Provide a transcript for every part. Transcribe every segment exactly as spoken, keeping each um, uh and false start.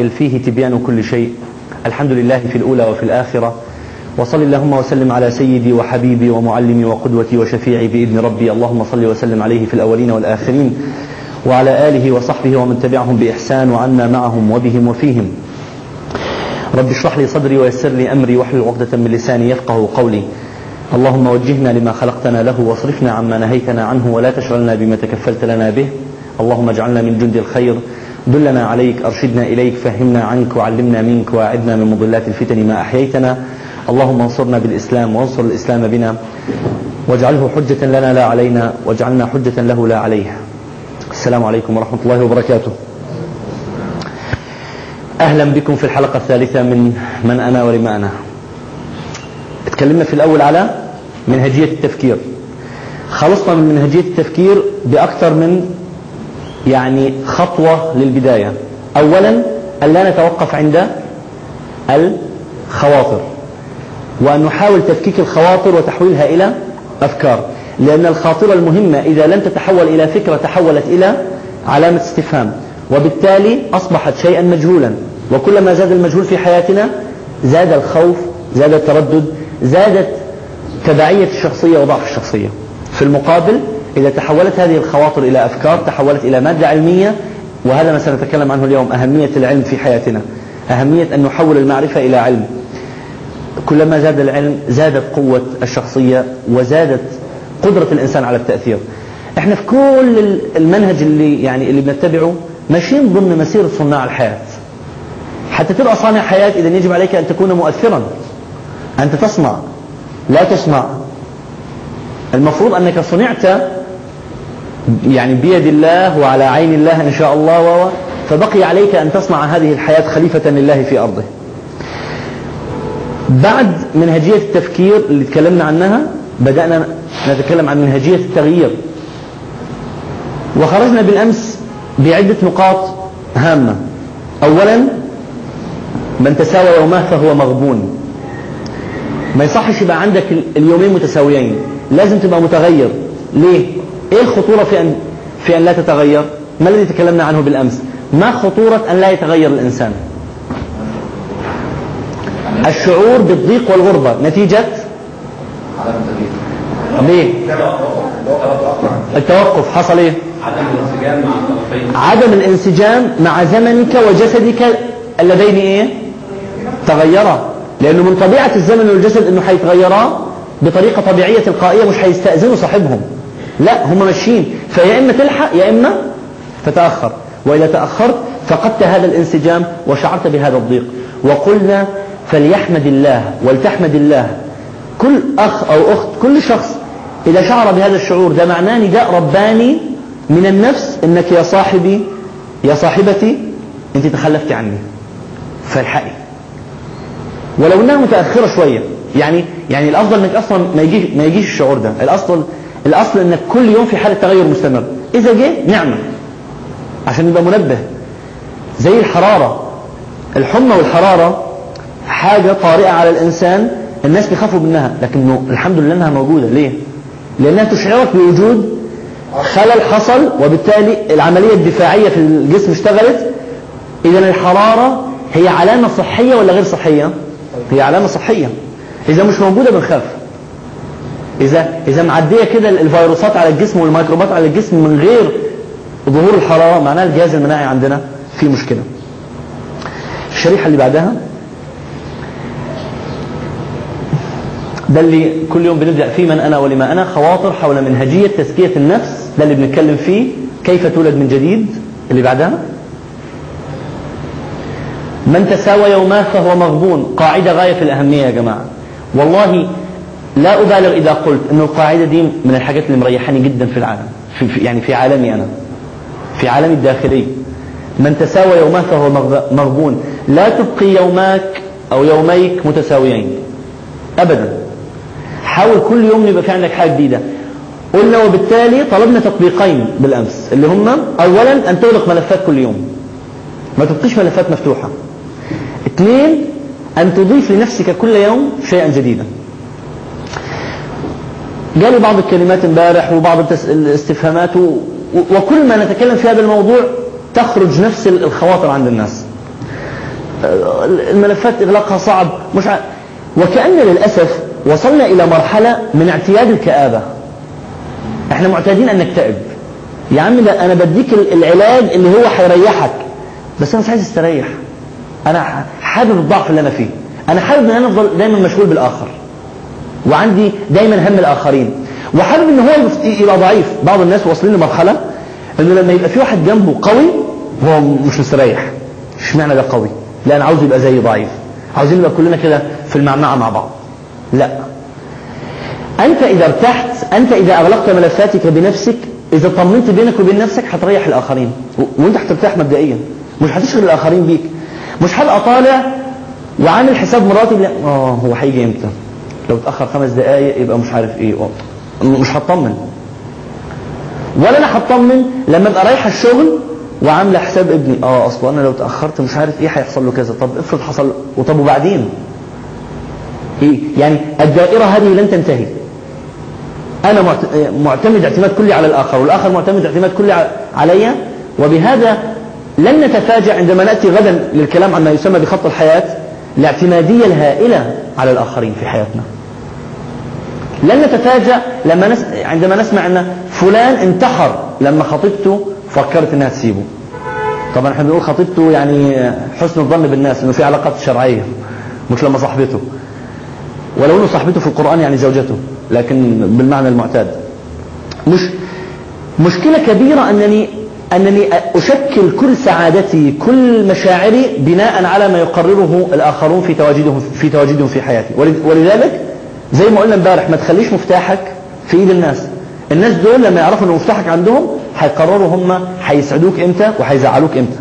القائل فيه تبيان كل شيء، الحمد لله في الأولى وفي الآخرة، وصل اللهم وسلم على سيدي وحبيبي ومعلمي وقدوتي وشفيعي بإذن ربي، اللهم صل وسلم عليه في الأولين والآخرين وعلى آله وصحبه ومن تبعهم بإحسان وعنا معهم وبهم وفيهم. رب اشرح لي صدري ويسر لي أمري واحلل عقدة من لساني يفقه قولي. اللهم وجهنا لما خلقتنا له واصرفنا عما نهيتنا عنه ولا تشغلنا بما تكفلت لنا به. اللهم اجعلنا من جند الخير، دلنا عليك، أرشدنا إليك، فهمنا عنك وعلمنا منك، واعدنا من مضلات الفتن ما أحييتنا. اللهم انصرنا بالإسلام وانصر الإسلام بنا، واجعله حجة لنا لا علينا، واجعلنا حجة له لا عليه. السلام عليكم ورحمة الله وبركاته. أهلا بكم في الحلقة الثالثة من من أنا ولما أنا. تكلمنا في الأول على منهجية التفكير، خلصنا من منهجية التفكير بأكثر من يعني خطوة للبداية. أولا ألا نتوقف عند الخواطر، وأن نحاول تفكيك الخواطر وتحويلها إلى أفكار، لأن الخاطرة المهمة إذا لم تتحول إلى فكرة تحولت إلى علامة استفهام، وبالتالي أصبحت شيئا مجهولا، وكلما زاد المجهول في حياتنا زاد الخوف، زاد التردد، زادت تبعية الشخصية وضعف الشخصية. في المقابل إذا تحولت هذه الخواطر إلى أفكار تحولت إلى مادة علمية، وهذا ما سنتكلم عنه اليوم، أهمية العلم في حياتنا، أهمية أن نحول المعرفة إلى علم. كلما زاد العلم زادت قوة الشخصية وزادت قدرة الإنسان على التأثير. احنا في كل المنهج اللي يعني اللي بنتبعه ماشيين ضمن مسيرة صناع الحياة. حتى تبقى صانع حياة إذن يجب عليك أن تكون مؤثرا، أنت تصنع لا تصنع. المفروض أنك صنعت يعني بيد الله وعلى عين الله إن شاء الله، فبقي عليك أن تصنع هذه الحياة خليفة لله في أرضه. بعد منهجية التفكير اللي تكلمنا عنها بدأنا نتكلم عن منهجية التغيير، وخرجنا بالأمس بعدة نقاط هامة. أولا من تساوى يومه فهو مغبون، ما يصحش يبقى عندك اليومين متساويين، لازم تبقى متغير. ليه؟ ايه الخطورة في أن, في أن لا تتغير؟ ما الذي تكلمنا عنه بالأمس؟ ما خطورة أن لا يتغير الإنسان؟ الشعور بالضيق والغربة نتيجة ليه؟ التوقف. حصل ايه؟ عدم الانسجام مع زمنك وجسدك اللذين ايه؟ تغيرا، لأنه من طبيعة الزمن والجسد أنه هيتغيرا بطريقة طبيعية تلقائية، مش هيستأذنوا صاحبهم، لا هم ماشيين، فيا إما تلحق يا إما تتأخر، وإذا تأخرت فقدت هذا الانسجام وشعرت بهذا الضيق. وقلنا فليحمد الله ولتحمد الله، كل أخ أو أخت، كل شخص إذا شعر بهذا الشعور ده معناه نداء رباني من النفس أنك يا صاحبي يا صاحبتي أنت تخلفت عني، فالحقي ولو انها متاخره شويه. يعني يعني الافضل انك اصلا ما يجيش ما يجيش الشعور ده، الاصل الاصل انك كل يوم في حاله تغير مستمر، اذا جه نعمه عشان يبقى منبه. زي الحراره، الحمى والحراره حاجه طارئه على الانسان، الناس بيخافوا منها، لكن الحمد لله انها موجوده. ليه؟ لانها تشعرك بوجود خلل حصل، وبالتالي العمليه الدفاعيه في الجسم اشتغلت. اذا الحراره هي علامه صحيه ولا غير صحيه؟ هي علامة صحية. إذا مش موجودة بنخاف، إذا إذا معدية كده الفيروسات على الجسم والميكروبات على الجسم من غير ظهور الحرارة، معناها الجهاز المناعي عندنا فيه مشكلة. الشريحة اللي بعدها ده اللي كل يوم بنبدأ فيه من أنا ولما أنا، خواطر حول منهجية تزكية النفس، ده اللي بنتكلم فيه كيف تولد من جديد. اللي بعدها من تساوى يوماه فهو مغبون، قاعدة غاية في الأهمية يا جماعة، والله لا أبالغ إذا قلت أن القاعدة دي من الحاجات اللي مريحاني جدا في العالم، في يعني في عالمي أنا، في عالمي الداخلي. من تساوى يوماه فهو مغبون، لا تبقي يومك أو يوميك متساويين أبدا، حاول كل يوم يبقى في عندك حاجة جديدة. قلنا وبالتالي طلبنا تطبيقين بالأمس، اللي هم أولا أن تغلق ملفات كل يوم، ما تبقيش ملفات مفتوحة. اثنين أن تضيف لنفسك كل يوم شيئا جديدا. جالي بعض الكلمات امبارح وبعض الاستفهامات و... وكل ما نتكلم في هذا الموضوع تخرج نفس الخواطر عند الناس. الملفات إغلاقها صعب مش ع... وكأن للأسف وصلنا إلى مرحلة من اعتياد الكآبة. احنا معتادين أن نكتئب. يا عم أنا بديك العلاج اللي هو حيريحك، بس أنا مش عايز استريح، أنا حابب الضعف اللي أنا فيه، أنا حابب أن أنا أفضل دايما مشغول بالآخر، وعندي دايما هم الآخرين، وحابب أن هو يبقى ضعيف. بعض الناس واصلين لمرحلة أنه لما يبقى في واحد جنبه قوي هو مش مستريح. مش معنى ده قوي؟ لا، أنا عاوز يبقى زي ضعيف، عاوزين نبقى كلنا كده في المعنعة مع بعض. لا، أنت إذا ارتحت، أنت إذا أغلقت ملفاتك بنفسك، إذا طمنت بينك وبين نفسك، هتريح الآخرين، وأنت هترتاح مبدئيا، مش هتشغل الآخرين بيك. مش هبقى طالع وعامل حساب مراتب، لا آه هو هيجي إمتى، لو اتأخر خمس دقايق يبقى مش عارف إيه، مش هتطمن. ولا أنا هتطمن لما أبقى رايح الشغل وعامل حساب ابني، آه أصلا أنا لو تأخرت مش عارف إيه هيحصل له كذا، طب افرض حصل، وطب وبعدين إيه؟ يعني الدائرة هذه لن تنتهي. أنا معتمد اعتماد كلي على الآخر، والآخر معتمد اعتماد كلي علي، وبهذا لن نتفاجأ عندما نأتي غدا للكلام عن ما يسمى بخط الحياة، الاعتمادية الهائلة على الآخرين في حياتنا. لن نتفاجأ لما نس... عندما نسمع أن فلان انتحر لما خطيبته فكرت أنها تسيبه. طبعا احنا بنقول خطيبته يعني حسن الظن بالناس، إنه في علاقات شرعية، مش لما صاحبته، ولو أنه صاحبته في القرآن يعني زوجته، لكن بالمعنى المعتاد. مش مشكلة كبيرة أنني أنني أشكل كل سعادتي، كل مشاعري بناء على ما يقرره الآخرون في تواجدهم في تواجدهم في حياتي. ولذلك زي ما قلنا امبارح، ما تخليش مفتاحك في إيد الناس. الناس دول لما يعرفوا إن مفتاحك عندهم هيقرروا هم هيسعدوك إمتى وهيزعلوك إمتى.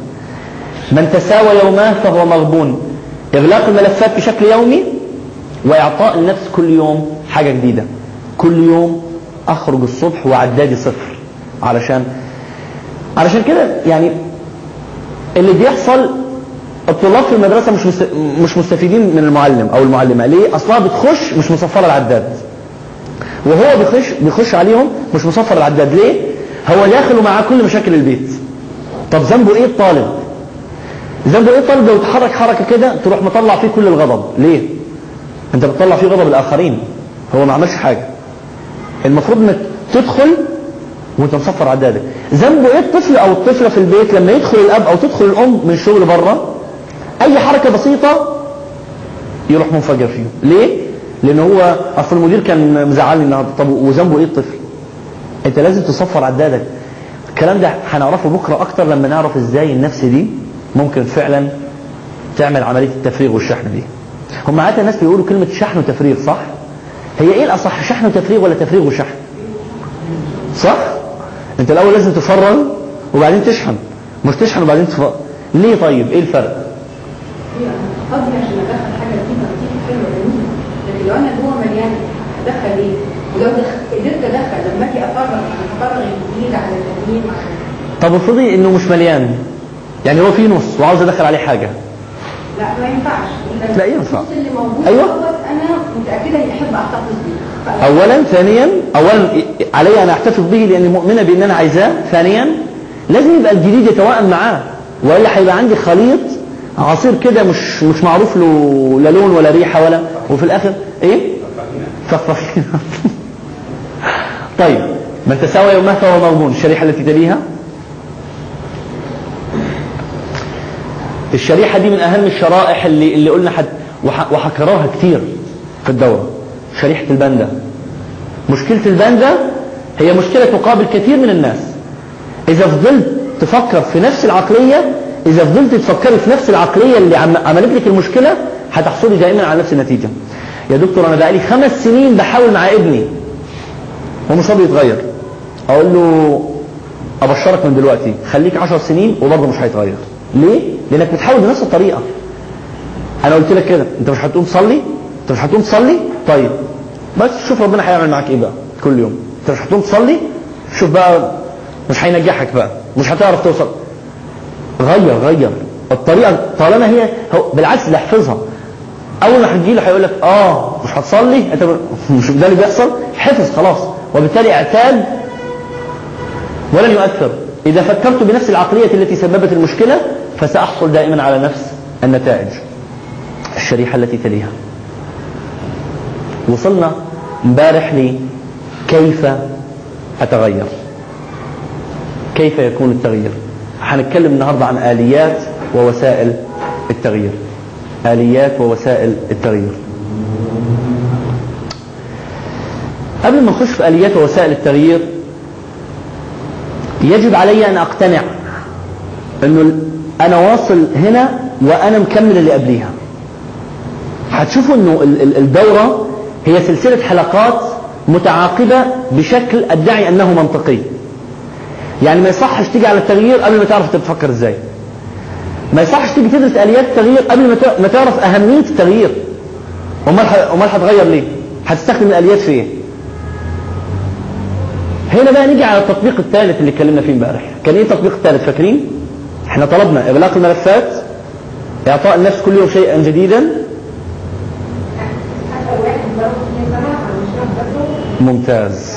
من تساوى يوماه فهو مغبون. إغلاق الملفات بشكل يومي، وإعطاء النفس كل يوم حاجة جديدة. كل يوم أخرج الصبح وعدادي صفر، علشان علشان كده يعني اللي بيحصل الطلاب في المدرسة مش مش مستفيدين من المعلم أو المعلمة. ليه؟ أصلها بتخش مش مصفرة العداد، وهو بيخش بيخش عليهم مش مصفر العداد. ليه؟ هو داخله معاه كل مشاكل البيت. طب ذنبه إيه الطالب؟ ذنبه إيه الطالب لو تحرك حركة كده تروح مطلع فيه كل الغضب؟ ليه؟ أنت بتطلع فيه غضب الآخرين، هو ما عملش حاجة. المفروض إنك تدخل وانت مصفر عدادك. ذنبه ايه الطفل او الطفلة في البيت لما يدخل الاب او تدخل الام من شغل بره، اي حركة بسيطة يروح منفجر فيه؟ ليه؟ لان هو اصل المدير كان مزعلني النهارده. طب وذنبه ايه الطفل؟ انت لازم تصفر عدادك. الكلام ده هنعرفه بكرة اكتر لما نعرف ازاي النفس دي ممكن فعلا تعمل عملية التفريغ والشحن دي. هم عادة الناس بيقولوا كلمة شحن وتفريغ، صح؟ هي ايه الاصح، شحن وتفريغ ولا تفريغ وشحن؟ صح؟ انت الاول لازم تفرغ وبعدين تشحن، مش تشحن وبعدين تفرغ. ليه طيب؟ ايه الفرق؟ يعني قصدي عشان ادخل حاجه فيها بتيجي حلوه جميله، لكن لو انا جوه مليان ادخل ايه؟ ولو قدرت ادخل لما اجي افرغ افرغ الجديد على القديم. طب افرضي انه مش مليان، يعني هو فيه نص وعاوز ادخل عليه حاجه. لا ما ينفعش. لا ينفع. النص اللي موجود ايوه انا متاكده اني احب احتفظ بيه. أولا ثانيا أولا علي أن أحتفظ به لأني مؤمنة بأن أنا عايزاه. ثانيا لازم يبقى الجديد يتوائم معاه، وإلا هيبقى عندي خليط عصير كده مش مش معروف له لا لون ولا ريحة ولا، وفي الآخر إيه؟ فخفخينة. طيب من تساوى يومه فهو مغبون. الشريحة التي تليها، الشريحة دي من أهم الشرائح اللي اللي قلنا حد وحكراها كتير في الدورة، شريحة الباندا. مشكلة الباندا هي مشكلة تقابل كثير من الناس. إذا فضلت تفكر في نفس العقلية، إذا فضلت تفكر في نفس العقلية اللي عملت لك المشكلة، هتحصلي دائما على نفس النتيجة. يا دكتور أنا بقالي خمس سنين بحاول مع ابني ومش راضي يتغير. أقول له أبشرك من دلوقتي، خليك عشر سنين وبرضه مش هيتغير. ليه؟ لأنك بتحاول بنفس الطريقة. أنا قلت لك كده، أنت مش هتقوم تصلي؟ أنت مش هتقوم تصلي؟ طيب بس شوف ربنا هيعمل معاك ايه بقى. كل يوم انت مش هتقوم تصلي، شوف بقى مش هينجحك بقى، مش هتعرف توصل. غير غير الطريقه طالما هي هو. بالعكس، احفظها. اول ما هتجي له هيقول لك اه مش هتصلي، انت مش ده اللي بيحصل، حفظ خلاص، وبالتالي اعتاد ولن يؤثر. اذا فكرت بنفس العقليه التي سببت المشكله فساحصل دائما على نفس النتائج. الشريحة التي تليها. وصلنا امبارح لكيف أتغير، كيف يكون التغيير. هنتكلم النهارده عن آليات ووسائل التغيير. آليات ووسائل التغيير. قبل ما نخش في آليات ووسائل التغيير يجب علي أن أقتنع أنه أنا واصل هنا وأنا مكمل اللي قبليها. هتشوفوا أنه الدورة هي سلسلة حلقات متعاقبة بشكل أدعي أنه منطقي. يعني ما يصحش تيجي على التغيير قبل ما تعرف تفكر إزاي. ما يصحش تيجي تدرس آليات التغيير قبل ما تعرف أهمية التغيير. وما هتغير ليه؟ هتستخدم الآليات في إيه؟ هنا بقى نيجي على التطبيق الثالث اللي اتكلمنا فيه امبارح. كان ايه التطبيق الثالث فاكرين؟ احنا طلبنا إغلاق الملفات، إعطاء النفس كل يوم شيئا جديدا. ممتاز.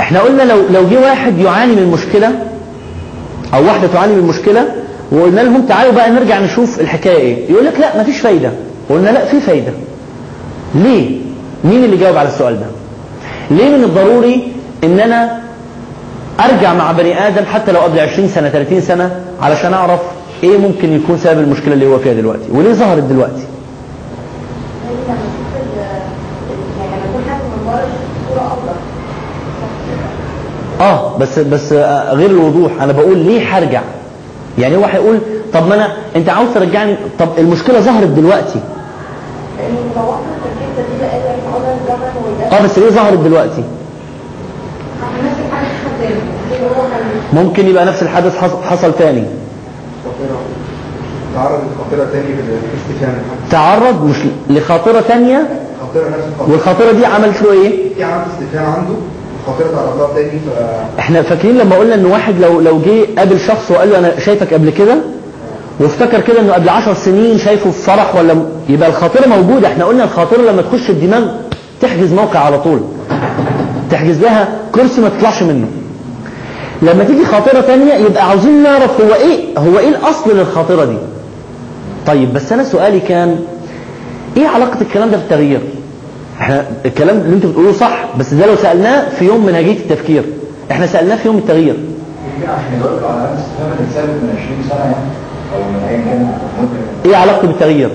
احنا قلنا لو لو جه واحد يعاني من مشكلة او واحدة تعاني من مشكلة وقلنا لهم تعالوا بقى نرجع نشوف الحكاية ايه، يقول لك لا مفيش فايدة. وقلنا لا في فايدة. ليه؟ مين اللي جاوب على السؤال ده؟ ليه من الضروري ان انا ارجع مع بني ادم حتى لو قبل عشرين سنة ثلاثين سنة علشان اعرف ايه ممكن يكون سبب المشكلة اللي هو فيها دلوقتي؟ وليه ظهرت دلوقتي؟ اه بس بس غير الوضوح. انا بقول ليه هرجع؟ يعني واحد يقول طب ما انا انت عاوز ترجعني، طب المشكله ظهرت دلوقتي. اه بس ليه ظهرت دلوقتي؟ ممكن يبقى نفس الحدث حصل تاني، تعرض لخطيره تانية بالاستشهاد، تعرض مش لخطيره تانية، والخطيره دي عملت له ايه؟ عملت استشهاد عنده تاني. ف... احنا فاكرين لما قلنا ان واحد لو لو جه قابل شخص وقال له انا شايفك قبل كده وافتكر كده انه قبل عشر سنين شايفه في فرح ولا، يبقى الخاطره موجوده. احنا قلنا الخاطره لما تخش الدماغ تحجز موقع على طول، تحجز لها كرسي ما تطلعش منه. لما تيجي خاطره تانية يبقى عاوزين نعرف هو ايه، هو ايه الاصل للخاطره دي. طيب بس انا سؤالي كان ايه علاقه الكلام ده بالتغيير؟ احنا الكلام اللي انتوا بتقولوه صح، بس ده لو سألناه في يوم منهجية التفكير، احنا سألناه في يوم التغيير. ايه علاقته بالتغيير؟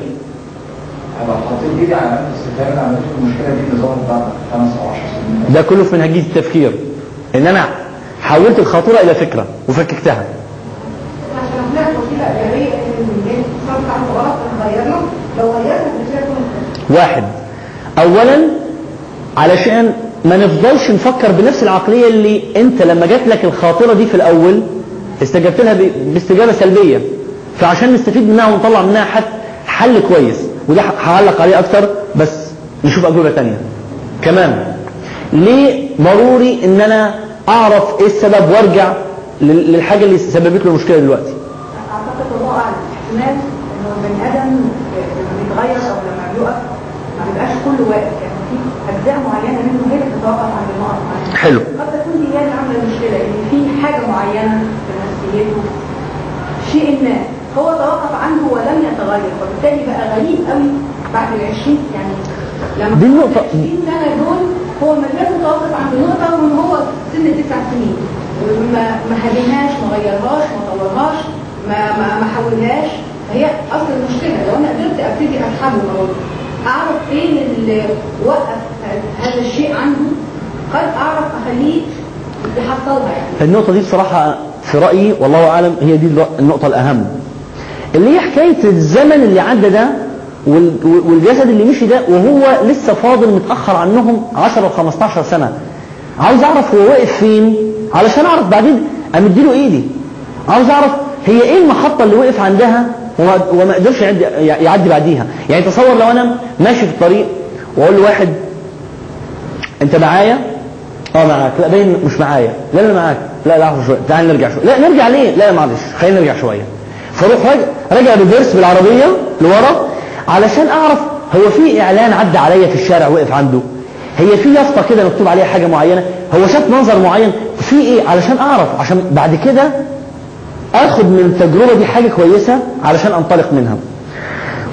ده كله في منهجية التفكير، ان انا حولت الخطورة الى فكرة وفككتها. واحد اولا علشان ما نفضلش نفكر بنفس العقلية اللي انت لما جات لك الخاطرة دي في الاول استجبت لها باستجابة سلبية، فعشان نستفيد منها ونطلع منها حتى حل كويس. وده هعلق عليه اكتر بس نشوف اجوبة تانية كمان. ليه ضروري ان انا اعرف ايه السبب وارجع للحاجة اللي سببت له المشكلة دلوقتي؟ اعتقد هو احتمال انه بني ادم بيتغير او لما بيوقف ما بيبقاش كل وقت، يعني في اجزاء معينه منه هي اللي بتتوقف عند النقط معينه. حلو. قد تكون دي يعني عامله مشكله ان في حاجه معينه في نفسيته، شيء ما هو توقف عنده ولم يتغير، فبالتالي بقى غريب قوي بعد العشرين. يعني لما دي النقطه العشرين سنه دول هو ما زال متوقف عند النقطه وان هو سن تسع سنين ما ما هديناش ما غيرهاش ما طورهاش ما ما, ما حولهاش. فهي اصل المشكله لو انا قدرت ابتدي اتحمل الموضوع اعرف فين اللي وقف هذا الشيء عنه قد اعرف اخليه يحصلها. يعني النقطه دي بصراحه في رايي والله اعلم هي دي النقطه الاهم، اللي هي حكايه الزمن اللي عدى ده والجسد اللي مشي ده وهو لسه فاضل متاخر عنهم عشرة وخمستاشر سنه. عاوز اعرف هو واقف فين علشان اعرف بعدين امد له ايدي. عاوز اعرف هي ايه المحطه اللي وقف عندها وما قدرش يعدي بعديها. يعني تصور لو انا ماشي في الطريق واقول لواحد انت معايا؟ اه معاك. لا باين مش معايا. لا لا معاك. لا لا شويه تعال نرجع شويه. لا نرجع ليه؟ لا معلش خلينا نرجع شويه. فاروح راجع راجع بالدرس بالعربيه لورا علشان اعرف هو في اعلان عدى عليا في الشارع وقف عنده، هي في يافطه كده مكتوب عليها حاجه معينه، هو شاف منظر معين، في ايه علشان اعرف عشان بعد كده اخذ من التجربة دي حاجة كويسة علشان انطلق منها.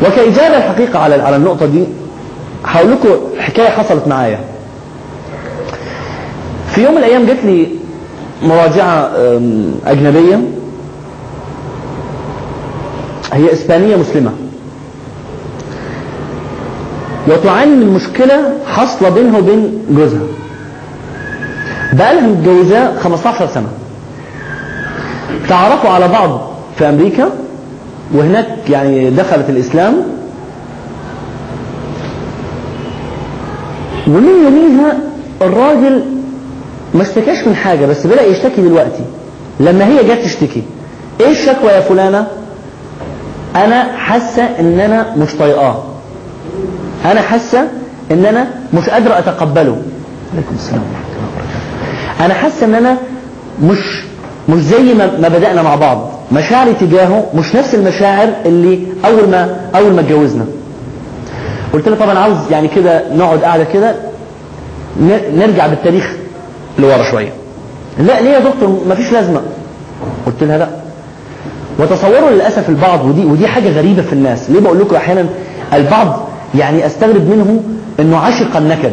وكإجابة الحقيقة على على النقطة دي هقول لكم حكاية حصلت معايا. في يوم من الايام جت لي مراجعة اجنبية، هي اسبانية مسلمة، وتعاني من مشكلة حصلة بينها وبين جوزها، بقالها متجوزة خمسة عشر سنة، تعرفوا على بعض في امريكا وهناك يعني دخلت الاسلام، ومن يوميها الراجل ما اشتكاش من حاجة، بس بدأ يشتكي دلوقتي لما هي جت تشتكي. ايه الشكوى يا فلانة؟ انا حاسة ان انا مش طايقاه، انا حاسة ان انا مش قادرة اتقبله، عليكم السلام، انا حاسة ان انا مش مش زي ما ما بدأنا مع بعض، مشاعري تجاهه مش نفس المشاعر اللي اول ما اول ما اتجوزنا. قلت له طبعا عاوز يعني كده نقعد قاعدة كده نرجع بالتاريخ لورا شوية. لا ليه يا دكتور مفيش لازمة؟ قلت لها لا، وتصوروا للأسف البعض، ودي ودي حاجة غريبة في الناس، ليه بقول لكم احيانا البعض يعني استغرب منه انه عاشق النكد،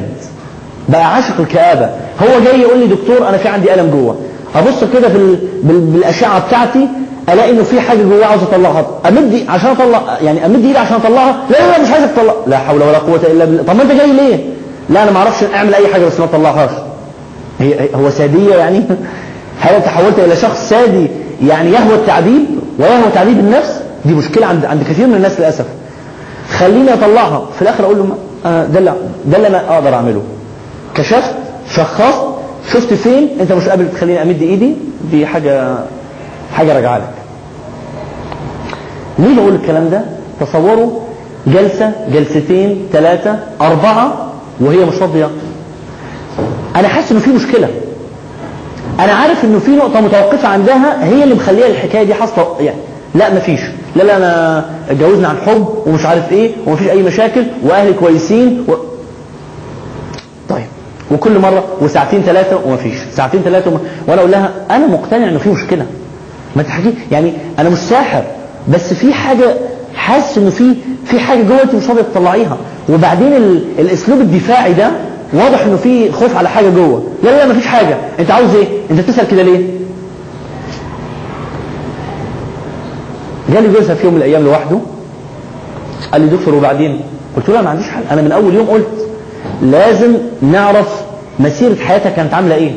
بقى عاشق الكآبة. هو جاي يقول لي دكتور انا في عندي ألم جوه، ابص كده في بالاشعة بتاعتي الاقي انه في حاجة جوه عاوز اطلعها، امدي عشان اطلع يعني امدي ايدي عشان اطلعها، لا لا مش عايز اطلع، لا حول ولا قوة الا بالله. طب ما انت جاي ليه؟ لا انا ما اعرفش اعمل اي حاجة بس ما اطلعهاش. هي هو سادية يعني؟ هل تحولت الى شخص سادي يعني يهوى التعذيب ويهوى تعذيب النفس؟ دي مشكلة عند عند كثير من الناس للاسف. خليني اطلعها، في الاخر اقول له ده ده اللي انا اقدر اعمله، كشفت شخصت شفت فين انت مش قابل، تخليني امد ايدي، دي حاجة حاجة راجعه لك. ليه بقول الكلام ده؟ تصوروا جلسة جلستين ثلاثة اربعة وهي مش راضية. انا حاسس انه في مشكلة، انا عارف انه في نقطة متوقفة عندها هي اللي مخليها الحكاية دي حاصلة، يعني لا مفيش، لا لا انا اتجوزنا عن حب ومش عارف ايه ومفيش اي مشاكل واهلي كويسين و... طيب وكل مرة وساعتين ثلاثة ومفيش، ساعتين ثلاثة وما... وانا اقول لها انا مقتنع انه في مشكلة، ما تحكي يعني انا مش ساحر، بس في حاجة حاسس انه في في حاجة جوه انت مش راضية تطلعيها. وبعدين ال... الاسلوب الدفاعي ده واضح انه في خوف على حاجة جوه. لا لا مفيش حاجة، انت عاوز ايه؟ انت بتسأل كده ليه؟ جالي جوزها في يوم من الايام لوحده، قال لي دكتور وبعدين؟ قلت له ما عنديش حل، انا من اول يوم قلت لازم نعرف مسيرة حياتها كانت عاملة ايه،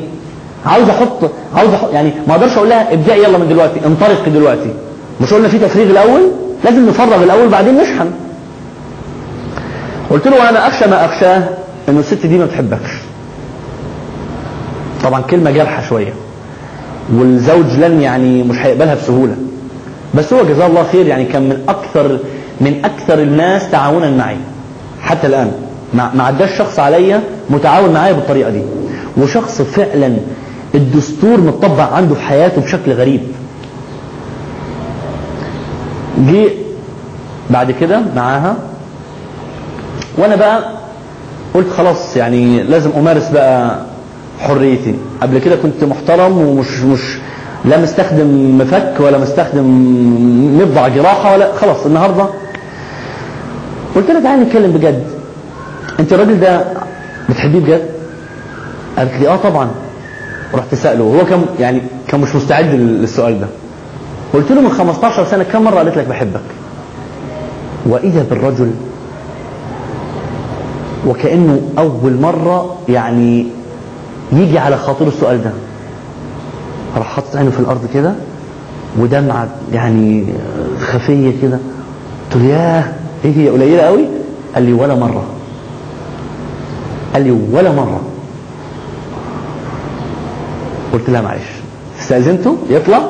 عاوز احط عاوز احط يعني ما اقدرش اقول لها ابدأي يلا من دلوقتي انطلق دلوقتي، مش قلنا في تفريغ الاول؟ لازم نفرغ الاول بعدين نشحن. قلت له انا اخشى ما اخشاه انه الست دي ما بتحبكش. طبعا كلمة جرحة شوية، والزوج لن يعني مش هيقبلها بسهولة، بس هو جزاه الله خير يعني كان من اكثر من اكثر الناس تعاونا معي حتى الان، ما عداش شخص عليا متعاون معايا بالطريقة دي، وشخص فعلا الدستور متطبق عنده في حياته بشكل غريب. جي بعد كده معاها وانا بقى قلت خلاص يعني لازم امارس بقى حريتي. قبل كده كنت محترم ومش مش لا مستخدم مفك ولا مستخدم مبضع جراحة ولا خلاص. النهاردة قلت لها تعالي نتكلم بجد، انت الراجل ده بتحبيه بجد؟ قالت لي اه طبعا. رحت سأله وهو كان يعني كان مش مستعد للسؤال ده. قلت له من خمسة عشر سنة كم مرة قالت لك بحبك؟ واذا بالرجل وكأنه اول مرة يعني يجي على خاطره السؤال ده، راح حاطط عينه في الارض كده ودمعة يعني خفية كده. قلت له ياه ايه هي قليلة قوي؟ قال لي ولا مرة، قال لي ولا مرة. قلت لها معلش استأذنته يطلع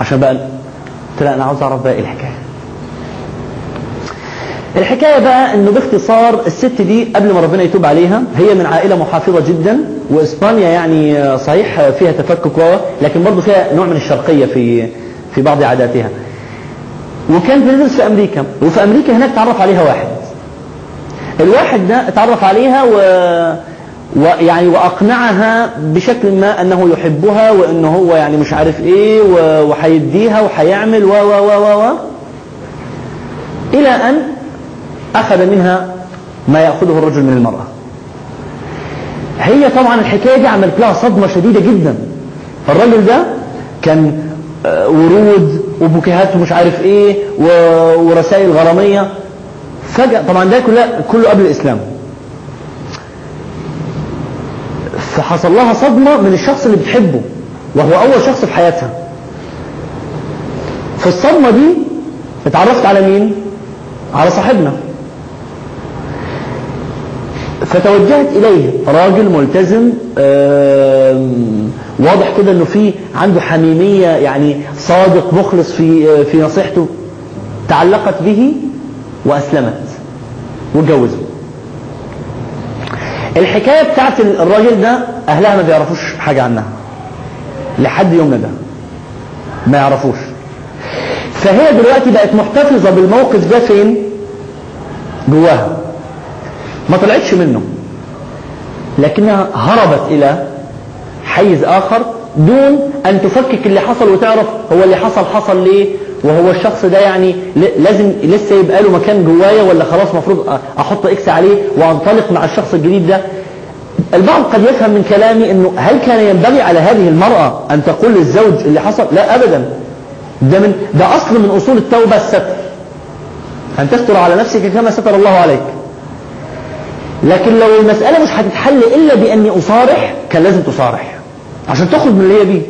عشان بقى، قلت لها انا عاوز اعرف بقى ايه الحكاية. الحكاية بقى انه باختصار الست دي قبل ما ربنا يتوب عليها، هي من عائلة محافظة جدا، واسبانيا يعني صحيح فيها تفكك لكن برضو فيها نوع من الشرقية في في بعض عاداتها، وكانت بتدرس في امريكا، وفي امريكا هناك تعرف عليها واحد، الواحد ده اتعرف عليها و... ويعني وأقنعها بشكل ما أنه يحبها وأنه هو يعني مش عارف إيه وحيديها وحيعمل و و و و إلى أن أخذ منها ما يأخذه الرجل من المرأة. هي طبعا الحكاية دي عملت لها صدمة شديدة جدا. الرجل ده كان ورود وبكهات ومش عارف إيه ورسائل غرامية فجأة، طبعا ده كله, كله قبل الإسلام. فحصل لها صدمة من الشخص اللي بتحبه وهو أول شخص في حياتها. فالصدمة دي اتعرفت على مين؟ على صاحبنا. فتوجهت إليه، راجل ملتزم واضح كده أنه فيه عنده حميمية، يعني صادق مخلص في, في نصيحته. تعلقت به وأسلمت واتجوزه. الحكاية بتاعت الراجل ده أهلها ما بيعرفوش حاجة عنها لحد يومنا ده، ما يعرفوش. فهي دلوقتي بقت محتفظة بالموقف ده فين؟ جواها، ما طلعتش منه، لكنها هربت إلى حيز آخر دون أن تفكك اللي حصل وتعرف هو اللي حصل حصل ليه، وهو الشخص ده يعني لازم لسه يبقى له مكان جوايا ولا خلاص مفروض أحط إكس عليه وأنطلق مع الشخص الجديد ده. البعض قد يفهم من كلامي أنه هل كان ينبغي على هذه المرأة أن تقول للزوج اللي حصل؟ لا أبدا، ده, من ده أصل من أصول التوبة، الستر، أن تستر على نفسك كما ستر الله عليك. لكن لو المسألة مش هتتحل إلا بأني أصارح، كان لازم تصارح عشان تخرج من اللي هي بيه.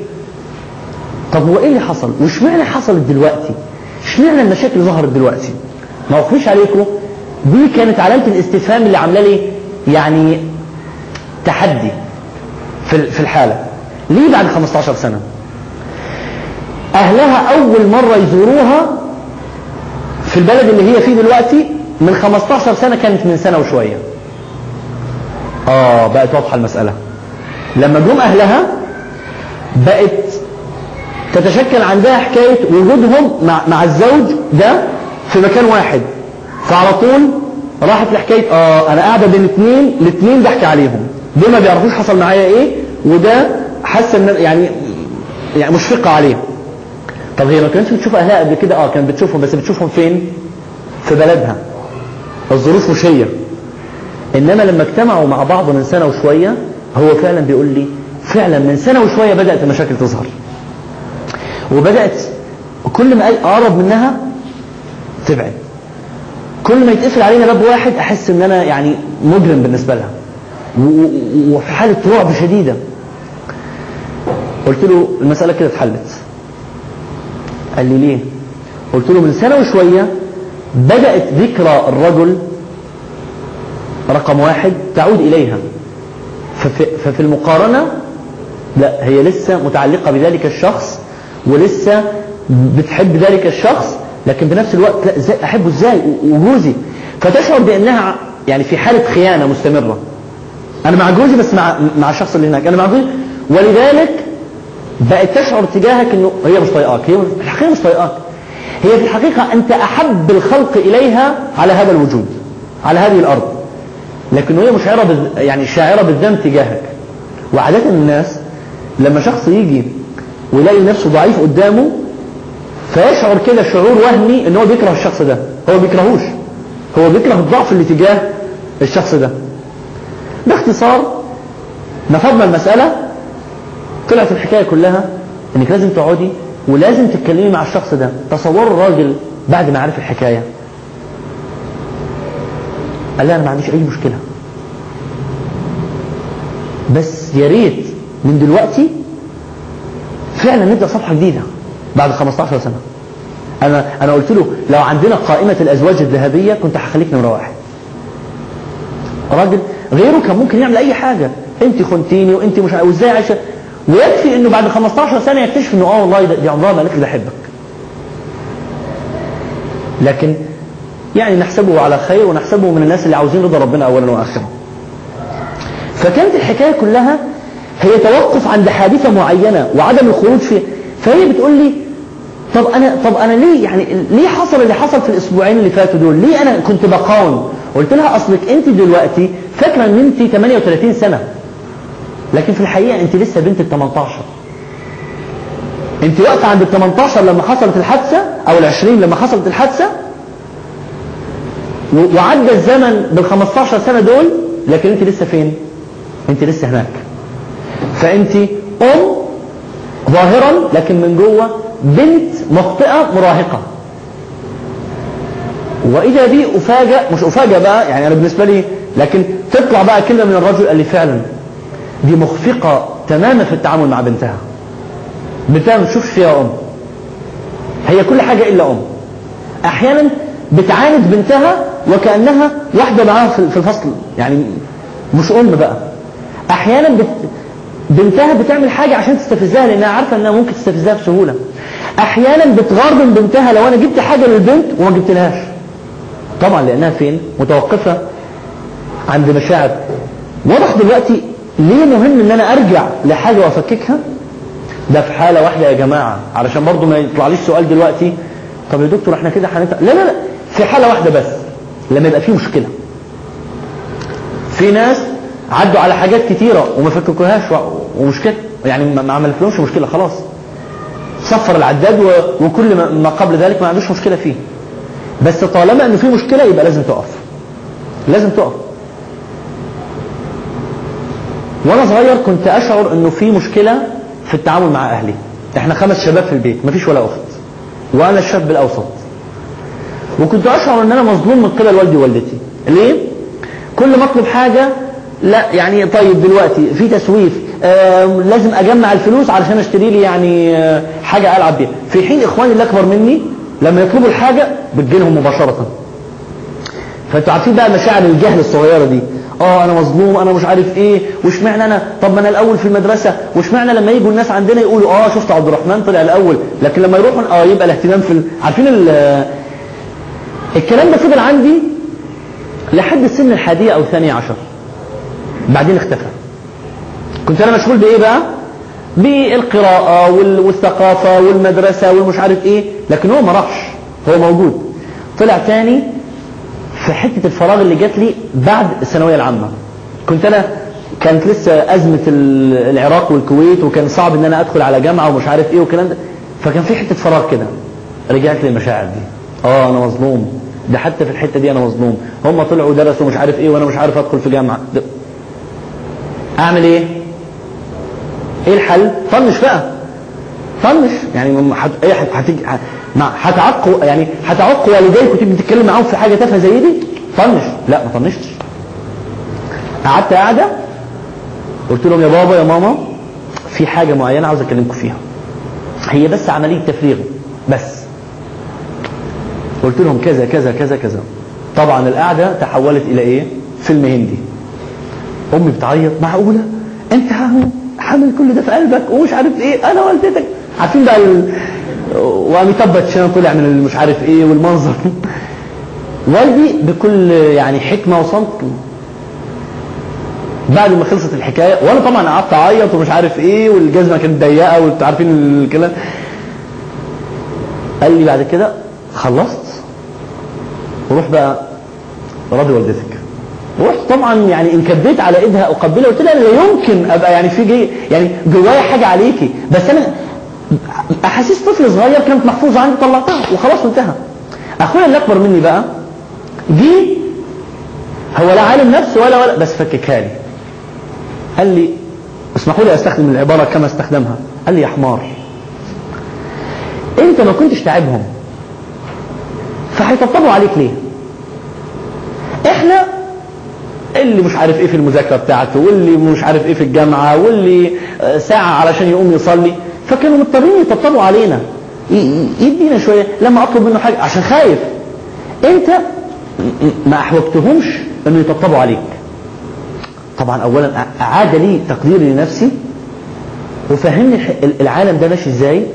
طب هو إيه اللي حصل؟ وش معنى حصلت دلوقتي؟ إيش معنى المشاكل ظهرت دلوقتي؟ ما أخفيش عليكم، دي كانت علامة الاستفهام اللي عاملة لي يعني تحدي في الحالة. ليه بعد خمسة عشر سنة أهلها أول مرة يزوروها في البلد اللي هي فيه دلوقتي؟ من خمسة عشر سنة كانت من سنة وشوية. آه بقت واضحة المسألة. لما جم أهلها بقت تتشكل عندها حكاية وجودهم مع, مع الزوج ده في مكان واحد. فعلى طول راحت لحكاية آه أنا قاعدة بين اتنين، الاتنين بحكي عليهم، دول ما بيعرفوش حصل معايا إيه، وده حاسة إن يعني يعني مشفقة عليه. طب هي ما كانتش بتشوف أهلها قبل كده؟ آه كانت بتشوفهم، بس بتشوفهم فين؟ في بلدها، الظروف مش هي. إنما لما اجتمعوا مع بعض من سنة وشوية، هو فعلا بيقول لي فعلا من سنة وشوية بدأت المشاكل تظهر، وبدأت كل ما أقرب منها تبعد، كل ما يتقفل علينا باب واحد أحس إن أنا يعني مجرم بالنسبة لها، وفي حالة رعب شديدة. قلت له المسألة كده اتحلت. قال لي ليه؟ قلت له من سنة وشوية بدأت ذكرى الرجل رقم واحد تعود إليها، ففي, ففي المقارنة لا، هي لسه متعلقة بذلك الشخص ولسه بتحب ذلك الشخص، لكن بنفس الوقت لا أحبه إزاي وجوزي. فتشعر بأنها يعني في حالة خيانة مستمرة، أنا مع جوزي بس مع, مع الشخص اللي هناك، أنا مع جوزي. ولذلك بقت تشعر تجاهك أنه هي مش طايقاك، هي في الحقيقة مش طايقاك، هي في الحقيقة أنت أحب الخلق إليها على هذا الوجود، على هذه الأرض، لكن هي مشاعرة بز... يعني شاعرة بالذنب تجاهك. وعادة الناس لما شخص يجي ويلاقي نفسه ضعيف قدامه فيشعر كده شعور وهمي ان هو بيكره الشخص ده، هو بيكرهوش، هو بيكره الضعف اللي تجاه الشخص ده. باختصار نفضنا المسألة، طلعت الحكاية كلها انك لازم تقعدي ولازم تتكلمي مع الشخص ده. تصور الراجل بعد ما عرف الحكاية قال لها أنا ما عنديش أي مشكلة، بس يا ريت من دلوقتي فعلا نبدأ صفحة جديدة بعد خمسة عشر سنة. أنا أنا قلت له لو عندنا قائمة الأزواج الذهبية كنت هخليك نمرة واحد. راجل غيره كان ممكن يعمل أي حاجة، أنت خنتيني وأنت مش وإزاي عايشة، ويكفي إنه بعد خمسة عشر سنة يكتشف إنه آه والله دي عمرها ما قالت لي بحبك. لكن يعني نحسبه على خير ونحسبه من الناس اللي عاوزين رضا ربنا أولا وآخرا. فكانت الحكاية كلها هي توقف عند حادثة معينة وعدم الخروج فيها. فهي بتقول لي طب أنا طب أنا ليه يعني ليه حصل اللي حصل في الأسبوعين اللي فاتوا دول؟ ليه أنا كنت بقاوم؟ قلت لها أصلك أنت دلوقتي فاكرة ان انت ثمانية وثلاثين سنة، لكن في الحقيقة انت لسه بنت الثمنتاشر. انت وقت عند الثمنتاشر لما حصلت الحادثة، او العشرين لما حصلت الحادثة، وعدى الزمن بالخمستاشر سنة دول، لكن انت لسه فين؟ انت لسه هناك. فانت ام ظاهرا، لكن من جوه بنت مخطئة مراهقة. واذا دي افاجأ، مش افاجأ بقى يعني انا بالنسبة لي، لكن تطلع بقى كلمة من الرجل اللي فعلا دي مخفقة تماما في التعامل مع بنتها. بنتها ما تشوفش فيها ام، هي كل حاجة الا ام. احيانا بتعاند بنتها وكأنها واحدة معاها في الفصل، يعني مش ام بقى. احيانا بت... بنتها بتعمل حاجة عشان تستفزها لانها عارفة انها ممكن تستفزها بسهولة. احيانا بتغرب بنتها لو انا جبت حاجة للبنت وما جبتلهاش، طبعا لانها فين؟ متوقفة عند مشاعر. واضح دلوقتي ليه مهم ان انا ارجع لحاجة وافككها؟ ده في حالة واحدة يا جماعة، علشان برضو ما يطلعليش سؤال دلوقتي طب يا دكتور احنا كده حنت... لا لا لا، في حالة واحدة بس، لما يبقى فيه مشكلة. في ناس عدوا على حاجات كتيرة وما فككوهاش ومشكلة، يعني ما عملتلهمش مشكلة، خلاص صفر العداد و... وكل ما قبل ذلك ما عندوش مشكلة فيه. بس طالما انه فيه مشكلة يبقى لازم تقف، لازم تقف. وانا صغير كنت اشعر انه فيه مشكلة في التعامل مع اهلي. احنا خمس شباب في البيت، مفيش ولا اخت، وانا الشاب الاوسط. وكنت اشعر ان انا مظلوم من قبل والدي ووالدتي. ليه؟ كل ما اطلب حاجة، لا يعني طيب دلوقتي في تسويف، آه لازم اجمع الفلوس علشان اشتري لي يعني آه حاجة العب بيها. في حين اخواني اللي اكبر مني لما يطلبوا الحاجة بتجيلهم مباشرة. فانتوا عارفين بقى مشاعر الجهل الصغيرة دي، اه انا مظلوم، انا مش عارف ايه، وش معنى انا، طب ما انا الاول في المدرسة، وش معنى لما يجوا الناس عندنا يقولوا اه شفت عبد الرحمن طلع الاول، لكن لما يروحوا اه يبقى الاهتمام في ال... عارفين ال... الكلام ده فضل عندي لحد السن الحادية او الثانية عشر، بعدين اختفى. كنت انا مشغول بايه بقى؟ بالقراءة والثقافة والمدرسة والمش عارف ايه، لكن هو ما راحش، هو موجود. طلع تاني في حتة الفراغ اللي جات لي بعد الثانوية العامة. كنت انا كانت لسه ازمة العراق والكويت، وكان صعب ان انا ادخل على جامعة ومش عارف ايه وكلام ده، فكان في حتة فراغ كده. رجعت لي المشاعر دي، اه انا مظلوم، ده حتى في الحتة دي انا مظلوم، هم طلعوا درسوا مش عارف ايه وانا مش عارف ادخل في جامعة. اعمل ايه؟ ايه الحل؟ طنش بقى، طنش يعني حت... ايه هتيجي حت... مع هتعقوا يعني هتعقوا والديك وتيجي بتتكلم معاهم في حاجه تافهه زي دي؟ طنش. لا ما طنشتش، قعدت قاعده قلت لهم يا بابا يا ماما في حاجه معينه عاوز اكلمكم فيها، هي بس عمليه تفريغ بس. قلت لهم كذا كذا كذا كذا. طبعا القعده تحولت الى ايه؟ فيلم هندي. امي بتعيط، معقوله انت حامل كل ده في قلبك ومش عارف ايه، انا والدتك عارفين بقى ال... ومتبت شان طلع من المش عارف ايه والمنظر. والدي بكل يعني حكمه وصمت بعد ما خلصت الحكايه، وانا طبعا قعدت اعيط ومش عارف ايه، والجزمه كانت ضيقه وانتوا عارفين الكلام. قال لي بعد كده خلصت وروح بقى راضي والدتك. رحت طبعا يعني انكبيت على ايدها اقبلها، قلت لها لا يمكن ابقى يعني في جي يعني جوايا حاجه عليكي، بس انا احاسيس طفل صغير كانت محفوظه عندي طلعتها وخلاص انتهى. اخويا اللي اكبر مني بقى جه، هو لا عالم نفس ولا ولا بس فككها لي. قال لي اسمحوا لي استخدم العباره كما استخدمها، قال لي يا حمار انت ما كنتش تعبهم فهيطبطبوا عليك ليه؟ احنا اللي مش عارف ايه في المذاكرة بتاعته، واللي مش عارف ايه في الجامعة، واللي ساعة علشان يقوم يصلي، فكانوا مضطرين يطبطبوا علينا يدينا شوية لما اطلب منه حاجة عشان خايف. انت ما احوجتهمش انه يطبطبوا عليك. طبعا اولا اعاد لي تقديري لنفسي وفهمني العالم ده ماشي ازاي،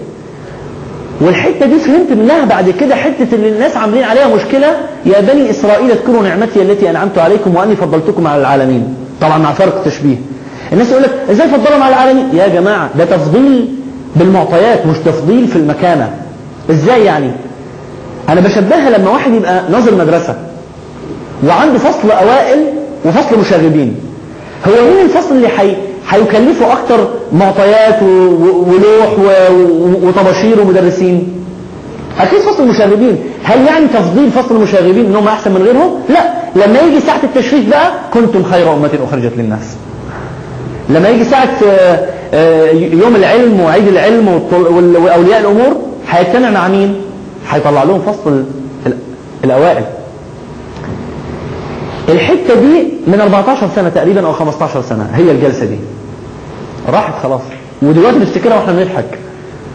والحتة دي فهمت منها بعد كده حتة اللي الناس عاملين عليها مشكلة، يا بني إسرائيل اذكروا نعمتي التي أنعمت عليكم وأني فضلتكم على العالمين. طبعا مع فرق تشبيه. الناس يقول لك إزاي فضلهم على العالمين؟ يا جماعة ده تفضيل بالمعطيات مش تفضيل في المكانة. إزاي يعني؟ أنا بشبهها لما واحد يبقى ناظر مدرسة وعنده فصل أوائل وفصل مشاغبين. هو مين الفصل اللي حي... هيكلفه اكتر معطيات و... ولوح و... وطباشير ومدرسين؟ اكيد فصل المشاغبين. هل يعني تفضيل فصل المشاغبين انهم احسن من غيرهم؟ لا. لما يجي ساعه التشريف بقى كنتم خير امه اخرجت للناس، لما يجي ساعه يوم العلم وعيد العلم واولياء الامور هيتكلم مع مين؟ هيطلع لهم فصل الاوائل. الحته دي من أربعتاشر سنة تقريبا او خمستاشر سنة هي الجلسه دي راحت خلاص، ودلوقتي بنفتكرها واحنا بنضحك.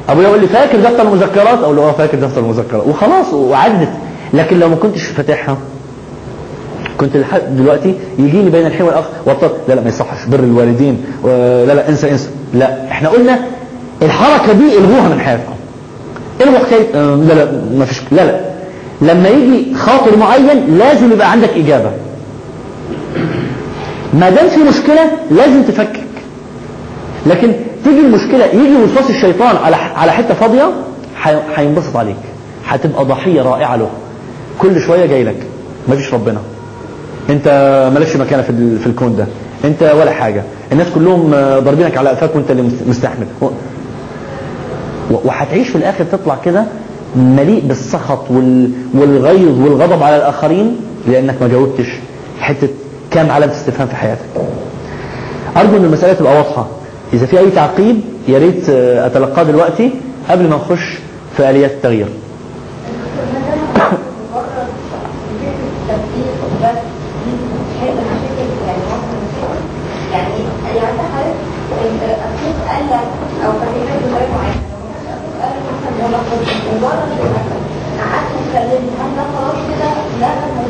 ابويا يقول لي فاكر دفتر المذكرات؟ اقول له اه فاكر دفتر المذكرات، وخلاص وعدت. لكن لو ما كنتش فاتحها كنت لحد دلوقتي يجيني بين الحين والاخر وطط لا لا ما يصحش، بر الوالدين لا لا انسى انسى. لا احنا قلنا الحركه دي الغوها من حياتكم. الوقت لا لا ما فيش لا لا لما يجي خاطر معين لازم يبقى عندك اجابه. ما دام في مشكله لازم تفكك. لكن تيجي المشكلة يجي وسواس الشيطان على على حتة فاضية هينبسط عليك، هتبقى ضحية رائعة له. كل شوية جاي لك ما فيش ربنا، انت مالكش مكانة في في الكون ده، انت ولا حاجة، الناس كلهم ضربينك على قفاك وانت اللي مستحمل. وهتعيش في الاخر تطلع كده مليء بالسخط والغيظ والغضب على الاخرين لانك ما جاوبتش حتة كام علامة استفهام في حياتك. ارجو ان المسألة تبقى واضحة. إذا في أي تعقيب يا ريت أتلقاه دلوقتي قبل ما نخش في آليات التغيير.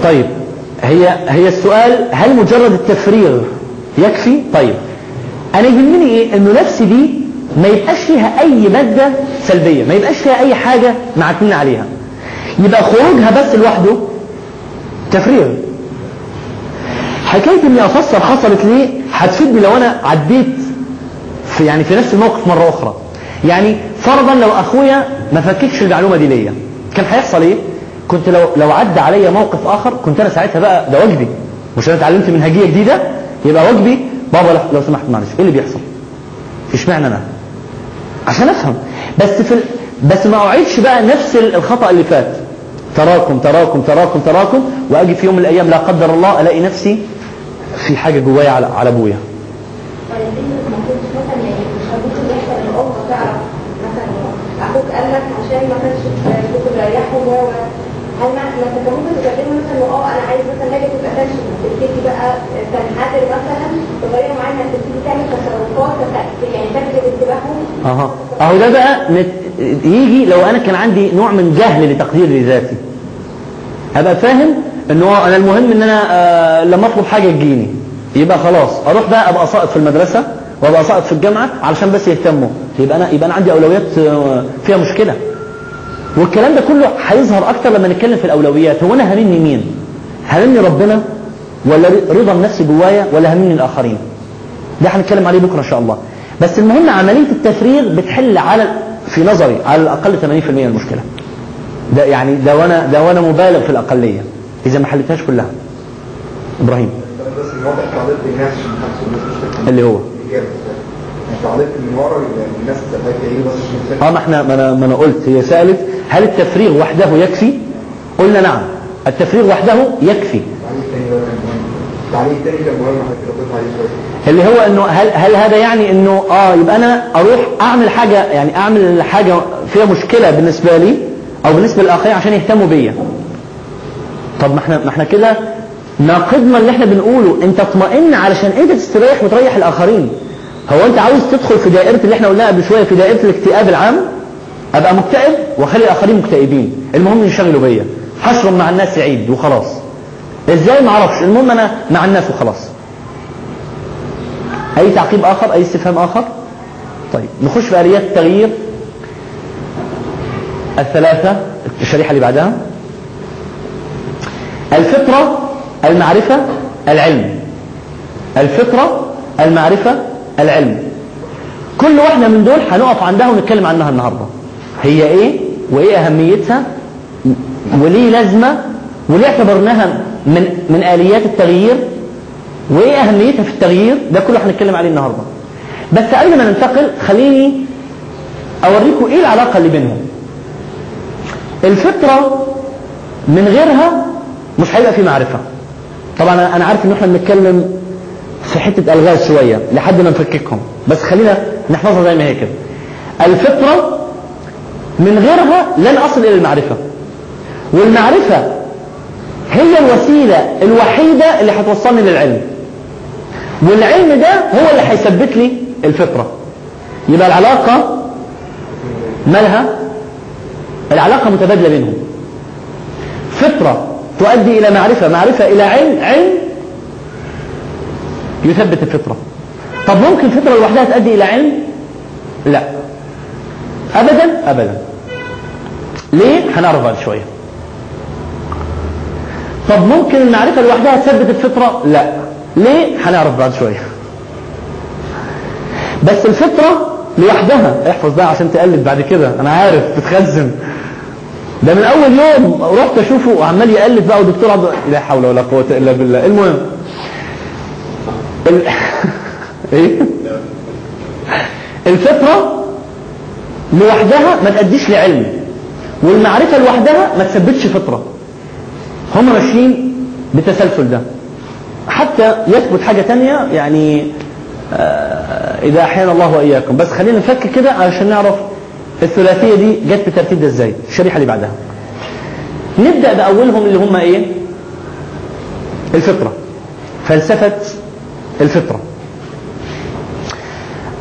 طيب هي هي السؤال هل مجرد التفريغ يكفي؟ طيب أنا يهمني إيه؟ إنه نفسي دي ما يبقاش فيها أي مادة سلبية، ما يبقاش فيها أي حاجة معتمين عليها، يبقى خروجها بس لوحده تفريغ. حكاية إني أفسر حصلت ليه هتفيدني لو أنا عديت في يعني في نفس الموقف مرة أخرى. يعني فرضا لو أخويا ما فككش المعلومة دي ليا كان هيحصل إيه؟ كنت لو لو عدى عليا موقف آخر كنت أنا ساعتها بقى ده واجبي، مش أنا اتعلمت منهجية جديدة يبقى واجبي بابا لو سمحت معلش ايه اللي بيحصل؟ اشمعنى انا؟ عشان افهم بس في ال... بس ما اعيدش بقى نفس الخطأ اللي فات تراكم تراكم تراكم تراكم، واجي في يوم من الايام لا قدر الله الاقي نفسي في حاجه جوايا على على ابويا. اها اهو ده بقى مت... يجي لو انا كان عندي نوع من جهل لتقدير لذاتي هبقى فاهم انه انا المهم ان انا آه لما اطلب حاجه تجيني، يبقى خلاص اروح بقى ابقى ساقط في المدرسه وابقى ساقط في الجامعه علشان بس يهتموا، يبقى انا يبقى انا عندي اولويات فيها مشكله. والكلام ده كله هيظهر اكتر لما نتكلم في الاولويات. هو انا هامني مين؟ هامني ربنا ولا رضا النفس جوايا ولا هامني الاخرين؟ ده هنتكلم عليه بكره ان شاء الله. بس المهم عملية التفريغ بتحل على في نظري على الأقل ثمانين بالمية من المشكلة. ده يعني ده وانا ده وانا مبالغ في الأقلية إذا ما حلتهاش كلها. إبراهيم اللي هو اه ما احنا ما انا ما انا قلت هي سألت هل التفريغ وحده يكفي؟ قلنا نعم التفريغ وحده يكفي. اللي هو انه هل, هل هذا يعني انه اه يبقى انا اروح اعمل حاجة يعني اعمل حاجة فيها مشكلة بالنسبة لي او بالنسبة للاخرين عشان يهتموا بيا؟ طب ما احنا ما احنا كده ناقضنا اللي احنا بنقوله. انت اطمئن علشان انت تستريح وتريح الاخرين. هو انت عاوز تدخل في دائرة اللي احنا قلناها قبل شوية في دائرة الاكتئاب العام؟ ابقى مكتئب واخلي الاخرين مكتئبين، المهم يشغلوا بيا، حشرهم مع الناس عيد وخلاص. ازاي ما اعرفش، المهم انا مع الناس وخلاص. اي تعقيب اخر؟ اي استفهام اخر؟ طيب نخش في آليات التغيير الثلاثة الشريحة اللي بعدها. الفطرة المعرفة العلم، الفطرة المعرفة العلم، كل واحدة من دول هنقف عندها ونتكلم عنها النهاردة. هي ايه وايه اهميتها وليه لازمة وليه اعتبرناها من من آليات التغيير واهميتها في التغيير، ده كله هنتكلم عليه النهارده. بس قبل ما ننتقل خليني اوريكم ايه العلاقه اللي بينهم. الفطره من غيرها مش هيبقى في معرفه. طبعا انا عارف ان احنا بنتكلم في حته الغاز شويه لحد ما نفككهم، بس خلينا نحفظها زي ما هي كده. الفطره من غيرها لن اصل الى المعرفه، والمعرفه هي الوسيله الوحيده اللي هتوصلني للعلم، والعلم ده هو اللي هيثبت لي الفطره. يبقى العلاقه مالها؟ العلاقه متبادله بينهم، فطره تؤدي الى معرفه، معرفه الى علم، علم يثبت الفطره. طب ممكن الفطره لوحدها تؤدي الى علم؟ لا ابدا ابدا. ليه؟ هنعرف بعد شويه. طب ممكن المعرفه لوحدها تثبت الفطره؟ لا. ليه؟ هنعرف بعد شويه. بس الفطره لوحدها، احفظ بقى عشان تقلب بعد كده، انا عارف بتخزن ده من اول يوم رحت اشوفه وعمال يقلب بقى، والدكتور عبد لا حول ولا قوه الا بالله. المهم ال... ايه الفطره لوحدها ما تأديش لعلم، والمعرفه لوحدها ما تثبتش فطره. هما ماشيين بالتسلسل ده حتى يثبت حاجه تانية يعني اذا احيانا الله واياكم. بس خلينا نفكر كده علشان نعرف الثلاثيه دي جت بترتيب ده ازاي. الشريحه اللي بعدها نبدا باولهم اللي هم ايه؟ الفطره، فلسفه الفطره.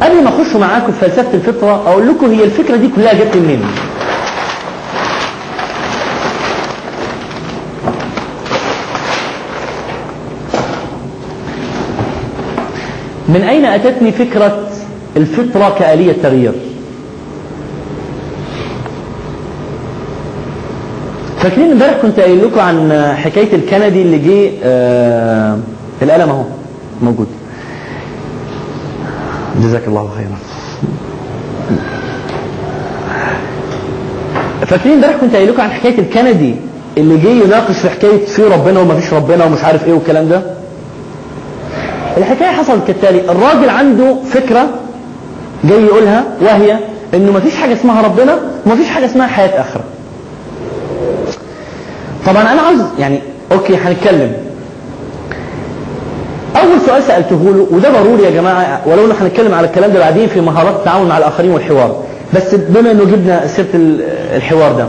قبل ما اخش معاكم في فلسفه الفطره اقول لكم هي الفكره دي كلها جت منين. من أين أتتني فكرة الفطرة كآلية تغيير؟ فاكرين امبارح كنت قايل لكم عن حكاية الكندي اللي جه آه القلم اهو موجود. جزاك الله خيرا. فاكرين امبارح كنت قايل لكم عن حكاية الكندي اللي جه يناقش في حكاية في ربنا وما فيش ربنا ومش عارف ايه والكلام ده. الحكاية حصلت كالتالي: الراجل عنده فكرة جاي يقولها، وهي انه مفيش حاجة اسمها ربنا ومفيش حاجة اسمها حياة اخرى. طبعا انا عاوز يعني اوكي هنتكلم. اول سؤال سألته له، وده ضروري يا جماعة ولو ان هنتكلم على الكلام ده بعدين في مهارات التعاون مع الاخرين والحوار، بس بما انه جبنا سيرة الحوار ده،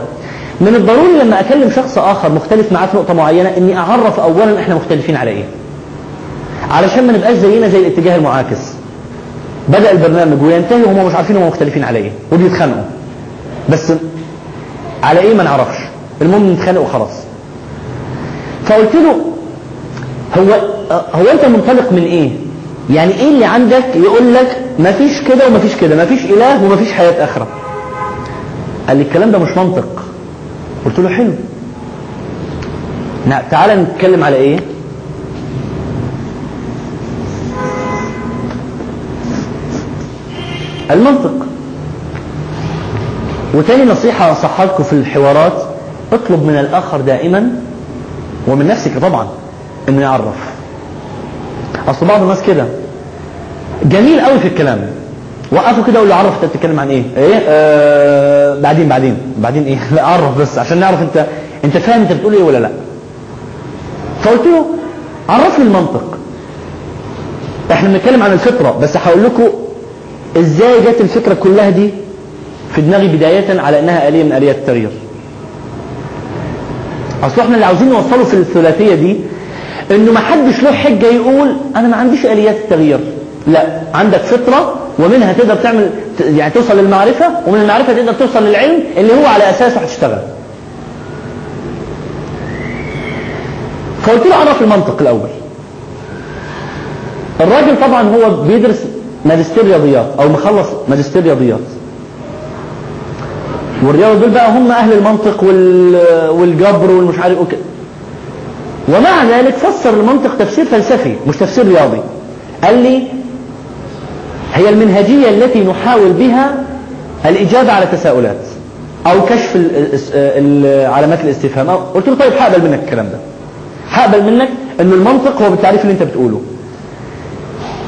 من الضروري لما اكلم شخص اخر مختلف معاه في نقطة معينة اني اعرف اولا احنا مختلفين على ايه، علشان ما نبقاش زينا زي الاتجاه المعاكس. بدأ البرنامج وينتهي وهم مش عارفين هم مختلفين على ايه، وبيتخانقوا بس على ايه ما نعرفش، المهم نتخانق وخلاص. فقلت له هو هو انت منطلق من ايه؟ يعني ايه اللي عندك يقول لك ما فيش كده وما فيش كده، ما فيش اله وما فيش حياة اخرى؟ قال لي الكلام ده مش منطق. قلت له حلو، تعالى نتكلم على ايه؟ المنطق. وتاني نصيحة أنصحها لكم في الحوارات: اطلب من الآخر دائما ومن نفسك طبعا إنه يعرف. أصل بعض الناس كده جميل قوي في الكلام، وقفوا كده ولا عرف أنت بتتكلم عن إيه؟ إيه؟ آه بعدين بعدين بعدين إيه؟ لا عرف بس عشان نعرف أنت أنت فاهم أنت بتقول إيه ولا لأ. فقلت له عرفني المنطق. إحنا بنتكلم عن الفطرة بس هقول لكم ازاي جت الفكرة كلها دي في دماغي بداية على انها آلية من آليات التغيير. اصل احنا اللي عاوزين نوصله في الثلاثية دي انه ما حدش له حجة يقول انا ما عنديش آليات التغيير. لا، عندك فطرة ومنها تقدر تعمل يعني توصل للمعرفة، ومن المعرفة تقدر توصل للعلم اللي هو على اساسه هتشتغل. فقلت له اعرف المنطق الاول. الراجل طبعا هو بيدرس ماجستير رياضيات او مخلص ماجستير رياضيات، والرياضه دول بقى هم اهل المنطق والجبر والمش عارف وكده، ومع ذلك فسر المنطق تفسير فلسفي مش تفسير رياضي. قال لي هي المنهجيه التي نحاول بها الاجابه على تساؤلات او كشف علامات الاستفهام. قلت له طيب هقبل منك الكلام ده، هقبل منك ان المنطق هو بالتعريف اللي انت بتقوله،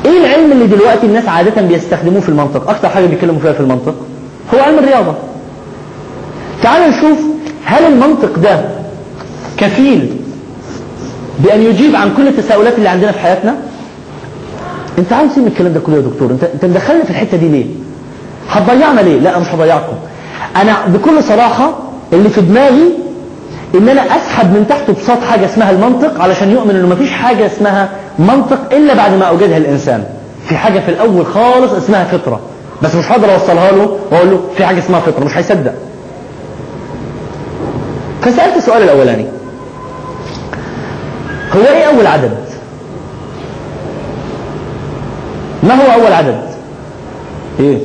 ايه العلم اللي دلوقتي الناس عادة بيستخدموه في المنطق؟ اكتر حاجة بيتكلموا فيها في المنطق هو علم الرياضة. تعالوا نشوف هل المنطق ده كفيل بان يجيب عن كل التساؤلات اللي عندنا في حياتنا؟ انت عاوز ايه من الكلام ده كله يا دكتور؟ انت انت مدخلنا في الحتة دي ليه؟ هتضيعنا ليه؟ لا مش هضيعكم. انا بكل صراحة اللي في دماغي ان انا اسحب من تحته بساط حاجة اسمها المنطق علشان يؤمن انه مفيش حاجة اسمها منطق الا بعد ما اوجدها الانسان. في حاجة في الاول خالص اسمها فطرة، بس مش هقدر اوصلها له واقول له في حاجة اسمها فطرة، مش هيصدق. فسألت السؤال الاولاني هو ايه اول عدد؟ ما هو اول عدد؟ ايه؟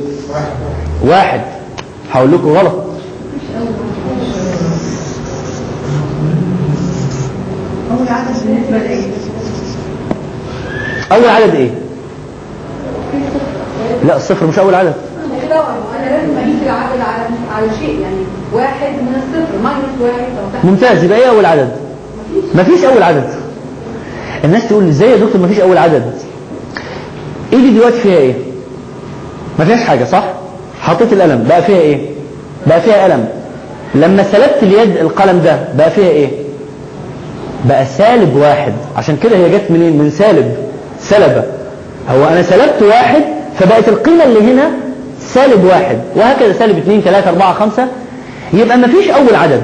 واحد. هقول لكم غلط. اول عدد بالنسبه لايه؟ اول عدد ايه؟ لا الصفر مش اول عدد. انا لازم اجيب العدد على على شيء، يعني واحد من الصفر ماينس واحد. ممتاز. يبقى ايه اول عدد؟ مفيش اول عدد. الناس تقول لي ازاي يا دكتور مفيش اول عدد؟ ايدي دلوقتي فيها ايه؟ مفيش حاجه صح؟ حطيت القلم بقى فيها ايه؟ بقى فيها قلم. لما سلبت اليد القلم ده بقى فيها ايه؟ بقى سالب واحد. عشان كده هي جت منين؟ من سالب سلبة. هو انا سلبت واحد فبقت القيمة اللي هنا سالب واحد، وهكذا سالب اتنين تلاتة اربعة خمسة. يبقى مفيش اول عدد.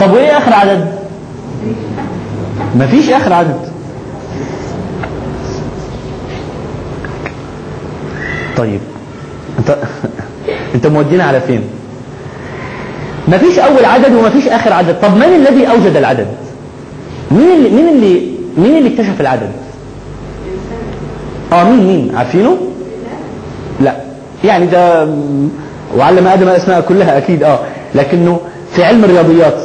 طب وايه اخر عدد؟ مفيش اخر عدد. طيب انت انت مودينا على فين؟ مفيش اول عدد ومفيش اخر عدد. طب من الذي اوجد العدد؟ مين اللي مين اللي مين اللي اكتشف العدد؟ اه مين مين عارفينه؟ لا يعني ده وعلم ادم الاسماء كلها اكيد، اه لكنه في علم الرياضيات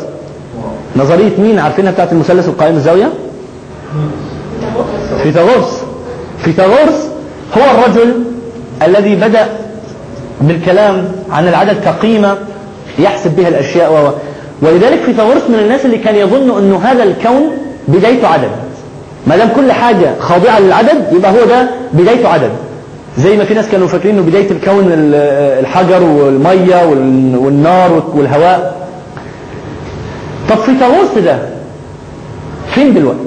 نظريه مين عارفينها بتاعه المثلث القائم الزاويه؟ فيثاغورس. فيثاغورس هو الرجل الذي بدأ بالكلام عن العدد كقيمة يحسب بها الأشياء و... ولذلك فيثاغورس من الناس اللي كان يظن أنه هذا الكون بدايته عدد، ما دام كل حاجة خاضعة للعدد يبقى هو ده بدايته عدد. زي ما في ناس كانوا فاكرين أنه بداية الكون الحجر والمية والنار والهواء. طب فيثاغورس ده فين دلوقتي؟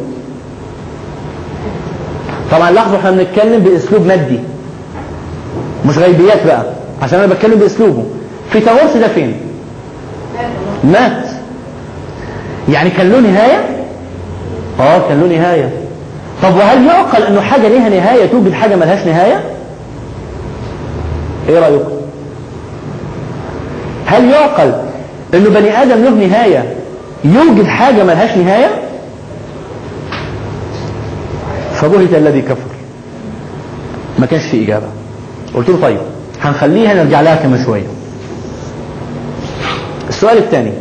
طبعا لاحظوا احنا بنتكلم بأسلوب مادي مش غيبيات بقى عشان انا بتكلم باسلوبه. فيثاغورس ده فين؟ مات. يعني كان له نهاية؟ اه كان له نهاية. طب وهل يعقل انه حاجة ليها نهاية توجد حاجة ملهاش نهاية؟ ايه رأيكم؟ هل يعقل انه بني ادم له نهاية يوجد حاجة ملهاش نهاية؟ فبهت الذي كفر. ما كانش في اجابة. قلت له طيب هنخليها نرجع لها كمان شوية. السؤال الثاني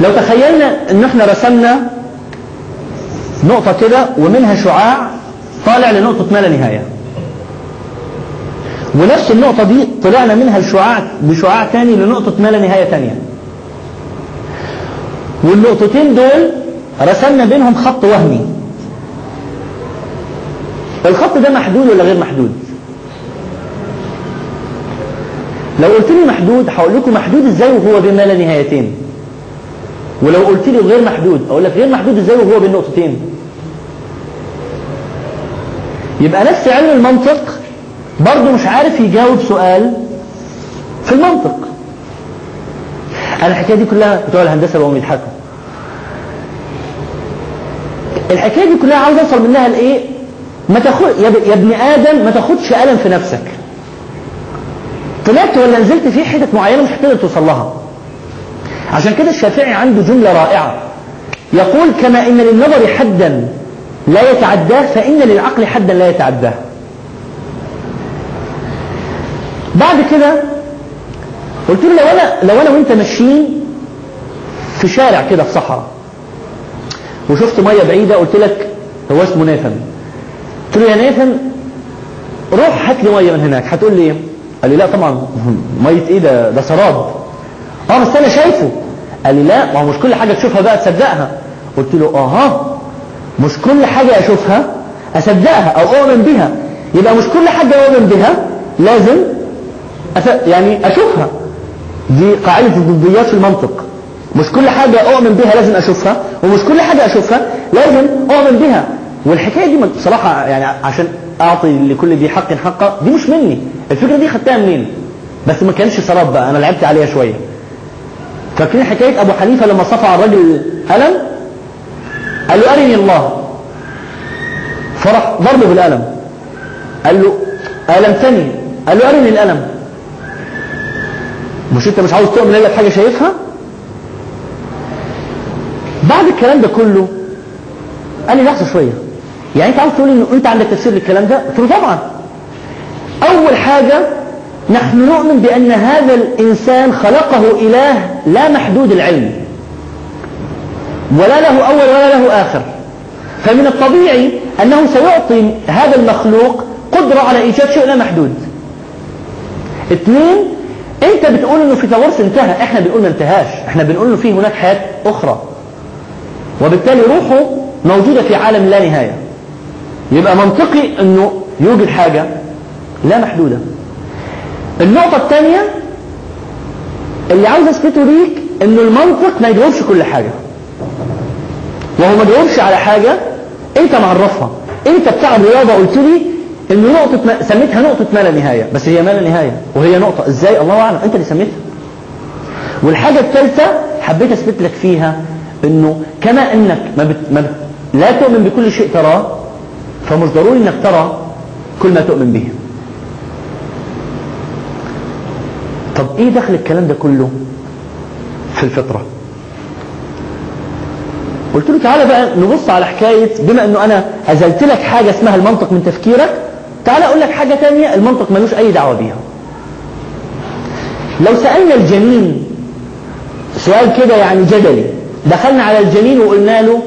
لو تخيلنا ان احنا رسمنا نقطة كده ومنها شعاع طالع لنقطة ما لا نهاية، ونفس النقطة دي طلعنا منها الشعاع بشعاع تاني لنقطة ما لا نهاية تانية، والنقطتين دول رسمنا بينهم خط وهمي. الخط ده محدود ولا غير محدود؟ لو قلت لي محدود هقول لكم محدود ازاي وهو بين ما لا نهايتين، ولو قلت لي غير محدود اقول لك غير محدود ازاي وهو بين نقطتين. يبقى نفس علم المنطق برضه مش عارف يجاوب سؤال في المنطق. انا الحكايه دي كلها بتوع الهندسه بقوا يضحكوا. الحكايه دي كلها عاوز اوصل منها لايه؟ ما تاخد يا ابن ادم ما تاخدش ألم في نفسك. طلعت ولا نزلت في حتة معينة مش هتقدر توصل لها. عشان كده الشافعي عنده جملة رائعة يقول كما ان للنظر حدا لا يتعداه فان للعقل حدا لا يتعداه. بعد كده قلت له لو انا لو انا وانت ماشيين في شارع كده في صحراء وشفت ميه بعيدة قلت لك هو اسمه ناثن، قلت له يا ناثن روح هات لي ميه من هناك، هتقول لي ايه؟ قال لي لا طبعا ميه ايه ده ده سراب. اه بس انا شايفه. قال لي لا ما هو مش كل حاجه تشوفها بقى تصدقها. قلت له اه مش كل حاجه اشوفها أصدقها أو أؤمن بها. يبقى مش كل حاجة أؤمن بها لازم يعني أشوفها، دي قاعدة الضديات في المنطق. مش كل حاجة أؤمن بها لازم أشوفها، ومش كل حاجة أشوفها لازم أؤمن بها. والحكاية دي بصراحة يعني عشان أعطي لكل دي حق حقه، دي مش مني، الفكرة دي خدتها منين، بس ما كانش صراب بقى، أنا لعبت عليها شوية. فاكرين حكاية أبو حنيفة لما صفع الرجل القلم قال له أرني الله، فرح ضربه بالقلم، قال له ألمتني، قال له أرني القلم. مش أنت مش عاوز تؤمن إلا بحاجة شايفها؟ بعد الكلام ده كله قال لي لحظة شوية، يعني أنت عاوز تقول إنه أنت عندك تفسير للكلام ده؟ قلت له طبعا. أول حاجة نحن نؤمن بأن هذا الإنسان خلقه إله لا محدود العلم، ولا له أول ولا له آخر، فمن الطبيعي أنه سيعطي هذا المخلوق قدرة على إيجاد شيء لا محدود. اثنين، أنت بتقول إنه فيثاغورس انتهى، إحنا بنقول ما انتهاش، إحنا بنقول إنه فيه هناك حياة أخرى، وبالتالي روحه موجودة في عالم لا نهاية، يبقى منطقي إنه يوجد حاجة لا محدودة. النقطة الثانية اللي عاوز أثبته ليك إنه المنطق ما يجاوبش كل حاجة، وهو ما يجاوبش على حاجة أنت معرفها. أنت بتاع الرياضة قلت لي إنه نقطة ما... سميتها نقطة ما لا نهاية، بس هي ما لا نهاية وهي نقطة، إزاي الله أعلم، أنت اللي سميتها. والحاجة الثالثة حبيت أثبت لك فيها إنه كما إنك ما بت... ما بت... لا تؤمن بكل شيء تراه، فمش ضروري إنك ترى كل ما تؤمن به. طب ايه دخل الكلام ده كله في الفطرة؟ قلت له تعالى بقى نبص على حكاية، بما انه انا ازلت لك حاجة اسمها المنطق من تفكيرك، تعالى اقول لك حاجة تانية المنطق ملوش اي دعوة بيها. لو سألنا الجنين سؤال كده يعني جدلي، دخلنا على الجنين وقلنا له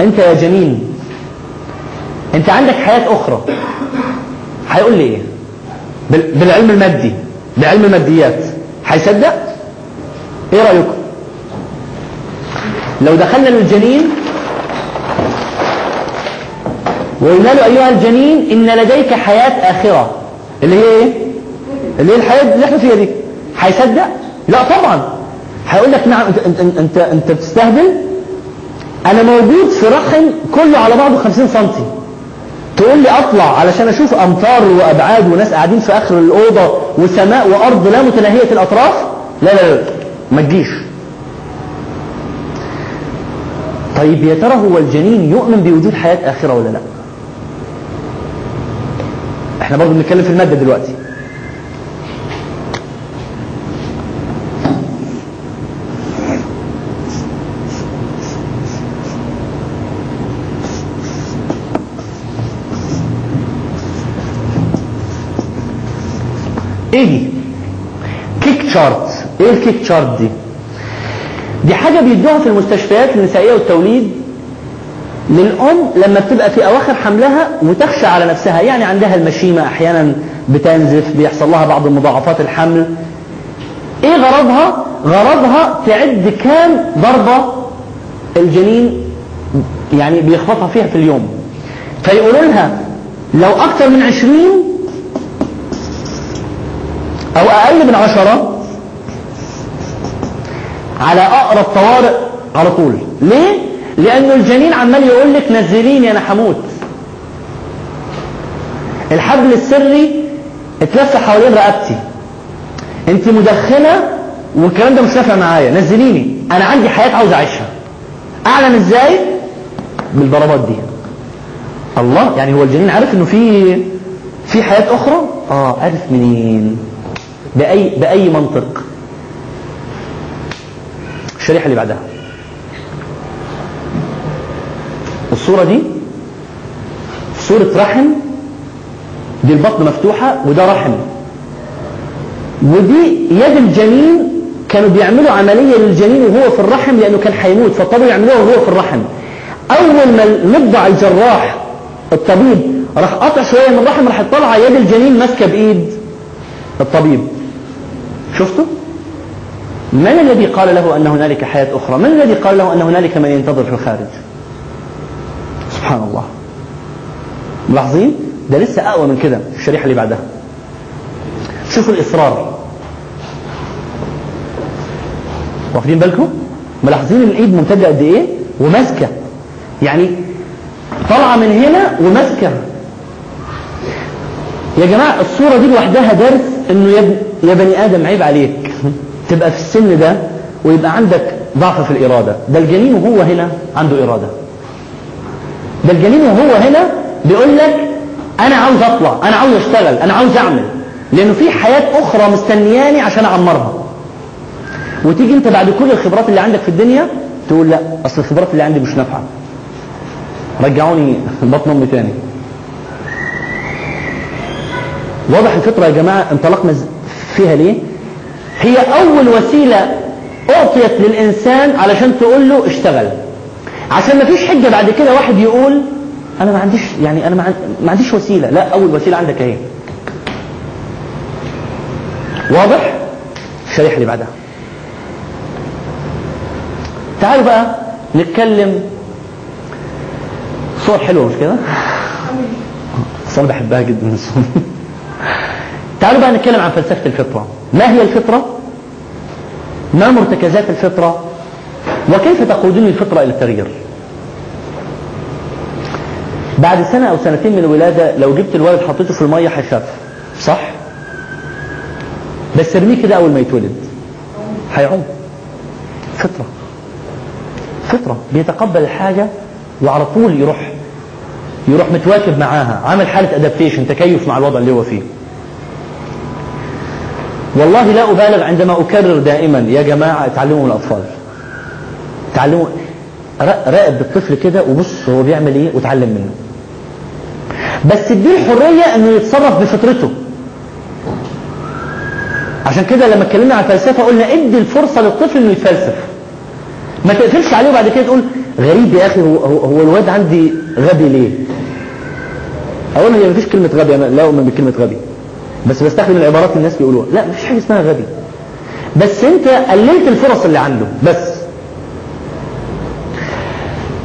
انت يا جنين انت عندك حياة اخرى، هيقول لي ايه؟ بالعلم المادي، بعلم الماديات، هيصدق؟ ايه رأيكم؟ لو دخلنا للجنين وقلنا له ايها الجنين ان لديك حياة اخرة، اللي هي ايه؟ اللي هي الحياة اللي احنا فيها دي، هيصدق؟ لا طبعا. هيقول لك نعم، انت انت انت, انت بتستهبل، انا موجود في رخم كله على بعضه خمسين سنتي، تقول لي اطلع علشان اشوف امطار وابعاد وناس قاعدين في اخر الاوضه وسماء وارض لا متناهيه الاطراف؟ لا لا لا ما تجيش. طيب يا ترى هو الجنين يؤمن بوجود حياه اخره ولا لا؟ احنا برضو بنتكلم في الماده دلوقتي. ايه دي؟ كيك شارت. ايه الكيك شارت دي؟ دي حاجة بيدوها في المستشفيات النسائية والتوليد للأم لما بتبقى في أواخر حملها وتخشى على نفسها، يعني عندها المشيمة، أحيانا بتنزف، بيحصل لها بعض مضاعفات الحمل. ايه غرضها؟ غرضها تعد كام ضربة الجنين يعني بيخبطها فيها في اليوم، فيقولوا لها لو أكتر من عشرين أو أقل من عشرة على أقرب طوارئ على طول. ليه؟ لأنه الجنين عمال يقول لك نزليني أنا حموت. الحبل السري اتلف حوالين رقبتي، أنت مدخنة والكلام ده مش نافع معايا، نزليني أنا عندي حياة عاوز أعيشها. أعلم إزاي؟ بالضربات دي. الله، يعني هو الجنين عارف إنه في في حياة أخرى؟ آه عارف منين؟ بأي, بأي منطق؟ الشريحة اللي بعدها، الصورة دي صورة رحم، دي البطن مفتوحة وده رحم، ودي يد الجنين. كانوا بيعملوا عملية للجنين وهو في الرحم لأنه كان حيموت، فالطبيب يعملوها وهو في الرحم. أول ما نبضع الجراح الطبيب راح قطع شوية من الرحم، راح يطلع يد الجنين ماسكة بإيد الطبيب. شفتوا؟ من الذي قال له أن هنالك حياة أخرى؟ من الذي قال له أن هنالك من ينتظر في الخارج؟ سبحان الله. ملاحظين؟ ده لسه اقوى من كده. الشريحه اللي بعدها شوفوا الاصرار، واخدين بالكم؟ ملاحظين الايد ممتده قد ايه وماسكه، يعني طالعه من هنا وماسكه. يا جماعه الصوره دي لوحدها درس انه يا بني ادم عيب عليك تبقى في السن ده ويبقى عندك ضعف في الاراده. ده الجنين وهو هنا عنده اراده، ده الجنين وهو هنا بيقول لك انا عاوز اطلع، انا عاوز اشتغل، انا عاوز اعمل، لانه في حياه اخرى مستنياني عشان اعمرها. وتيجي انت بعد كل الخبرات اللي عندك في الدنيا تقول لا اصل الخبرات اللي عندي مش نافعه، رجعوني بطن امي تاني. واضح الفطره يا جماعه انطلقنا فيها ليه؟ هي اول وسيله اعطيت للانسان علشان تقول له اشتغل، عشان ما فيش حجه بعد كده واحد يقول انا ما عنديش، يعني انا ما عنديش وسيله. لا، اول وسيله عندك اهي. واضح؟ الشريحه اللي بعدها. تعالوا بقى نتكلم صور حلوه، مش كده؟ اصلا بحبها جدا الصور. تعالوا بقى نتكلم عن فلسفه الفطره. ما هي الفطره؟ ما مرتكزات الفطره؟ وكيف تقودني الفطره الى التغيير؟ بعد سنه او سنتين من الولاده لو جبت الولد حطيته في الميه هيخاف، صح؟ بس ارميه كده اول ما يتولد هيعوم. فطره، فطره بيتقبل الحاجه وعلى طول يروح يروح متواكب معاها، عامل حاله ادابتيشن، تكيف مع الوضع اللي هو فيه. والله لا أبالغ عندما أكرر دائما يا جماعة اتعلموا من الأطفال، اتعلموا. راقب الطفل كده وبص هو بيعمل ايه وتعلم منه، بس اديه الحرية انه يتصرف بفطرته. عشان كده لما اتكلمنا عن الفلسفة قلنا ادي الفرصة للطفل انه يتفلسف، ما تقفلش عليه بعد كده تقول غريب يا اخي هو الواد عندي غبي ليه. اولا هي مفيش كلمة غبي، انا لا اؤمن بكلمة غبي، بس بستخدم العبارات اللي الناس بيقولوها. لا، مفيش حاجه اسمها غبي، بس انت قللت الفرص اللي عنده. بس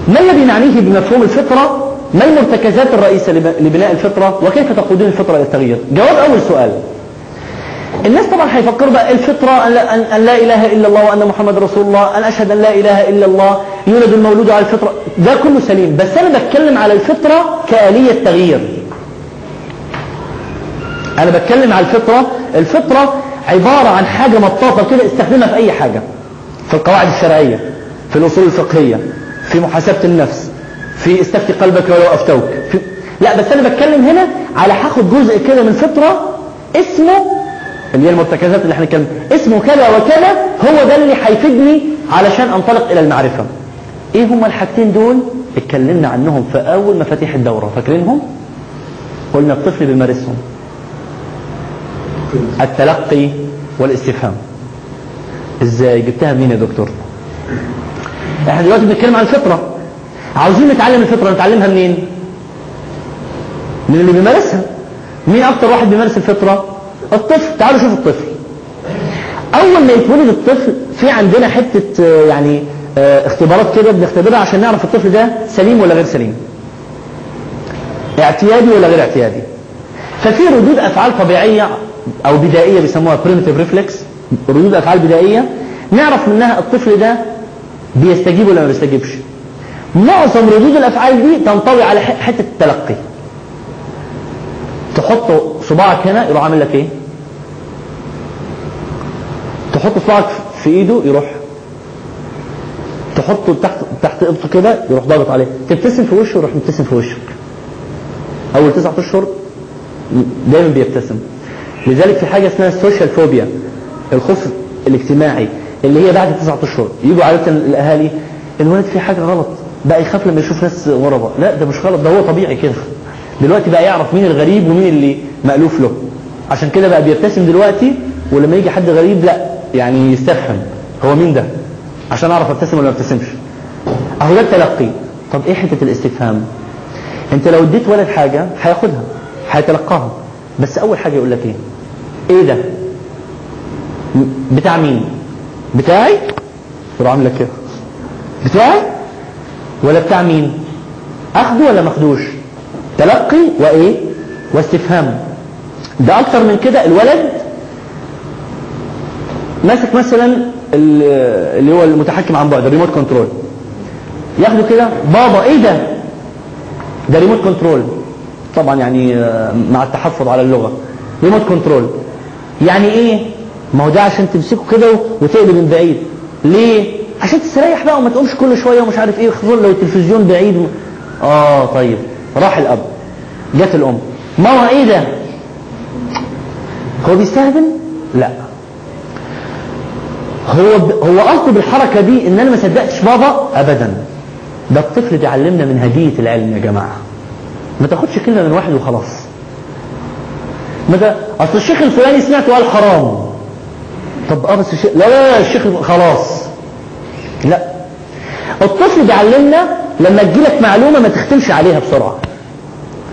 ما الذي نعنيه بمفهوم الفطره؟ ما المرتكزات الرئيسه لبناء الفطره؟ وكيف تقودون الفطره الى التغيير؟ جواب اول سؤال. الناس طبعا هيفكروا بقى الفطره ان لا اله الا الله وان محمد رسول الله، ان اشهد ان لا اله الا الله، يولد المولود على الفطره، ده كله سليم. بس انا بتكلم على الفطره كآلية تغيير. أنا بتكلم على الفطرة، الفطرة عبارة عن حاجة مطاطة كده استخدمها في أي حاجة، في القواعد الشرعية، في الأصول الفقهية، في محاسبة النفس، في استفتي قلبك ولو أفتوك في... لا، بس أنا بتكلم هنا على هاخد جزء كده من فطرة اسمه اللي هي المرتكزات اللي احنا كلمنا اسمه كذا وكذا، هو ده اللي هيفيدني علشان أنطلق إلى المعرفة. إيه هما الحاجتين دول؟ اتكلمنا عنهم في أول مفاتيح الدورة، فاكرينهم؟ قلنا الطفل بيمارسهم، التلقي والاستفهام. ازاي جبتها مين يا دكتور؟ احنا دلوقتي بنتكلم عن الفطره، عاوزين نتعلم الفطره، نتعلمها منين؟ من اللي بيمارسها. مين اكتر واحد بيمارس الفطره؟ الطفل. تعالوا شوفوا الطفل اول ما يتولد. الطفل في عندنا حته يعني اختبارات كده بنختبرها عشان نعرف الطفل ده سليم ولا غير سليم، اعتيادي ولا غير اعتيادي. ففي ردود افعال طبيعيه او بدائيه بيسموها بريميتيف ريفلكس، ردود افعال بدائيه نعرف منها الطفل ده بيستجيب ولا ما بيستجيبش. معظم ردود الافعال دي تنطوي على حته التلقي. تحط صباعك هنا يروح عامل لك ايه؟ تحط صباعك في ايده يروح تحطه تحت تحت ابطه كده يروح ضاغط عليه، تبتسم في وشه يروح مبتسم في وشك. اول تسعة اشهر دايما بيبتسم. لذلك في حاجة اسمها السوشيال فوبيا، الخوف الاجتماعي، اللي هي بعد تسعة اشهر يجوا عادة الاهالي الولد في حاجة غلط بقى يخاف لما يشوف ناس غرباء. لا، ده مش غلط، ده هو طبيعي كده. دلوقتي بقى يعرف مين الغريب ومين اللي مألوف له، عشان كده بقى بيبتسم دلوقتي، ولما يجي حد غريب لا يعني يستفهم هو مين ده عشان اعرف ابتسم ولا ما ابتسمش. اهو ده التلقي. طب ايه حتة الاستفهام؟ انت لو اديت ولد حاجة هياخدها، هيتلقاها، بس اول حاجة يقول لك ايه؟ ايه ده؟ بتاع مين؟ بتاعي؟ يروح عامل لك كده. بتاعي ولا بتاع مين؟ اخده ولا ماخدوش؟ تلقي وايه واستفهام. ده اكتر من كده الولد ماسك مثلا اللي هو المتحكم عن بعد الريموت كنترول، ياخده كده بابا ايه ده ده ريموت كنترول، طبعا يعني مع التحفظ على اللغة ريموت كنترول يعني ايه؟ ما هو ده عشان تمسكه كده وتقلب من بعيد. ليه؟ عشان تستريح بقى وما تقومش كل شوية ومش عارف ايه، خصوصا لو التلفزيون بعيد و... اه طيب. راح الاب جت الام ما هو ايه ده؟ هو بيستهبل؟ لا، هو ب... هو قصده بالحركة دي ان انا ما صدقتش بابا ابدا. ده الطفل بيعلمنا من هدية العلم يا جماعة، ما تاخدش كلمة من واحد وخلاص. ماذا؟ اصل الشيخ الفلاني سمعته قال حرام. طب اه بس الشيخ لا لا لا الشيخ خلاص. لا، الطفل بيعلمنا لما تجيلك معلومة ما تختمش عليها بسرعة.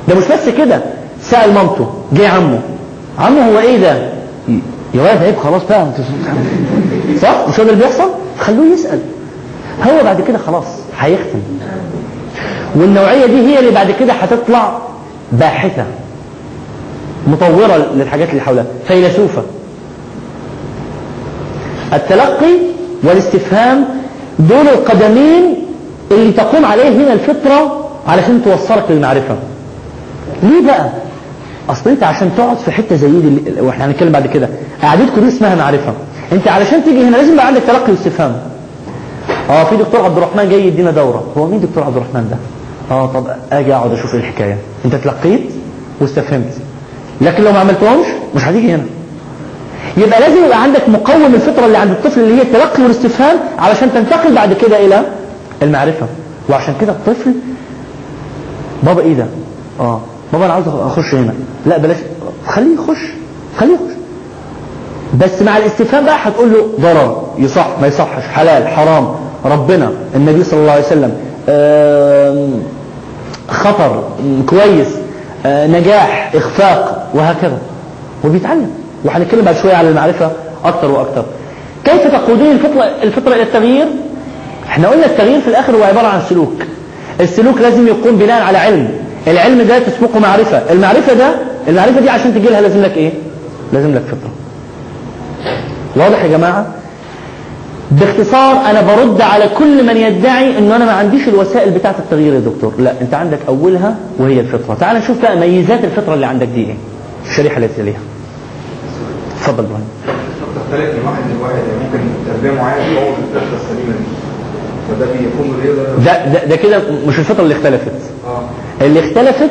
ده مش بس كده، سأل مامته، جه عمه، عمه هو ايه ده؟ يا ولد عيب خلاص بقى، صح؟ مش هو ده اللي بيحصل؟ خلوه يسأل، هو بعد كده خلاص هيختم. والنوعية دي هي اللي بعد كده هتطلع باحثة مطورة للحاجات اللي حولها، فيلسوفة. التلقي والاستفهام دول القدمين اللي تقوم عليه هنا الفطرة علشان توصلك للمعرفة. ليه بقى؟ اصل انت عشان تقعد في حتة زي دي واحنا هنتكلم بعد كده قعدتكم دي اسمها معرفة، انت علشان تيجي هنا لازم يبقى عندك تلقي واستفهام. اه في دكتور عبد الرحمن جاي يدينا دورة، هو مين دكتور عبد الرحمن ده؟ اه طب اجي اقعد اشوف ايه الحكاية. انت تلقيت واستفهمت، لكن لو ما عملتهمش مش هتيجي هنا. يبقى لازم يبقى عندك مقوم الفطرة اللي عند الطفل اللي هي التلقي والاستفهام علشان تنتقل بعد كده الى المعرفة. وعشان كده الطفل بابا ايه ده؟ اه بابا انا عاوز اخش هنا، لا بلاش، خليه يخش خليه يخش. بس مع الاستفهام بقى هتقول له ضرر، يصح ما يصحش، حلال حرام، ربنا النبي صلى الله عليه وسلم، خطر كويس، نجاح اخفاق، وهكذا. وبيتعلم، وهنتكلم بعد شوية على المعرفة اكتر واكتر. كيف تقودين الفطرة الفطرة الى التغيير؟ احنا قلنا التغيير في الاخر هو عبارة عن سلوك، السلوك لازم يقوم بناء على علم، العلم ده تسبقه معرفة، المعرفة ده المعرفة دي عشان تجيلها لازم لك ايه؟ لازم لك فطرة. واضح يا جماعة؟ باختصار انا برد على كل من يدعي ان انا ما عنديش الوسائل بتاعة التغيير يا دكتور. لا، انت عندك اولها وهي الفطرة. تعال نشوف بقى ميزات الفطرة اللي عندك دي ايه؟ الشريحة اللي تليها. اتفضل بقى. تختلف من واحد لواحد، ممكن تربية معينة تقوم بالفطرة السليمة دي. فده بيكون رياضة. ده ده, ده كده مش الفطرة اللي اختلفت. اه. اللي اختلفت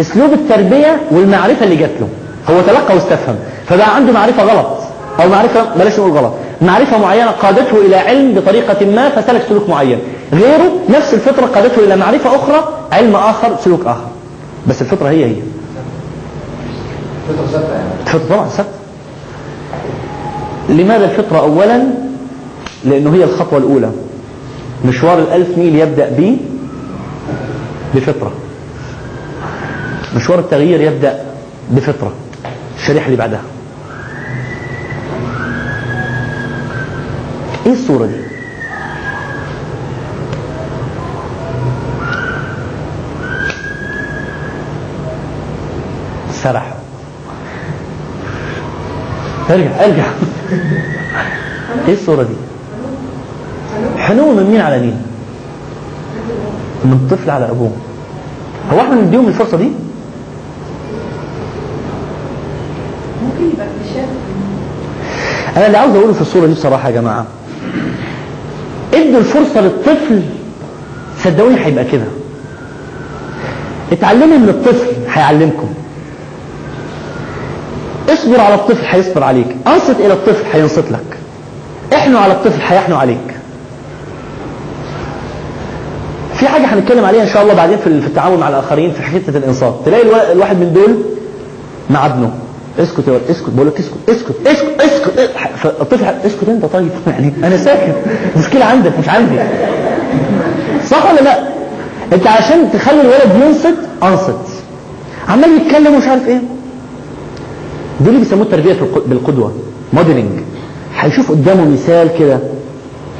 اسلوب التربية والمعرفة اللي جات له. هو تلقى واستفهم، فبقى عنده معرفة غلط. أو معرفة بلاش نقول غلط، معرفة معينة قادته إلى علم بطريقة ما فسلك سلوك معين. غيره نفس الفطرة قادته إلى معرفة أخرى، علم آخر، سلوك آخر. بس الفطرة هي هي. الفطرة ثابتة يعني. الفطرة طبعا ثابتة. لماذا الفطرة أولا؟ لأنه هي الخطوة الأولى. مشوار الألف ميل يبدأ ب بفطرة. مشوار التغيير يبدأ بفطرة. الشريحة اللي بعدها. ايه الصورة دي؟ سرح ارجع ارجع ايه الصورة دي؟ حنو من مين على مين؟ من الطفل على ابوه. هو احنا نديهم الفرصة دي؟ ممكن يبقى اكتشاف. انا اللي عاوز اقوله في الصورة دي بصراحة يا جماعة، ادوا الفرصة للطفل، صدقوني هيبقى كده. اتعلموا من الطفل هيعلمكم، اصبر على الطفل هيصبر عليك، انصت الى الطفل هينصت لك، احنوا على الطفل هيحنوا عليك. في حاجة هنتكلم عليها ان شاء الله بعدين في التعامل مع الاخرين في حتة الانصات. تلاقي الواحد من دول مع ابنه اسكت يا ولد، اسكت، بقول لك اسكت اسكت اسكت اسكت فالطفل اسكت انت طيب، يعني انا ساكت، مشكلة عندك مش عندي، صح ولا لا؟ انت عشان تخلي الولد ينصت انصت، عمال يتكلم ومش عارف ايه. دول اللي بيسموه التربية بالقدوة، موديلنج. هيشوف قدامه مثال كده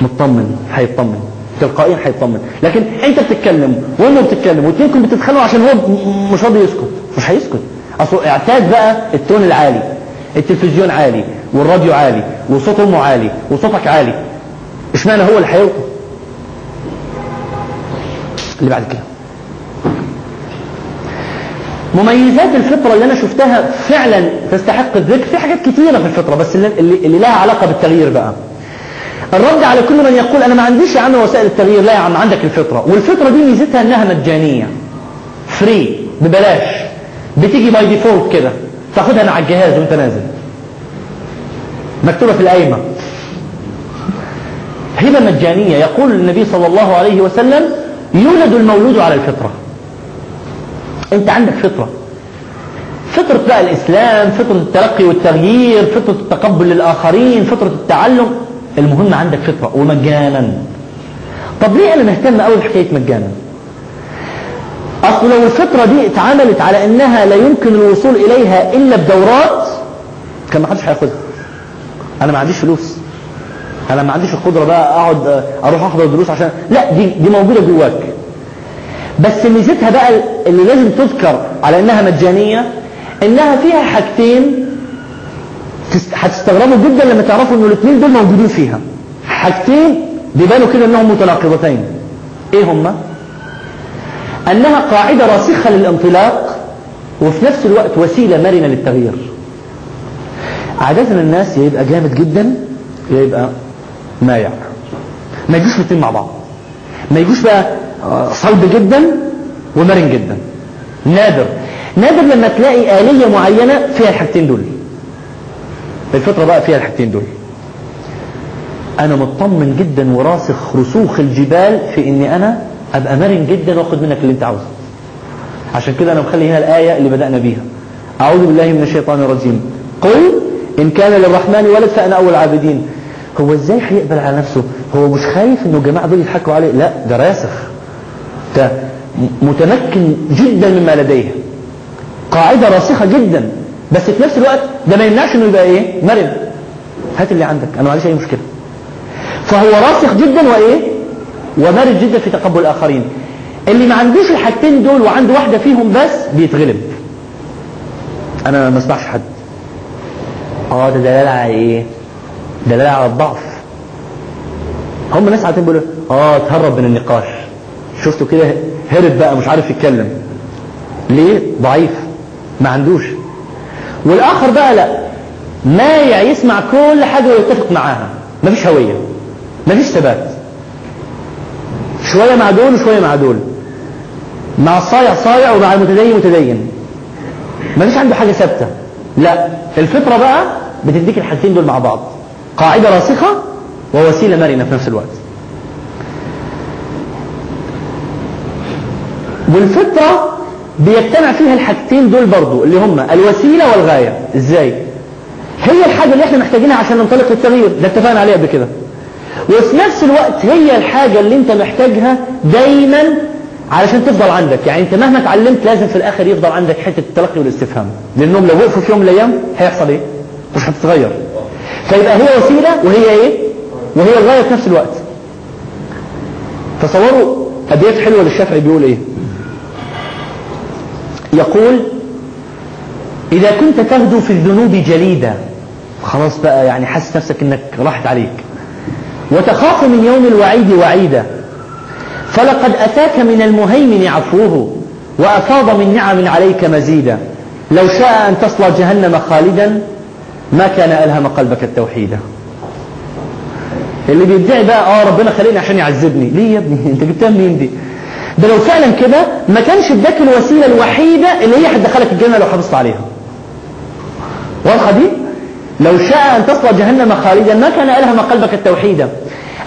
مطمن هيطمن، تلقائيا هيطمن. لكن انت بتتكلم وانت بتتكلم واتنينكم بتتخانقوا عشان هو مش راضي يسكت، مش هيسكت. اصل اعتاد بقى التون العالي، التلفزيون عالي والراديو عالي وصوت امه عالي وصوتك عالي، اشمعنى هو اللي هيوقف؟ اللي بعد كده مميزات الفطرة اللي انا شفتها فعلا تستحق الذكر. في حاجات كتيرة في الفطرة بس اللي, اللي لها علاقة بالتغيير بقى. الرد على كل من يقول انا ما عنديش يا عم وسائل التغيير، لا يا عم عندك الفطرة، والفطرة دي ميزتها انها مجانية، فري، ببلاش، بتيجي باي ديفولت كده، تاخدها مع الجهاز وانت نازل، مكتوبة في القايمة، هبة مجانية. يقول النبي صلى الله عليه وسلم يولد المولود على الفطرة. انت عندك فطرة، فطرة بقى الاسلام، فطرة الترقي والتغيير، فطرة التقبل للاخرين، فطرة التعلم، المهم عندك فطرة ومجانا. طب ليه انا مهتم قوي بحكاية مجانا؟ اصل لو الفطرة دي اتعاملت على انها لا يمكن الوصول اليها الا بدورات كان ما حدش هياخدها. انا ما عنديش فلوس، انا ما عنديش القدرة بقى اقعد اروح احضر دروس عشان لا، دي دي موجودة جواك. بس ميزتها بقى اللي لازم تذكر على انها مجانية، انها فيها حاجتين هتستغربوا جدا لما تعرفوا انه الاثنين دول موجودين فيها. حاجتين بيبانوا كده انهم متناقضتين. ايه هما؟ انها قاعدة راسخة للانطلاق وفي نفس الوقت وسيلة مرنة للتغيير. عادة الناس يبقى جامد جدا يبقى مايع، ما يجوش الاثنين مع بعض، ما يجوش بقى صلب جدا ومرن جدا. نادر نادر لما تلاقي آلية معينة فيها الحاجتين دول. الفطرة بقى فيها الحاجتين دول. انا مطمن جدا وراسخ رسوخ الجبال في اني انا ابقى مرن جدا واخد منك اللي انت عاوزه. عشان كده انا مخلي هنا الايه اللي بدانا بيها، اعوذ بالله من الشيطان الرجيم، قل ان كان للرحمن ولد فانا اول عابدين. هو ازاي هيقبل على نفسه؟ هو مش خايف انه الجماعه دول يضحكوا عليه؟ لا، ده راسخ، ده متمكن جدا مما لديه، قاعده راسخه جدا، بس في نفس الوقت ده ما يمنعش انه يبقى ايه، مرن. هات اللي عندك، انا ما عنديش اي مشكله. فهو راسخ جدا وايه، ومرد جدا في تقبل الآخرين. اللي ما عندوش الحاجتين دول وعنده واحدة فيهم بس بيتغلب. أنا ما اسمعش حد. آه ده دلالة على إيه؟ دلالة على الضعف. هم ناس عادين بيقولوا آه تهرب من النقاش، شفتوا كده هرب بقى مش عارف يتكلم. ليه؟ ضعيف، ما عندوش. والآخر بقى لا، مايع، يسمع كل حاجة ويتفق معاها، ما فيش هوية، ما فيش ثبات، شوية مع دول وشوية مع دول، مع الصايع صايع ومع المتدين متدين، ما فيش عنده حاجة ثابتة. لا، الفطرة بقى بتديك الحاجتين دول مع بعض، قاعدة راسخة ووسيلة مرنة في نفس الوقت. والفطرة بيجتمع فيها الحاجتين دول برضو اللي هما الوسيلة والغاية. ازاي؟ هي الحاجة اللي احنا محتاجينها عشان ننطلق للتغيير، ده اتفقنا عليها قبل كده، وفي نفس الوقت هي الحاجة اللي انت محتاجها دايما علشان تفضل عندك. يعني انت مهما اتعلمت لازم في الاخر يفضل عندك حتة التلقي والاستفهام، لانهم لو وقفوا في يوم من الايام هيحصل ايه؟ مش هتتغير. فيبقى هي وسيلة وهي ايه؟ وهي الغاية في نفس الوقت. تصوروا ابيات حلوة للشافعي بيقول ايه؟ يقول اذا كنت تغدو في الذنوب جليدة، خلاص بقى يعني حاسس نفسك انك راحت عليك، وتخاف من يوم الوعيد وعيدا، فلقد أتاك من المهيمن عفوه وأفاض من نعم عليك مزيدا، لو شاء أن تصلى جهنم خالدا ما كان ألهم قلبك التوحيدا. اللي بيدعي بقى آه ربنا خليني عشان يعذبني، ليه يا ابني؟ انت جبتها منين دي؟ ده لو فعلا كده ما كانش بدك الوسيلة الوحيدة اللي هي هتدخلك الجنة لو حافظت عليها. واضحة دي؟ لو شاء أن تصل جهنم خالدا ما كان ألهم قلبك التوحيدا.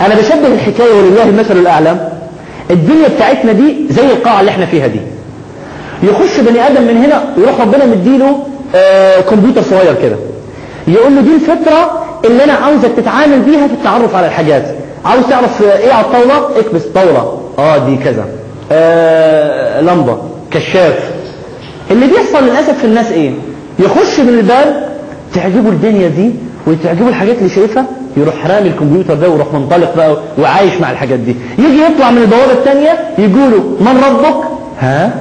أنا بشبه الحكاية ولله المثل الأعلى. الدنيا بتاعتنا دي زي القاعة اللي احنا فيها دي، يخش بني آدم من هنا ويروح ربنا مديله آه كمبيوتر صغير كده، يقول له دي الفترة اللي أنا عاوزك تتعامل بيها في التعرف على الحاجات. عاوز تعرف إيه على الطاولة؟ اكبس طاولة، آه دي كذا، آه لمبة، كشاف. اللي بيحصل للأسف في الناس إيه؟ يخش من البال تعجبه الدنيا دي وتعجبه الحاجات اللي شايفها يروح رامي الكمبيوتر ده ويروح منطلق بقى وعايش مع الحاجات دي. يجي يطلع من البوابه الثانيه يقولوا من ربك؟ ها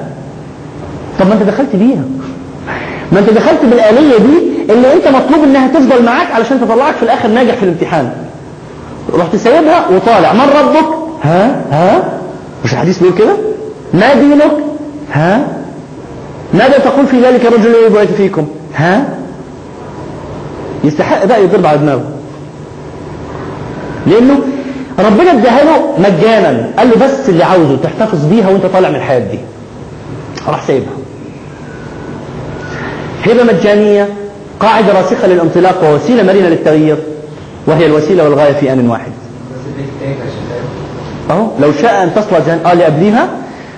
طب ما انت دخلت بيها، ما انت دخلت بالآلية دي اللي انت مطلوب انها تفضل معاك علشان تطلعك في الاخر ناجح في الامتحان، رحت سايبها وطالع من ربك؟ ها ها مش الحديث بيقول كده؟ ما دينك؟ ها ماذا تقول في ذلك الرجل الذي بعث فيكم؟ ها يستحق بقى يضرب على دماغه، لانه ربنا اداله مجانا، قال له بس اللي عاوزه تحتفظ بيها وانت طالع من الحياة دي، راح سايبها. هبة مجانية قاعدة راسخة للانطلاق ووسيلة مرنة للتغيير، وهي الوسيلة والغاية في آن واحد. أهو لو شاء أن تصل جهنم. آه لأبليها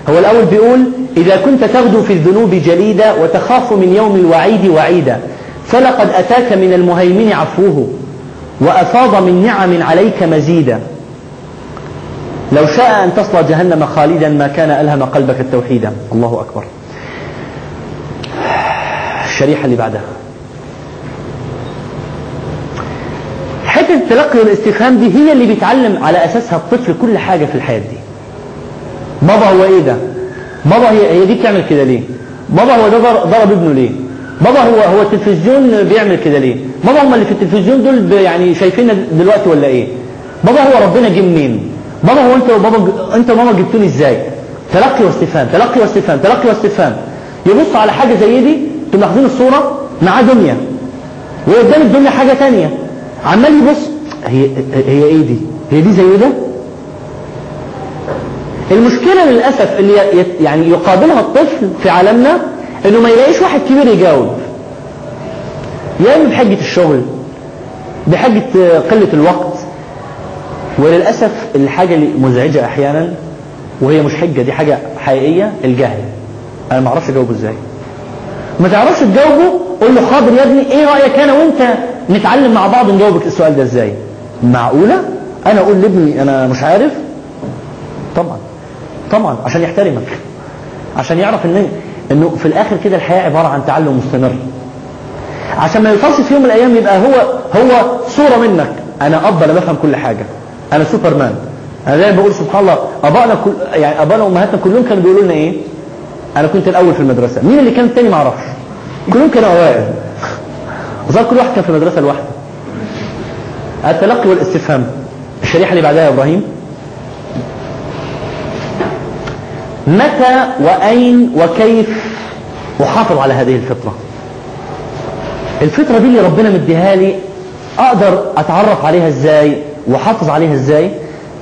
هو الأول بيقول إذا كنت تغدو في الذنوب جليدا وتخاف من يوم الوعيد وعيدا فلقد أتاك من المهيمن عفوه وأفاض من نعم عليك مزيدا لو شاء أن تصل جهنم خالدا ما كان ألهم قلبك التوحيدا. الله أكبر. الشريحة اللي بعدها حتى التلقي والاستفهام دي هي اللي بيتعلم على أساسها الطفل كل حاجة في الحياة دي. بابا هو إيه ده؟ بابا هي دي بتعمل كده ليه؟ بابا هو ده ضرب ابنه ليه؟ بابا هو هو التلفزيون بيعمل كده ليه؟ بابا هم اللي في التلفزيون دول يعني شايفيننا دلوقتي ولا إيه؟ بابا هو ربنا جه منين؟ بابا هو أنت وبابا أنت وماما جبتوني إزاي؟ تلقي واستفهام تلقي واستفهام تلقي واستفهام. يبص على حاجة زي دي تم أخذين الصورة مع دنيا وقدام الدنيا حاجة تانية، عمال يبص هي هي ايه دي؟ هي دي زي ده؟ المشكلة للأسف اللي يعني يقابلها الطفل في عالمنا انه ما يلاقيش واحد كبير يجاوب، يا اما بحجة الشغل بحجة قلة الوقت. وللأسف الحاجة اللي مزعجة احيانا وهي مش حجة دي حاجة حقيقية الجهل، انا ما اعرفش اجاوبه ازاي، ما تعرفش تجاوبه قول له حاضر يا ابني ايه رأيك انا وانت نتعلم مع بعض نجاوبك السؤال ده ازاي؟ معقولة انا اقول لابني انا مش عارف؟ طبعا طبعا عشان يحترمك، عشان يعرف ان انه في الاخر كده الحياة عبارة عن تعلم مستمر، عشان ما يفرص في يوم من الايام يبقى هو هو صورة منك انا اب انا بفهم كل حاجة انا سوبرمان. انا دايما بقول سبحان الله ابائنا كل يعني ابائنا وامهاتنا كلهم كانوا بيقولوا لنا ايه؟ انا كنت الاول في المدرسة، مين اللي كان الثاني ما اعرفش، كلهم كانوا اوائل، وظهر كل واحد كان في المدرسة الواحدة. التلقي والاستفهام. الشريحة اللي بعدها يا إبراهيم. متى وأين وكيف أحافظ على هذه الفطرة؟ الفطرة دي اللي ربنا مديها لي أقدر أتعرف عليها إزاي وأحافظ عليها إزاي؟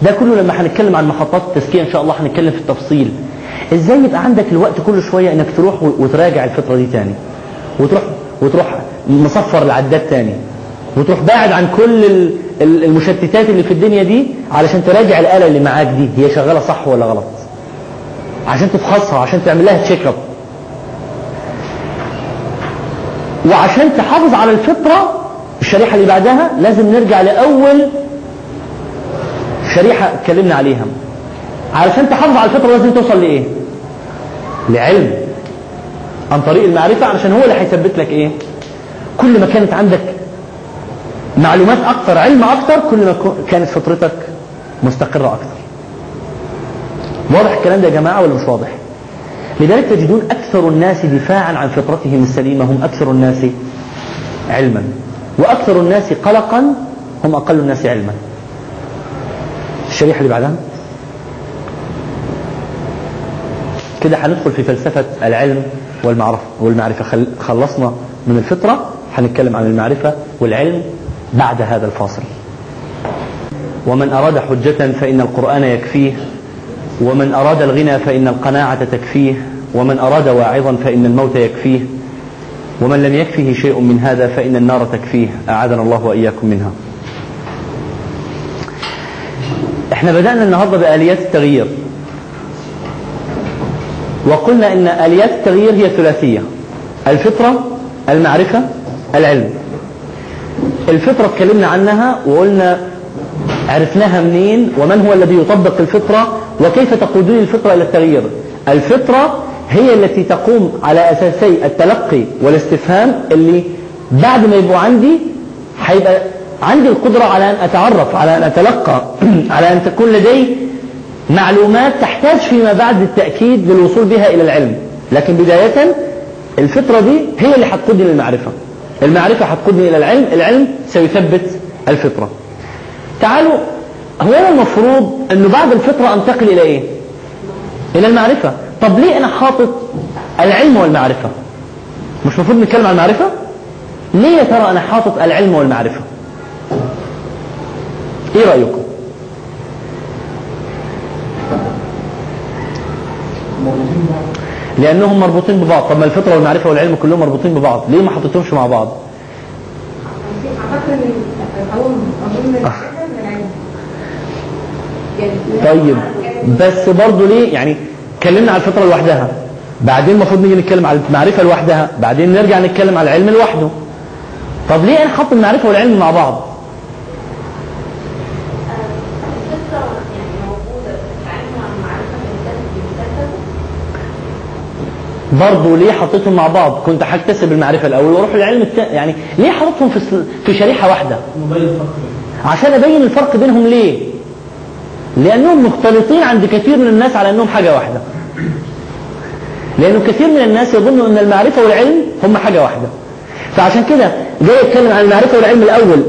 ده كله لما هنتكلم عن محطات التزكية إن شاء الله هنتكلم في التفصيل إزاي يبقى عندك الوقت كل شوية إنك تروح وتراجع الفطرة دي تاني وتروح وتروح مصفر العداد تاني وتروح باعد عن كل المشتتات اللي في الدنيا دي علشان تراجع الآلة اللي معاك دي هي شغالة صح ولا غلط، عشان تفحصها عشان تعمل لها تشيك اب. وعشان تحافظ على الفطرة الشريحة اللي بعدها لازم نرجع لأول شريحة اتكلمنا عليها. علشان تحافظ على الفطرة لازم توصل لإيه؟ لعلم عن طريق المعرفة، علشان هو اللي هيثبت لك إيه؟ كل ما كانت عندك معلومات أكثر علم أكثر كل ما كانت فطرتك مستقرة أكثر. واضح الكلام ده يا جماعة ولا مش واضح؟ لذلك تجدون أكثر الناس دفاعا عن فطرتهم السليمة هم أكثر الناس علما، وأكثر الناس قلقا هم أقل الناس علما. الشريحة اللي بعدها كده هندخل في فلسفة العلم والمعرفة. خلصنا من الفطرة، هنتكلم عن المعرفة والعلم بعد هذا الفاصل. ومن أراد حجة فإن القرآن يكفيه، ومن أراد الغنى فإن القناعة تكفيه، ومن أراد واعظا فإن الموت يكفيه، ومن لم يكفيه شيء من هذا فإن النار تكفيه، أعاذنا الله وإياكم منها. احنا بدأنا النهاردة بآليات التغيير، وقلنا إن آليات التغيير هي ثلاثية: الفطرة، المعرفة، العلم. الفطرة اتكلمنا عنها وقلنا عرفناها منين ومن هو الذي يطبق الفطرة وكيف تقودني الفطرة إلى التغيير. الفطرة هي التي تقوم على أساسي التلقي والاستفهام اللي بعد ما يبقوا عندي هيبقى عندي القدرة على أن أتعرف، على أن أتلقى، على أن تكون لدي معلومات تحتاج فيما بعد التأكيد للوصول بها إلى العلم. لكن بداية الفطرة دي هي اللي هتقودني للمعرفة، المعرفة هتقودني إلى العلم، العلم سيثبت الفطرة. تعالوا، هو المفروض أنه بعد الفطرة أنتقل إلى إيه؟ إلى المعرفة. طب ليه أنا حاطط العلم والمعرفة؟ مش مفروض نتكلم عن المعرفة؟ ليه ترى أنا حاطط العلم والمعرفة؟ إيه رأيكم؟ لأنهم مربوطين ببعض. طب ما الفطرة والمعرفة والعلم كلهم مربوطين ببعض، ليه ما حطيتهمش مع بعض؟ طيب بس برضو ليه يعني اتكلمنا على الفطرة لوحدها، بعدين المفروض نيجي نتكلم على المعرفة لوحدها، بعدين نرجع نتكلم على العلم لوحده. طب ليه نحط المعرفة والعلم مع بعض؟ برضو ليه حطيتهم مع بعض؟ كنت هكتسب المعرفة الأول واروح العلم التاني، يعني ليه حطيتهم في في شريحة واحدة؟ عشان أبين الفرق بينهم. ليه؟ لأنهم مختلطين عند كثير من الناس على أنهم حاجة واحدة، لأنه كثير من الناس يظنوا أن المعرفة والعلم هم حاجة واحدة. فعشان كده جاي يتكلم عن المعرفة والعلم الأول،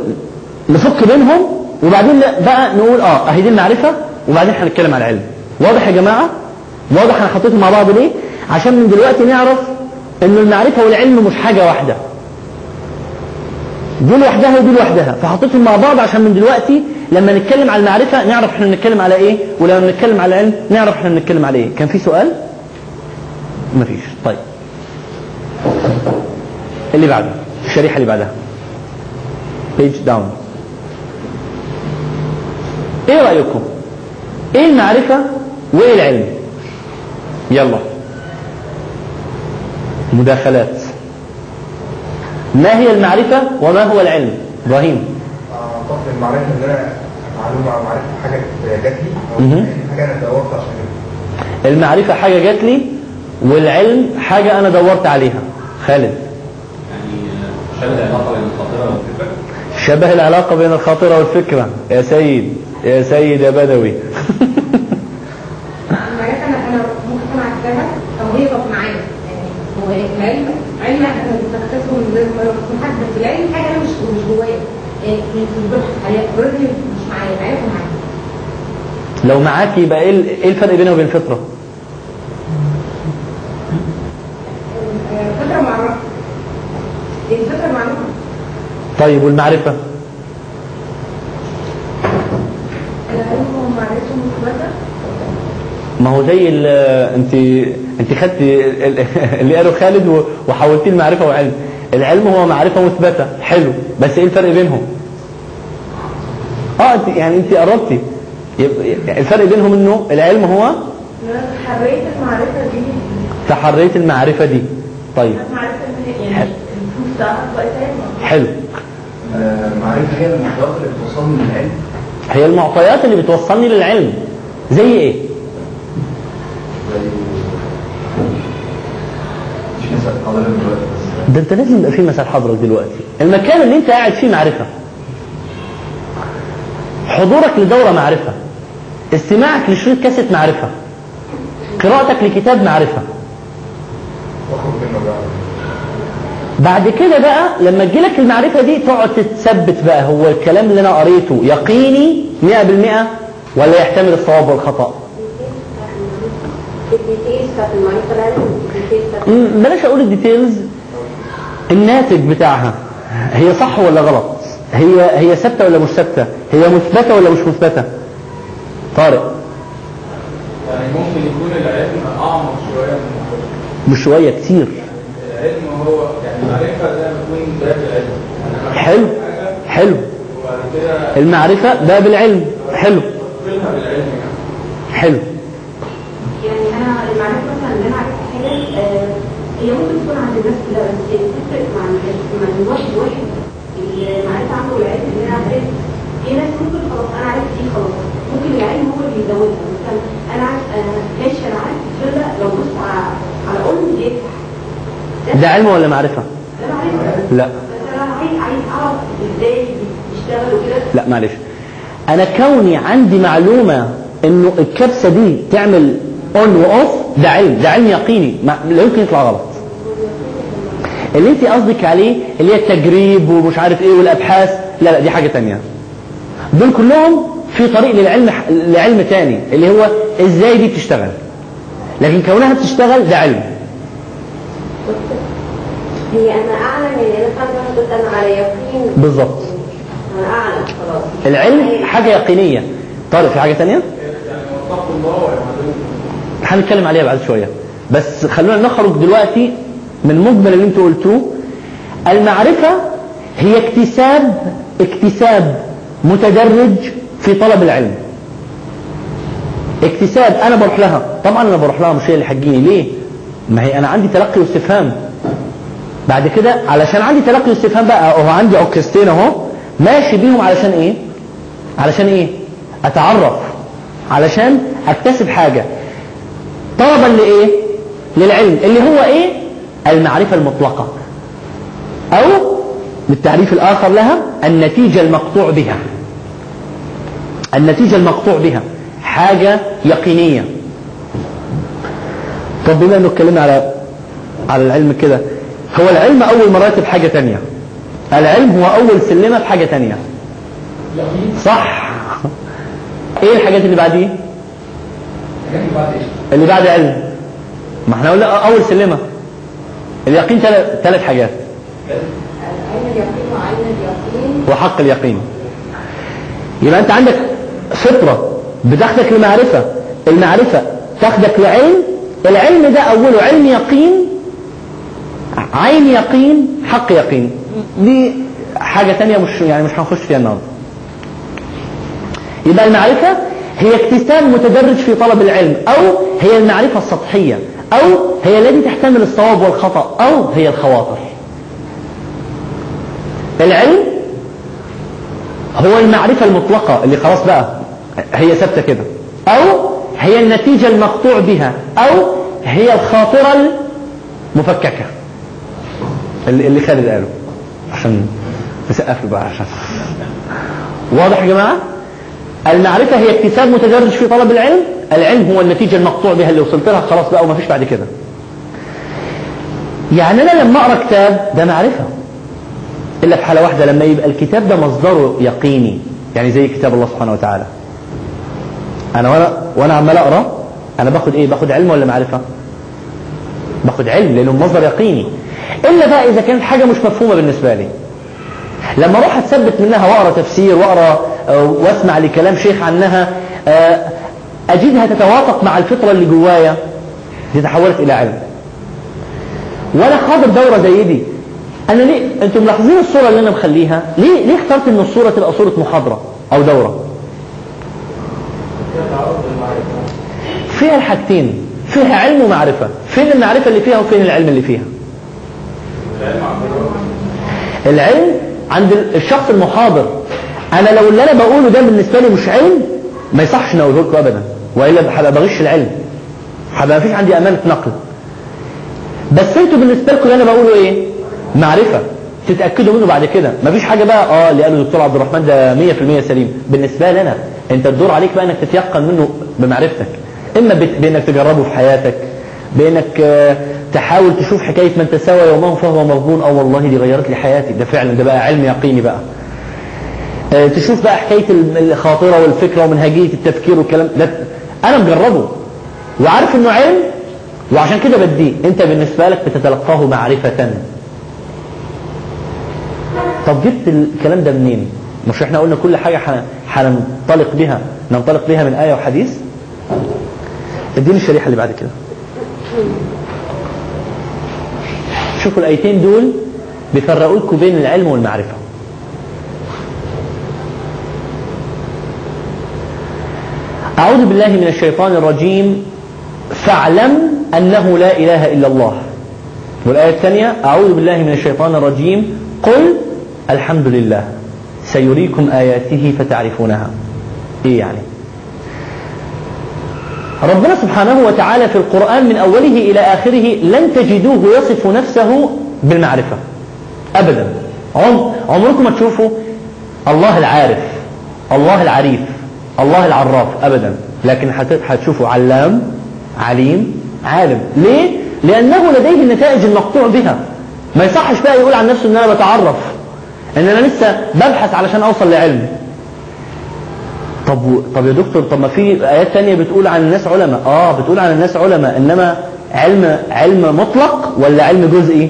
نفك بينهم وبعدين بقى نقول آه أهي دي المعرفة وبعدين هنتكلم عن العلم. واضح يا جماعة؟ واضح أنا حطيتهم مع بعض ليه؟ عشان من دلوقتي نعرف أن المعرفة والعلم مش حاجة واحدة، دي لوحدها ودي لوحدها، فحطيتهم مع بعض عشان من دلوقتي لما نتكلم على المعرفة نعرف احنا بنتكلم على ايه، ولما نتكلم على العلم نعرف احنا بنتكلم على ايه. كان في سؤال؟ مفيش. طيب اللي بعده، الشريحة اللي بعدها، page down. ايه رأيكم؟ ايه المعرفة وايه العلم؟ يلا مداخلات. ما هي المعرفة وما هو العلم؟ إبراهيم. أعتقد المعرفة إن أنا معلومة أو معرفة حاجة جات لي، حاجة أنا دورت عشانها. المعرفة حاجة جات لي، والعلم حاجة أنا دورت عليها. خالد. يعني شبه العلاقة بين الخاطرة والفكرة. شبه العلاقة بين الخاطرة والفكرة. يا سيد، يا سيد، يا بدوي. المعرفة أنا أنا ممكن أعرفها أو هي تقف معايا، يعني هو العلم علم أنا بستكتسبه من محدد في العلم حاجة أنا مش مش جوايا. لو معاك يبقى ايه الفرق بينه وبين الفطرة؟ الفطرة معرفة، الفطرة معرفة. طيب والمعرفة؟ ما هو زي انت انت خدت اللي قاله خالد وحولتيه المعرفة وعلم. العلم هو معرفة مثبتة، حلو، بس ايه الفرق بينهم؟ اه يعني انت قربتي. الفرق بينهم انه العلم هو تحريت المعرفة دي، تحريت المعرفة دي. طيب المعرفة يعني حلو. المعرفة هي المعطيات اللي بتوصلني للعلم، هي المعطيات اللي بتوصلني للعلم. زي ايه؟ مش نسأل قضايا دلوقتي، ده انت لازم يبقى في مثال حضرتك دلوقتي. المكان اللي انت قاعد فيه معرفة، حضورك لدورة معرفة، استماعك لشريط كاسيت معرفة، قراءتك لكتاب معرفة. بعد كده بقى لما تجيلك المعرفة دي تقعد تتثبت بقى، هو الكلام اللي انا قريته يقيني مئة بالمئة ولا يحتمل الصواب والخطأ؟ بلاش اقول الديتيلز، الناتج بتاعها هي صح ولا غلط، هي هي ثابته ولا مش ثابته، هي مثبته ولا مش مثبته. طارق. يعني ممكن يكون العلم اعمق شويه من المعرفه، مش شويه كتير. العلم هو يعني المعرفه ده بيكون باب العلم. حلو حلو. المعرفه باب العلم. حلو حلو. يعني انا المعرفه مثلا اللي انا عرفت حاجه هي ممكن تكون عند الناس كلها، بس بتفرق مع مع واحد واحد. المعرفة عنده والعلم اللي انا عارف، في ناس ممكن خلاص انا عارف دي خلاص، ممكن العلم هو اللي يزودها. مثلا انا عارف ماشي، انا عارف الفرقة لو بص على قلبي دي، ده علم ولا معرفة؟ لا معرفة. لا بس انا عايز عايز اعرف ازاي بيشتغل لا معلش، انا كوني عندي معلومة انه الكبسة دي تعمل اون واوف ده علم، ده علم يقيني، لا يمكن يطلع غلط. اللي انت قصدك عليه اللي هي التجريب ومش عارف ايه والابحاث، لا لا دي حاجة تانية، دول كلهم في طريق للعلم، لعلم تاني اللي هو ازاي دي بتشتغل، لكن كونها بتشتغل ده علم. هي انا اعلم ان انا فاهمه قلت انا على يقين بالظبط، انا اعلم خلاص العلم حاجه يقينيه. طارق في حاجه ثانيه هنتكلم عليها بعد شويه، بس خلونا نخرج دلوقتي من مجمل اللي انتوا قلتوه. المعرفه هي اكتساب اكتساب متدرج في طلب العلم، اكتساب انا بروح لها، طبعا انا بروح لها مش هي اللي حجيني. ليه؟ ما هي انا عندي تلقي واستفهام، بعد كده علشان عندي تلقي واستفهام بقى اهو عندي اوكستين اهو ماشي بيهم، علشان ايه؟ علشان ايه؟ اتعرف، علشان اكتسب حاجه طلبا لايه؟ للعلم اللي هو ايه؟ المعرفه المطلقه، او بالتعريف الاخر لها النتيجه المقطوع بها. النتيجه المقطوع بها حاجه يقينيه. طب بما انه اتكلمنا على على العلم كده، هو العلم اول مراتب حاجه تانية، العلم هو اول سلمه في حاجه تانية، صح؟ ايه الحاجات اللي بعديه؟ اللي بعد علم، ما احنا قلنا اول سلمه اليقين، ثلاث حاجات، علم اليقين وعين اليقين وحق اليقين. يبقى انت عندك فطره بتاخدك لمعرفه، المعرفه تاخدك لعلم، العلم ده اوله علم يقين، عين يقين، حق يقين. دي حاجة تانية مش يعني مش هنخش فيها النهارده. يبقى المعرفة هي اكتساب متدرج في طلب العلم، أو هي المعرفة السطحية، أو هي التي تحتمل الصواب والخطأ، أو هي الخواطر. العلم هو المعرفة المطلقة اللي خلاص بقى هي ثابتة كده، أو هي النتيجة المقطوع بها، أو هي الخاطرة المفككة. اللي خالد قاله عشان نسقف بقى، عشان واضح يا جماعه. المعرفه هي اكتساب متدرج في طلب العلم، العلم هو النتيجه المقطوع بها اللي وصلت لها خلاص بقى ومفيش بعد كده. يعني انا لما اقرا كتاب ده معرفه، الا في حاله واحده، لما يبقى الكتاب ده مصدره يقيني، يعني زي كتاب الله سبحانه وتعالى. انا وانا وانا عمال اقرا انا باخد ايه؟ باخد علم ولا معرفه؟ باخد علم لانه مصدر يقيني. إلا بقى إذا كانت حاجة مش مفهومة بالنسبة لي، لما أروح أتثبت منها وأقرأ تفسير وأقرأ وأسمع لكلام شيخ عنها، أجدها تتوافق مع الفطرة اللي جوايا، دي تحولت إلى علم. وأنا حاضر دورة زي دي، أنا ليه؟ أنتم ملاحظين الصورة اللي أنا مخليها؟ ليه ليه اخترت إن الصورة تبقى صورة محاضرة أو دورة؟ فيها الحاجتين، فيها علم ومعرفة. فين المعرفة اللي فيها وفين العلم اللي فيها؟ العلم عند الشخص المحاضر. انا لو اللي انا بقوله ده بالنسبه لي مش علم ما يصحش ان اقوله لكم ابدا، والا هبقى بغش العلم، هبقى مفيش عندي امانه نقل. بس انتوا بالنسبه لكم اللي انا بقوله ايه؟ معرفه، تتاكدوا منه بعد كده. مفيش حاجه بقى اه اللي قاله الدكتور عبد الرحمن ده مية في المية سليم بالنسبه لي انا. انت الدور عليك بقى انك تتيقن منه بمعرفتك، اما بانك تجربه في حياتك، بانك آه تحاول تشوف حكاية من تساوى يومه فهو مغبون، أو والله دي غيرت لي حياتي، ده فعلا ده بقى علم يقيني بقى. أه تشوف بقى حكاية الخاطرة والفكرة ومنهجية التفكير والكلام ده، أنا مجربه وعارف إنه علم وعشان كده بديه. أنت بالنسبة لك بتتلقاه معرفة. طب جبت الكلام ده منين؟ مش إحنا قلنا كل حاجة هننطلق بها ننطلق بها من آية وحديث؟ اديني الشريحة اللي بعد كده. شوفوا الايتين دول بيفرقوا لكم بين العلم والمعرفه. اعوذ بالله من الشيطان الرجيم. فاعلم انه لا اله الا الله. والايه الثانيه اعوذ بالله من الشيطان الرجيم قل الحمد لله سيريكم اياته فتعرفونها. ايه يعني؟ ربنا سبحانه وتعالى في القرآن من أوله إلى آخره لن تجدوه يصف نفسه بالمعرفة أبدا. عمركم ما تشوفوا الله العارف، الله العريف، الله العراف أبدا، لكن هتشوفه علام، عليم، عالم. ليه؟ لأنه لديه النتائج المقطوع بها. ما يصحش بقى يقول عن نفسه إن أنا بتعرف، إن أنا لسه ببحث علشان أوصل لعلم. طب طب يا دكتور، طب ما في آيات تانية بتقول عن الناس علماء. آه بتقول عن الناس علماء، إنما علم علم مطلق ولا علم جزئي؟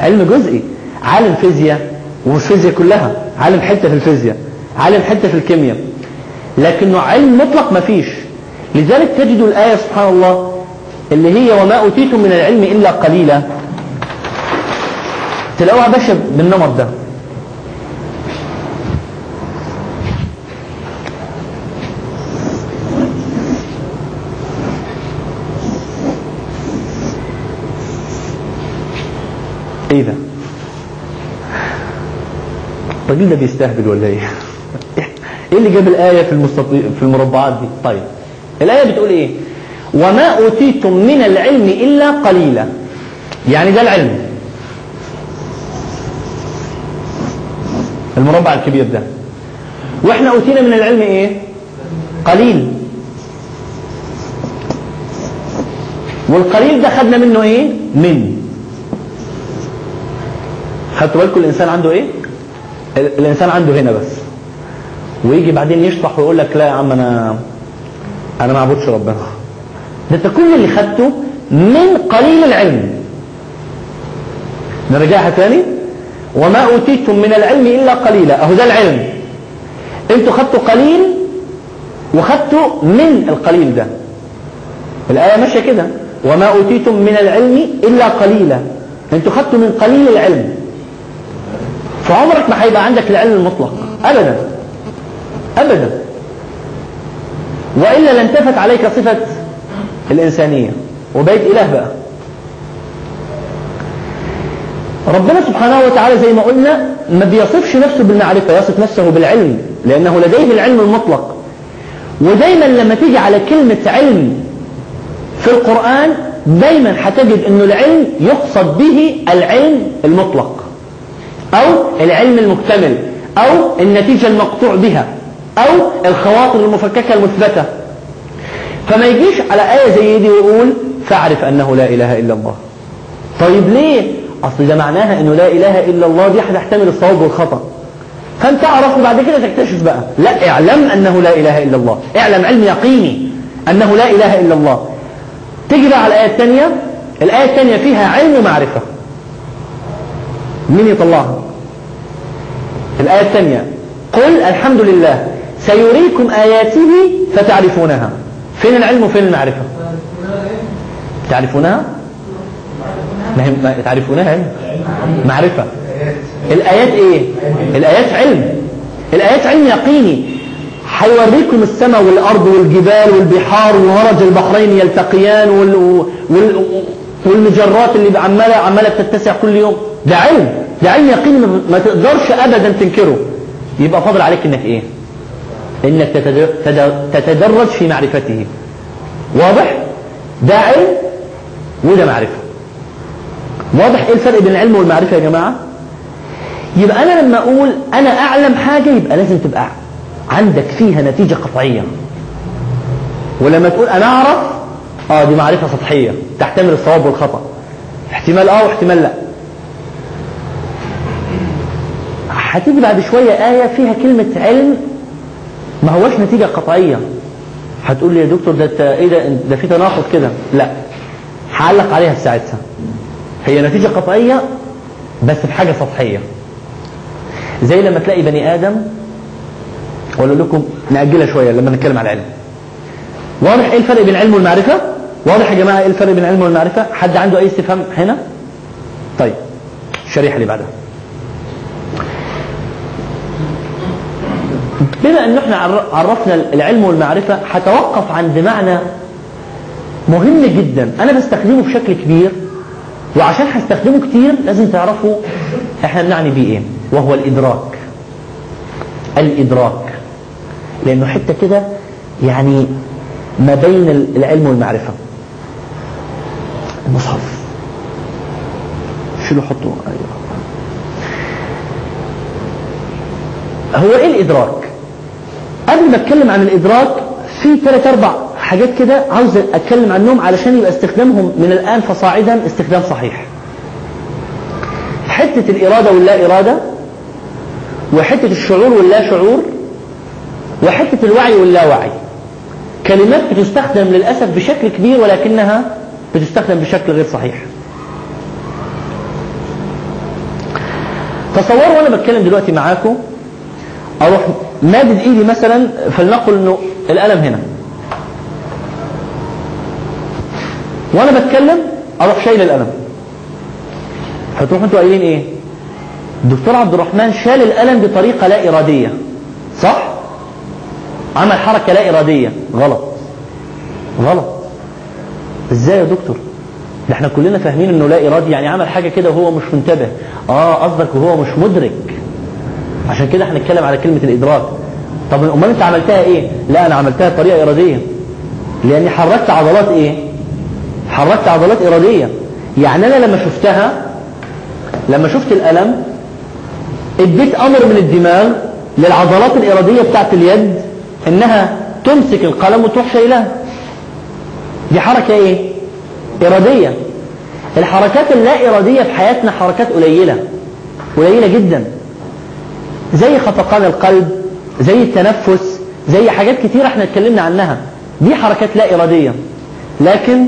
علم جزئي. عالم فيزياء والفيزياء كلها، عالم حتة في الفيزياء، عالم حتة في الكيمياء، لكنه علم مطلق ما فيش. لذلك تجدوا الآية سبحان الله اللي هي وما أوتيتم من العلم إلا قليلا، تلاقوها باشا بالنمط ده. إذا الراجل ده بيستهبل ولا ايه؟ ايه اللي جاب الآية في المستطيل في المربعات دي؟ طيب الآية بتقول ايه؟ وما أوتيتم من العلم إلا قليلا، يعني ده العلم المربع الكبير ده، واحنا أوتينا من العلم ايه؟ قليل. والقليل ده خدنا منه ايه؟ من خدتوا بالكم الإنسان عنده ايه؟ الإنسان عنده هنا بس، ويجي بعدين يشطح ويقول لك لا يا عم أنا أنا ما عبدش ربنا. ده تكون اللي خدته من قليل العلم. نرجعها تاني، وما أوتيتم من العلم إلا قليلا، أهو ده العلم، أنتوا خدتوا قليل وخدتوا من القليل ده. الآية ماشية كده، وما أوتيتم من العلم إلا قليلا، أنتوا خدتوا من قليل العلم. فعمرك ما هيبقى عندك العلم المطلق أبدا أبدا، وإلا لانتفت عليك صفة الإنسانية وبيت إله بقى. ربنا سبحانه وتعالى زي ما قلنا ما بيصفش نفسه بالمعرفة، يصف نفسه بالعلم، لأنه لديه العلم المطلق. ودايما لما تيجي على كلمة علم في القرآن دايما هتجد أنه العلم يقصد به العلم المطلق أو العلم المكتمل أو النتيجة المقطوع بها أو الخواطر المفككة المثبتة. فما يجيش على آية زي دي ويقول فاعرف أنه لا إله إلا الله. طيب ليه؟ أصل ده معناها أنه لا إله إلا الله دي هتحتمل الصواب والخطأ، فأنت أعرف بعد كده تكتشف بقى. لا، اعلم أنه لا إله إلا الله، اعلم علم يقيني أنه لا إله إلا الله. تجي بقى على الآية الثانية، الآية الثانية فيها علم ومعرفة. مين يطلعها؟ الآية الثانية قل الحمد لله سيريكم آياته فتعرفونها. فين العلم وفين المعرفة؟ تعرفونها؟ ما تعرفونها علم، معرفة. الآيات ايه؟ الآيات علم، الآيات علم يقيني. حيوريكم السماء والأرض والجبال والبحار ومرج البحرين يلتقيان وال... وال... والمجرات اللي عمالة عمالة بتتسع كل يوم. ده علم، ده علم يقيني ما تقدرش أبدا تنكره. يبقى فاضل عليك انك ايه؟ انك تتدرج في معرفته. واضح؟ ده علم وده معرفة. واضح ايه الفرق بين العلم والمعرفة يا جماعة؟ يبقى انا لما اقول انا اعلم حاجة يبقى لازم تبقى عندك فيها نتيجة قطعية، ولما تقول انا اعرف اه دي معرفة سطحية تحتمل الصواب والخطأ، احتمال اه واحتمال لا. هتيجي بعد شوية آية فيها كلمة علم ما هوش نتيجة قطعية. هتقول لي يا دكتور ده ايه ده، ده في تناقض كده. لا، هعلق عليها في ساعتها. هي نتيجة قطعية بس بحاجة سطحية، زي لما تلاقي بني آدم، وأقول لكم نأجلها شوية لما نتكلم على العلم. واضح ايه الفرق بين العلم والمعرفة؟ واضح يا جماعة ايه الفرق بين العلم والمعرفة؟ حد عنده اي استفهام هنا؟ طيب الشريحة اللي بعدها، بما أن احنا عرفنا العلم والمعرفة هتوقف عند معنى مهم جدا أنا بستخدمه بشكل كبير، وعشان هستخدمه كتير لازم تعرفوا احنا بنعني بيه ايه، وهو الإدراك. الإدراك لأنه حتى كده يعني ما بين العلم والمعرفة. المصحف شيلوا حطوا. هو ايه الإدراك؟ قبل ما اتكلم عن الادراك في ثلاث اربع حاجات كده عاوز اتكلم عنهم علشان يبقى استخدامهم من الان فصاعدا استخدام صحيح. حته الاراده واللا اراده، وحته الشعور واللا شعور، وحته الوعي واللا وعي. كلمات بتستخدم للاسف بشكل كبير ولكنها بتستخدم بشكل غير صحيح. تصوروا وانا بتكلم دلوقتي معاكم اروح مادد ايدي مثلا، فلنقل انه القلم هنا، وانا بتكلم اروح شايل القلم. هتروحوا انتوا قايلين ايه؟ الدكتور عبد الرحمن شال القلم بطريقه لا اراديه، صح؟ عمل حركه لا اراديه. غلط غلط. ازاي يا دكتور؟ ده احنا كلنا فاهمين انه لا ارادي، يعني عمل حاجه كده وهو مش منتبه. اه قصدك وهو مش مدرك، عشان كده احنا نتكلم على كلمه الادراك. طب امال انت عملتها ايه؟ لا انا عملتها بطريقه اراديه، لاني حركت عضلات ايه؟ حركت عضلات اراديه. يعني انا لما شفتها، لما شفت الالم، اديت امر من الدماغ للعضلات الاراديه بتاعت اليد انها تمسك القلم وتروح شايلها. دي حركه ايه؟ اراديه. الحركات اللا اراديه في حياتنا حركات قليله قليله جدا، زي خفقان القلب، زي التنفس، زي حاجات كتيره احنا اتكلمنا عنها. دي حركات لا اراديه. لكن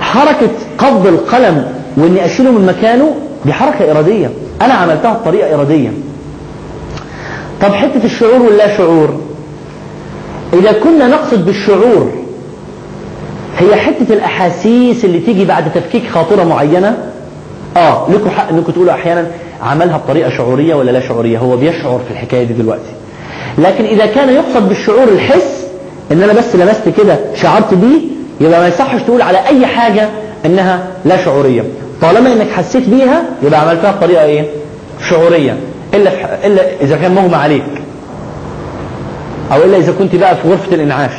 حركه قبض القلم واني اشيله من مكانه دي حركه اراديه، انا عملتها بطريقه اراديه. طب حته الشعور واللا شعور، اذا كنا نقصد بالشعور هي حته الاحاسيس اللي تيجي بعد تفكيك خاطره معينه، اه لكم حق انكم تقولوا احيانا عملها بطريقه شعوريه ولا لا شعوريه، هو بيشعر في الحكايه دي دلوقتي. لكن اذا كان يقصد بالشعور الحس، ان انا بس لمست كده شعرت بيه، يبقى ما يصحش تقول على اي حاجه انها لا شعوريه. طالما انك حسيت بيها يبقى عملتها بطريقه ايه؟ شعوريه، الا الا اذا كان مغمى عليك، او الا اذا كنت بقى في غرفه الانعاش،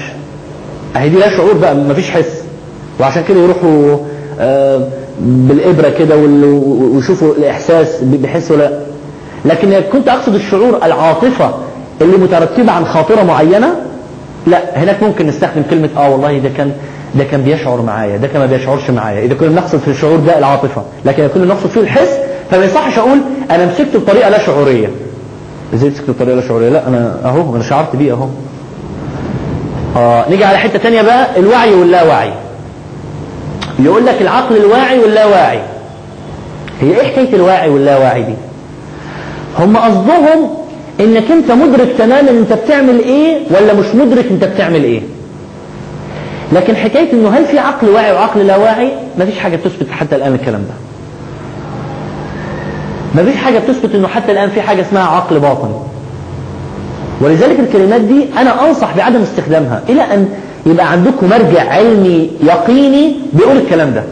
اهي دي لا شعور بقى، مفيش حس. وعشان كده يروحوا بالابره كده ويشوفوا الاحساس بيحسوا لا. لكن اذا كنت اقصد الشعور العاطفه اللي مترتبه عن خاطره معينه، لا هناك ممكن نستخدم كلمه اه والله ده كان ده كان بيشعر معايا، ده كان ما بيشعرش معايا، اذا كنا نقصد في الشعور ده العاطفه. لكن اذا كنا نقصد فيه الحس فما يصحش اقول انا مسكته بطريقه لا شعوريه. ازاي مسكته بطريقه لا شعوريه؟ لا انا اهو انا شعرت بيه اهو. آه نيجي على حته ثانيه بقى، الوعي واللاوعي. يقول لك العقل الواعي واللاواعي. هي ايه حكايه الواعي واللاواعي دي؟ هم قصدهم انك انت مدرك تماما انت بتعمل ايه ولا مش مدرك انت بتعمل ايه. لكن حكايه انه هل في عقل واعي وعقل لاواعي، مفيش حاجه بتثبت حتى الان الكلام ده. مفيش حاجه بتثبت انه حتى الان في حاجه اسمها عقل باطن. ولذلك الكلمات دي أنا أنصح بعدم استخدامها إلى أن يبقى عندكم مرجع علمي يقيني بيقول الكلام ده.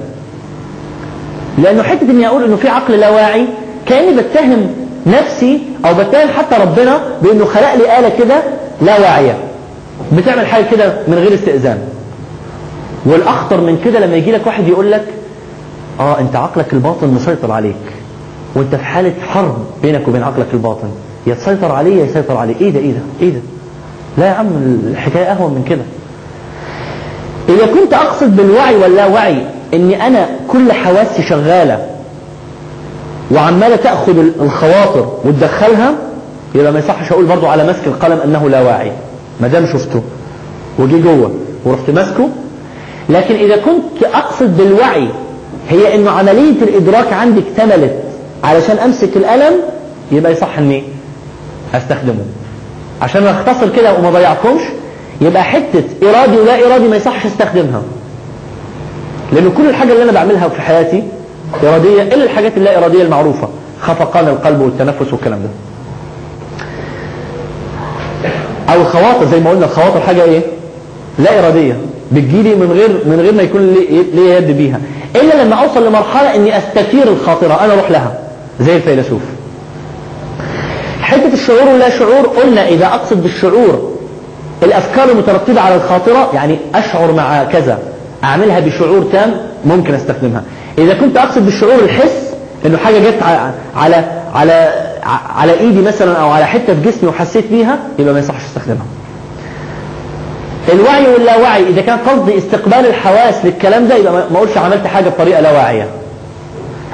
لأنه حتة إني أقول إنه في عقل لا واعي، كأني بتهم نفسي أو بتهم حتى ربنا بإنه خلق لي آلة كده لا واعية بتعمل حاجة كده من غير استئذان. والأخطر من كده لما يجي لك واحد يقول لك آه أنت عقلك الباطن مسيطر عليك، وأنت في حالة حرب بينك وبين عقلك الباطن، يتسيطر عليه يسيطر عليه. ايه ده ايه ده ايه ده؟ لا يا عم الحكايه اهون من كده. اذا كنت اقصد بالوعي واللاوعي اني انا كل حواسي شغاله وعماله تاخذ الخواطر وتدخلها، يبقى ما يصحش اقول برضو على مسك القلم انه لا واعي ما دام شفته وجي جوه ورحت ماسكه. لكن اذا كنت اقصد بالوعي هي انه عمليه الادراك عندي اكتملت علشان امسك القلم، يبقى يصح اني استخدمه. عشان اختصر كده وما ضيعكمش، يبقى حته ارادي ولا ارادي ما يصحش استخدمها، لان كل الحاجه اللي انا بعملها في حياتي اراديه الا الحاجات اللا اراديه المعروفه، خفقان القلب والتنفس والكلام ده، او الخواطر. زي ما قلنا الخواطر حاجه ايه؟ لا اراديه، بتجيلي من غير من غير ما يكون لي يد بيها، الا لما اوصل لمرحله اني استثير الخاطره، انا اروح لها زي الفيلسوف. حته الشعور ولا شعور، قلنا اذا اقصد بالشعور الافكار المترتبه على الخاطره، يعني اشعر مع كذا اعملها بشعور تام، ممكن استخدمها. اذا كنت اقصد بالشعور الحس، انه حاجه جت على على على ايدي مثلا او على حتة في جسمي وحسيت بيها يبقى ما يصحش استخدمها. الوعي واللاوعي اذا كان قصدي استقبال الحواس للكلام ده يبقى ما اقولش عملت حاجة بطريقة لا واعية.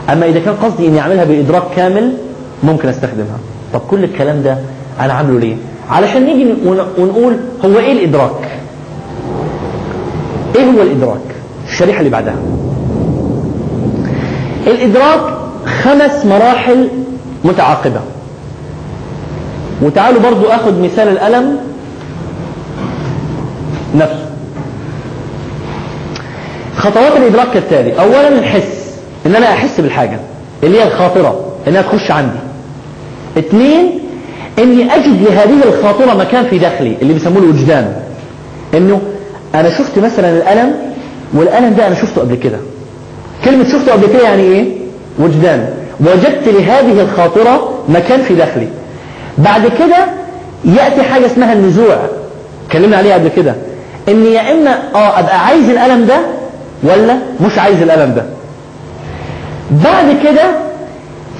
اما اذا كان قصدي اني اعملها بادراك كامل ممكن استخدمها. طب كل الكلام ده انا عامله ليه؟ علشان نيجي ونقول هو ايه الادراك؟ ايه هو الادراك؟ الشريحة اللي بعدها. الادراك خمس مراحل متعاقبة. وتعالوا برضو اخد مثال الالم نفسه. خطوات الادراك كالتالي: اولا الحس، ان انا احس بالحاجة اللي هي الخاطرة انها تخش عندي. اثنين، اني اجد لهذه الخاطرة مكان في داخلي اللي بيسموه الوجدان، انه انا شفت مثلا الالم والالم ده انا شفته قبل كده. كلمة شفته قبل كده يعني ايه؟ وجدان. وجدت لهذه الخاطرة مكان في داخلي. بعد كده يأتي حاجة اسمها النزوع، كلمنا عليها قبل كده، ان يا اما اه ابقى عايز الالم ده ولا مش عايز الالم ده. بعد كده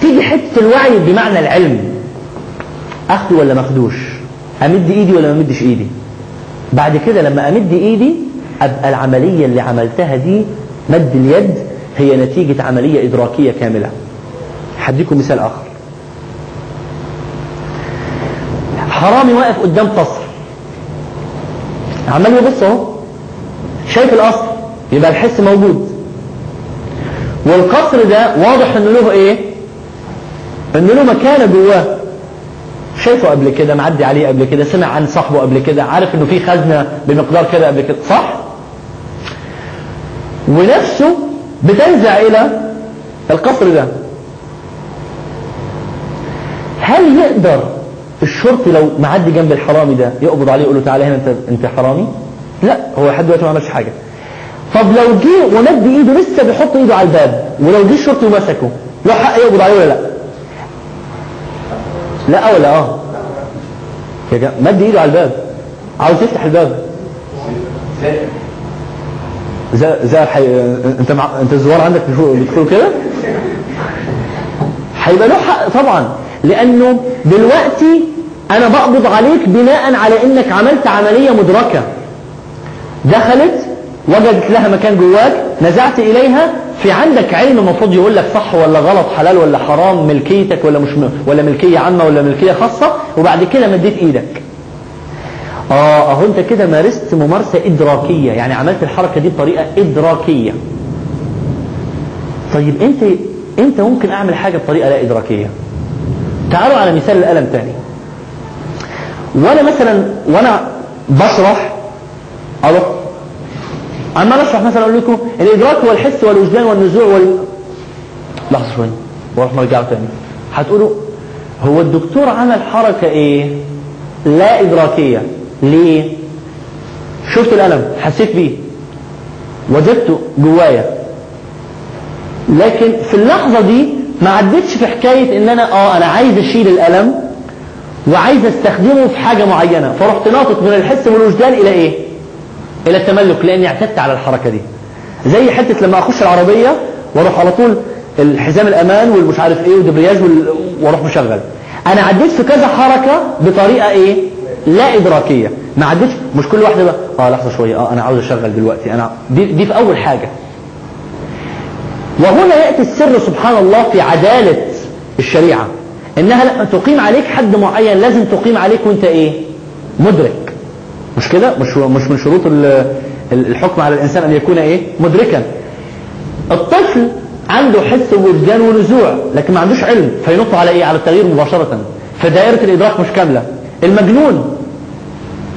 تيجي حتة الوعي بمعنى العلم، اخده ولا ماخدوش، امد ايدي ولا ما امدش ايدي. بعد كده لما امد ايدي ابقى العملية اللي عملتها دي مد اليد هي نتيجة عملية ادراكية كاملة. هديكم مثال اخر: حرامي واقف قدام قصر، عمال يبص اهو، شايف القصر، يبقى الحس موجود، والقصر ده واضح ان له ايه، ان له مكانه جواه، شايفه قبل كده، معدي عليه قبل كده، سمع عن صاحبه قبل كده، عارف انه في خزنه بمقدار كده قبل كده، صح؟ ونفسه بتنزع الى القصر ده. هل يقدر الشرطي لو معدي جنب الحرامي ده يقبض عليه يقول له تعالى هنا انت انت حرامي؟ لا، هو لحد دلوقتي ما عملش حاجه. طب لو جه ومد ايده لسه بيحط ايده على الباب، ولو جه الشرطي ومسكه له حق يقبض عليه ولا لا؟ لا ولا اه يا مد ايده على الباب، عاوز يفتح الباب، زي زي حي... انت مع... انت الزوار عندك بيدخلوا كده، هيبقى له حق طبعا، لانه دلوقتي انا بقبض عليك بناء على انك عملت عملية مدركة، دخلت وجدت لها مكان جواك، نزعت اليها، في عندك علم المفروض يقول لك صح ولا غلط، حلال ولا حرام، ملكيتك ولا مش م... ولا ملكية عامة ولا ملكية خاصة. وبعد كده مديت ايدك، اه اهو انت كده مارست ممارسة ادراكية، يعني عملت الحركة دي بطريقة ادراكية. طيب انت انت ممكن اعمل حاجة بطريقة لا ادراكية. تعالوا على مثال الألم تاني. وانا مثلا وانا بشرح اروح اما اشرح مثلا اقول لكم الادراك والحس والوجدان والنزوع وال لحظه شويه واروح مرجع تاني، هتقولوا هو الدكتور عمل حركه ايه لا ادراكيه ليه؟ شفت الألم، حسيت بيه، وجدته جوايا، لكن في اللحظه دي ما عدتش في حكاية ان انا اه انا عايز اشيل الالم وعايز استخدمه في حاجة معينة، فرحت ناطط من الحس والوجدان الى ايه، الى التملك، لاني اعتدت على الحركة دي. زي حتة لما اخش العربية واروح على طول الحزام الامان والمش عارف ايه والدبرياج وال... واروح مشغل، انا عديت في كذا حركة بطريقة ايه لا ادراكية، ما عدتش مش كل واحدة بقى اه لحظة شوية اه انا عاوز اشغل دلوقتي، انا دي, دي في اول حاجة. وهنا يأتي السر سبحان الله في عدالة الشريعة، انها لما تقيم عليك حد معين لازم تقيم عليك وانت ايه مدرك، مش كده؟ مش مش من شروط الحكم على الانسان ان يكون ايه مدركا. الطفل عنده حس ووجدان ونزوع لكن ما عندوش علم، فينط على ايه، على التغيير مباشرة، فدائرة الادراك مش كاملة. المجنون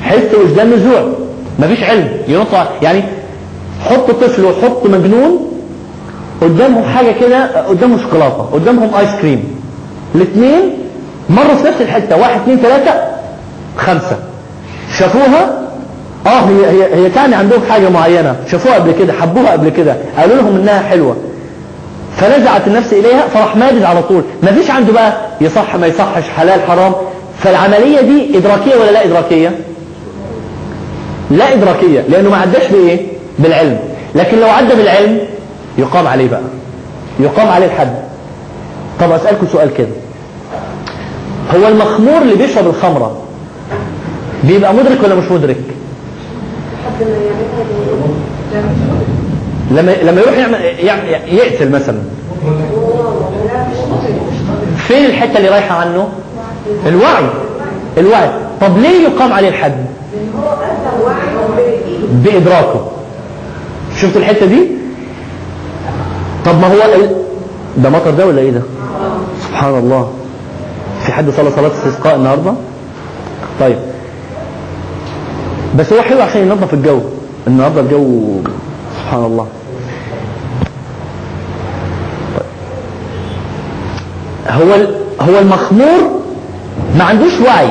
حس ووجدان نزوع، ما فيش علم، ينط يعني حط طفل وحط مجنون قدامهم حاجة كده، قدامهم شوكولاتة، قدامهم آيس كريم، الاثنين مروا في نفس الحتة، واحد اثنين ثلاثة خمسة، شافوها اه هي هي هي تعني عندهم حاجة معينة، شافوها قبل كده، حبوها قبل كده، قالوا لهم انها حلوة، فنزعت النفس اليها، فراح مادد على طول، ما فيش عنده بقى يصح ما يصحش، حلال حرام. فالعملية دي ادراكية ولا لا ادراكية؟ لا ادراكية، لانه ما عداش بايه بالعلم. لكن لو عدى بالعلم يقام عليه بقى، يقام عليه الحد. طب أسألكم سؤال كده: هو المخمور اللي بيشرب الخمرة بيبقى مدرك ولا مش مدرك؟ لما لما يروح يعمل يقتل مثلا، فين الحته اللي رايحه عنه؟ الوعي. الوعي. طب ليه يقام عليه الحد؟ بادراكه. شفت الحته دي؟ طب ما هو ده مطر ده ولا ايه ده؟ سبحان الله، في حد صلى صلاه استسقاء النهارده؟ طيب بس هو حلو عشان ينظف الجو النهارده، الجو سبحان الله. هو هو المخمور ما عندوش وعي،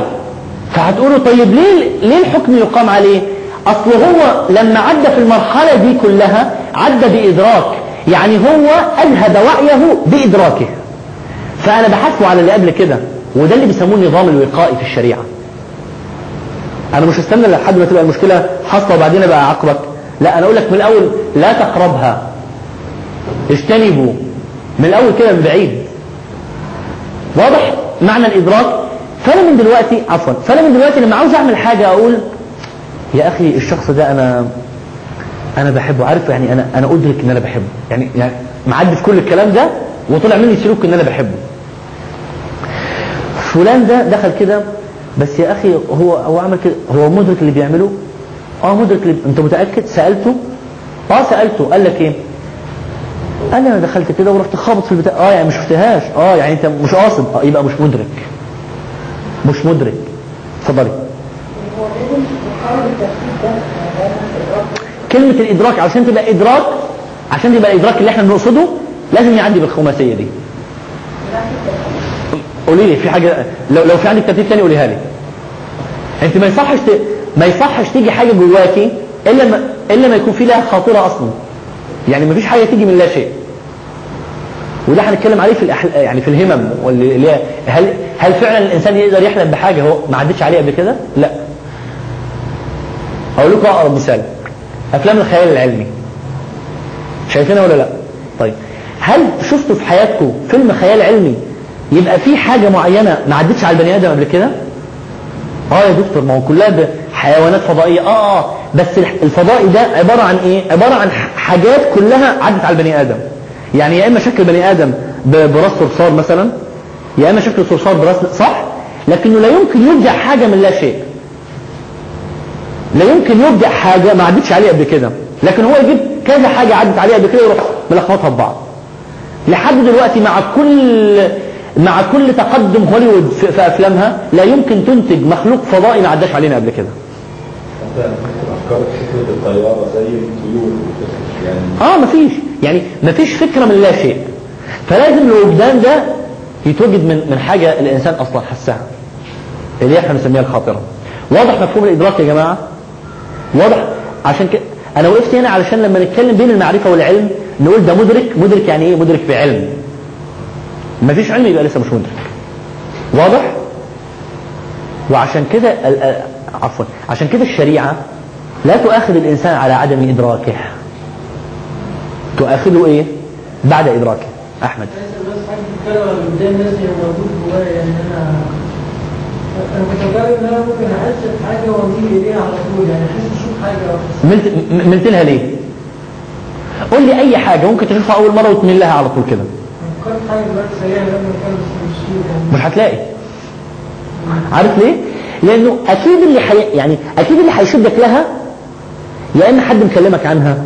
فهتقوله طيب ليه ليه الحكم يقام عليه؟ اصل هو لما عدى في المرحله دي كلها عدى بادراك، يعني هو اذهب وعيه بادراكه. فانا بحاسبه على اللي قبل كده، وده اللي بيسموه النظام الوقائي في الشريعه. انا مش هستنى لحد ما تبقى المشكله حاصله وبعدين بقى اعاقبك، لا انا اقول لك من الاول لا تقربها، اجتنبوا من الاول كده من بعيد. واضح معنى الادراك؟ فانا من دلوقتي عفوا فانا من دلوقتي لما عاوز اعمل حاجه اقول يا اخي الشخص ده انا انا بحبه، عارف يعني انا انا ادرك ان انا بحبه، يعني يعني معدي في كل الكلام ده وطلع مني سلوك ان انا بحبه. فلان ده دخل كده، بس يا اخي هو هو عمل كده، هو مدرك اللي بيعمله؟ اه مدرك اللي... انت متاكد؟ سالته؟ اه سالته. قال لك ايه؟ قال لي انا دخلت كده ورحت خابط في البتاع. اه يعني مش شفتهاش؟ اه يعني انت مش قاصد. اه يبقى مش مدرك. مش مدرك. اتفضلي. كلمه الادراك عشان تبقى ادراك، عشان تبقى الادراك اللي احنا بنقصده لازم يعدي بالخماسيه دي. قولي لي في حاجه، لو لو في عندك ترتيب ثاني قوليها لي. انت ما يصحش ت... ما يصحش تيجي حاجه جواكي الا ما الا ما يكون في لها خاطره اصلا، يعني مفيش حاجه تيجي من لا شيء. وده هنتكلم عليه في الأحل... يعني في الهمم واللي هل هل فعلا الانسان يقدر يحلم بحاجه هو ما عدتش عليه قبل كده؟ لا. اقول لكم اقرب مثال، افلام الخيال العلمي شايفينها ولا لا؟ طيب هل شفتوا في حياتكم فيلم خيال علمي يبقى في حاجه معينه ما عدتش على البني ادم قبل كده؟ اه يا دكتور ما هو كلها حيوانات فضائيه. اه اه بس الفضائي ده عباره عن ايه؟ عباره عن حاجات كلها عدت على البني ادم، يعني يا اما شكل بني ادم براس صرصار مثلا، يا اما شكل صرصار براس، صح؟ لكنه لا يمكن يبدع حاجه من لا شيء. لا يمكن يبدع حاجه ما عدتش عليه قبل كده، لكن هو يجيب كذا حاجه عدت عليه قبل كده ويروح ملخبطها ببعض. لحد دلوقتي مع كل مع كل تقدم هوليوود في افلامها لا يمكن تنتج مخلوق فضائي ما عداش علينا قبل كده. افكار فكره الطياره زي الطيور يعني اه مفيش، يعني مفيش فكره من لا شيء. فلازم الوجدان ده يتوجد من من حاجه الانسان اصلا حسها اللي احنا بنسميها الخاطره. واضح مفهوم الادراك يا جماعه؟ واضح؟ عشان كده انا وقفت هنا علشان لما نتكلم بين المعرفه والعلم نقول ده مدرك. مدرك يعني ايه؟ مدرك بعلم. ما فيش علم يبقى لسه مش مدرك. واضح؟ وعشان كده عفوا عشان كده الشريعه لا تؤاخذ الانسان على عدم ادراكه، تؤاخذه ايه؟ بعد ادراكه. احمد ملتلها ليه؟ قول لي اي حاجه ممكن تشوفها اول مره وتميل لها على طول كده. مش هتلاقي. عارف ليه؟ لانه اكيد اللي حي... يعني اكيد اللي هيشدك لها يا اما حد مكلمك عنها،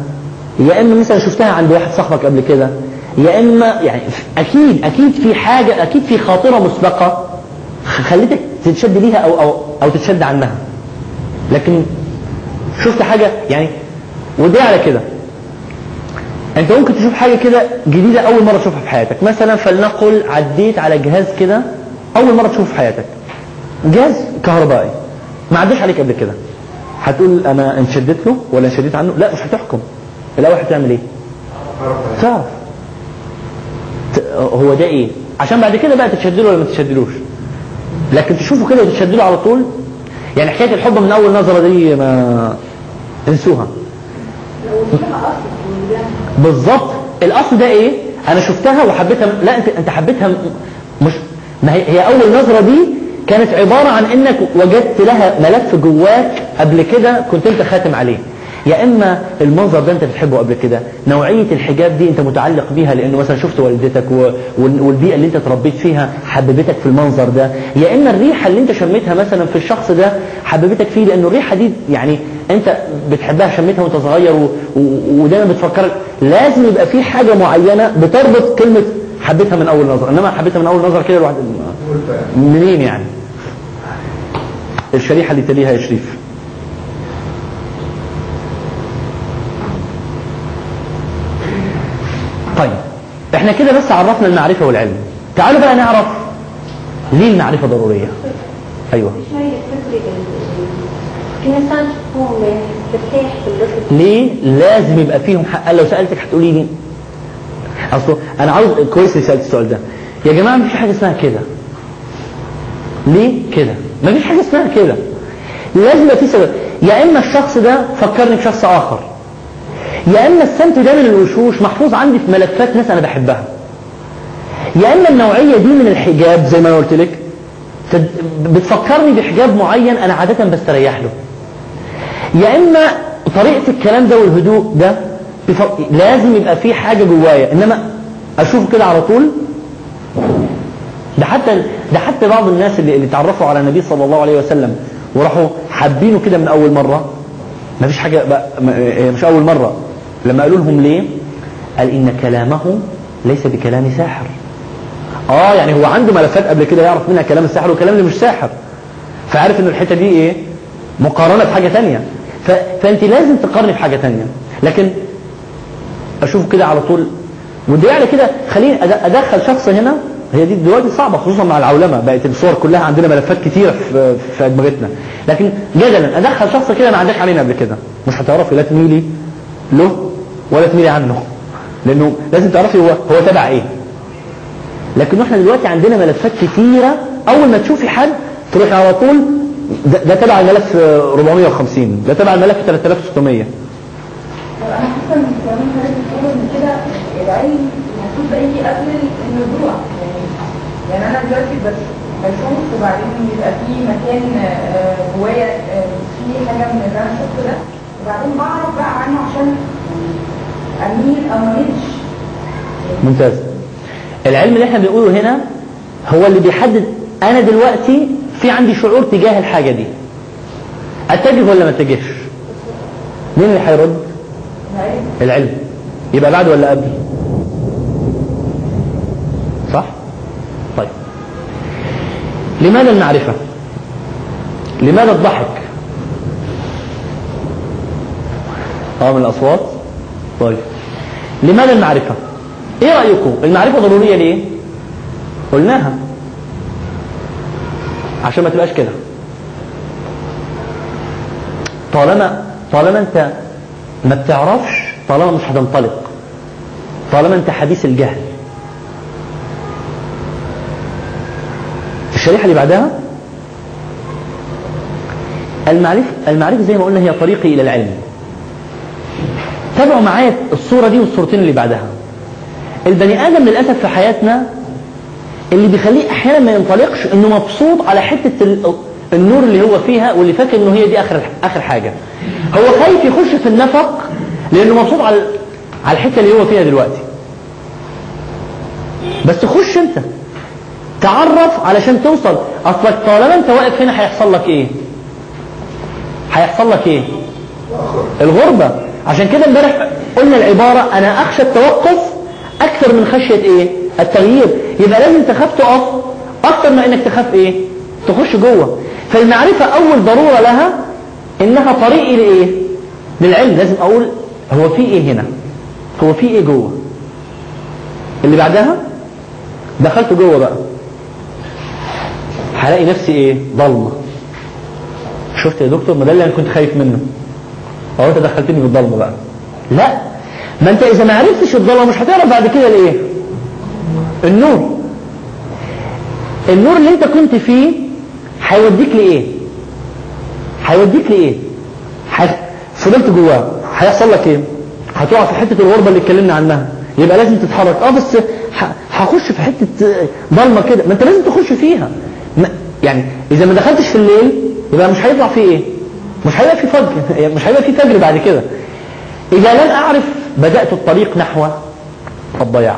يا اما مثلا شفتها عند واحد صاحبك قبل كده، يا اما يعني اكيد اكيد في حاجه، اكيد في خاطره مسبقه خلتك تتشد ليها او او او تتشد عنها. لكن شفت حاجه يعني ودي على كده، انت ممكن تشوف حاجه كده جديده اول مره تشوفها في حياتك، مثلا فلنقل عديت على جهاز كده اول مره تشوفه في حياتك، جهاز كهربائي ما عداش عليك قبل كده. هتقول انا انشدت له ولا انشدت عنه؟ لا مش هتحكم، الاول هتعمل ايه؟ تعرف هو ده ايه عشان بعد كده بقى تتشد له ولا ما تتشدلوش. لكن تشوفه كده وتتشد له على طول، يعني حكايه الحب من اول نظره دي ما انسوها. بالظبط. الاصل ده ايه؟ انا شفتها وحبيتها. لا انت انت حبيتها، مش ما هي, هي اول نظره دي كانت عبارة عن انك وجدت لها ملف جواك قبل كده كنت انت خاتم عليه، يا اما المنظر ده انت بتحبه قبل كده، نوعية الحجاب دي انت متعلق بيها لانه مثلا شفت والدتك والبيئة اللي انت تربيت فيها حببتك في المنظر ده، يا اما الريحة اللي انت شميتها مثلا في الشخص ده حببتك فيه لانه الريحة دي يعني انت بتحبها شميتها وانت صغير ودايما بتفكر. لازم يبقى في حاجة معينة بتربط كلمة حبيتها من اول نظر، انما حبيتها من اول نظر كده الواحد منين يعني. الشريحة اللي تليها يا شريف. طيب احنا كده بس عرفنا المعرفة والعلم، تعالوا بقى نعرف ليه المعرفة ضرورية. ايوه ليه لازم يبقى فيهم حق؟ لو سألتك هتقولي لي اصله انا عاوز كويس سألت السؤال ده يا جماعة. مفيش حاجة اسمها كده. ليه كده؟ مفيش حاجة اسمها كده. لازم يبقى في سبب، يا اما الشخص ده فكرني بشخص اخر، يا اما السمت ده من الوشوش محفوظ عندي في ملفات ناس انا بحبها، يا اما النوعية دي من الحجاب زي ما انا قلت لك بتفكرني بحجاب معين انا عادة بستريح له، يا اما طريقة الكلام ده والهدوء ده بفق... لازم يبقى فيه حاجة جوايا، انما اشوف كده على طول. ده حتى ده حتى بعض الناس اللي اللي تعرفوا على النبي صلى الله عليه وسلم وراحوا حابينه كده من اول مرة، ما فيش حاجة بقى مش اول مرة. لما قالوا لهم ليه؟ قال ان كلامه ليس بكلام ساحر. اه يعني هو عنده ملفات قبل كده يعرف منها كلام الساحر وكلام اللي مش ساحر، فعارف ان الحتة دي ايه مقارنة بحاجة تانية. ف... فانت لازم تقارني بحاجة تانية، لكن اشوف كده على طول ودي على كده خليني ادخل شخص هنا. هي دي دلوقتي صعبة خصوصا مع العولمة، بقت الصور كلها عندنا ملفات كتيرة في أدمغتنا، لكن جدلا ادخل شخص كده ما عندك علينا قبل كده مش هتعرفي لا تميلي له ولا تميلي عنه، لانه لازم تعرفي هو هو تبع ايه. لكن احنا دلوقتي عندنا ملفات كتيرة، اول ما تشوفي حد تروحي على طول ده, ده تبع الملف أربعمية وخمسين، ده تبع الملف ثلاثة آلاف وستمية. احسن الكلام ده بيقول ان كده العلم المفروض يجي قبل الموضوع، يعني يعني انا دلوقتي بس بشوف وبعدين يبقى في مكان جوايا في حاجه من الرمش كده وبعدين بعرف بقى عنه عشان اميل او مميلش. ممتاز. العلم اللي احنا بنقوله هنا هو اللي بيحدد انا دلوقتي في عندي شعور تجاه الحاجه دي، اتجه ولا ما اتجهش؟ مين اللي هيرد؟ العلم. يبقى بعد ولا قبل؟ صح؟ طيب لماذا المعرفة؟ لماذا الضحك؟ اه من الأصوات. طيب لماذا المعرفة؟ ايه رأيكم المعرفة ضرورية ليه؟ قلناها عشان ما تبقاش كده. طالما طالما انت ما بتعرفش، طالما مش هتنطلق، طالما انت حديث الجهل. الشريحة اللي بعدها المعرفة. المعرفة زي ما قلنا هي طريقي الى العلم. تابعوا معايا الصورة دي والصورتين اللي بعدها. البني آدم للأسف في حياتنا اللي بيخليه احيانا ما ينطلقش انه مبسوط على حتة النور اللي هو فيها واللي فاكر انه هي دي اخر اخر حاجة. هو خايف يخش في النفق لانه مبسوط على على الحته اللي هو فيها دلوقتي. بس خش انت تعرف علشان توصل. اصلك طالما انت واقف هنا هيحصل لك ايه؟ هيحصل لك ايه؟ الغربه. عشان كده امبارح قلنا العباره انا اخشى التوقف اكثر من خشيه ايه؟ التغيير. يبقى لازم تخاف تقف اكثر ما انك تخاف ايه؟ تخش جوه. فالمعرفه اول ضروره لها انها طريقي لايه؟ للعلم. لازم اقول هو في ايه هنا، هو في ايه جوه. اللي بعدها دخلت جوه بقى هلاقي نفسي ايه؟ ضلمه. شفت يا دكتور ما ده اللي انا كنت خايف منه، هو انت دخلتني في الضلمه بقى. لا، ما انت اذا ما عرفتش الضلمه مش هتعرف بعد كده الايه؟ النور. النور اللي انت كنت فيه هيوديك لايه؟ هيوديك لايه؟ فضلت جواه هيحصل لك ايه؟ هتقع في حته الغربه اللي اتكلمنا عنها. يبقى لازم تتحرك. اه بس هخش في حته ضلمه كده، ما انت لازم تخش فيها. يعني اذا ما دخلتش في الليل يبقى مش هيطلع فيه ايه؟ مش هيبقى في فجر، مش هيبقى في فجر بعد كده. اذا لن اعرف بدأت الطريق نحو الضياع.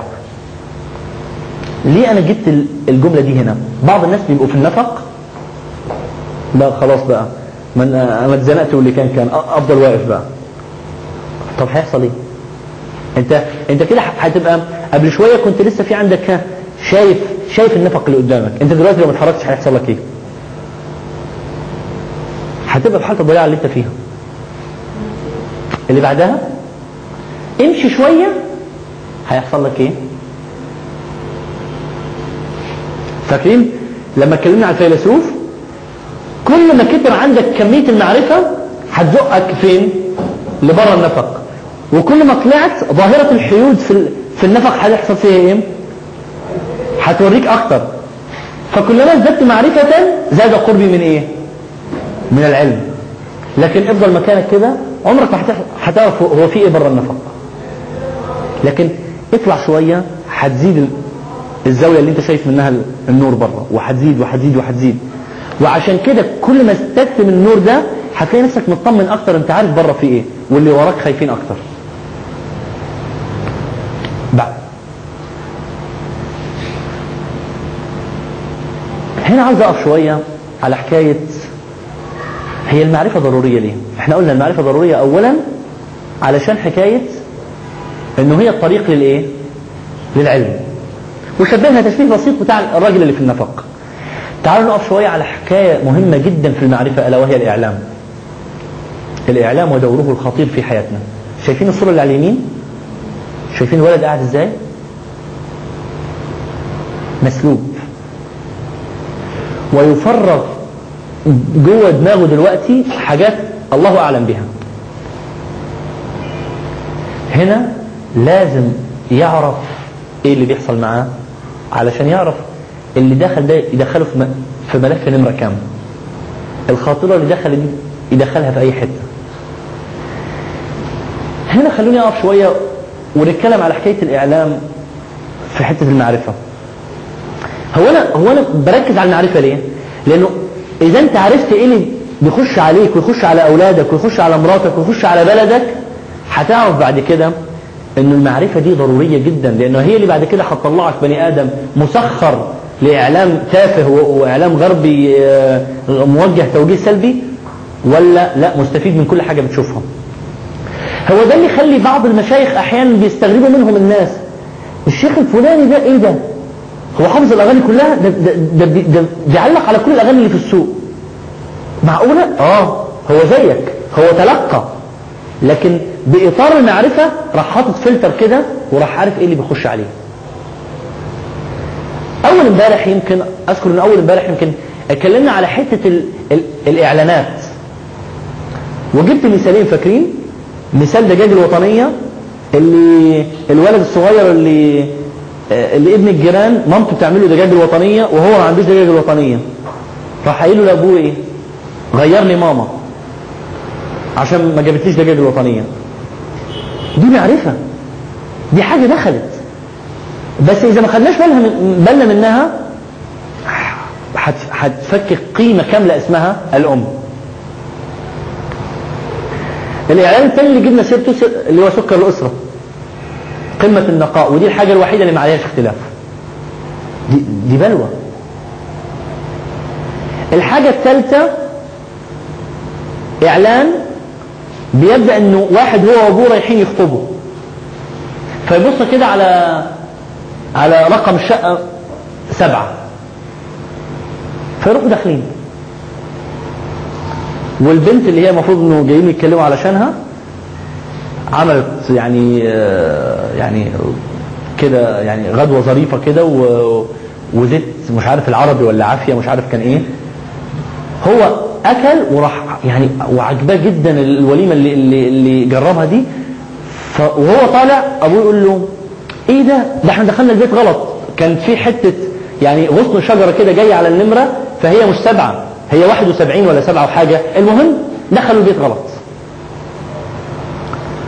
ليه انا جبت الجملة دي هنا؟ بعض الناس بيبقوا في النفق بقى خلاص بقى من انا اتزنقت واللي كان كان افضل واقف بقى. طب هيحصل ايه؟ انت انت كده هتبقى قبل شوية كنت لسه في عندك شايف شايف النفق اللي قدامك، انت دلوقتي لو ما اتحركتش هيحصل لك ايه؟ هتبقى في حالة الضياع اللي انت فيها. اللي بعدها امشي شوية هيحصل لك ايه؟ فاكرين لما اتكلمنا على الفيلسوف كل ما كتر عندك كمية المعرفة هتزقك فين؟ لبرا النفق. وكل ما طلعت ظاهرة الحيود في النفق هتحصل فيها ايه؟ هتوريك اكتر. فكلما ازددت معرفة زاد قربي من ايه؟ من العلم. لكن افضل مكانك كده عمرك ما هتعرف هو في ايه برا النفق. لكن اطلع شوية هتزيد الزاوية اللي انت شايف منها النور بره، وهتزيد وهتزيد وهتزيد. وعشان كده كل ما استكتم النور ده هتلاقي نفسك مطمن اكتر، انت عارف بره في ايه واللي وراك خايفين اكتر. بقى هنا عاوز اقف شوية على حكاية هي المعرفة ضرورية ليه؟ احنا قلنا المعرفة ضرورية اولا علشان حكاية انه هي الطريق للايه؟ للعلم. وشبهها تشبيه بسيط بتاع الراجل اللي في النفق. تعالوا نقف شوية على حكاية مهمة جدا في المعرفة ألا وهي الإعلام. الإعلام ودوره الخطير في حياتنا. شايفين الصورة اللي على اليمين؟ شايفين الولد قاعد ازاي؟ مسلوب، ويفرغ جوه دماغه دلوقتي حاجات الله أعلم بها. هنا لازم يعرف ايه اللي بيحصل معاه علشان يعرف اللي دخل ده يدخله في ملف نمرة كام، الخاطرة اللي دخل دي يدخلها في اي حتة. هنا خلوني اقف شوية ونتكلم على حكاية الاعلام في حتة المعرفة. هو انا هو انا بركز على المعرفة ليه؟ لانه اذا انت عرفت ايه اللي بيخش عليك ويخش على اولادك ويخش على مراتك ويخش على بلدك هتعرف بعد كده ان المعرفة دي ضرورية جدا، لانه هي اللي بعد كده هتطلعك بني ادم مسخر لإعلام تافه وإعلام غربي موجه توجيه سلبي، ولا لا مستفيد من كل حاجة بتشوفها. هو ده اللي يخلي بعض المشايخ أحيانا بيستغربوا منهم الناس، الشيخ الفلاني ده إيه ده؟ هو حافظ الأغاني كلها؟ ده, ده, ده, ده بيعلق على كل الأغاني اللي في السوق. معقولة؟ آه هو زيك، هو تلقى، لكن بإطار المعرفة راح حاطط فلتر كده وراح عارف إيه اللي بيخش عليه. اول امبارح يمكن اذكر ان اول امبارح يمكن اتكلمنا على حته ال ال الاعلانات، وجبت مثالين فاكرين؟ مثال دجاج الوطنيه اللي الولد الصغير اللي اللي ابن الجيران مامته بتعمله دجاج الوطنيه وهو ما عندوش دجاج الوطنيه، راح قايل له لابوه ايه؟ غير لي ماما عشان ما جابتليش دجاج الوطنيه. دي معرفه، دي حاجه دخلت، بس إذا ما خدناش بالنا منها هتفكك قيمة كاملة اسمها الأم. الإعلان الثاني اللي جبنا سيرته اللي هو سكر الأسرة، قمة النقاء، ودي الحاجة الوحيدة اللي ما عليهاش اختلاف. دي, دي بلوى. الحاجة الثالثة إعلان بيبدأ إنه واحد هو وأبوه رايحين يخطبوا، فيبص كده على على رقم الشقة سبعة فيروحوا داخلين، والبنت اللي هي المفروض انه جايين يتكلموا علشانها عملت يعني يعني كده يعني غدوة ظريفة كده وزيت مش عارف العربي ولا عافية مش عارف كان ايه، هو اكل وراح يعني وعجباه جدا الوليمة اللي اللي جربها دي، وهو طالع ابوه يقول له ايه ده؟ ده احنا دخلنا البيت غلط، كان في حتة يعني غصن شجرة كده جاية على النمرة، فهي مش سبعة، هي واحد وسبعين ولا سبعة وحاجة، المهم دخلوا البيت غلط.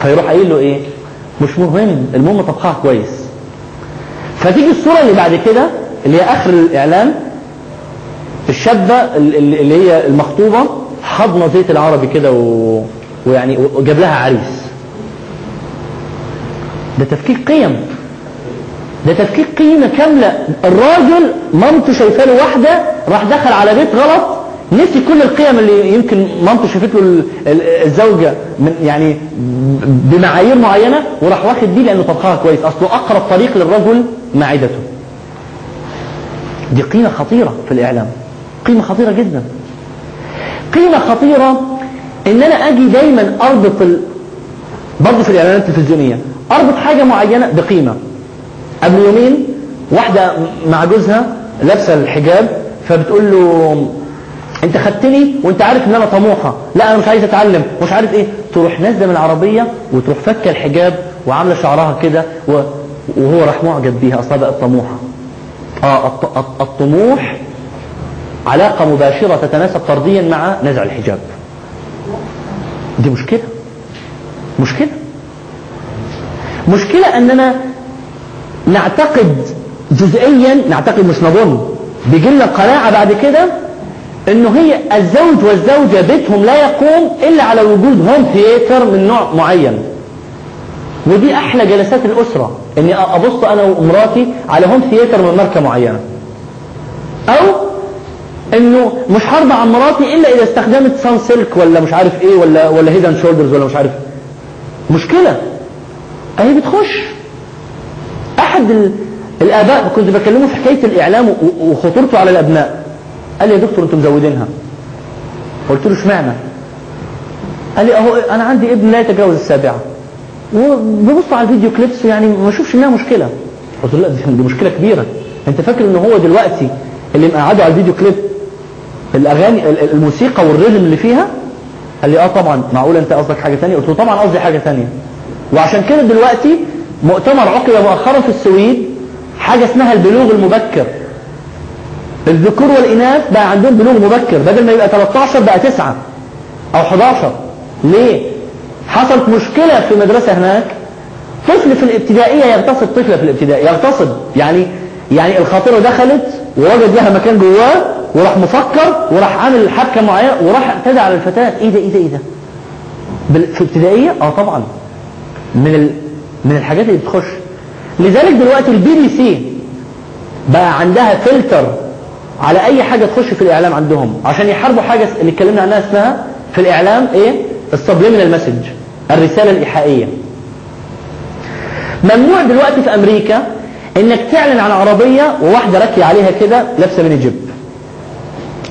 فيروح قايل له ايه؟ مش مهم، المهم طبخها كويس. فتيجي الصورة اللي بعد كده اللي هي اخر الاعلان، الشابة اللي هي المخطوبة حضنة زيت العربي كده و... ويعني وجاب لها عريس. ده تفكيك قيم، ده تفكيك قيمة كاملة. الراجل مامته شايفة له واحدة راح دخل على بيت غلط، نسي كل القيم اللي يمكن مامته شافت له الزوجة من يعني بمعايير معينة، وراح واخد دي لأنه طبخها كويس، أصله أقرب طريق للرجل معدته. دي قيمة خطيرة في الإعلام، قيمة خطيرة جدا. قيمة خطيرة إن أنا أجي دايما أربط ال... برضو في الإعلانات التلفزيونية أربط حاجة معينة بقيمة. قبل يومين واحدة مع جوزها لابسة الحجاب، فبتقول له أنت خدتني وأنت عارف إن أنا طموحة، لا أنا مش عايز أتعلم مش عارف إيه، تروح نازلة من العربية وتروح فك الحجاب وعاملة شعرها كده و... وهو راح معجب بيها، أصلا بقى الطموحة. آه الطموح علاقة مباشرة تتناسب طرديا مع نزع الحجاب. دي مشكلة، مشكلة مشكلة أننا نعتقد جزئيا، نعتقد مش نظن، بيجيلنا قناعة بعد كده أنه هي الزوج والزوجة بيتهم لا يقوم إلا على وجود هوم ثياتر من نوع معين. ودي أحلى جلسات الأسرة، أني أبص أنا وأمراتي على هوم ثياتر من ماركة معينة، أو انه مش هرضى عن مراتي الا اذا استخدمت سان سلك ولا مش عارف ايه ولا ولا هيدن شولدرز ولا مش عارف. مشكله اهي بتخش. احد ال... الاباء كنت بكلمه في حكايه الاعلام و... وخطورته على الابناء. قال لي يا دكتور انتم مزودينها. قلت له اشمعنى؟ قال لي اهو انا عندي ابن لا يتجاوز السابعه وببص على الفيديو كليبس يعني ما اشوفش انها مشكله. قلت له لا دي مشكله كبيره. انت فاكر ان هو دلوقتي اللي مقعده على الفيديو كليب الاغاني الموسيقى والريتم اللي فيها؟ قال لي اه طبعا. معقول انت قصدك حاجه ثانيه؟ قلت له طبعا قصدي حاجه ثانيه. وعشان كده دلوقتي مؤتمر عقد مؤخرا في السويد حاجه اسمها البلوغ المبكر. الذكور والاناث بقى عندهم بلوغ مبكر، بدل ما يبقى ثلاثة عشر بقى تسعة او أحد عشر. ليه؟ حصلت مشكله في مدرسه هناك، طفل في الابتدائيه يغتصب طفله في الابتدائيه، يغتصب يعني يعني الخاطره دخلت ووجد لها مكان جواه وراح مفكر وراح عامل حبكه معينه وراح اعتدى على الفتاه. ايه ده ايه ده ايه ده في ابتدائيه؟ اه طبعا من ال... من الحاجات اللي بتخش. لذلك دلوقتي البي بي سي بقى عندها فلتر على اي حاجه تخش في الاعلام عندهم، عشان يحاربوا حاجه اللي اتكلمنا عنها اسمها في الاعلام ايه؟ السبليمينال المسج، الرساله الايحائيه. ممنوع دلوقتي في امريكا انك تعلن عن عربيه وواحده راكيه عليها كده لابسه ميني جيب.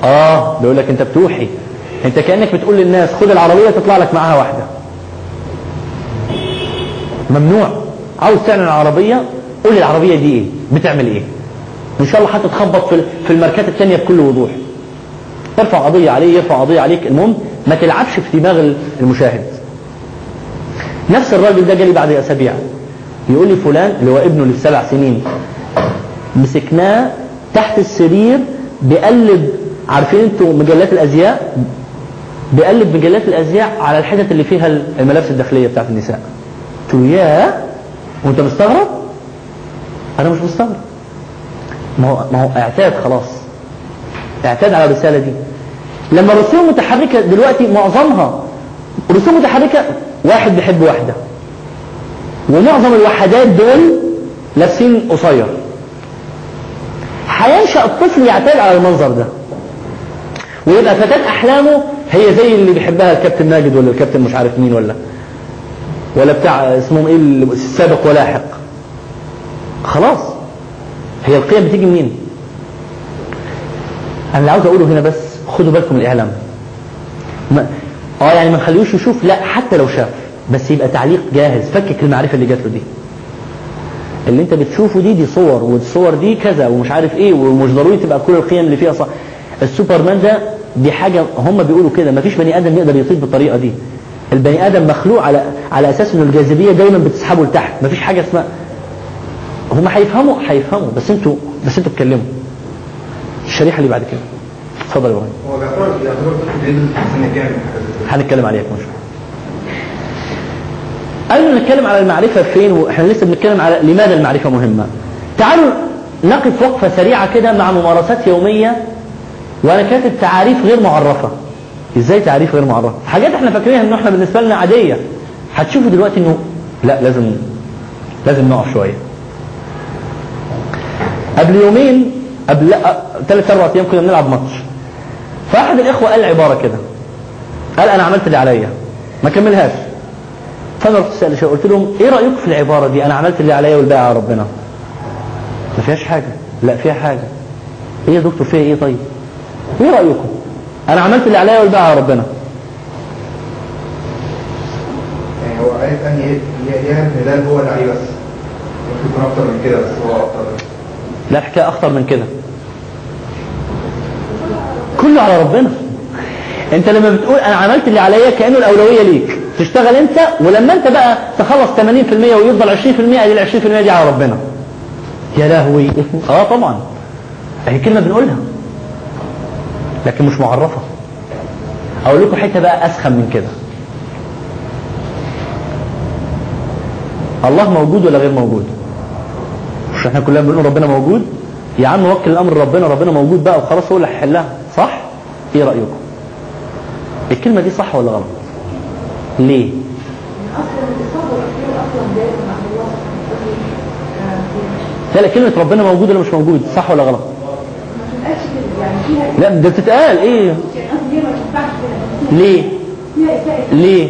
اه بيقول لك انت بتوحي، انت كانك بتقول للناس خد العربيه تطلع لك معاها واحده. ممنوع. عاوز تعلن العربيه قول العربيه دي ايه، بتعمل ايه، ان شاء الله هتتخبط في في الماركات الثانيه بكل وضوح. ترفع قضيه عليه، يرفع قضيه عليك. المهم ما تلعبش في دماغ المشاهد. نفس الراجل ده جالي بعد اسابيع يقول لي فلان اللي هو ابنه للسبع سنين مسكناه تحت السرير بيقلب، عارفين انتوا مجلات الازياء، بيقلب مجلات الازياء على الحتت اللي فيها الملابس الداخليه بتاعت النساء. قلت له ياه وانت مستغرب؟ انا مش مستغرب، ما هو ما هو اعتاد، خلاص اعتاد على الرساله دي. لما الرسوم متحركه دلوقتي معظمها رسوم متحركه، واحد بيحب واحده، ومعظم الوحدات دول لابسين قصير. هينشأ الطفل يعتاد على المنظر ده، ويبقى فتاة احلامه هي زي اللي بيحبها الكابتن ماجد ولا الكابتن مش عارف مين ولا ولا بتاع اسمهم ايه السابق ولاحق. خلاص هي القيم بتيجي منين؟ انا اللي عاوز اقوله هنا بس خدوا بالكم الاعلام اه يعني ما نخليهوش يشوف، لا حتى لو شاف بس يبقى تعليق جاهز. فكك المعرفة اللي جات له دي، اللي انت بتشوفه دي دي صور والصور دي كذا ومش عارف ايه، ومش ضروري تبقى كل القيم اللي فيها صح. السوبرمان ده دي حاجة هم بيقولوا كده، مفيش بني ادم يقدر يطير بالطريقة دي. البني ادم مخلوق على على اساس ان الجاذبية دايما بتسحبه لتحت، مفيش حاجة اسمها. هم هيفهموا هيفهموا بس انتوا بس انتوا اتكلموا. الشريحة اللي بعد كده اتفضل يا ابراهيم. هو بيعتبر بيعتبر هنتكلم عليها كمان. قالوا نتكلم على المعرفة فين واحنا لسه بنتكلم على لماذا المعرفة مهمة. تعالوا نقف وقفة سريعة كده مع ممارسات يومية وانا كانت التعاريف غير معرفة. ازاي تعريف غير معرفة؟ حاجات احنا فاكرينها ان احنا بالنسبة لنا عادية، هتشوفوا دلوقتي انه لا، لازم لازم نقف شوية. قبل يومين قبل ثلاث اربع ايام كنا بنلعب ماتش، فاحد الاخوة قال عبارة كده، قال انا عملت اللي عليا ما كملهاش. فانا رحت سأل شوية قلت لهم ايه رأيك في العبارة دي، انا عملت اللي عليا والباقي على ربنا؟ ما فيهاش حاجة. لا فيها حاجة. ايه يا دكتور فيها ايه؟ طيب ايه رأيكم؟ انا عملت اللي عليا والباقي على ربنا. يعني هو عايز ان يهلال هو اللي عليه، بس يكون اكتر من كده، بس هو اكتر. لا الحكاية اخطر من كده، كله على ربنا. انت لما بتقول انا عملت اللي عليا كأنه الاولوية ليك، تشتغل انت، ولما انت بقى تخلص ثمانين بالمئة ويفضل عشرين بالمئة دي عشرين بالمئة دي على ربنا. يا لهوي. اه طبعا هي كلمة بنقولها لكن مش معرفة. اقول لكم حتى بقى اسخن من كده، الله موجود ولا غير موجود؟ مش احنا كلنا بنقول ربنا موجود؟ يا عم وكل الامر ربنا، ربنا موجود بقى وخلاص هو اللي هيحلها، صح؟ ايه رأيكم؟ الكلمة دي صح ولا غلط؟ ليه؟ لا كلمة ربنا موجود ولا مش موجود صح ولا غلط؟ لا ده بتتقال ايه؟ ليه؟ ليه؟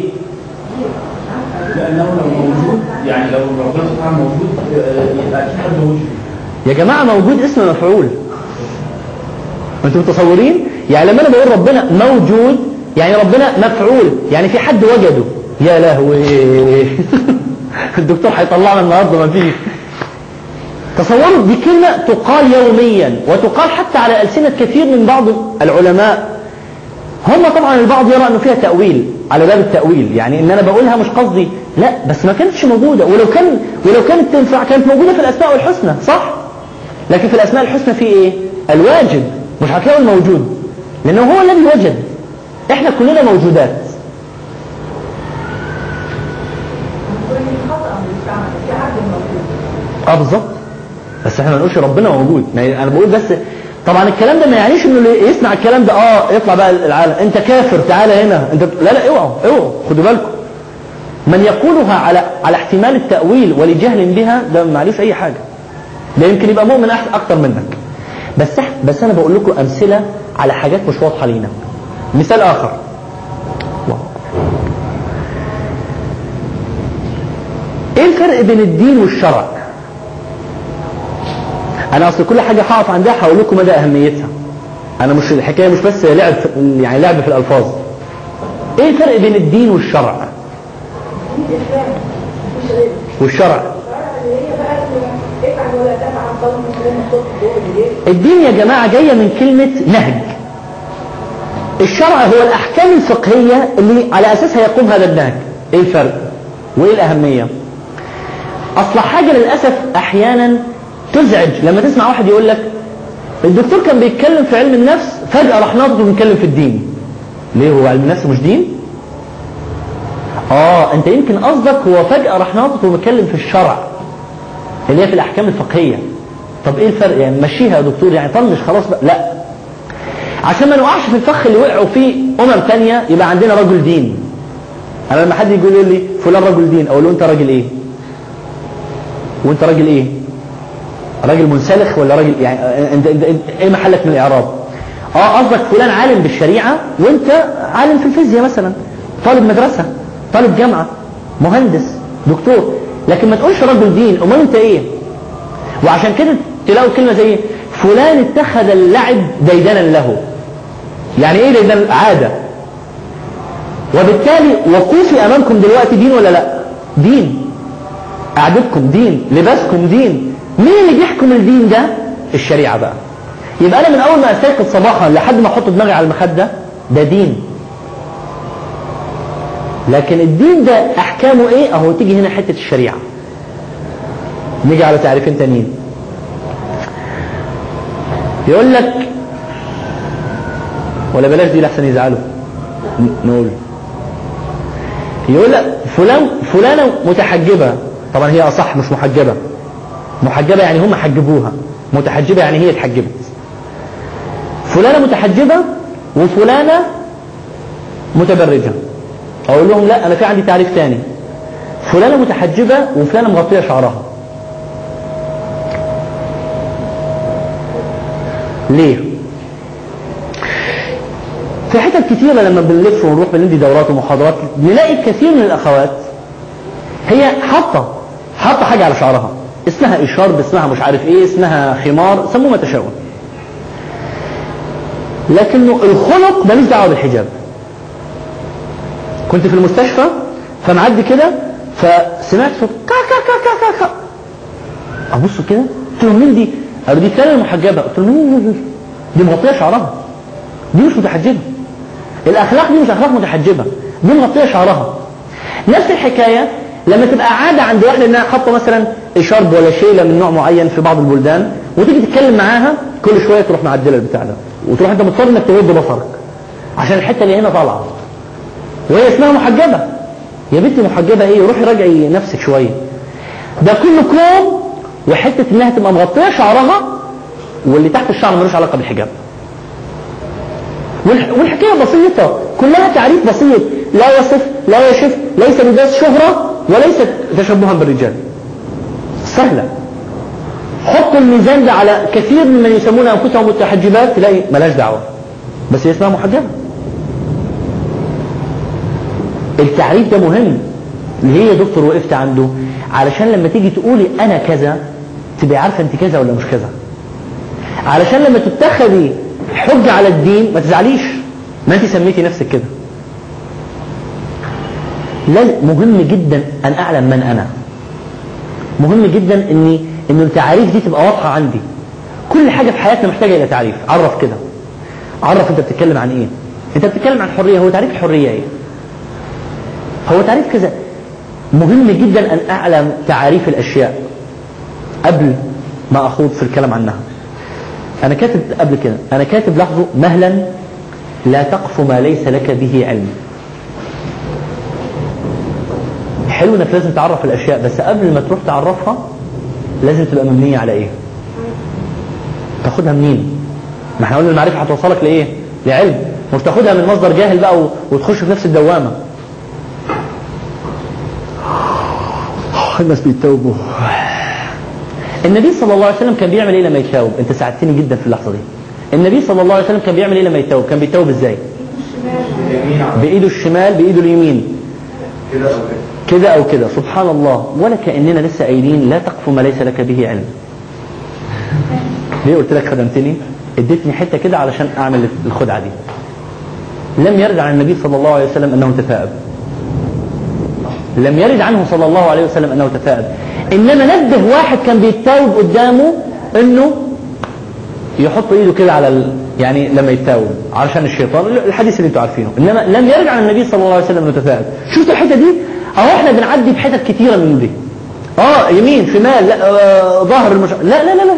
لأنه لو موجود، يعني لو ربنا سبحانه موجود يبقى أكيد حد موجود. يا جماعة موجود اسم مفعول، انتوا متصورين؟ يعني لما أنا بقول ربنا موجود يعني ربنا مفعول، يعني في حد وجده. يا لهوي الدكتور هيطلعنا النهارده ما فيه. تصوروا دي كلمة تقال يوميا وتقال حتى على ألسنة كثير من بعض العلماء. هم طبعا البعض يرى أنه فيها تأويل على باب التأويل، يعني إن أنا بقولها مش قصدي، لا بس ما كانتش موجودة، ولو كان ولو كانت تنفع كانت موجودة في الأسماء والحسنى، صح؟ لكن في الأسماء الحسنى في إيه؟ الواجب، مش هتلاقوا الموجود، لأنه هو الذي وجد. إحنا كلنا موجودات. آه بالظبط، بس احنا ما نقولش ربنا موجود. انا بقول بس طبعا الكلام ده ما يعنيش انه اللي يسمع الكلام ده اه يطلع بقى العالم انت كافر تعالى هنا انت، لا لا اوعوا اوعوا خدوا بالكم. من يقولها على على احتمال التأويل ولجهل بها ده معلوش اي حاجة، ده يمكن يبقى مؤمن اكتر منك. بس بس انا بقول لكم امثلة على حاجات مش واضحة لينا. مثال اخر، ايه الفرق بين الدين والشرع؟ انا اصل كل حاجه هقف عندها هقول لكم مدى اهميتها، انا مش الحكايه مش بس لعب، يعني لعب في الالفاظ. ايه الفرق بين الدين والشرع؟ والشرع الدين يا جماعه جايه من كلمه نهج، الشرع هو الاحكام الفقهيه اللي على اساسها يقوم هذا النهج. ايه الفرق وايه الاهميه؟ اصل حاجه للاسف احيانا تزعج لما تسمع واحد يقول لك الدكتور كان بيتكلم في علم النفس فجأة راح ناخده ونتكلم في الدين. ليه؟ هو علم النفس مش دين؟ اه انت يمكن قصدك هو فجأة راح ناخده ونتكلم في الشرع اللي هي في الاحكام الفقهية. طب ايه الفرق يعني؟ مشيها يا دكتور يعني طنش خلاص بقى. لا، عشان ما نوقعش في الفخ اللي وقعوا فيه امم تانية يبقى عندنا رجل دين. انا لما حد يقول لي فلان رجل دين اقول له انت راجل ايه؟ وانت راجل ايه؟ راجل منسلخ ولا راجل يعني انت ايه محلك من الاعراب؟ اه قصدك فلان عالم بالشريعه وانت عالم في الفيزياء مثلا، طالب مدرسه، طالب جامعه، مهندس، دكتور، لكن ما تقولش رجل دين. امال انت ايه؟ وعشان كده تلاقوا كلمه زي فلان اتخذ اللعب ديدنا له. يعني ايه ديدنا؟ عاده. وبالتالي وقوفي امامكم دلوقتي دين ولا لا؟ دين. قعدتكم دين، لباسكم دين. مين اللي بيحكم الدين ده؟ الشريعة بقى. يبقى أنا من أول ما أستيقظ صباحا لحد ما أحط دماغي على المخدة ده دين. لكن الدين ده أحكامه إيه؟ أهو تيجي هنا حتة الشريعة. نيجي على تعريفين تانيين. يقول لك ولا بلاش دي لحسن يزعله نقول. يقول لك فلان فلانة متحجبة، طبعا هي أصح مش محجبة. محجبة يعني هم حجبوها، متحجبة يعني هي اتحجبت. فلانة متحجبة وفلانة متبرجة، اقول لهم لا انا في عندي تعريف تاني، فلانة متحجبة وفلانة مغطية شعرها. ليه؟ في حتت كتيرة لما بنلف ونروح بنلدي دورات ومحاضرات نلاقي الكثير من الاخوات هي حاطة حاطة حاجة على شعرها، اسمها اشارب، اسمها مش عارف ايه، اسمها خمار، سموه ما تشاءون، لكنه الخلق ملوش دعوه بالحجاب. كنت في المستشفى فمعدي كده فسمعت صوت كا كا كا كا كا، ابص كده قلت له مين دي؟ قالوا دي الثانيه المحجبه. قلت له مين دي؟ مغطيه شعرها، دي مش متحجبه، الاخلاق دي مش اخلاق متحجبه، دي مغطيه شعرها. نفس الحكايه لما تبقى عاده عند واحده انها حاطه مثلا شرب ولا شيله من نوع معين في بعض البلدان، وتيجي تتكلم معاها كل شويه تروح معدله البتاع ده، وتروح انت مضطر انك تغض بصرك عشان الحته اللي هنا طالعه وهي اسمها محجبه. يا بنتي محجبه ايه؟ روحي راجعي نفسك شويه. ده كله كوم وحته انها تبقى مغطيه شعرها واللي تحت الشعر ملوش علاقه بالحجاب. والحكايه بسيطه، كلها تعريف بسيط لا يصف لا يشف، ليس لباس شهره وليس تشبها بالرجال. سهلة. حط الميزان ده على كثير من من يسمون أنفسهم متحجبات تلاقي ملاش دعوة، بس اسمها محجبة. التعريف ده مهم. ليه يا دكتور وقفت عنده؟ علشان لما تيجي تقولي أنا كذا تبقى عارفة أنت كذا ولا مش كذا، علشان لما تتخذي حجة على الدين ما تزعليش ما أنت سميتي نفسك كده. مهم جدا أن أعلم من أنا، مهم جدا اني انه التعاريف دي تبقى واضحه عندي. كل حاجه في حياتنا محتاجه الى تعريف. عرف كده، عرف انت بتتكلم عن ايه، انت بتتكلم عن حريه، هو تعريف الحريه ايه، هو تعريف كذا. مهم جدا ان اعلم تعريف الاشياء قبل ما اخوض في الكلام عنها. انا كاتب قبل كده، انا كاتب لاحظوا مهلا لا تقف ما ليس لك به علم. حلو انك لازم تعرف الاشياء، بس قبل ما تروح تعرفها لازم تبقى مبنيه على ايه، تاخدها منين. ما احنا قلنا المعرفه هتوصلك لايه؟ لعلم. مش تاخدها من مصدر جاهل بقى وتخش في نفس الدوامه. الناس بيتوبوا. النبي صلى الله عليه وسلم كان بيعمل ايه لما يتوب؟ انت ساعدتني جدا في اللحظه دي. النبي صلى الله عليه وسلم كان بيعمل ايه لما يتوب؟ كان بيتوب ازاي؟ بايده الشمال بايده اليمين كده أو كده. سبحان الله، ولا كأننا لسه قايلين لا تقف ما ليس لك به علم. ليه قلت لك خدمتني؟ اديتني حتة كده علشان أعمل الخدعة دي. لم يرد عن النبي صلى الله عليه وسلم أنه تثاءب، لم يرد عنه صلى الله عليه وسلم أنه تثاءب، إنما نبه واحد كان بيتاوب قدامه أنه يحط إيده كده على ال... يعني لما يتاوب علشان الشيطان، الحديث اللي انتوا عارفينه. إنما لم يرد عن النبي صلى الله عليه وسلم أنه تثاءب. شفت الحتة دي؟ أو إحنا بنعدي بحتت كتيرة من دي، آه يمين شمال، لا آه ظهر المش... لا لا لا لا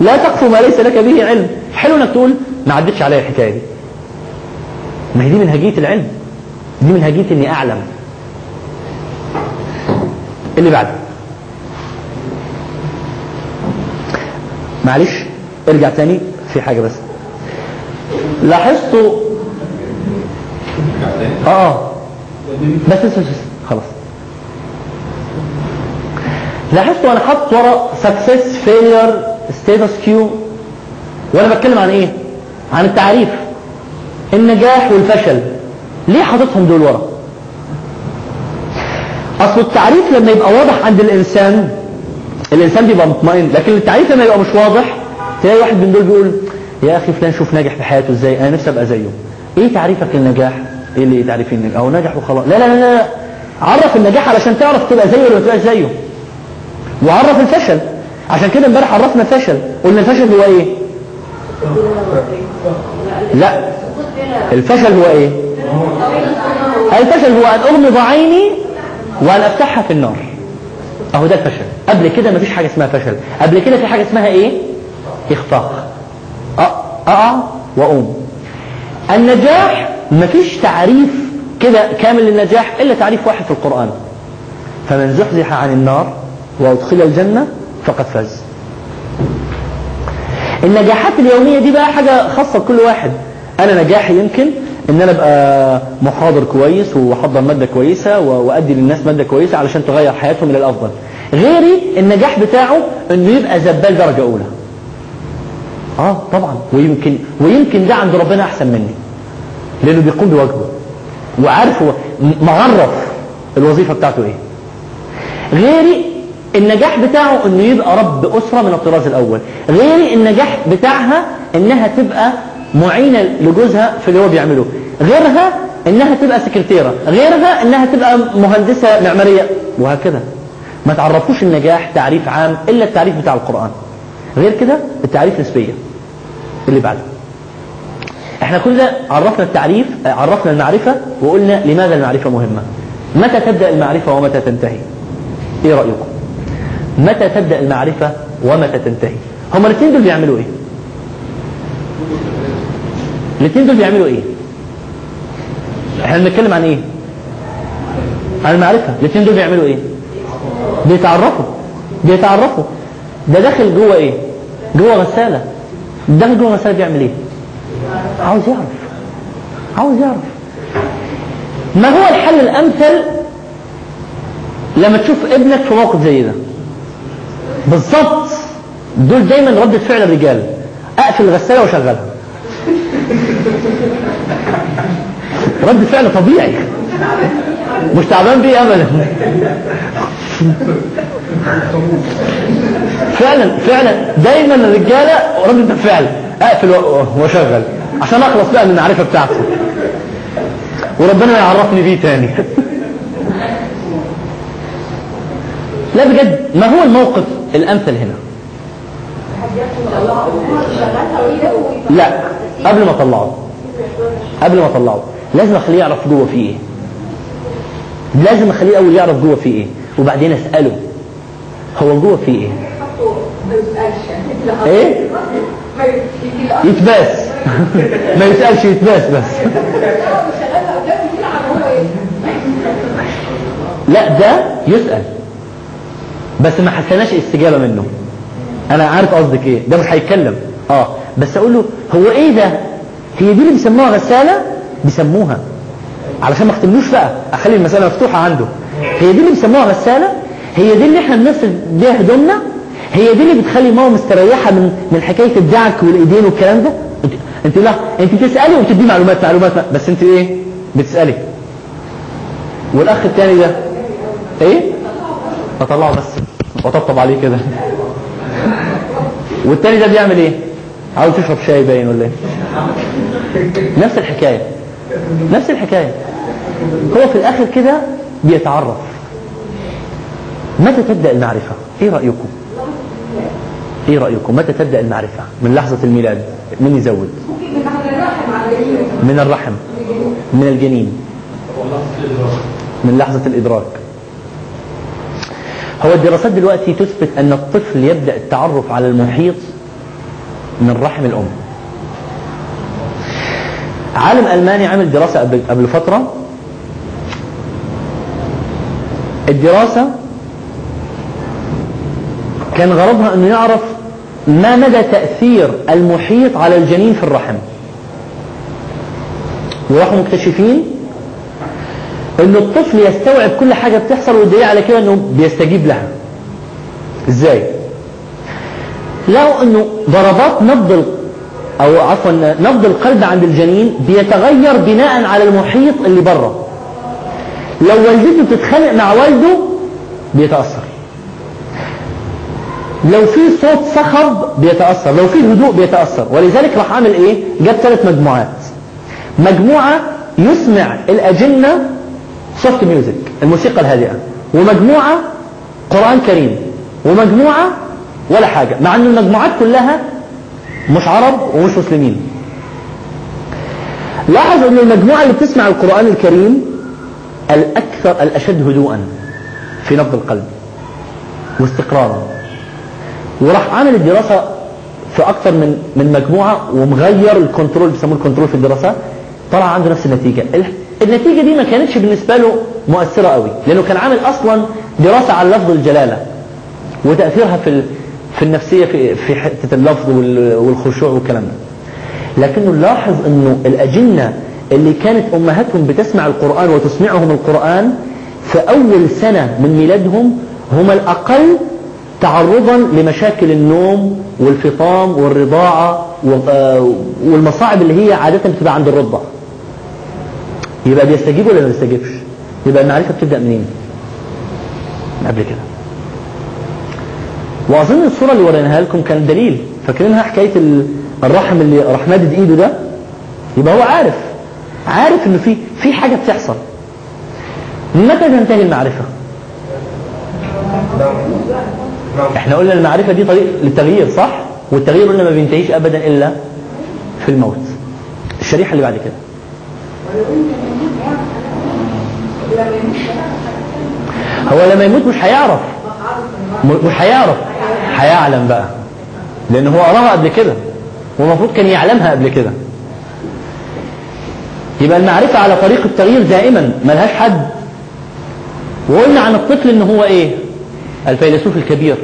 لا تقف ما ليس لك به علم. حلو إنك تقول ما عدتش عليا الحكاية دي. ما هي دي منهجية العلم، دي منهجية إني أعلم. اللي بعده معلش ارجع تاني في حاجة بس لاحظتوا. آه بس بس بس خلاص. لاحظت وانا حاطط ورق سكسس فيلير ستاتس كيو، وانا بتكلم عن ايه؟ عن التعريف، النجاح والفشل. ليه حاططهم دول ورا؟ اصل التعريف لما يبقى واضح عند الانسان الانسان بيبقى مطمئن، لكن التعريف لما يبقى مش واضح تلاقي واحد من دول بيقول يا اخي فلان شوف ناجح في حياته ازاي، انا نفسي ابقى زيه. ايه تعريفك للنجاح؟ ايه اللي تعرفين او نجح وخلاص؟ لا لا لا لا، عرف النجاح علشان تعرف تبقى زيه ولا تبقى زيه، وعرف الفشل. عشان كده امبارح عرفنا الفشل، قلنا الفشل هو ايه؟ لا الفشل هو ايه؟ الفشل هو ان اغمض عيني وان افتحها في النار. اهو ده الفشل. قبل كده مفيش حاجه اسمها فشل، قبل كده في حاجه اسمها ايه؟ اخفاق، اقع واقوم. النجاح مفيش تعريف كده كامل للنجاح إلا تعريف واحد في القرآن، فمن زحزح عن النار وأدخل الجنة فقد فاز. النجاحات اليومية دي بقى حاجة خاصة بكل واحد. انا نجاحي يمكن ان انا ابقى محاضر كويس واحضر مادة كويسة وادي للناس مادة كويسة علشان تغير حياتهم الى الافضل. غيري النجاح بتاعه انه يبقى زبال درجة اولى. اه طبعا ويمكن ويمكن ده عند ربنا احسن مني لانه بيقوم بواجبه وعارف معرف الوظيفة بتاعته ايه. غيري النجاح بتاعه انه يبقى رب اسرة من الطراز الاول. غيري النجاح بتاعها انها تبقى معينة لجوزها في اللي هو بيعمله. غيرها انها تبقى سكرتيرة. غيرها انها تبقى مهندسة معمارية وهكذا. ما تعرفوش النجاح تعريف عام الا التعريف بتاع القرآن، غير كده التعريف نسبية. اللي بعده احنا كنا عرفنا التعريف، عرفنا المعرفة وقلنا لماذا المعرفة مهمة، متى تبدأ المعرفة ومتى تنتهي. ايه رأيكم متى تبدأ المعرفة ومتى تنتهي؟ هم الاثنين دول بيعملوا ايه؟ الاثنين دول بيعملوا ايه؟ احنا بنتكلم عن ايه؟ عن المعرفة. الاثنين دول بيعملوا ايه؟ بيتعرفوا. بيتعرفوا ده داخل جوه ايه؟ جوه غسالة. داخل جوه غسالة بيعمل ايه؟ عاوز يعرف، عاوز يعرف ما هو الحل الامثل لما تشوف ابنك في موقف زي ده بالظبط. دول دايما ردة فعل الرجال، اقفل الغسالة وشغلها. رد فعل طبيعي، مش تعبان بيه ابدا. فعلا فعلا دايما الرجالة ردة فعل اقفل واشغل عشان اخلص بقى من المعرفة بتاعتي وربنا ما يعرفني بيه تاني. لا بجد ما هو الموقف الامثل هنا؟ لا قبل ما طلعه، قبل ما طلعه لازم اخليه يعرف جوه فيه ايه. لازم اخليه اول يعرف جوه فيه ايه وبعدين اساله هو جوه فيه ايه. ايه يتباس ما يسالش، يتباس بس. لا ده يسال بس ما حسناش استجابه منه. انا عارف قصدك ايه، ده مش هيتكلم اه بس اقول له هو ايه ده؟ هي دي اللي بيسموها غسالة؟ بيسموها علشان ما اختملوش بقى، اخلي المسألة مفتوحة عنده. هي دي اللي بيسموها غسالة؟ هي دي اللي احنا بنغسل بيها هدومنا؟ هي دي اللي بتخلي ماما مستريحة من من حكاية الدعك والايدين والكلام ده؟ انت لا انت بتسألي وبتدي معلومات معلومات بس انت ايه؟ بتسألي. والاخ الثاني ده ايه؟ اطلعه بس وطبطب عليه كده. والتاني ده بيعمل ايه؟ عاوز تشرب شاي باين ولا ايه؟ نفس الحكاية، نفس الحكاية. هو في الاخر كده بيتعرف. متى تبدأ المعرفة؟ ايه رأيكم؟ ايه رأيكم متى تبدأ المعرفة؟ من لحظة الميلاد. من يزود؟ من الرحم، من الجنين، من لحظة الادراك. هو الدراسات دلوقتي تثبت ان الطفل يبدأ التعرف على المحيط من رحم الام. عالم الماني عمل دراسة قبل قبل فترة. الدراسة كان غرضها انه يعرف ما مدى تأثير المحيط على الجنين في الرحم. وراحوا مكتشفين انه الطفل يستوعب كل حاجة بتحصل والدليل على كده انه بيستجيب لها. ازاي؟ لو انه ضربات نبض او عفوا نبض القلب عند الجنين بيتغير بناء على المحيط اللي بره. لو والدته بتتخانق مع والده بيتأثر. لو في صوت صخب بيتأثر. لو في هدوء بيتأثر. ولذلك راح عامل ايه؟ جاب ثلاث مجموعات. مجموعة يسمع الأجنة سوفت ميوزك الموسيقى الهادئة، ومجموعة قرآن كريم، ومجموعة ولا حاجة، مع ان المجموعات كلها مش عرب ومش مسلمين. لاحظ ان المجموعة اللي بتسمع القرآن الكريم الاكثر الاشد هدوءا في نبض القلب واستقرارا. وراح عامل الدراسة في اكثر من من مجموعة ومغير الكنترول، بيسموه الكنترول في الدراسة. طلع عنده نفس النتيجة. النتيجة دي ما كانتش بالنسبة له مؤثرة قوي لانه كان عامل اصلا دراسة على لفظ الجلالة وتأثيرها في في النفسية في في حتة اللفظ والخشوع والكلام ده. لكنه نلاحظ انه الأجنة اللي كانت امهاتهم بتسمع القرآن وتسمعهم القرآن في اول سنة من ميلادهم هم الاقل تعرضا لمشاكل النوم والفطام والرضاعة والمصاعب اللي هي عادة بتبقى عند الرضع. يبقى بيستجيب ولا ما بيستجيبش؟ يبقى المعرفة بتبدأ منين؟ من قبل كده. واظن الصورة اللي وريناها لكم كان دليل، فاكرينها حكاية الرحم اللي راح مادد ايده ده، يبقى هو عارف عارف انه في في حاجة بتحصل. متى تنتهي المعرفة؟ احنا قلنا المعرفة دي طريق للتغيير صح؟ والتغيير قلنا ما بينتهيش ابدا الا في الموت. الشريحة اللي بعد كده هو لما يموت مش هيعرف، مش هيعرف هيعلم بقى، لأنه هو قراها قبل كده والمفروض كان يعلمها قبل كده. يبقى المعرفة على طريق التغيير دائما ملهاش حد. وقلنا عن الطفل إنه هو إيه؟ الفيلسوف الكبير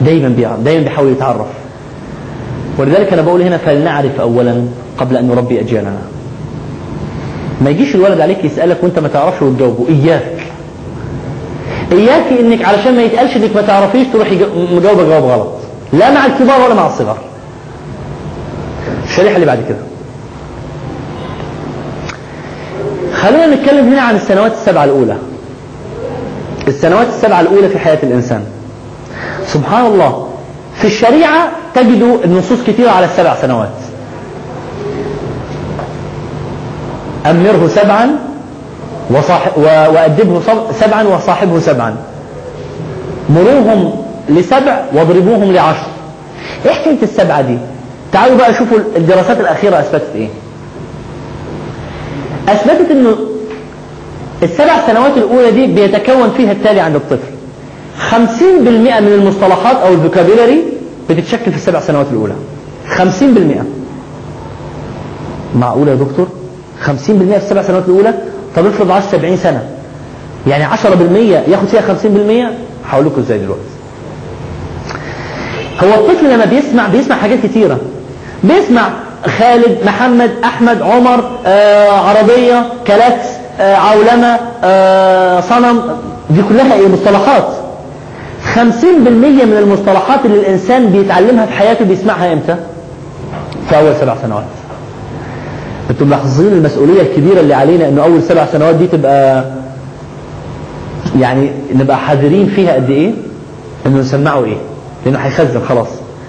دايما بيعرف، دايما بيحاول يتعرف. ولذلك أنا بقول هنا فلنعرف أولا قبل أن نربي أجيالنا. ما يجيش الولد عليك يسألك وأنت ما تعرفش وتجاوبه، إياك إياك إنك علشان ما يتقالش إنك ما تعرفيش تروح مجاوبة جواب غلط، لا مع الكبار ولا مع الصغار. الشريحة اللي بعد كده خلونا نتكلم هنا عن السنوات السبعة الأولى. السنوات السبعة الأولى في حياة الإنسان سبحان الله، في الشريعة تجدوا النصوص كثيرة على السبع سنوات. أمره سبعا وأدبه سبعا وصاحبه سبعا، مروهم لسبع واضربوهم لعشر. إيه حكاية السبعة دي؟ تعالوا بقى شوفوا الدراسات الأخيرة أثبتت إيه. أثبتت إنه السبع سنوات الأولى دي بيتكون فيها التالي عند الطفل: خمسين بالمئة من المصطلحات أو الفوكابيلاري بتتشكل في السبع سنوات الأولى. خمسين بالمئة معقولة يا دكتور؟ خمسين بالمئة في السبع سنوات الأولى؟ طب افرض عشر سبعين سنة، يعني عشرة بالمية ياخد فيها خمسين بالمية. هقول لكم ازاي دلوقتي. هو الطفل لما بيسمع بيسمع حاجات كتيرة، بيسمع خالد، محمد، أحمد، عمر، آه، عربية، كلاكس، آه، عولمة، آه، صنم، دي كلها ايه؟ مصطلحات. خمسين بالمية من المصطلحات اللي الإنسان بيتعلمها في حياته بيسمعها امتى؟ في أول سبع سنوات. انتم لاحظين المسؤولية الكبيرة اللي علينا انه اول سبع سنوات دي تبقى يعني نبقى حذرين فيها قد ايه انه نسمعه ايه، لانه هيخزن خلاص،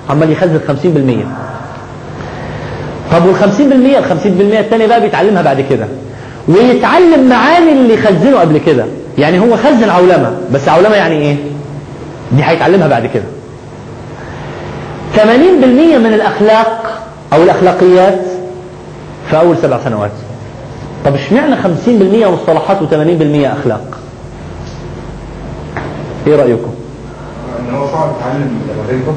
عمال يخزن خمسين بالمية. طب والخمسين بالمية الخمسين بالمية التانية بقى بيتعلمها بعد كده ويتعلم معاني اللي خزنه قبل كده. يعني هو خزن عولمة، بس عولمة يعني ايه؟ دي هيتعلمها بعد كده. ثمانين بالمية من الاخلاق او الاخلاقيات في أول سبع سنوات. طب اشمعنى خمسين بالمية مصطلحات وثمانين بالمية أخلاق؟ إيه رأيكم؟ إنه هو صعب يتعلم لغيره؟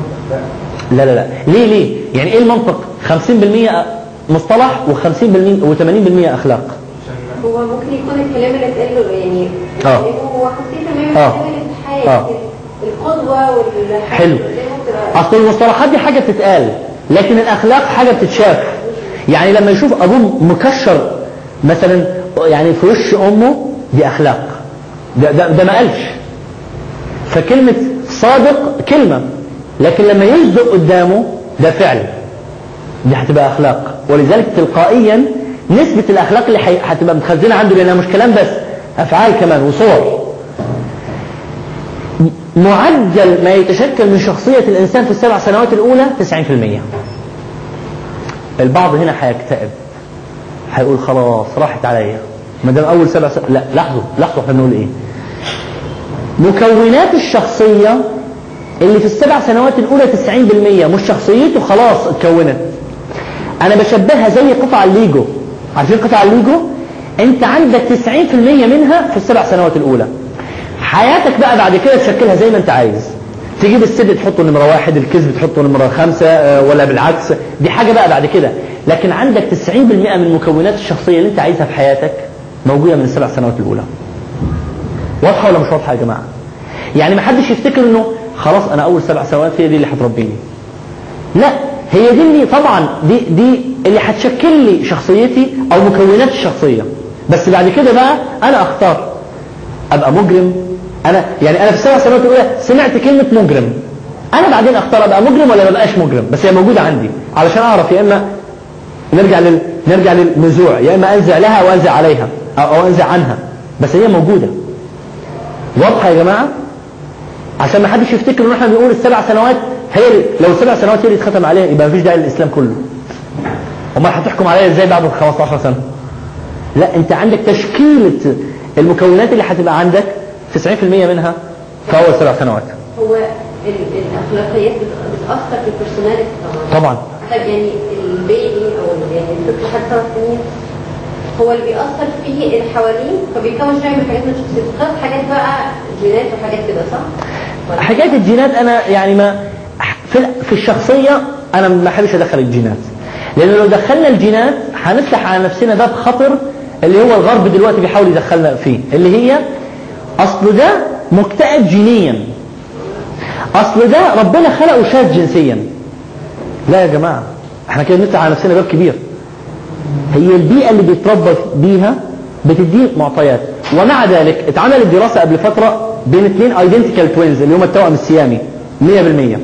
لا لا لا. ليه ليه؟ يعني إيه المنطق؟ خمسين بالمية مصطلح وخمسين بالمية وثمانين بالمية أخلاق. هو ممكن يكون الكلام اللي تقله يعني. آه. هو خمسين بالمية آه. الحياة القدوة والحياة. حلو. أصل المصطلحات دي حاجة بتتقال، لكن الأخلاق حاجة بتتشاف. يعني لما يشوف أبوه مكشر مثلا يعني في وش أمه دي أخلاق، ده, ده, ده ما قالش. فكلمة صادق كلمة، لكن لما يصدق قدامه ده فعل، دي هتبقى أخلاق. ولذلك تلقائيا نسبة الأخلاق اللي هتبقى متخزنة عنده، لأنها مش كلام بس، أفعال كمان وصور. معدل ما يتشكل من شخصية الإنسان في السبع سنوات الأولى تسعين بالمية. البعض هنا هيكتئب، هيقول خلاص راحت عليا ما دام اول سبع سنوات. لا لحظه لحظه، احنا بنقول ايه؟ مكونات الشخصيه اللي في السبع سنوات الاولى تسعين بالمية، مش شخصيته خلاص اتكونت. انا بشبهها زي قطع الليجو، عارفين قطع الليجو؟ انت عندك تسعين بالمية منها في السبع سنوات الاولى. حياتك بقى بعد كده تشكلها زي ما انت عايز. تجيب السد تحطه نمرة واحد، الكذب تحطه نمرة خمسة، ولا بالعكس، دي حاجة بقى بعد كده. لكن عندك تسعين بالمية من مكونات الشخصية اللي انت عايزها في حياتك موجودة من السبع سنوات الأولى. واضحة ولا مش واضحة يا جماعة؟ يعني ما حدش يفتكر انه خلاص انا اول سبع سنوات هي دي اللي هتربيني. لا، هي دي اللي طبعا دي دي اللي هتشكل لي شخصيتي او مكونات الشخصيه، بس بعد كده بقى انا اختار ابقى مجرم. انا يعني انا في السبع سنوات الاولى سمعت كلمه مجرم، انا بعدين اختار ابقى مجرم ولا ما بقاش مجرم، بس هي موجوده عندي علشان اعرف يا اما نرجع لل... نرجع للنزوع، يا اما انزع لها او انزع عليها او انزع عنها، بس هي موجوده. واضحه يا جماعه؟ عشان ما حدش يفتكر ان احنا بنقول السبع سنوات هي لو السبع سنوات هي اللي اتختم عليها يبقى مفيش داعي للاسلام كله. امال هتحكم عليها ازاي بعد خمستاشر سنه؟ لا، انت عندك تشكيله المكونات اللي هتبقى عندك تسعين بالمئة منها في اول سبع سنوات. هو الاخلاقيات بتاثر في البيرسوناليتي طبعا طبعا يعني البيبي او يعني الطفل حتى سنين هو اللي بيأثر فيه اللي حواليه، فبيكون شويه من حاجات شخصيته، حاجات بقى جينات وحاجات كده، صح؟ حاجات الجينات انا يعني ما في في الشخصيه انا ما بحبش ادخل الجينات، لان لو دخلنا الجينات هنفتح على نفسنا باب خطر اللي هو الغرب دلوقتي بيحاول يدخلنا فيه، اللي هي اصل ده مكتئب جينيا، اصل ده ربنا خلقه شاذ جنسيا. لا يا جماعه، احنا كده بنفتح على نفسنا باب كبير. هي البيئة اللي بيتربى بيها بتديه معطيات، ومع ذلك اتعملت دراسة قبل فترة بين اثنين ايدنتيكال توينز اللي هم التوأم السيامي مية بالمية،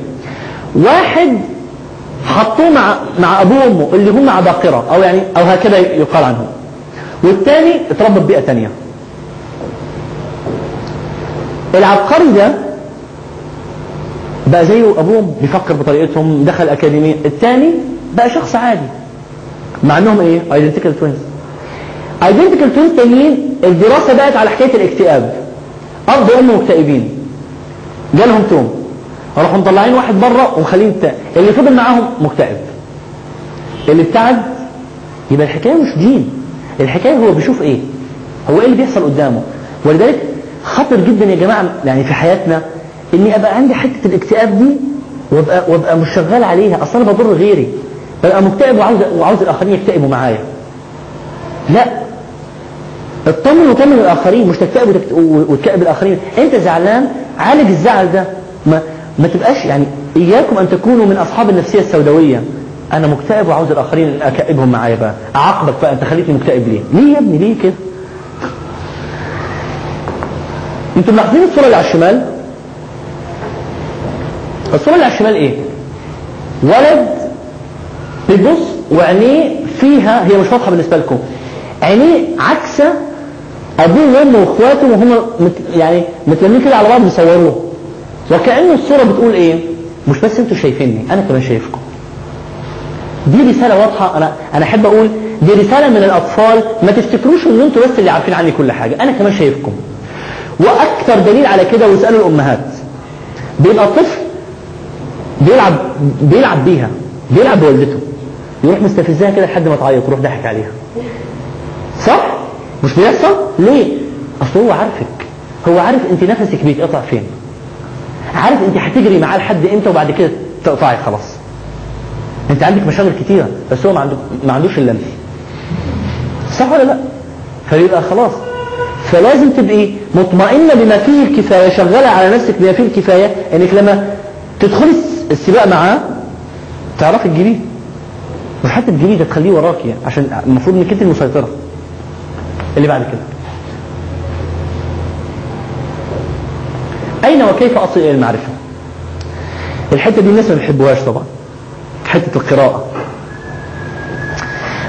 واحد حطوه مع مع ابوه وامه اللي هم عباقرة او يعني او هكذا يقال عنهم، والثاني اتربى ببيئة ثانية. العبقري ده بقى زيه ابوه بيفكر بطريقتهم، دخل اكاديمية. الثاني بقى شخص عادي مع انهم ايه ايدنتيكال توينز. ايدنتيكال توينز تانيين الدراسه بقت على حكايه الاكتئاب، اب وام مكتئبين جالهم توم، راحوا مطلعين واحد بره ومخلين التاني اللي فضل معاهم مكتئب، اللي ابتعد. يبقى الحكايه مش دين، الحكايه هو بيشوف ايه، هو ايه اللي بيحصل قدامه. ولذلك خطر جدا يا جماعه يعني في حياتنا اني ابقى عندي حته الاكتئاب دي وابقى وابقى مش شغال عليها، اصلا انا بضر غيري، ببقى مكتئب وعاوز وعاوز الاخرين يكتئبوا معايا. لا، اطمن وطمن الاخرين، مش تكتئب وتكتئب الاخرين. انت زعلان عالج الزعل ده، ما ما تبقاش يعني اياكم ان تكونوا من اصحاب النفسيه السوداويه، انا مكتئب وعاوز الاخرين اكئبهم معايا، بقى اعاقبك بقى انت خليتني مكتئب ليه؟ ليه يا ابني ليه كده؟ انتوا ملاحظين الصوره اللي على الشمال؟ الصوره اللي على الشمال ايه؟ ولد بيبص وعينيه فيها، هي مش واضحه بالنسبه لكم، عينيه عكسه ابوه وامه واخواته وهم مت يعني متلمين كده على بعض بيصوروه، وكأن الصوره بتقول ايه؟ مش بس انتوا شايفيني، انا كمان شايفكم. دي رساله واضحه. انا انا احب اقول دي رساله من الاطفال، ما تفتكروش ان انتوا بس اللي عارفين عني كل حاجه، انا كمان شايفكم. واكثر دليل على كده واسالوا الامهات، بيبقى الطفل بيلعب بيلعب بيها، بيلعب بوالدته، يروح مستفزها كده لحد ما تعيط ويروح ضحك عليها، صح؟ مش بيحصل؟ ليه؟ اصل هو عارفك، هو عارف انت نفسك بيتقطع فين، عارف انت هتجري معاه لحد امتى وبعد كده تقطعي خلاص. انت عندك مشاغل كتيره بس هو ما عندوش اللمس، صح ولا لا؟ فبيبقى خلاص، فلازم تبقي مطمئنه بما فيه الكفايه، شغاله على نفسك بما فيه الكفايه، انك لما تدخلي السباق معاه تعرفي تجيبيه، مش حتى الجديد هتخليه وراكي يعني، عشان المفروض انك انت المسيطره. اللي بعد كده، اين وكيف اصل الى المعرفه؟ الحته دي الناس ما بيحبوهاش طبعا، حته القراءه.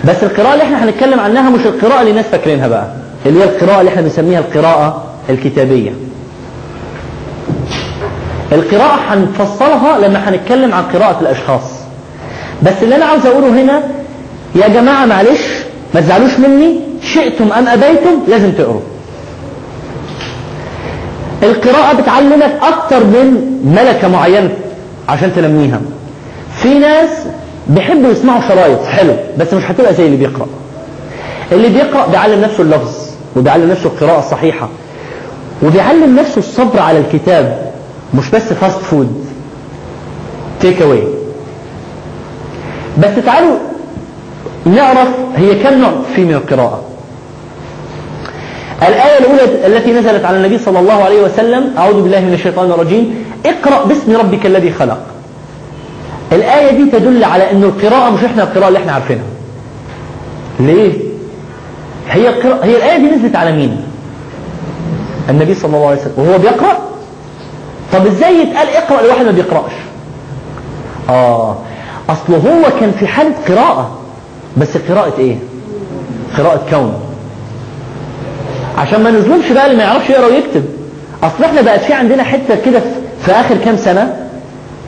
بس القراءه اللي احنا هنتكلم عنها مش القراءه اللي الناس فاكرينها بقى، اللي هي القراءه اللي احنا بنسميها القراءه الكتابيه. القراءه هنفصلها لما هنتكلم عن قراءه الاشخاص. بس اللي انا عاوز اقوله هنا يا جماعه، معلش ما تزعلوش مني، شئتم ام ابيتم لازم تقروا. القراءه بتعلمك اكتر من ملكه معينه عشان تنميها. في ناس بيحبوا يسمعوا شرايط حلو، بس مش هتبقى زي اللي بيقرا. اللي بيقرا بيعلم نفسه اللفظ، وبيعلم نفسه القراءه الصحيحه، وبيعلم نفسه الصبر على الكتاب، مش بس فاست فود تيك اواي. بس تعالوا نعرف هي كم نوع في من القراءة. الآية الأولى التي نزلت على النبي صلى الله عليه وسلم: أعوذ بالله من الشيطان الرجيم اقرأ باسم ربك الذي خلق. الآية دي تدل على أن القراءة مش إحنا القراءة اللي إحنا عارفينها. ليه؟ هي القراءة، هي الآية دي نزلت على مين؟ النبي صلى الله عليه وسلم وهو بيقرأ. طب إزاي يتقال اقرأ لواحد ما بيقرأش؟ آه أصله هو كان في حالة قراءة، بس قراءة إيه؟ قراءة كون، عشان ما نظلمش بقى اللي ما يعرفش يقرأ ويكتب. أصل إحنا بقت في عندنا حتة كده في آخر كام سنة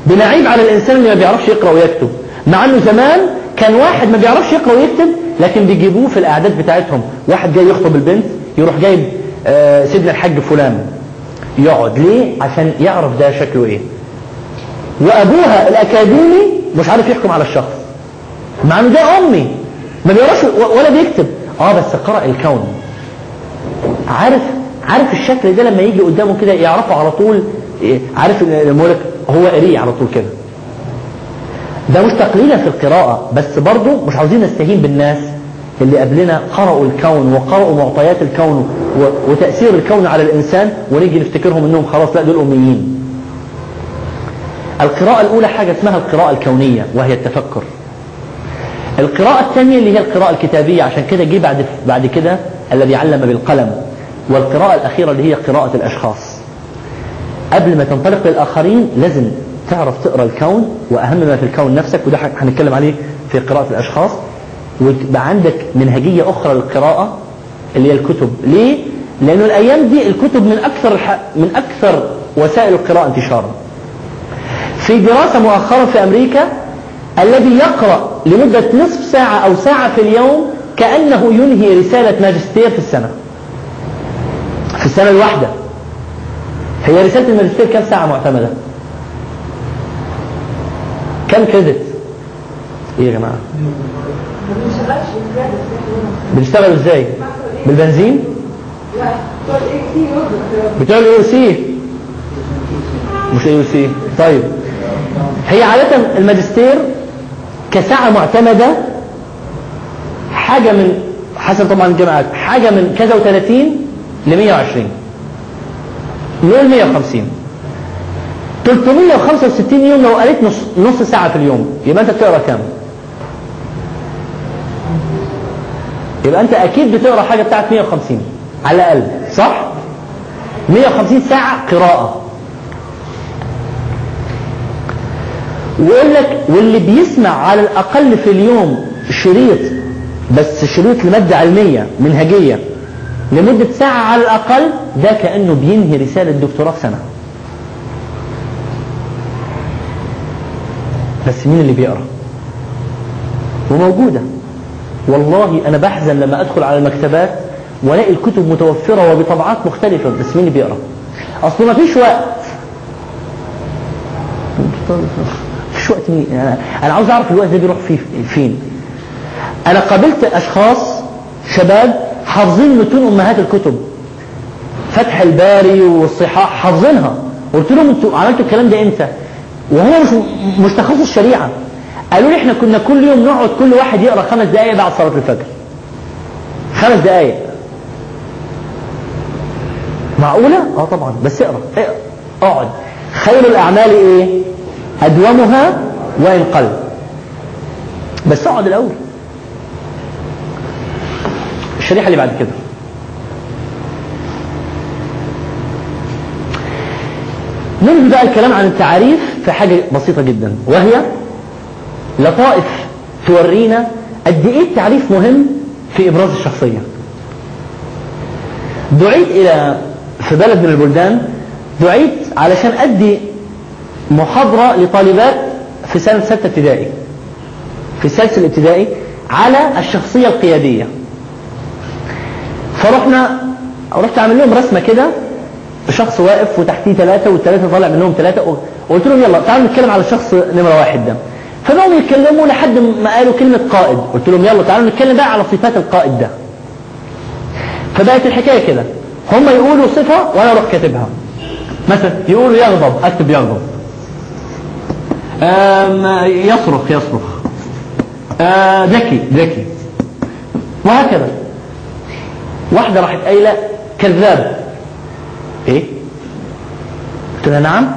بنعيب على الإنسان اللي ما بيعرفش يقرأ ويكتب، مع أنه زمان كان واحد ما بيعرفش يقرأ ويكتب لكن بيجيبوه في الأعداد بتاعتهم. واحد جاي يخطب البنت يروح جايب آه سيدنا الحاج فلان يقعد. ليه؟ عشان يعرف ده شكله إيه. وأبوها الأكاديمي مش عارف يحكم على الشخص، مع أنه ده أمي ما بيقراش ولا بيكتب، آه بس قرأ الكون، عارف عارف الشكل ده لما يجي قدامه كده يعرفه على طول، عارف المولك هو قريه على طول كده. ده مش تقليلا في القراءة، بس برضو مش عاوزين نستهين بالناس اللي قبلنا قرأوا الكون وقرأوا معطيات الكون وتأثير الكون على الإنسان ونيجي نفتكرهم إنهم خلاص لا دول أميين. القراءة الأولى حاجة اسمها القراءة الكونية وهي التفكر. القراءة الثانية اللي هي القراءة الكتابية، عشان كده جه بعد بعد كده الذي علم بالقلم. والقراءة الأخيرة اللي هي قراءة الأشخاص. قبل ما تنطلق للآخرين لازم تعرف تقرأ الكون، وأهم ما في الكون نفسك، وده هنتكلم عليه في قراءة الأشخاص. وتبقى عندك منهجية أخرى للقراءة اللي هي الكتب. ليه؟ لأنه الأيام دي الكتب من أكثر من أكثر وسائل القراءة انتشارا. في دراسة مؤخرة في أمريكا الذي يقرأ لمدة نصف ساعة أو ساعة في اليوم كأنه ينهي رسالة ماجستير في السنة، في السنة الواحدة. هي رسالة الماجستير كم ساعة معتمدة؟ كم كريدت؟ ايه يا جماعة؟ بنشتغل ازاي؟ بالبنزين؟ بتوع الاي او سي؟ مش اي او سي. طيب هي عادة الماجستير كساعة معتمدة حاجة من حسب طبعا الجامعات حاجة من كذا وثلاثين لمية وعشرين لمية وخمسين تلتمية وخمسة وستين يوم. لو قريت نص نص ساعة في اليوم يبقى أنت بتقرأ كام؟ يبقى أنت أكيد بتقرأ حاجة بتاعت مية وخمسين على الأقل، صح؟ مية وخمسين ساعة قراءة. ويقول لك واللي بيسمع على الأقل في اليوم شريط، بس شريط لمادة علمية منهجية لمدة ساعة على الأقل، ده كأنه بينهي رسالة دكتوراه سنة. بس مين اللي بيقرأ؟ وموجودة والله. أنا بحزن لما أدخل على المكتبات ولاقي الكتب متوفرة وبطبعات مختلفة، بس مين اللي بيقرأ؟ أصله ما فيش وقت. مفيش وقت. مين؟ أنا عاوز أعرف الوقت ده بيروح فين. أنا قابلت أشخاص شباب حافظين متون أمهات الكتب، فتح الباري والصحاح حافظينها. قلت لهم انتوا عملتوا الكلام ده امتى؟ وهو مش تخصص شريعة. قالوا لي احنا كنا كل يوم نقعد كل واحد يقرأ خمس دقايق بعد صلاة الفجر. خمس دقايق معقولة؟ اه طبعا، بس اقرأ اقرأ اقعد. خير الأعمال ايه؟ أدومها وإن قل. بس اقعد الأول. الشريحة اللي بعد كده نرجع بقى الكلام عن التعريف في حاجة بسيطة جدا، وهي لطائف تورينا قد ايه التعريف مهم في إبراز الشخصية. دعيت إلى في بلد من البلدان، دعيت علشان أدي محاضرة لطالبات في سنة ستة ابتدائي، في السادس الابتدائي، على الشخصية القيادية. فرحنا رحت عامل لهم رسمة كده، شخص واقف وتحتيه ثلاثة والثلاثة طالع منهم ثلاثة، وقلت لهم يلا تعالوا نتكلم على الشخص نمرة واحد ده. فبقوا يتكلموا لحد ما قالوا كلمة قائد. قلت لهم يلا تعالوا نتكلم بقى على صفات القائد ده. فبقت الحكاية كده، هم يقولوا صفة وأنا أروح كاتبها. مثلا يقولوا يغضب، أكتب يغضب. يصرخ يصرخ. ذكي ذكي. وهكذا. واحدة راحت قايلة كذاب. ايه؟ قلت لها نعم،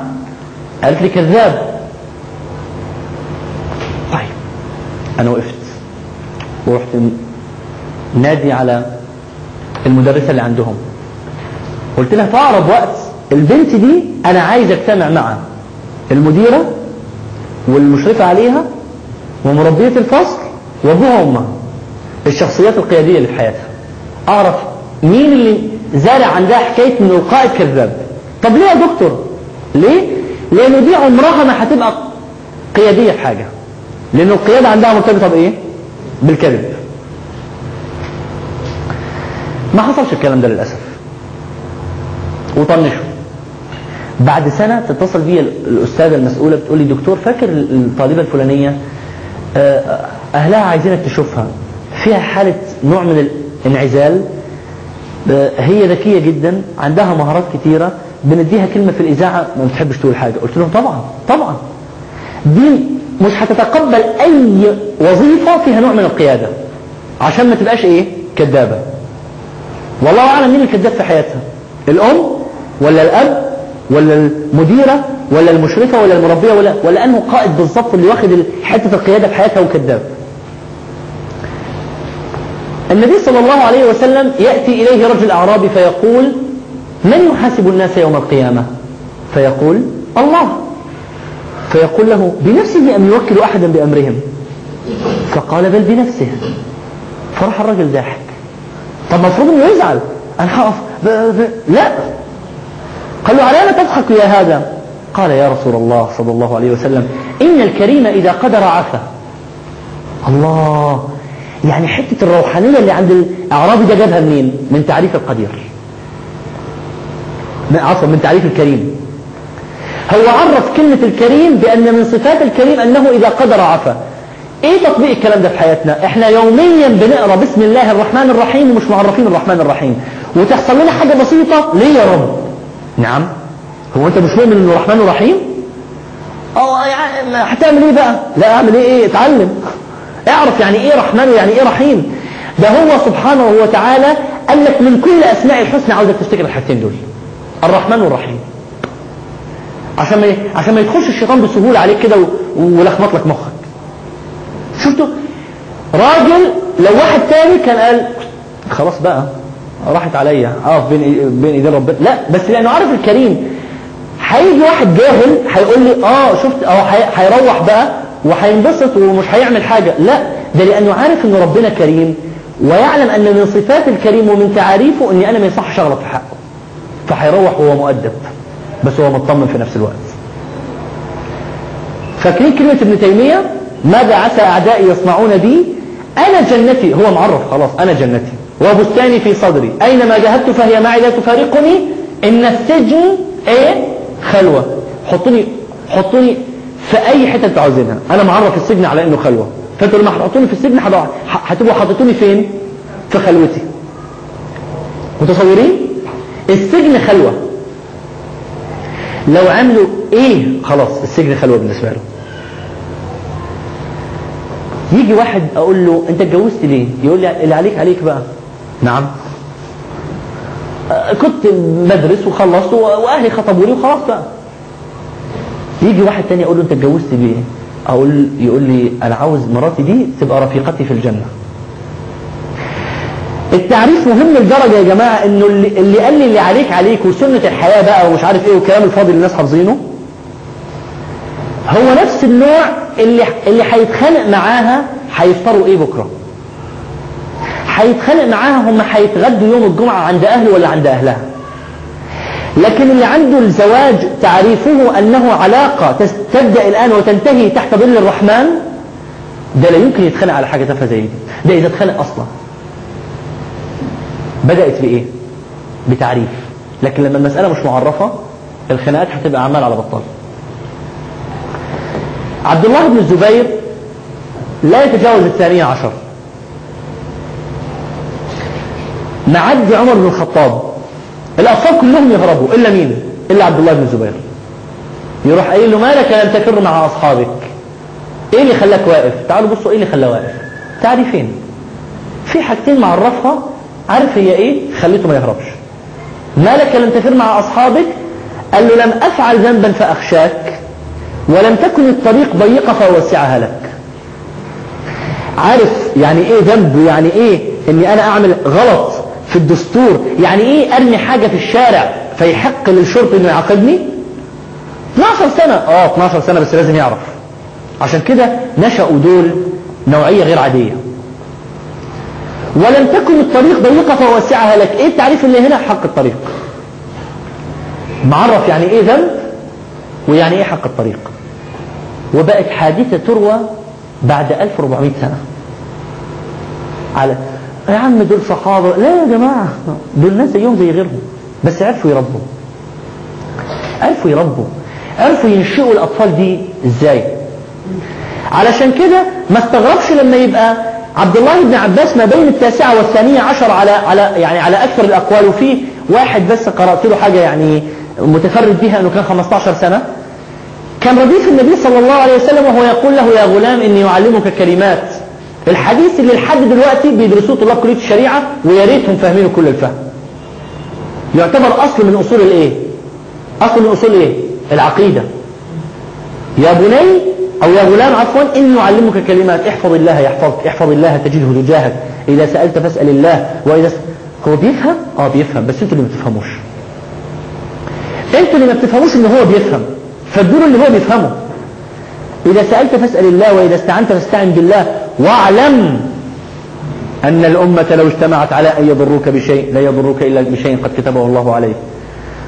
قالت لي كذاب. طيب انا وقفت ورحت نادي على المدرسة اللي عندهم، قلت لها في اقرب وقت البنت دي انا عايز اجتمع معها، المديرة والمشرفة عليها ومربية الفصل وابوها وامها، الشخصيات القيادية اللي في حياتها، اعرف مين اللي زرع عندها حكاية انه القائد كذاب. طب ليه يا دكتور؟ ليه؟ لانه دي عمرها ما هتبقى قيادية في حاجة، لانه القيادة عندها مرتبطة بايه؟ بالكذب. ما حصلش الكلام ده للأسف، وطنشه. بعد سنة تتصل بي الأستاذة المسؤولة بتقول لي دكتور فاكر الطالبة الفلانية أهلها عايزينك تشوفها، فيها حالة نوع من الانعزال، هي ذكية جدا، عندها مهارات كتيرة، بنديها كلمة في الإذاعة ما بتحبش تقول حاجة. قلت لهم طبعا طبعا دي مش هتتقبل أي وظيفة فيها نوع من القيادة عشان ما تبقاش إيه؟ كذابة. والله أعلم مين الكذاب في حياتها، الأم ولا الأب ولا المديرة ولا المشرفة ولا المربية ولا ولا أنه قائد بالظبط اللي واخد حتة القيادة في حياتها وكذاب. النبي صلى الله عليه وسلم يأتي إليه رجل أعرابي فيقول من يحاسب الناس يوم القيامة؟ فيقول الله. فيقول له بنفسه أم يوكل أحدا بأمرهم؟ فقال بل بنفسه. فرح الرجل ضاحك. طب مفروض أنه يزعل، أنا هقف لا. قال له على ما تضحك يا هذا؟ قال يا رسول الله صلى الله عليه وسلم إن الكريم إذا قدر عفا. الله، يعني حتة الروحانية اللي عند الأعرابي ده جابها منين؟ من تعريف القدير، عفوا من تعريف الكريم. هو عرف كلمة الكريم بأن من صفات الكريم أنه إذا قدر عفا. ايه تطبيق الكلام ده في حياتنا؟ احنا يوميا بنقرأ بسم الله الرحمن الرحيم ومش معرفين الرحمن الرحيم، وتحصل لنا حاجة بسيطة ليه يا رب؟ نعم، هو انت مش مؤمن انه الرحمن الرحيم؟ اه يعني هتعمل ايه بقى؟ لا اعمل ايه؟ ايه اتعلم، اعرف يعني ايه رحمن ويعني ايه رحيم. ده هو سبحانه وتعالى قال لك من كل اسماء الحسنى عاوزك تفتكر الحاجتين دول، الرحمن والرحيم، عشان ما عشان ما يدخلش الشيطان بسهوله عليك كده ولخبط لك مخك. شفتوا راجل لو واحد تاني كان قال خلاص بقى راحت عليا اقف بين بين ايدين ربنا، لا بس لانه عارف الكريم. هيجي واحد جاهل هيقول لي اه شفت او هيروح بقى وهينبسط ومش هيعمل حاجه، لا ده لانه عارف ان ربنا كريم ويعلم ان من صفات الكريم ومن تعاريفه ان انا ما يصحش اغلط في حقه، فهيروح وهو مؤدب بس هو مطمن في نفس الوقت. فاكرين كلمه ابن تيمية ماذا عسى اعدائي يصنعون بي؟ انا جنتي، هو معرف خلاص انا جنتي وبستاني في صدري اينما ذهبت فهي معي لا تفارقني ان السجن ايه؟ خلوه، حطوني حطوني في اي حته انتوا عاوزينها، انا معرف السجن على انه خلوه، فانتوا لما هتحطوني في السجن هتبقوا حاططوني فين؟ في خلوتي. متصورين السجن خلوه؟ لو عملوا ايه خلاص السجن خلوه بالنسبه له. يجي واحد اقول له انت اتجوزت ليه؟ يقول لي اللي عليك عليك بقى. نعم كنت بدرس وخلصت واهلي خطبوني وخلاص بقى. يجي واحد تاني اقول له انت اتجوزت ليه؟ اقول يقول لي انا عاوز مراتي دي تبقى رفيقتي في الجنه. التعريف مهم لدرجه يا جماعه انه اللي قال لي اللي عليك عليك وسنه الحياه بقى ومش عارف ايه والكلام الفاضي اللي الناس حافظينه هو نفس النوع اللي اللي هيتخانق معاها هيفطروا ايه بكره، هيتخانق معاها هم هيتغدوا يوم الجمعه عند اهله ولا عند اهلها. لكن اللي عنده الزواج تعريفه انه علاقه تبدا الان وتنتهي تحت ظل الرحمن، ده لا يمكن يتخانق على حاجه تافهه زي دي. ده اذا اتخانق اصلا بدات بايه؟ بتعريف. لكن لما المساله مش معرفه الخناقات هتبقى اعمال على بطال. عبد الله بن الزبير لا يتجاوز الثانية عشر، معدي عمر بن الخطاب، الأطفال كلهم يهربوا إلا مين؟ إلا عبد الله بن الزبير. يروح قايل له مالك لم تكر مع أصحابك؟ إيه اللي خلاك واقف؟ تعالوا بصوا إيه اللي خلاه واقف؟ تعرفين في حاجتين معرفها، عارف هي إيه خليته ما يهربش، ما لك لم تفر مع أصحابك؟ قال له لم أفعل ذنبا فأخشاك، ولم تكن الطريق ضيقة فوسعها لك. عارف يعني ايه ذنب؟ يعني ايه اني انا اعمل غلط في الدستور؟ يعني ايه ارمي حاجة في الشارع فيحق للشرطي انه يعاقبني؟ اتناشر سنة اه اتناشر سنة بس لازم يعرف. عشان كده نشأوا دول نوعية غير عادية. ولم تكن الطريق ضيقة فوسعها لك، ايه التعريف اللي هنا؟ حق الطريق. معرف يعني ايه ذنب ويعني ايه حق الطريق. وبقت حادثة تروى بعد ألف وأربعمائة سنة. على يا عم دول صحابة، لا يا جماعة دول ناس زيهم زي غيرهم، بس عرفوا يربوا عرفوا يربوا عرفوا ينشئوا الأطفال دي ازاي. علشان كده ما استغربش لما يبقى عبد الله بن عباس ما بين التاسعة والثانية عشر على على يعني على أكثر الأقوال، وفيه واحد بس قرأت له حاجة يعني متفرد بها أنه كان خمستاشر سنة. كان رديف النبي صلى الله عليه وسلم وهو يقول له يا غلام إني أعلمك كلمات، الحديث اللي لحد دلوقتي بيدرسوه طلاب كلية الشريعة وياريتهم فاهمينه كل الفهم. يعتبر أصل من أصول الإيه؟ أصل من أصول الإيه؟ العقيدة. يا بني أو يا غلام عفوا إني أعلمك كلمات، احفظ الله يحفظك، احفظ الله تجده تجاهك، إذا سألت فاسأل الله. وإذا س... هو بيفهم؟ آه بيفهم، بس أنتوا اللي ما بتفهموش. أنتوا اللي ما بتفهموش إن هو بيفهم، فالدور اللي هو بيفهمه. إذا سألت فاسأل الله، وإذا استعنت فاستعن بالله، واعلم أن الأمة لو اجتمعت على أن يضروك بشيء لا يضروك إلا بشيء قد كتبه الله عليك،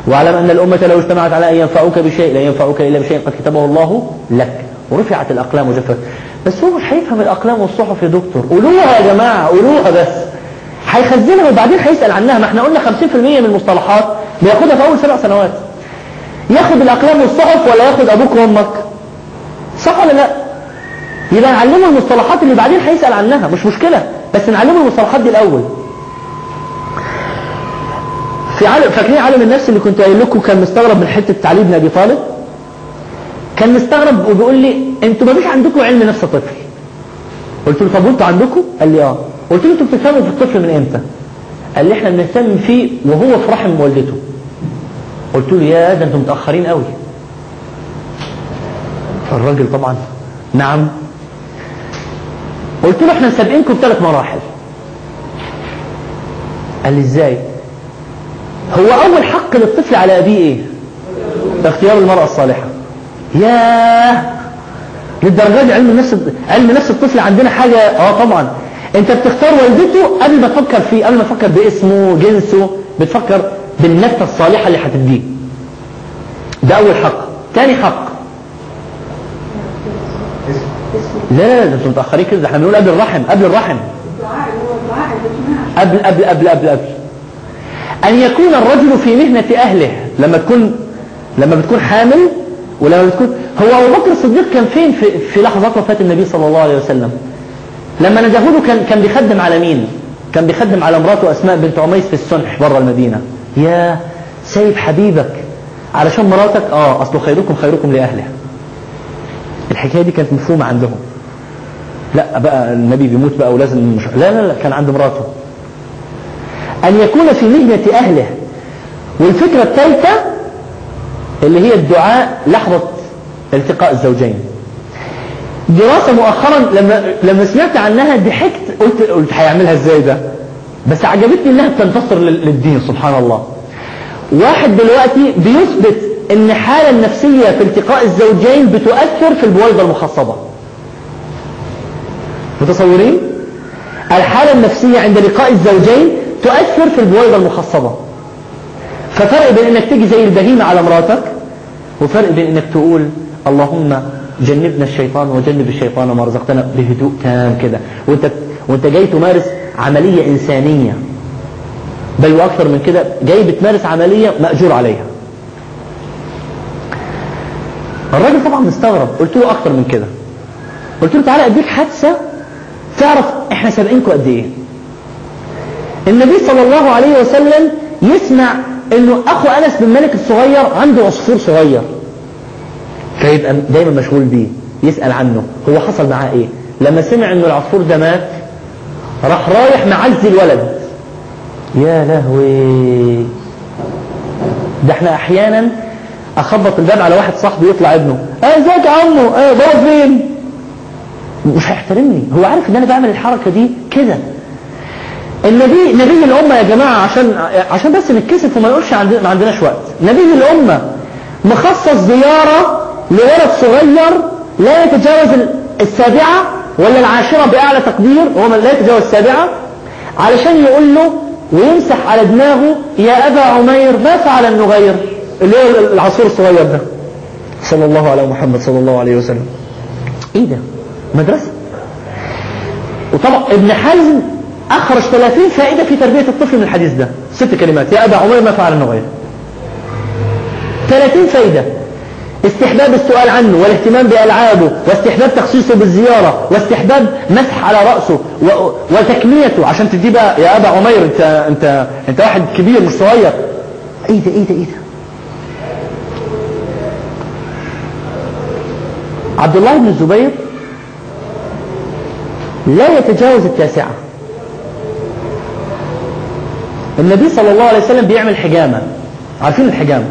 واعلم أن الأمة لو اجتمعت على أن ينفعوك بشيء لا ينفعوك إلا بشيء قد كتبه الله لك، ورفعت الأقلام وجفت. بس هو مش هيفهم الأقلام والصحف يا دكتور، قولوها يا جماعة قولوها، بس هيخزنها وبعدين هيسأل عنها. ما احنا قلنا خمسين بالمئة من المصطلحات بياخدها في أول سبع سنوات. ياخد الأقلام والصحف ولا ياخد أبوك وأمك؟ صح ولا لا؟ يبقى نعلمه المصطلحات اللي بعدين هيسأل عنها، مش مشكلة، بس نعلمه المصطلحات دي الأول. في عالم فاكرين عالم النفس اللي كنت قايل لكم كان مستغرب من حتة علي بن أبي طالب؟ كان مستغرب وبيقول لي انتوا ما فيش عندكم علم نفس طفل. قلت له طب وانتوا عندكم؟ قال لي اه. قلت له انتوا بتفهموا في الطفل من امتى؟ قال لي احنا بنهتم فيه وهو في رحم والدته. قلت له يا ده انتم متأخرين قوي. فالراجل طبعا نعم. قلت له احنا سابقينكم بثلاث مراحل. قال لي ازاي؟ هو اول حق للطفل على ابيه ايه؟ اختيار المرأة الصالحة. ياه للدرجة دي علم نفس علم نفس الطفل عندنا حاجة؟ اه طبعا. انت بتختار والدته قبل ما تفكر فيه، قبل ما تفكر باسمه جنسه، بتفكر بالنفس الصالحة اللي هتديه. ده أول حق. تاني حق، لا لا لا انتوا متأخرين كده، احنا بنقول قبل الرحم، قبل الرحم قبل قبل قبل قبل قبل أن يكون الرجل في مهنة أهله. لما تكون لما بتكون حامل ولما بتكون هو أبو بكر الصديق كان فين في في لحظات وفاة النبي صلى الله عليه وسلم؟ لما نزهوله كان كان بيخدم على مين؟ كان بيخدم على مراته أسماء بنت عميس في السنح بره المدينة. يا سايب حبيبك علشان مراتك؟ اه اصله خيركم خيركم لأهله. الحكاية دي كانت مفهومة عندهم. لا بقى النبي بيموت بقى ولازم مش... لا لا لا كان عند مراته. ان يكون في مهنة اهله. والفكرة الثالثة اللي هي الدعاء لحظة التقاء الزوجين. دراسة مؤخرا لما لما سمعت عنها ضحكت، قلت قلت هيعملها ازاي ده، بس عجبتني انها بتنتصر للدين سبحان الله. واحد دلوقتي بيثبت ان الحالة النفسية في التقاء الزوجين بتؤثر في البويضة المخصبة. متصورين؟ الحالة النفسية عند لقاء الزوجين تؤثر في البويضة المخصبة. ففرق بين انك تيجي زي البهيمة على مراتك، وفرق بين انك تقول اللهم جنبنا الشيطان وجنب الشيطان وما رزقتنا، بهدوء تام كده، وانت وانت جاي تمارس عملية إنسانية. بل وأكثر من كده، جاي بتمارس عملية مأجور عليها. الراجل طبعا مستغرب. قلت له أكثر من كده، قلت له تعالى أديك حادثة تعرف إحنا سابقينكم قد إيه. النبي صلى الله عليه وسلم يسمع إنه أخو أنس بن مالك الصغير عنده عصفور صغير، فيبقى دايما مشغول بيه يسأل عنه هو حصل معاه إيه. لما سمع إنه العصفور ده مات راح رايح معزي الولد. يا لهوي ده احنا احيانا اخبط الباب على واحد صاحبي يطلع ابنه، اه ازيك يا عمو، اه بابا فين، مش هيحترمني، هو عارف ان انا بعمل الحركه دي كده. النبي نبي الامه يا جماعه، عشان عشان بس نتكسف وما نقولش عندنا ما عندناش وقت، نبي الامه مخصص زياره لولد صغير لا يتجاوز السابعه ولا العاشره باعلى تقدير، هو لا يتجاوز السابعه، علشان يقول له ويمسح على دماغه يا ابا عمير ما فعل النغير، اللي هو العصور الصغير ده. صلى الله على محمد صلى الله عليه وسلم. ايه ده مدرسه. وطبعا ابن حزم اخرج ثلاثين فائده في تربيه الطفل من الحديث ده، ست كلمات يا ابا عمير ما فعل النغير، ثلاثين فائده: استحباب السؤال عنه والاهتمام بألعابه، واستحباب تخصيصه بالزيارة، واستحباب مسح على رأسه و... وتكميته عشان تدي بقى يا أبا عمير انت انت انت واحد كبير مش صغير. ايه ده ايه ده ايه ده. عبد الله بن الزبير لا يتجاوز التاسعة. النبي صلى الله عليه وسلم بيعمل حجامة، عارفين الحجامة،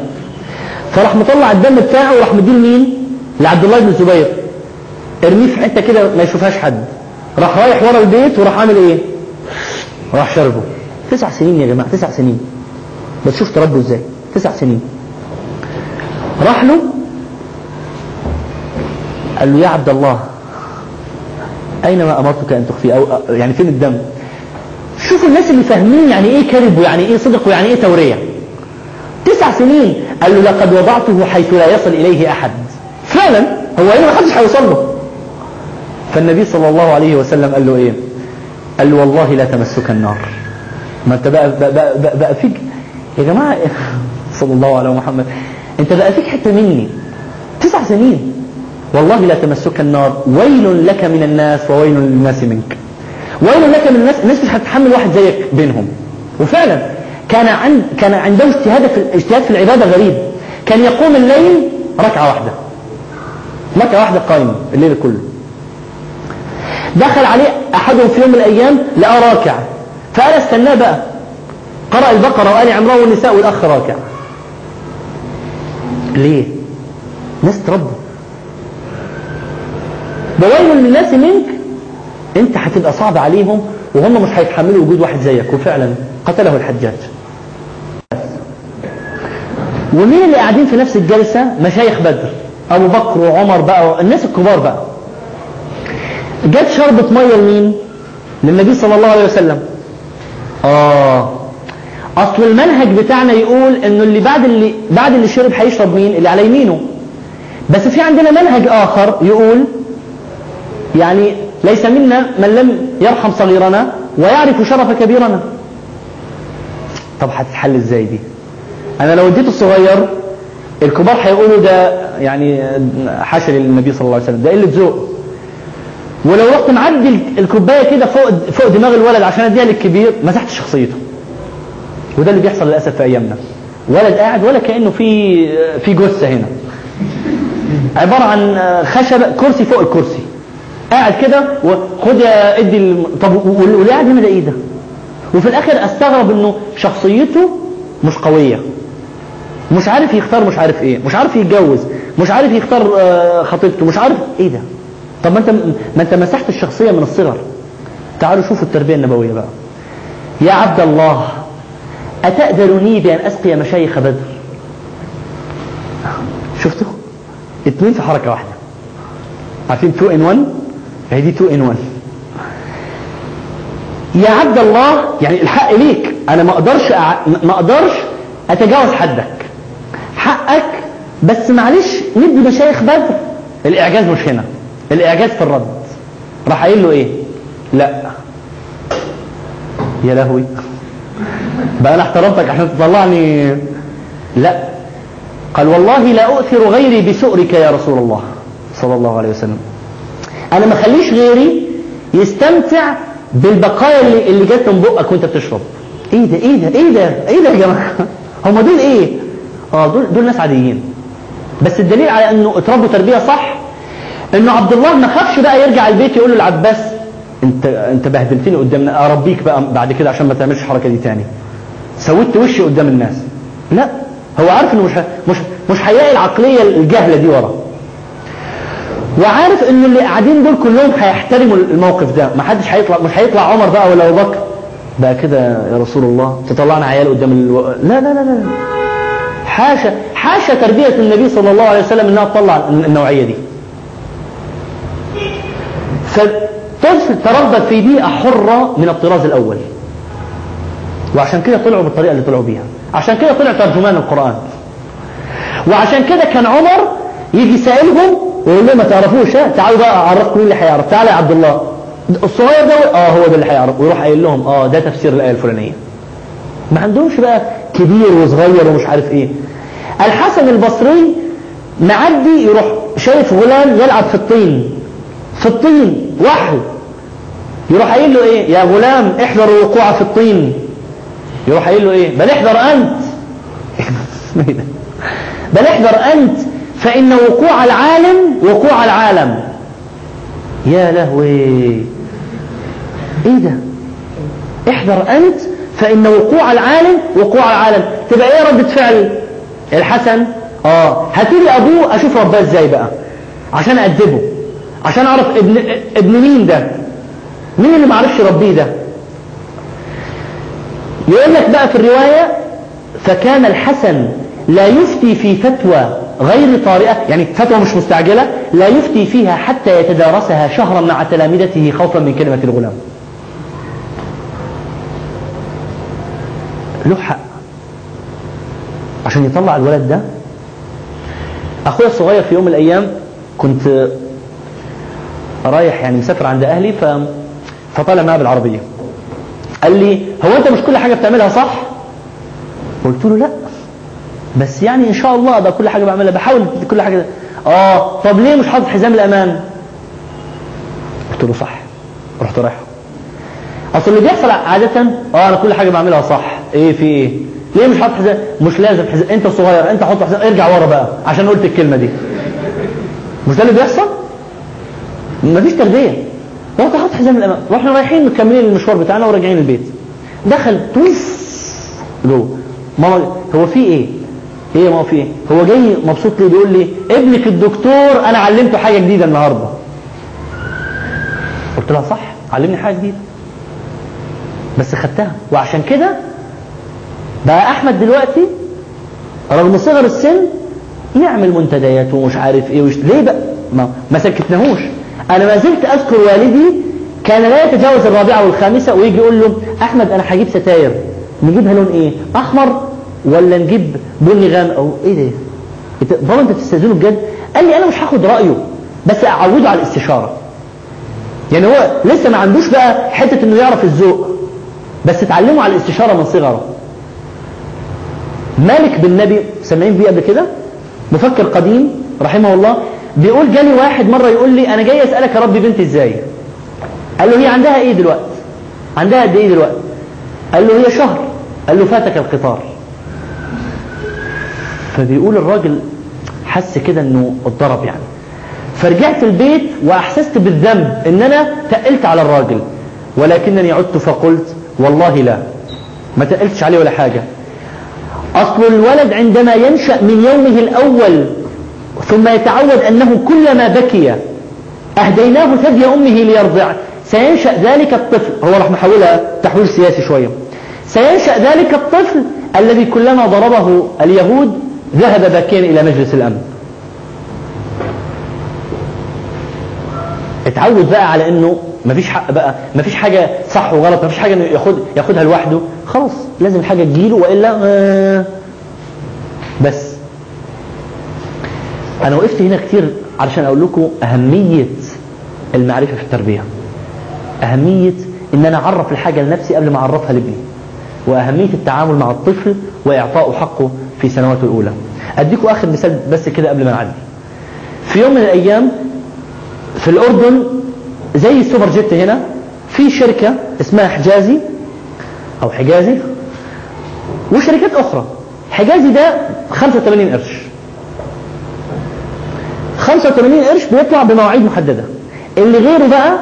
فراح مطلع الدم بتاعه وراح مديه لمين؟ لعبد الله بن الزبير، ارميه في حته كده ما يشوفهاش حد، راح رايح ورا البيت وراح عامل ايه؟ راح شربه. تسع سنين يا جماعه، تسع سنين، بتشوف تربه ازاي، تسع سنين. راح له قال له يا عبد الله اينما امرتك ان تخفي، او يعني فين الدم؟ شوفوا الناس اللي فاهمين يعني ايه كذب ويعني ايه صدق ويعني ايه توريه. تسع سنين. قال له لقد وضعته حيث لا يصل إليه أحد. فعلا هو إيه، ما حدش هيوصل له. فالنبي صلى الله عليه وسلم قال له إيه؟ قال له والله لا تمسك النار. ما أنت بقى بقى بقى, بقى, بقى فيك يا جماعة، صلى الله على محمد، أنت بقى فيك حتى مني. تسع سنين. والله لا تمسك النار، ويل لك من الناس وويل للناس منك. ويل لك من الناس، الناس مش هتتحمل واحد زيك بينهم. وفعلا كان عند كان عنده اجتهاد في اجتهاد في العباده غريب، كان يقوم الليل ركعه واحده ركعه واحده قائم الليل كله. دخل عليه احدهم في يوم من الايام لقى راكع، فقال استناه بقى، قرأ البقره وآل عمران والنساء والاخ راكع. ليه؟ ناس تربوا. بويل للناس منك، انت هتبقى صعب عليهم وهم مش هيتحملوا وجود واحد زيك. وفعلا قتله الحجاج. ومين اللي قاعدين في نفس الجلسة؟ مشايخ بدر، أبو بكر وعمر بقى، الناس الكبار بقى. جت شربة مية لمين؟ للنبي صلى الله عليه وسلم. آه أصل المنهج بتاعنا يقول إنه اللي بعد اللي بعد اللي شرب هيشرب مين؟ اللي على يمينه. بس في عندنا منهج آخر يقول يعني ليس منا من لم يرحم صغيرنا ويعرف شرف كبيرنا. طب هتتحل ازاي دي؟ انا لو اديته الصغير الكبار هيقولوا ده يعني حاشا للنبي صلى الله عليه وسلم، ده قله ذوق. ولو رحت معدي الكوبايه كده فوق فوق دماغ الولد عشان اديها للكبير مسحت شخصيته. وده اللي بيحصل للاسف في ايامنا، ولد قاعد ولا كانه في في جثه هنا، عباره عن خشبه، كرسي فوق الكرسي، قاعد كده وخد ادي. طب واللي قاعد هنا ده ايه ده؟ وفي الاخر استغرب انه شخصيته مش قوية، مش عارف يختار، مش عارف ايه، مش عارف يتجوز، مش عارف يختار خطيبته، مش عارف ايه ده. طب ما انت ما انت مسحت الشخصية من الصغر. تعالوا شوفوا التربية النبوية بقى. يا عبد الله اتأذرني بان اسقي مشايخ بدر؟ شفتوا اتنين في حركة واحدة، عارفين تو ان وان؟ هي دي تو ان وان. يا عبد الله يعني الحق ليك، انا ما اقدرش أع... ما اقدرش اتجاوز حدك، حقك، بس معلش ندي مشايخ بدر. الاعجاز مش هنا، الاعجاز في الرد. راح قايل له ايه؟ لا. يا لهوي بقى انا احترمتك عشان تطلعني. لا، قال والله لا اؤثر غيري بسؤرك يا رسول الله صلى الله عليه وسلم. انا ما خليش غيري يستمتع بالبقايا اللي اللي جت من بقك وانت بتشرب. ايه ده ايه ده ايه ده ايه ده يا جماعه، هم دول ايه؟ اه دول دول ناس عاديين. بس الدليل على انه اتربوا تربيه صح انه عبد الله ما خافش بقى يرجع البيت يقول له العباس انت انت بهدلتني قدامنا، اربيك بقى بعد كده عشان ما تعملش الحركه دي تاني، سويت وشي قدام الناس. لا، هو عارف انه مش مش مش هيلاقي العقليه الجهله دي ورا، وعارف ان اللي قاعدين دول كلهم هيحترموا الموقف ده، ما حدش هيطلع، مش هيطلع عمر بقى ولا ابو بكر بقى كده يا رسول الله تطلعنا عيال قدام الو... لا لا لا لا حاشا حاشا تربيه النبي صلى الله عليه وسلم انها تطلع النوعيه دي. فالطفل تربى في بيئه حره من الطراز الاول، وعشان كده طلعوا بالطريقه اللي طلعوا بيها، عشان كده طلع ترجمان القرآن، وعشان كده كان عمر يجي سائلهم ويقول لهم ما تعرفوش، تعالوا بقى اعرفكم مين اللي هيعرف، تعالى يا عبد الله الصغير ده اه هو ده اللي هيعرف، ويروح قايل لهم اه ده تفسير الايه الفلانيه. ما عندهمش بقى كبير وصغير ومش عارف ايه. الحسن البصري معدي يروح شايف غلام يلعب في الطين في الطين وحده، يروح قايل له ايه يا غلام احذر الوقوع في الطين، يروح قايل له ايه بل احذر انت بل احذر انت فان وقوع العالم وقوع العالم. يا لهوي ايه ده، احذر انت فان وقوع العالم وقوع العالم، تبقى ايه ردة فعل الحسن؟ اه هاتيلي ابوه اشوف رباه ازاي بقى عشان اقدبه، عشان اعرف ابن ابن مين ده، مين اللي معرفش ربيه ده. يقول لك بقى في الرواية فكان الحسن لا يفتي في فتوى غير طارئة، يعني فتوى مش مستعجلة لا يفتي فيها حتى يتدارسها شهرا مع تلامذته خوفا من كلمة الغلام. له حق عشان يطلع الولد ده. أخويا الصغير في يوم من الأيام كنت رايح يعني مسافر عند أهلي ف... فطالع معاه بالعربية، قال لي هو انت مش كل حاجة بتعملها صح؟ قلت له لا بس يعني ان شاء الله بقى كل حاجة بعملها بحاول كل حاجة ده. اه طب ليه مش حاطط حزام الامان؟ قلت له صح. رحت رايح اصل اللي بيحصل عادة اه انا كل حاجة بعملها صح، ايه في ايه ليه مش حاطط حزام؟ مش لازم حزام، انت صغير انت حط حزام، ارجع ورا بقى عشان قلت الكلمة دي. مش ده اللي بيحصل؟ مفيش تربية. رحت حاطط حزام الامان، واحنا رايحين مكملين المشوار بتاعنا وراجعين البيت، دخل تويس جوه ماما، هو في ايه؟ ايه ما في ايه؟ هو جاي مبسوط ليه؟ بيقول لي ابنك الدكتور انا علمته حاجه جديده النهارده. قلت لها صح علمني حاجه جديده بس خدتها، وعشان كده بقى احمد دلوقتي رغم صغر السن يعمل منتديات ومش عارف ايه وش... ليه بقى ما, ما سكتناهوش. انا ما زلت اذكر والدي كان لا يتجاوز الرابعه والخامسه ويجي يقول له احمد انا هجيب ستاير، نجيبها لون ايه؟ احمر ولا نجيب بني غامق او ايه ده؟ بابا انت بتستاذنه بجد؟ قال لي انا مش هاخد رايه بس اعوده على الاستشاره. يعني هو لسه ما عندوش بقى حته انه يعرف الذوق، بس اتعلمه على الاستشاره من صغره. مالك بن نبي سامعين بيه قبل كده؟ مفكر قديم رحمه الله، بيقول جالي واحد مرة يقول لي انا جاي اسألك يا ربي بنتي ازاي. قال له هي عندها ايه دلوقتي؟ عندها قد ايه دلوقتي؟ قال له هي شهر. قال له فاتك القطار. فبيقول الراجل حس كده انه اتضرب يعني، فرجعت البيت واحسست بالذنب ان انا تقلت على الراجل، ولكنني عدت فقلت والله لا ما تقلتش عليه ولا حاجة. اصل الولد عندما ينشأ من يومه الاول ثم يتعود أنه كلما بكي أهديناه ثدي أمه ليرضع، سينشأ ذلك الطفل، هو راح نحولها تحويل سياسي شوية، سينشأ ذلك الطفل الذي كلما ضربه اليهود ذهب باكيا إلى مجلس الأمن. اتعود بقى على أنه مفيش حق بقى، مفيش حاجة صح وغلط، مفيش حاجة أنه ياخد ياخدها لوحده، خلاص لازم الحاجة تجيله وإلا آه. بس أنا وقفت هنا كتير علشان أقول لكم أهمية المعرفة في التربية، أهمية إن أنا أعرف الحاجة لنفسي قبل ما أعرفها لابني، وأهمية التعامل مع الطفل وإعطائه حقه في سنواته الأولى. أديكم آخر مثال بس كده قبل ما نعدي. في يوم من الأيام في الأردن زي السوبر جيت هنا، في شركة اسمها حجازي أو حجازي وشركات أخرى. حجازي ده خمسة وثمانين قرش، خمسة وثمانين قرش بيطلع بمواعيد محددة، اللي غيره بقى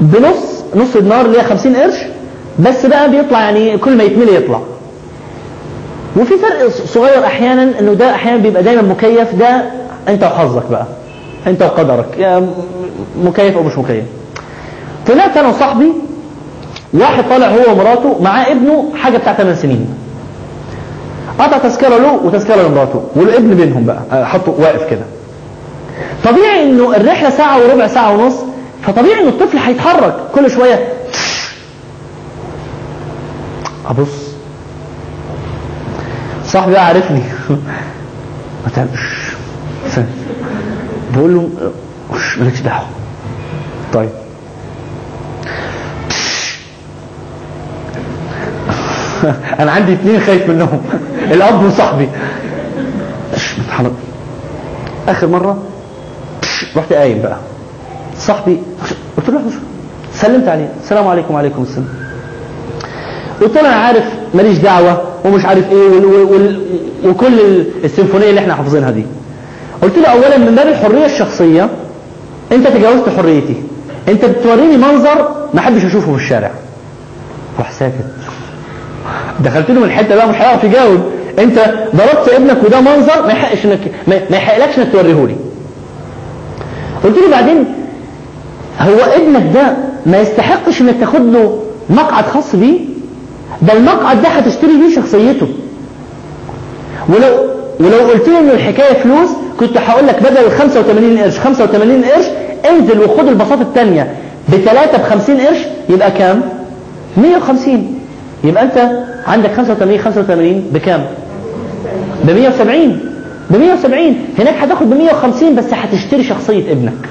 بنص نص دينار اللي هي خمسين قرش بس بقى بيطلع، يعني كل ما يتملي يطلع. وفي فرق صغير احيانا انه ده احيانا بيبقى دايما مكيف، ده انت وحظك بقى، انت وقدرك، يا مكيف او مش مكيف. طلعت انا وصاحبي، واحد طالع هو ومراته معاه ابنه حاجه بتاع ثمان سنين، قطع تذكره له وتذكره لمراته والابن بينهم بقى، حطه واقف كده. طبيعي انه الرحله ساعه وربع، ساعه ونص، فطبيعي انه الطفل هيتحرك كل شويه. ابص صاحبي بقى عارفني، ما تعملش، بقول له مالكش دعوه. طيب انا عندي اثنين خايف منهم، الاب وصاحبي. متحرك. اخر مره رحت قايم بقى، صاحبي قلت له سلمت عليه، السلام عليكم. وعليكم السلام. قلت له انا عارف ماليش دعوه ومش عارف ايه وكل السيمفونيه اللي احنا حافظينها دي. قلت له اولا من باب الحريه الشخصيه انت تجاوزت حريتي، انت بتوريني منظر ما حدش يشوفه في الشارع. راح ساكت. دخلت له من الحته بقى مش هيعرف يجاوب، انت ضربت ابنك وده منظر ما يحقش انك ما يحقلكش انك توريه لي. قلت له بعدين هو ابنك ده ما يستحقش انك تاخد له مقعد خاص بيه، ده المقعد ده هتشتري بيه شخصيته. ولو ولو قلت له ان الحكايه فلوس كنت هقول لك بدل ال خمسة وثمانين قرش خمسة وثمانين قرش، انزل وخد البساطه الثانيه بثلاثه ب خمسين قرش، يبقى كام؟ مية وخمسين. يبقى انت عندك خمسة وثمانين خمسة وثمانين بكام؟ ب مية وسبعين. ب مية وسبعين هناك هتاخد ب مية وخمسين، بس هتشتري شخصيه ابنك.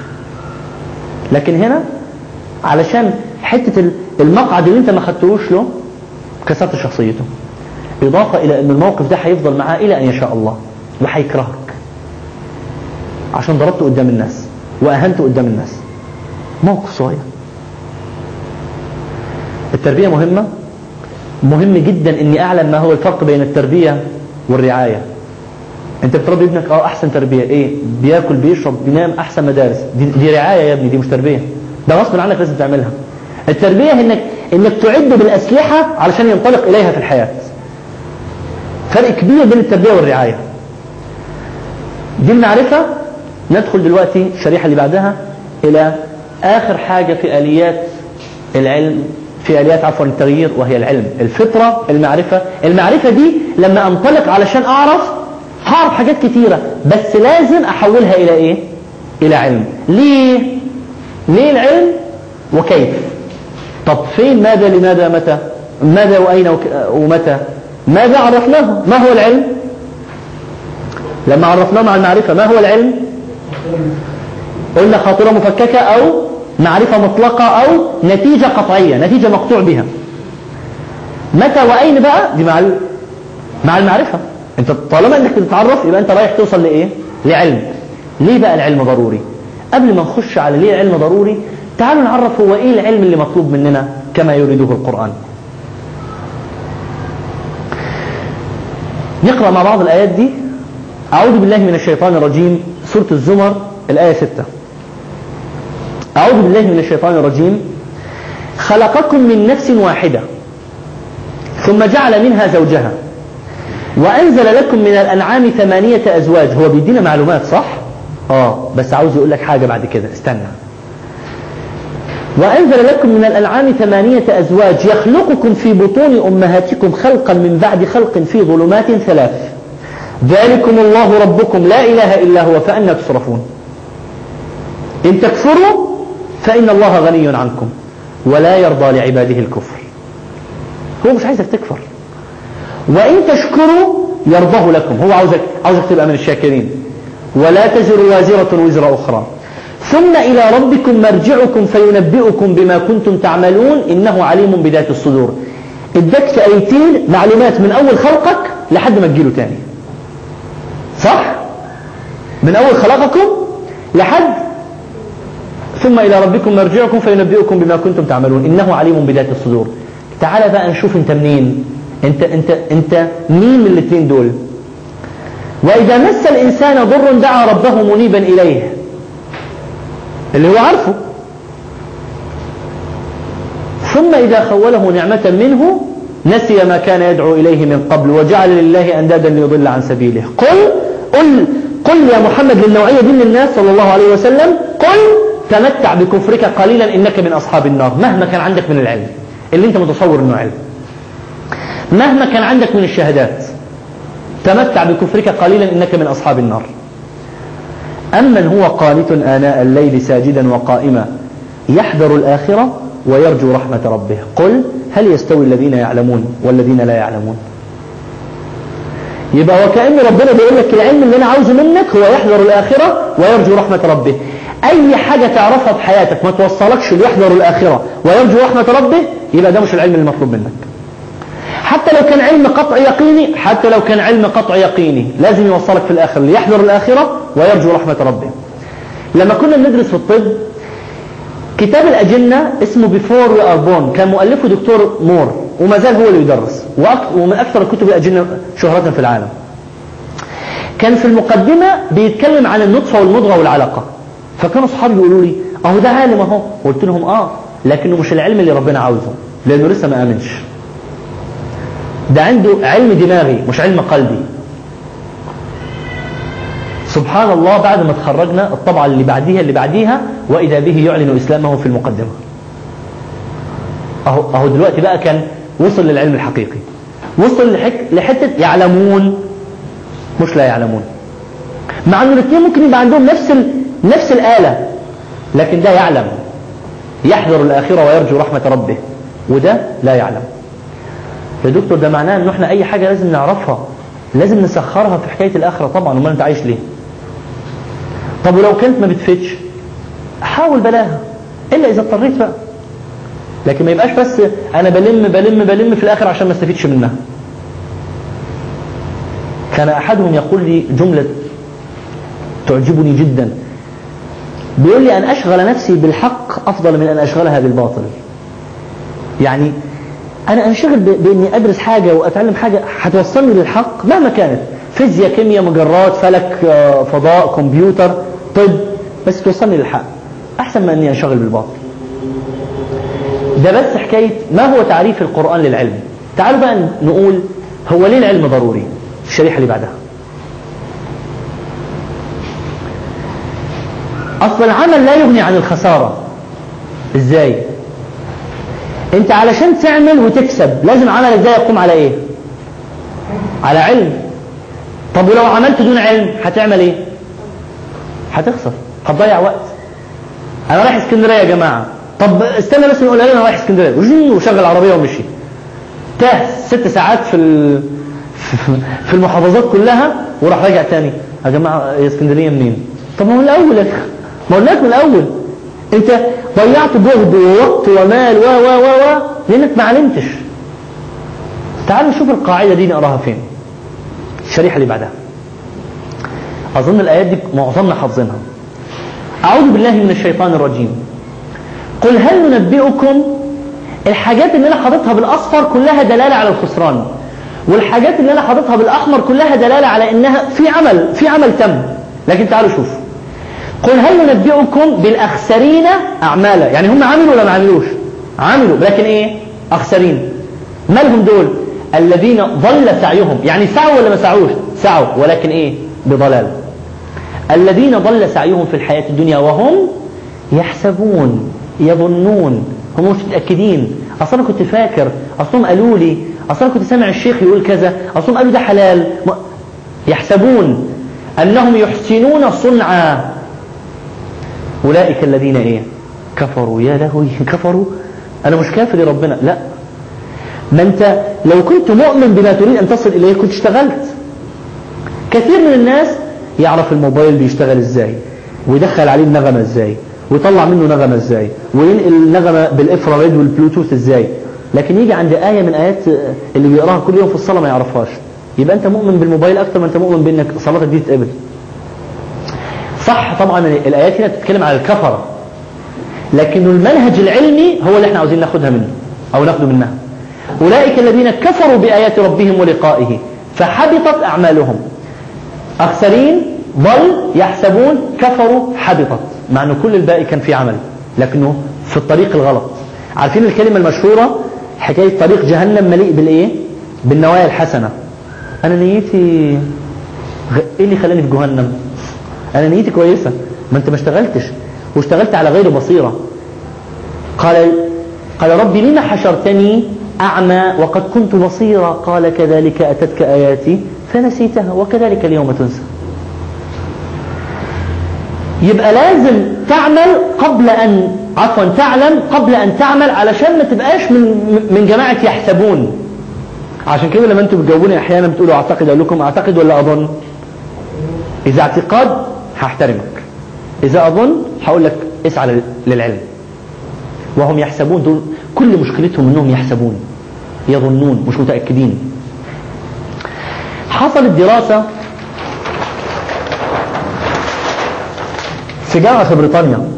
لكن هنا علشان حته المقعد اللي انت ما خدتوش له كسرت شخصيته، اضافه الى ان الموقف ده هيفضل معاه الى ان يشاء الله، وهيكرهك عشان ضربته قدام الناس واهنته قدام الناس. موقف صغير. التربيه مهمه، مهم جدا اني اعلم ما هو الفرق بين التربيه والرعايه. انت بتربي ابنك، اه احسن تربيه، ايه؟ بياكل بيشرب بينام، احسن مدارس، دي, دي رعايه يا ابني، دي مش تربيه، ده غصب عنك لازم تعملها. التربيه انك انك تعده بالاسلحه علشان ينطلق اليها في الحياه. فرق كبير بين التربيه والرعايه. دي المعرفه. ندخل دلوقتي الشريحه اللي بعدها الى اخر حاجه في اليات العلم، في آليات عفوا التغيير، وهي العلم، الفطرة، المعرفة. المعرفة دي لما أنطلق علشان أعرف، هعرف حاجات كتيرة، بس لازم أحولها إلى إيه؟ إلى علم. ليه؟ ليه العلم؟ وكيف؟ طب فين؟ ماذا؟ لماذا؟ متى؟ ماذا وأين ومتى؟ ماذا عرفناه؟ ما هو العلم؟ لما عرفناه مع المعرفة ما هو العلم؟ قلنا خاطرة مفككة أو معرفة مطلقة أو نتيجة قطعية، نتيجة مقطوع بها. متى وأين بقى؟ دي مع مع المعرفة. أنت طالما أنك بتتعرف يبقى أنت رايح توصل لإيه؟ لعلم. ليه بقى العلم ضروري؟ قبل ما نخش على ليه العلم ضروري، تعالوا نعرف هو إيه العلم اللي مطلوب مننا كما يريده القرآن. نقرأ مع بعض الآيات دي. أعوذ بالله من الشيطان الرجيم، سورة الزمر الآية ستة. أعوذ بالله من الشيطان الرجيم. خلقكم من نفس واحدة ثم جعل منها زوجها وأنزل لكم من الأنعام ثمانية أزواج. هو بيدينا معلومات صح؟ آه بس عاوز أقول لك حاجة بعد كده، استنى. وأنزل لكم من الأنعام ثمانية أزواج يخلقكم في بطون أمهاتكم خلقا من بعد خلق في ظلمات ثلاث، ذلكم الله ربكم لا إله إلا هو فأنى تصرفون. إن تكفروا فإن الله غني عنكم ولا يرضى لعباده الكفر. هو مش عايزك تكفر. وإن تشكروا يرضه لكم، هو عاوزك عاوزك تبقى من الشاكرين. ولا تزر وازرة وزر أخرى. ثم إلى ربكم مرجعكم فينبئكم بما كنتم تعملون إنه عليم بذات الصدور. ادك في آيتين معلومات من أول خلقك لحد ما تجيله تاني صح؟ من أول خلقكم لحد ثم إلى ربكم مرجعكم فينبئكم بما كنتم تعملون إنه عليم بذات الصدور. تعال بقى نشوف أنت منين، أنت أنت أنت مين من الاثنين دول؟ وإذا مس الإنسان ضر دعا ربه منيبا إليه، اللي هو عارفه. ثم إذا خوله نعمة منه نسي ما كان يدعو إليه من قبل وجعل لله أندادا ليضل عن سبيله. قل قل قل يا محمد للنوعية دي من الناس صلى الله عليه وسلم، قل تمتع بكفرك قليلا إنك من أصحاب النار. مهما كان عندك من العلم اللي أنت متصور إنه علم، مهما كان عندك من الشهادات، تمتع بكفرك قليلا إنك من أصحاب النار. أمن هو قانت آناء الليل ساجدا وقائما يحذر الآخرة ويرجو رحمة ربه، قل هل يستوي الذين يعلمون والذين لا يعلمون؟ يبقى وكأن ربنا بيقول لك العلم اللي أنا عاوزه منك هو يحذر الآخرة ويرجو رحمة ربه. أي حاجة تعرفها في حياتك ما توصلكش ليحذر الآخرة ويرجو رحمة ربه، يبقى ده مش العلم المطلوب منك. حتى لو كان علم قطع يقيني، حتى لو كان علم قطع يقيني لازم يوصلك في الآخر ليحذر الآخرة ويرجو رحمة ربه. لما كنا ندرس في الطب كتاب الأجنة اسمه Before We Are Born، كان مؤلفه دكتور مور وما زال هو اللي يدرس، ومن أكثر كتب الأجنة شهرة في العالم. كان في المقدمة بيتكلم عن النطفة والمضغة والعلاقة، فكانوا صحابي يقولوا لي أهو ده عالم أهو، قلت لهم آه لكنه مش العلم اللي ربنا عاوزه، لأنه لسه ما آمنش. ده عنده علم دماغي مش علم قلبي. سبحان الله، بعد ما تخرجنا الطبعة اللي بعديها اللي بعديها وإذا به يعلن إسلامه في المقدمة. أهو, أهو دلوقتي بقى كان وصل للعلم الحقيقي، وصل لحتة يعلمون مش لا يعلمون، مع أنه الاثنين ممكن يبقى عندهم نفس, نفس الآلة، لكن ده يعلم يحذر الآخرة ويرجو رحمة ربه وده لا يعلم. يا دكتور ده معناه أنه احنا أي حاجة لازم نعرفها لازم نسخرها في حكاية الآخرة؟ طبعا، وما أنت عايش ليه؟ طب ولو كنت ما بتفتش حاول بلاها، إلا إذا اضطريت بقى، لكن ما يبقاش بس أنا بلم بلم بلم في الآخر عشان ما استفيدش منها. كان أحدهم يقول لي جملة تعجبني جدا، بيقول لي أن أشغل نفسي بالحق أفضل من أن أشغلها بالباطل. يعني أنا أنشغل بإني أدرس حاجة وأتعلم حاجة هتوصلني للحق مهما كانت، فيزياء، كيمياء، مجرات، فلك، فضاء، كمبيوتر، طب، بس توصلني للحق أحسن ما أني أنشغل بالباطل. ده بس حكاية ما هو تعريف القرآن للعلم. تعالوا بقى نقول هو ليه العلم ضروري. الشريحة اللي بعدها أصل العمل لا يغني عن الخسارة. إزاي؟ انت علشان تعمل وتكسب لازم عملك ده يقوم على ايه؟ على علم. طب ولو عملت دون علم هتعمل ايه؟ هتخسر، هتضيع وقت. انا رايح اسكندريه يا جماعه، طب استنى بس نقول انا رايح اسكندريه وشغل عربيه ومشي، تاه ست ساعات في في المحافظات كلها وراح راجع تاني. يا جماعه اسكندريه منين؟ طب ما هو الاول يا اخي، ما قلناك من الاول انت ضيعت جهد ووقت ومال و و و و لانك ما علمتش. تعالوا نشوف القاعده دي نقراها فين. الشريحه اللي بعدها، اظن الايات دي معظمنا حافظينها. اعوذ بالله من الشيطان الرجيم. قل هل ننبئكم، الحاجات اللي انا حاططها بالاصفر كلها دلاله على الخسران، والحاجات اللي انا حاططها بالاحمر كلها دلاله على انها في عمل في عمل تم. لكن تعالوا شوف، قل هل ننبئكم بالأخسرين أعمالا. يعني هم عملوا ولا ما عملوش؟ عملوا، لكن إيه؟ أخسرين. ما لهم دول؟ الذين ضل سعيهم، يعني سعوا ولا ما سعوش؟ سعوا، ولكن إيه؟ بضلال. الذين ضل سعيهم في الحياة الدنيا وهم يحسبون، يظنون، هم مش متأكدين. أصلا كنت فاكر، أصلا قالوا لي، أصلا كنت سامع الشيخ يقول كذا، أصلا قالوا ده حلال. يحسبون أنهم يحسنون صنعا. أولئك الذين إيه؟ كفروا. يا لهوي كفروا، أنا مش كافر يا ربنا. لا، ما أنت لو كنت مؤمن بما تريد أن تصل إليه كنت اشتغلت. كثير من الناس يعرف الموبايل بيشتغل إزاي، ويدخل عليه النغمة إزاي، ويطلع منه نغمة إزاي، وينقل النغمة بالإفراريد والبلوتوث إزاي، لكن يجي عند آية من آيات اللي بيقراها كل يوم في الصلاة ما يعرفهاش. يبقى أنت مؤمن بالموبايل أكثر ما أنت مؤمن بأنك صلاتك دي تقبل. صح، طبعا الآيات هنا بتتكلم على الكفر، لكن المنهج العلمي هو اللي احنا عاوزين ناخدها منه أو ناخده منها. أولئك الذين كفروا بآيات ربهم ولقائه فحبطت أعمالهم. أخسرين، ضل، يحسبون، كفروا، حبطت. مع أنه كل الباقي كان في عمل لكنه في الطريق الغلط. عارفين الكلمة المشهورة حكاية طريق جهنم مليء بالايه؟ بالنوايا الحسنة. انا نيتي ايه اللي خلاني في جهنم؟ انا نيتي كويسة. ما انت ما اشتغلتش واشتغلت على غير بصيرة. قال قال ربي لما حشرتني اعمى وقد كنت بصيرا؟ قال كذلك اتتك اياتي فنسيتها وكذلك اليوم تنسى. يبقى لازم تعمل قبل ان عفوا تعلم قبل ان تعمل، علشان ما تبقاش من من جماعة يحسبون. عشان كده لما انتم بتجاوبوني احيانا بتقولوا اعتقد، اقول لكم اعتقد ولا اظن؟ اذا اعتقاد هحترمك، اذا اظن هقول لك اسعى للعلم. وهم يحسبون، دول كل مشكلتهم انهم يحسبون، يظنون، مش متأكدين. حصلت دراسة في جامعة في بريطانيا.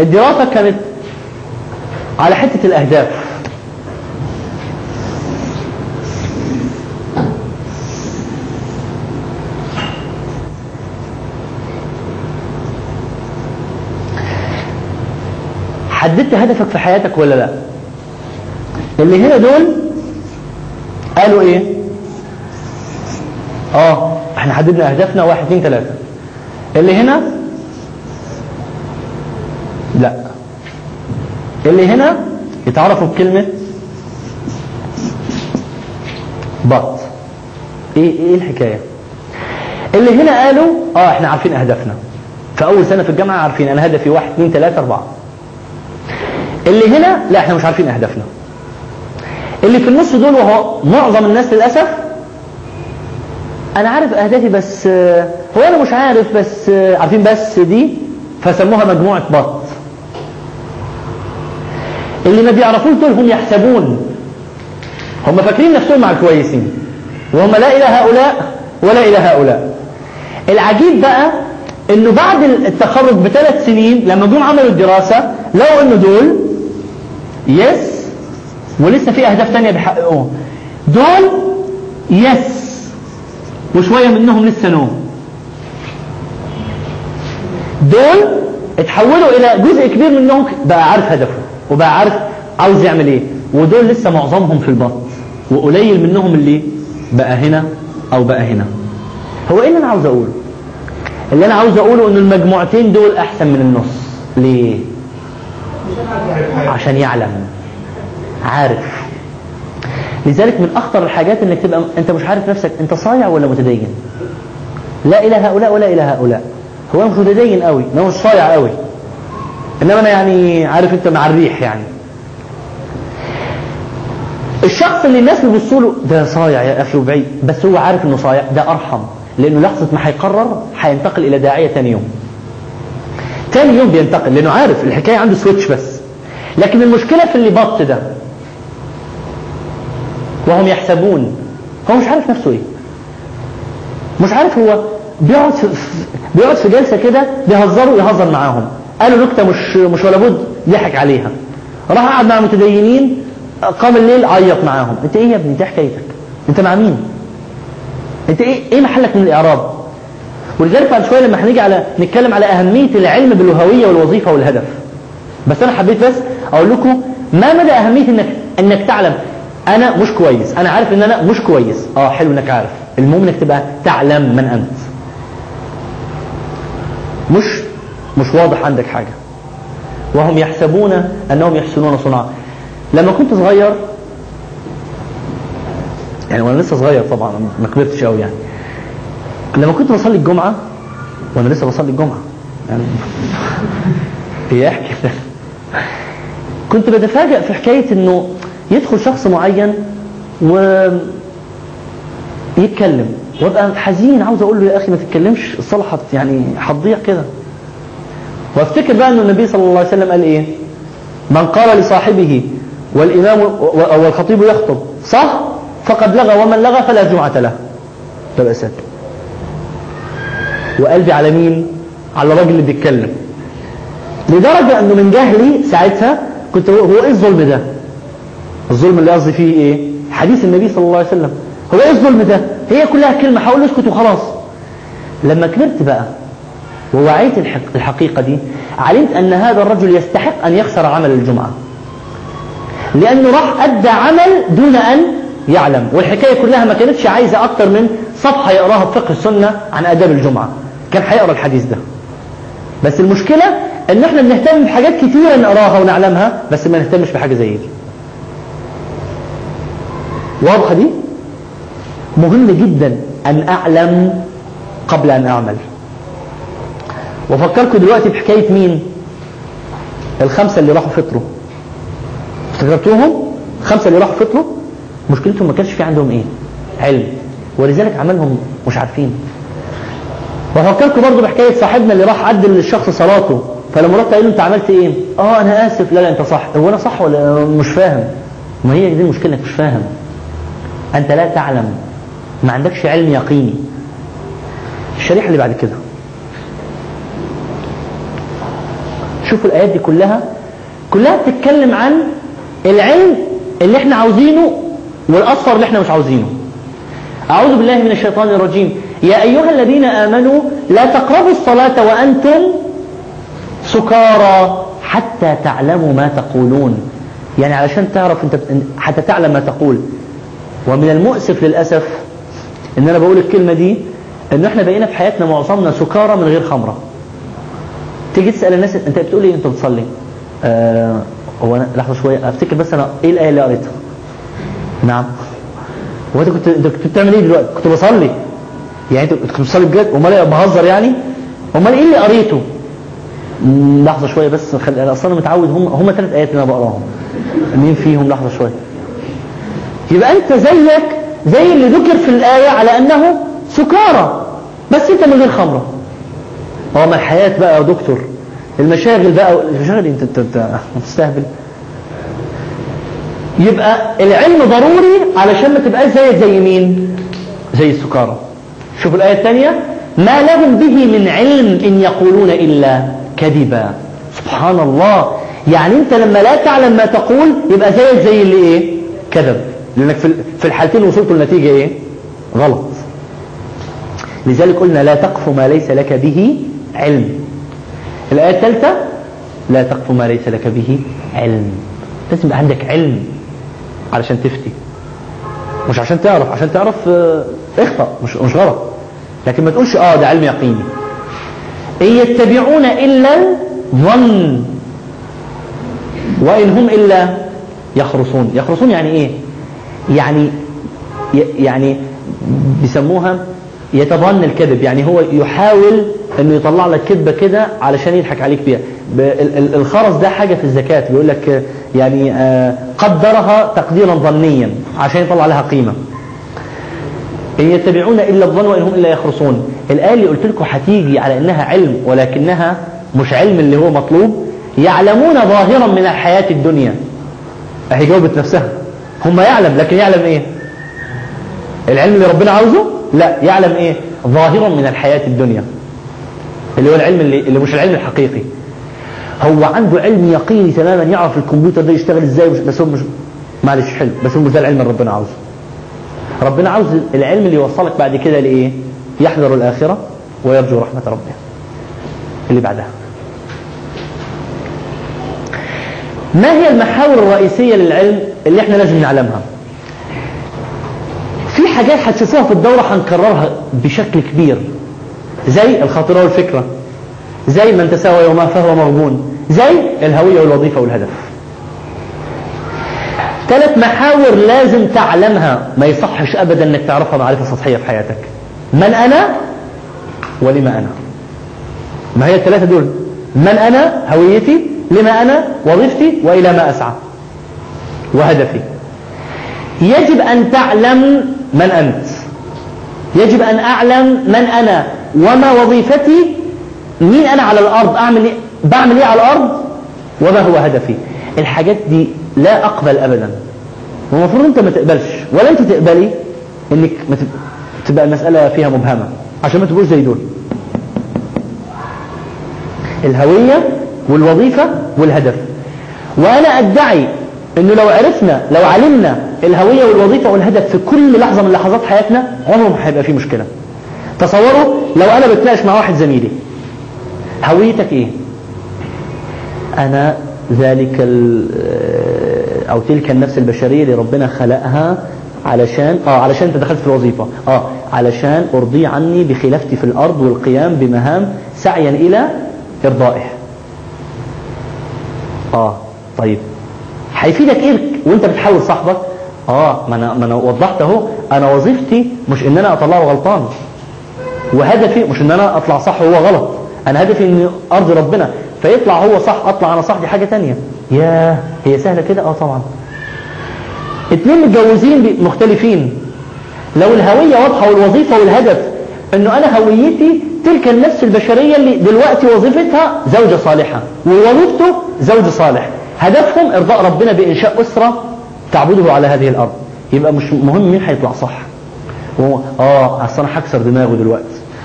الدراسة كانت على حتة الأهداف. حددت هدفك في حياتك ولا لا؟ اللي هنا دول قالوا ايه؟ اه احنا حددنا اهدافنا واحد اتنين تلاتة. اللي هنا لا. اللي هنا يتعرفوا بكلمة بط. ايه ايه الحكاية؟ اللي هنا قالوا اه احنا عارفين اهدافنا في اول سنة في الجامعة، عارفين انا هدفي واحد اتنين تلاتة اربعة. اللي هنا لا احنا مش عارفين اهدافنا. اللي في النص دول وهو معظم الناس للأسف، انا عارف اهدافي بس هو انا مش عارف، بس عارفين بس دي، فسموها مجموعة بط. اللي ما بيعرفوش دول هم يحسبون، هم فاكرين نفسهم مع الكويسين، وهم لا الى هؤلاء ولا الى هؤلاء. العجيب بقى انه بعد التخرج بثلاث سنين لما دول عملوا الدراسة لو انه دول يس ولسه في اهداف تانية بيحققوها، دول يس وشوية منهم لسه نو. دول اتحولوا الى جزء كبير منهم بقى عارف هدفه وبقى عارف عاوز يعمل ايه، ودول لسه معظمهم في البط وقليل منهم اللي بقى هنا او بقى هنا. هو ايه اللي انا عاوز اقوله؟ اللي انا عاوز اقوله ان المجموعتين دول احسن من النص. ليه؟ عشان يعلم، عارف. لذلك من اخطر الحاجات انك تبقى انت مش عارف نفسك انت صايع ولا متدين. لا الى هؤلاء ولا الى هؤلاء. هو انا مش متدين قوي، انا مش صايع قوي، انما انا يعني عارف انت مع الريح. يعني الشخص اللي الناس بيبصوا له ده صايع يا اخي وبعيد، بس هو عارف انه صايع، ده ارحم، لانه لحظه ما هيقرر هينتقل الى داعيه ثاني يوم. ثاني يوم بينتقل لانه عارف الحكايه، عنده سويتش بس. لكن المشكله في اللي بط ده، وهم يحسبون، هو مش عارف نفسه ايه، مش عارف. هو بيقعد في بيقعد في جلسه كده بيهزروا، يهزر معاهم، قالوا نكته مش مش ولا بد، ضحك عليها، راح قعد مع متدينين، قام الليل عيط معاهم. انت ايه يا ابني؟ دي حكايتك، انت مع مين؟ انت ايه ايه محلك من الاعراب؟ ولذلك بعد شويه لما هنيجي على نتكلم على اهميه العلم بالوهويه والوظيفه والهدف، بس انا حبيت بس اقول لكم ما مدى اهميه انك انك تعلم. انا مش كويس، انا عارف ان انا مش كويس. اه حلو انك عارف، المهم انك تبقى تعلم من انت. مش مش واضح عندك حاجه. وهم يحسبون انهم يحسنون صنعا. لما كنت صغير، يعني وانا لسه صغير طبعا ما كبرتش قوي، يعني لما كنت بصلي الجمعه، وانا لسه بصلي الجمعه يعني بيحكي ده، كنت بتفاجئ في حكايه انه يدخل شخص معين ويتكلم، وابقى حزين عاوز اقول له يا اخي ما تتكلمش، الصلاه يعني هتضيع كده. وافتكر بقى ان النبي صلى الله عليه وسلم قال ايه؟ من قال لصاحبه والامام والخطيب يخطب صح فقد لغى، ومن لغى فلا جمعه له. ده بقى سد. وقلبي على مين؟ على الراجل اللي بيتكلم، لدرجه انه من جهلي ساعتها كنت هو ايه الظلم ده؟ الظلم اللي قصدي فيه ايه؟ حديث النبي صلى الله عليه وسلم. هو ايه الظلم ده؟ هي كلها كلمه، هقول اسكت وخلاص. لما كبرت بقى ووعيت الحقيقه دي، علمت ان هذا الرجل يستحق ان يخسر عمل الجمعه، لأنه راح أدى عمل دون أن يعلم. والحكاية كلها ما كانتش عايزة أكتر من صفحة يقراها بفقه السنة عن آداب الجمعة، كان هيقرأ الحديث ده. بس المشكلة إن إحنا بنهتم بحاجات كتيرة نقراها ونعلمها بس ما نهتمش بحاجة زي دي. واضحة دي؟ مهم جدا أن أعلم قبل أن أعمل. وفكركم دلوقتي بحكاية مين؟ الخمسة اللي راحوا فطروا، افتكرتوهم؟ الخمسة اللي راحوا فطروا مشكلتهم ما كانش في عندهم إيه؟ علم، ولذلك عملهم مش عارفين. وفكركم برضو بحكاية صاحبنا اللي راح عدل الشخص صلاته، فلما رحت قال له أنت عملت إيه؟ آه أنا آسف، لا لا أنت صح، هو أنا صح ولا مش فاهم؟ ما هي دي المشكلة، أنك مش فاهم، أنت لا تعلم، ما عندكش علم يقيني. الشريحة اللي بعد كده شوفوا الآيات دي كلها كلها بتتكلم عن العلم اللي احنا عاوزينه والأصفر اللي احنا مش عاوزينه. أعوذ بالله من الشيطان الرجيم. يا أيها الذين آمنوا لا تقربوا الصلاة وأنتم سكارى حتى تعلموا ما تقولون، يعني علشان تعرف انت حتى تعلم ما تقول. ومن المؤسف للأسف ان انا بقول الكلمة دي ان احنا بقينا في حياتنا معظمنا سكارى من غير خمرة. تيجي تسأل الناس انت بتقول ايه انت بتصلي؟ آه هو انا لحظة شوية افتكر بس انا ايه الآية اللي قريتها. نعم، هو انت كنت انت كنت بتعمل ايه دلوقتي؟ كنت بصلي. يعني انت كنت بتصلي بجد؟ امال بهزر يعني؟ امال ايه اللي قريته؟ لحظة شوية بس خل... انا اصلا متعود هم هم ثلاث آيات اللي انا بقراهم مين فيهم؟ لحظة شوية. يبقى انت زيك زي اللي ذكر في الآية على انه سكارى بس انت من غير خمرة. هو ما الحياة بقى يا دكتور، المشاغل بقى، المشاغل انت مستهبل. يبقى العلم ضروري علشان ما تبقاش زي زي مين؟ زي السكارى. شوف الآية الثانية، ما لهم به من علم إن يقولون إلا كذبا. سبحان الله، يعني انت لما لا تعلم ما تقول يبقى زي زي اللي ايه؟ كذب، لانك في الحالتين وصلت لنتيجة ايه؟ غلط. لذلك قلنا لا تقف ما ليس لك به علم. الآية الثالثة، لا تقف ما ليس لك به علم. لازم يبقى عندك علم علشان تفتي، مش عشان تعرف. عشان تعرف اخطأ، مش مش غلط، لكن ما تقولش اه ده علم يقيني. ان يتبعون الا الظن وان هم الا يخرصون. يخرصون يعني ايه؟ يعني يعني بيسموها يتظن الكذب، يعني هو يحاول انه يطلع لك كذبه كده علشان يضحك عليك بيها. الخرص ده حاجه في الزكاه بيقول لك يعني قدرها تقديرا ظنيا عشان يطلع لها قيمه. ان يتبعون الا الظن وان هم الا يخرصون. الايه اللي قلت لكم هتيجي على انها علم ولكنها مش علم اللي هو مطلوب. يعلمون ظاهرا من الحياه الدنيا، اهي جاوبت نفسها، هم يعلم لكن يعلم ايه؟ العلم اللي ربنا عاوزه؟ لا، يعلم ايه؟ ظاهرا من الحياه الدنيا، اللي هو العلم اللي, اللي مش العلم الحقيقي. هو عنده علم يقيني تماما، يعرف الكمبيوتر ده يشتغل ازاي، بس هو مش معلش حلو، بس هو مش ده العلم اللي ربنا عاوزه. ربنا عاوز العلم اللي يوصلك بعد كده لايه؟ يحذر الاخره ويرجو رحمه ربه. اللي بعدها، ما هي المحاور الرئيسيه للعلم اللي احنا لازم نعلمها؟ في حاجات هتشوفوها في الدوره هنكررها بشكل كبير، زي الخاطره والفكره، زي من تساوى يوما فهو مرجون، زي الهويه والوظيفه والهدف. ثلاث محاور لازم تعلمها، ما يصحش ابدا انك تعرفها معرفه سطحيه في حياتك. من انا؟ ولما انا؟ ما هي الثلاثه دول؟ من انا، هويتي، لما انا، وظيفتي، والى ما اسعى، وهدفي. يجب ان تعلم من انت، يجب ان اعلم من انا وما وظيفتي، مين انا على الارض، اعمل إيه؟ بعمل ايه على الارض، وما هو هدفي. الحاجات دي لا اقبل ابدا، والمفروض انت ما تقبلش ولا انت تقبلي انك تبقى المساله فيها مبهمه، عشان ما تبقوش زي دول. الهويه والوظيفه والهدف. وانا ادعي انه لو عرفنا لو علمنا الهويه والوظيفه والهدف في كل لحظه من لحظات حياتنا عمره ما هيبقى فيه مشكله. تصوروا لو انا بتناقش مع واحد زميلي، هويتك ايه؟ انا ذلك أو تلك النفس البشرية اللي ربنا خلقها علشان آه علشان أنت دخلت في الوظيفة، آه علشان أرضي عني بخلافتي في الأرض والقيام بمهام سعيا إلى إرضائه. آه طيب هيفيدك إيه وأنت بتحاول صاحبك؟ آه ما أنا ما أنا وضحت أهو، أنا وظيفتي مش إن أنا أطلعه غلطان، وهدفي مش إن أنا أطلع صح وهو غلط، أنا هدفي إن أرضي ربنا، فيطلع هو صح أطلع أنا صح، دي حاجة تانية. يا هي سهلة كده؟ آه طبعا. اتنين متجوزين مختلفين لو الهوية واضحة والوظيفة والهدف انه انا هويتي تلك النفس البشرية اللي دلوقتي وظيفتها زوجة صالحة ووظيفته زوج صالح، هدفهم ارضاء ربنا بانشاء اسرة تعبده على هذه الارض، يبقى مش مهم مين هيطلع صح. وهو اه اصل انا هكسر دماغه دلوقتي،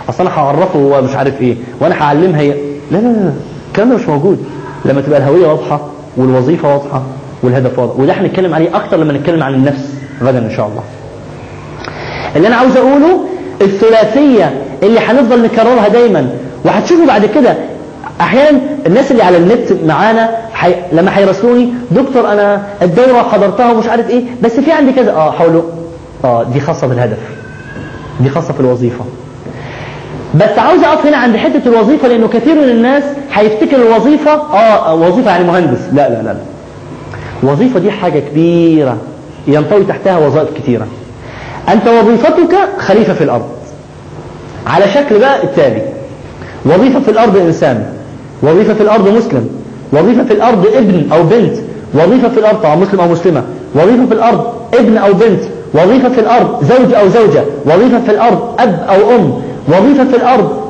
اصل انا هعرفه هو مش عارف ايه وانا هعلمها، لا لا لا الكلام ده مش موجود لما تبقى الهوية واضحة والوظيفة واضحة والهدف واضح. وده هنتكلم عليه اكتر لما نتكلم عن النفس غدا ان شاء الله. اللي انا عاوز اقوله الثلاثيه اللي هنفضل نكررها دايما، وهتشوفوا بعد كده احيانا الناس اللي على النت معانا حي... لما هيراسلوني دكتور انا الدوره حضرتها ومش عارف ايه بس في عندي كذا، اه حوله اه دي خاصه بالهدف، دي خاصه في الوظيفه. بس عاوز اقف هنا عند حته الوظيفه لانه كثير من الناس هيفتكر الوظيفه اه وظيفه يعني مهندس، لا لا لا, لا. وظيفة دي حاجة كبيرة ينطوي تحتها وظائف كتيرة. أنت وظيفتك خليفة في الأرض على شكل بقى التالي: وظيفة في الأرض إنسان، وظيفة في الأرض مسلم، وظيفة في الأرض ابن أو بنت، وظيفة في الأرض أو مسلم أو مسلمة، وظيفة في الأرض ابن أو بنت، وظيفة في الأرض زوج أو زوجة، وظيفة في الأرض أب أو أم، وظيفة في الأرض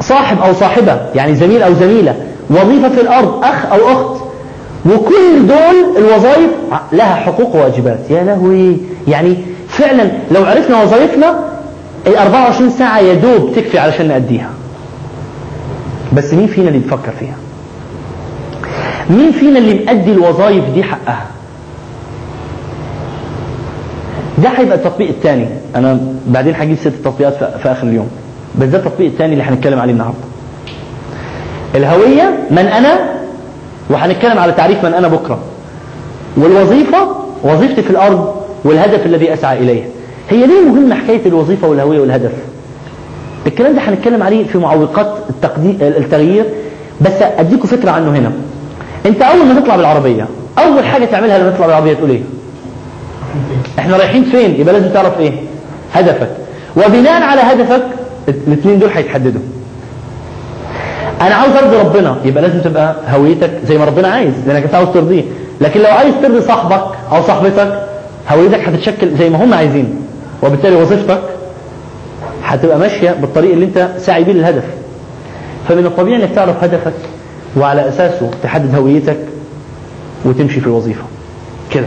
صاحب أو صاحبة يعني زميل أو زميلة، وظيفة في الأرض أخ أو أخت. وكل دول الوظائف لها حقوق وواجبات. يا لهوي، يعني فعلا لو عرفنا وظائفنا ال أربعة وعشرين ساعة يدوب تكفي علشان نأديها، بس مين فينا اللي بيفكر فيها؟ مين فينا اللي مأدي الوظائف دي حقها؟ ده هيبقى التطبيق الثاني، انا بعدين هجيب ست تطبيقات في اخر اليوم، بس ده التطبيق الثاني اللي هنتكلم عليه النهارده. الهوية من انا، وحنتكلم على تعريف من أنا بكرة، والوظيفة وظيفتي في الأرض والهدف الذي أسعى إليه. هي ليه مهمة حكاية الوظيفة والهوية والهدف؟ الكلام ده حنتكلم عليه في معوقات التغيير، بس أديكم فكرة عنه هنا. أنت أول ما تطلع بالعربية أول حاجة تعملها لما تطلع بالعربية تقول إيه؟ إحنا رايحين فين؟ يبقى لازم تعرف إيه؟ هدفك، وبناء على هدفك الاثنين دول هيتحددوا. انا عاوز ارضي ربنا، يبقى لازم تبقى هويتك زي ما ربنا عايز لانك انت عاوز ترضيه. لكن لو عايز ترضي صاحبك او صاحبتك هويتك هتتشكل زي ما هم عايزين، وبالتالي وظيفتك هتبقى ماشيه بالطريق اللي انت ساعي بيه للهدف. فمن الطبيعي انك تعرف هدفك وعلى اساسه تحدد هويتك وتمشي في الوظيفه كده.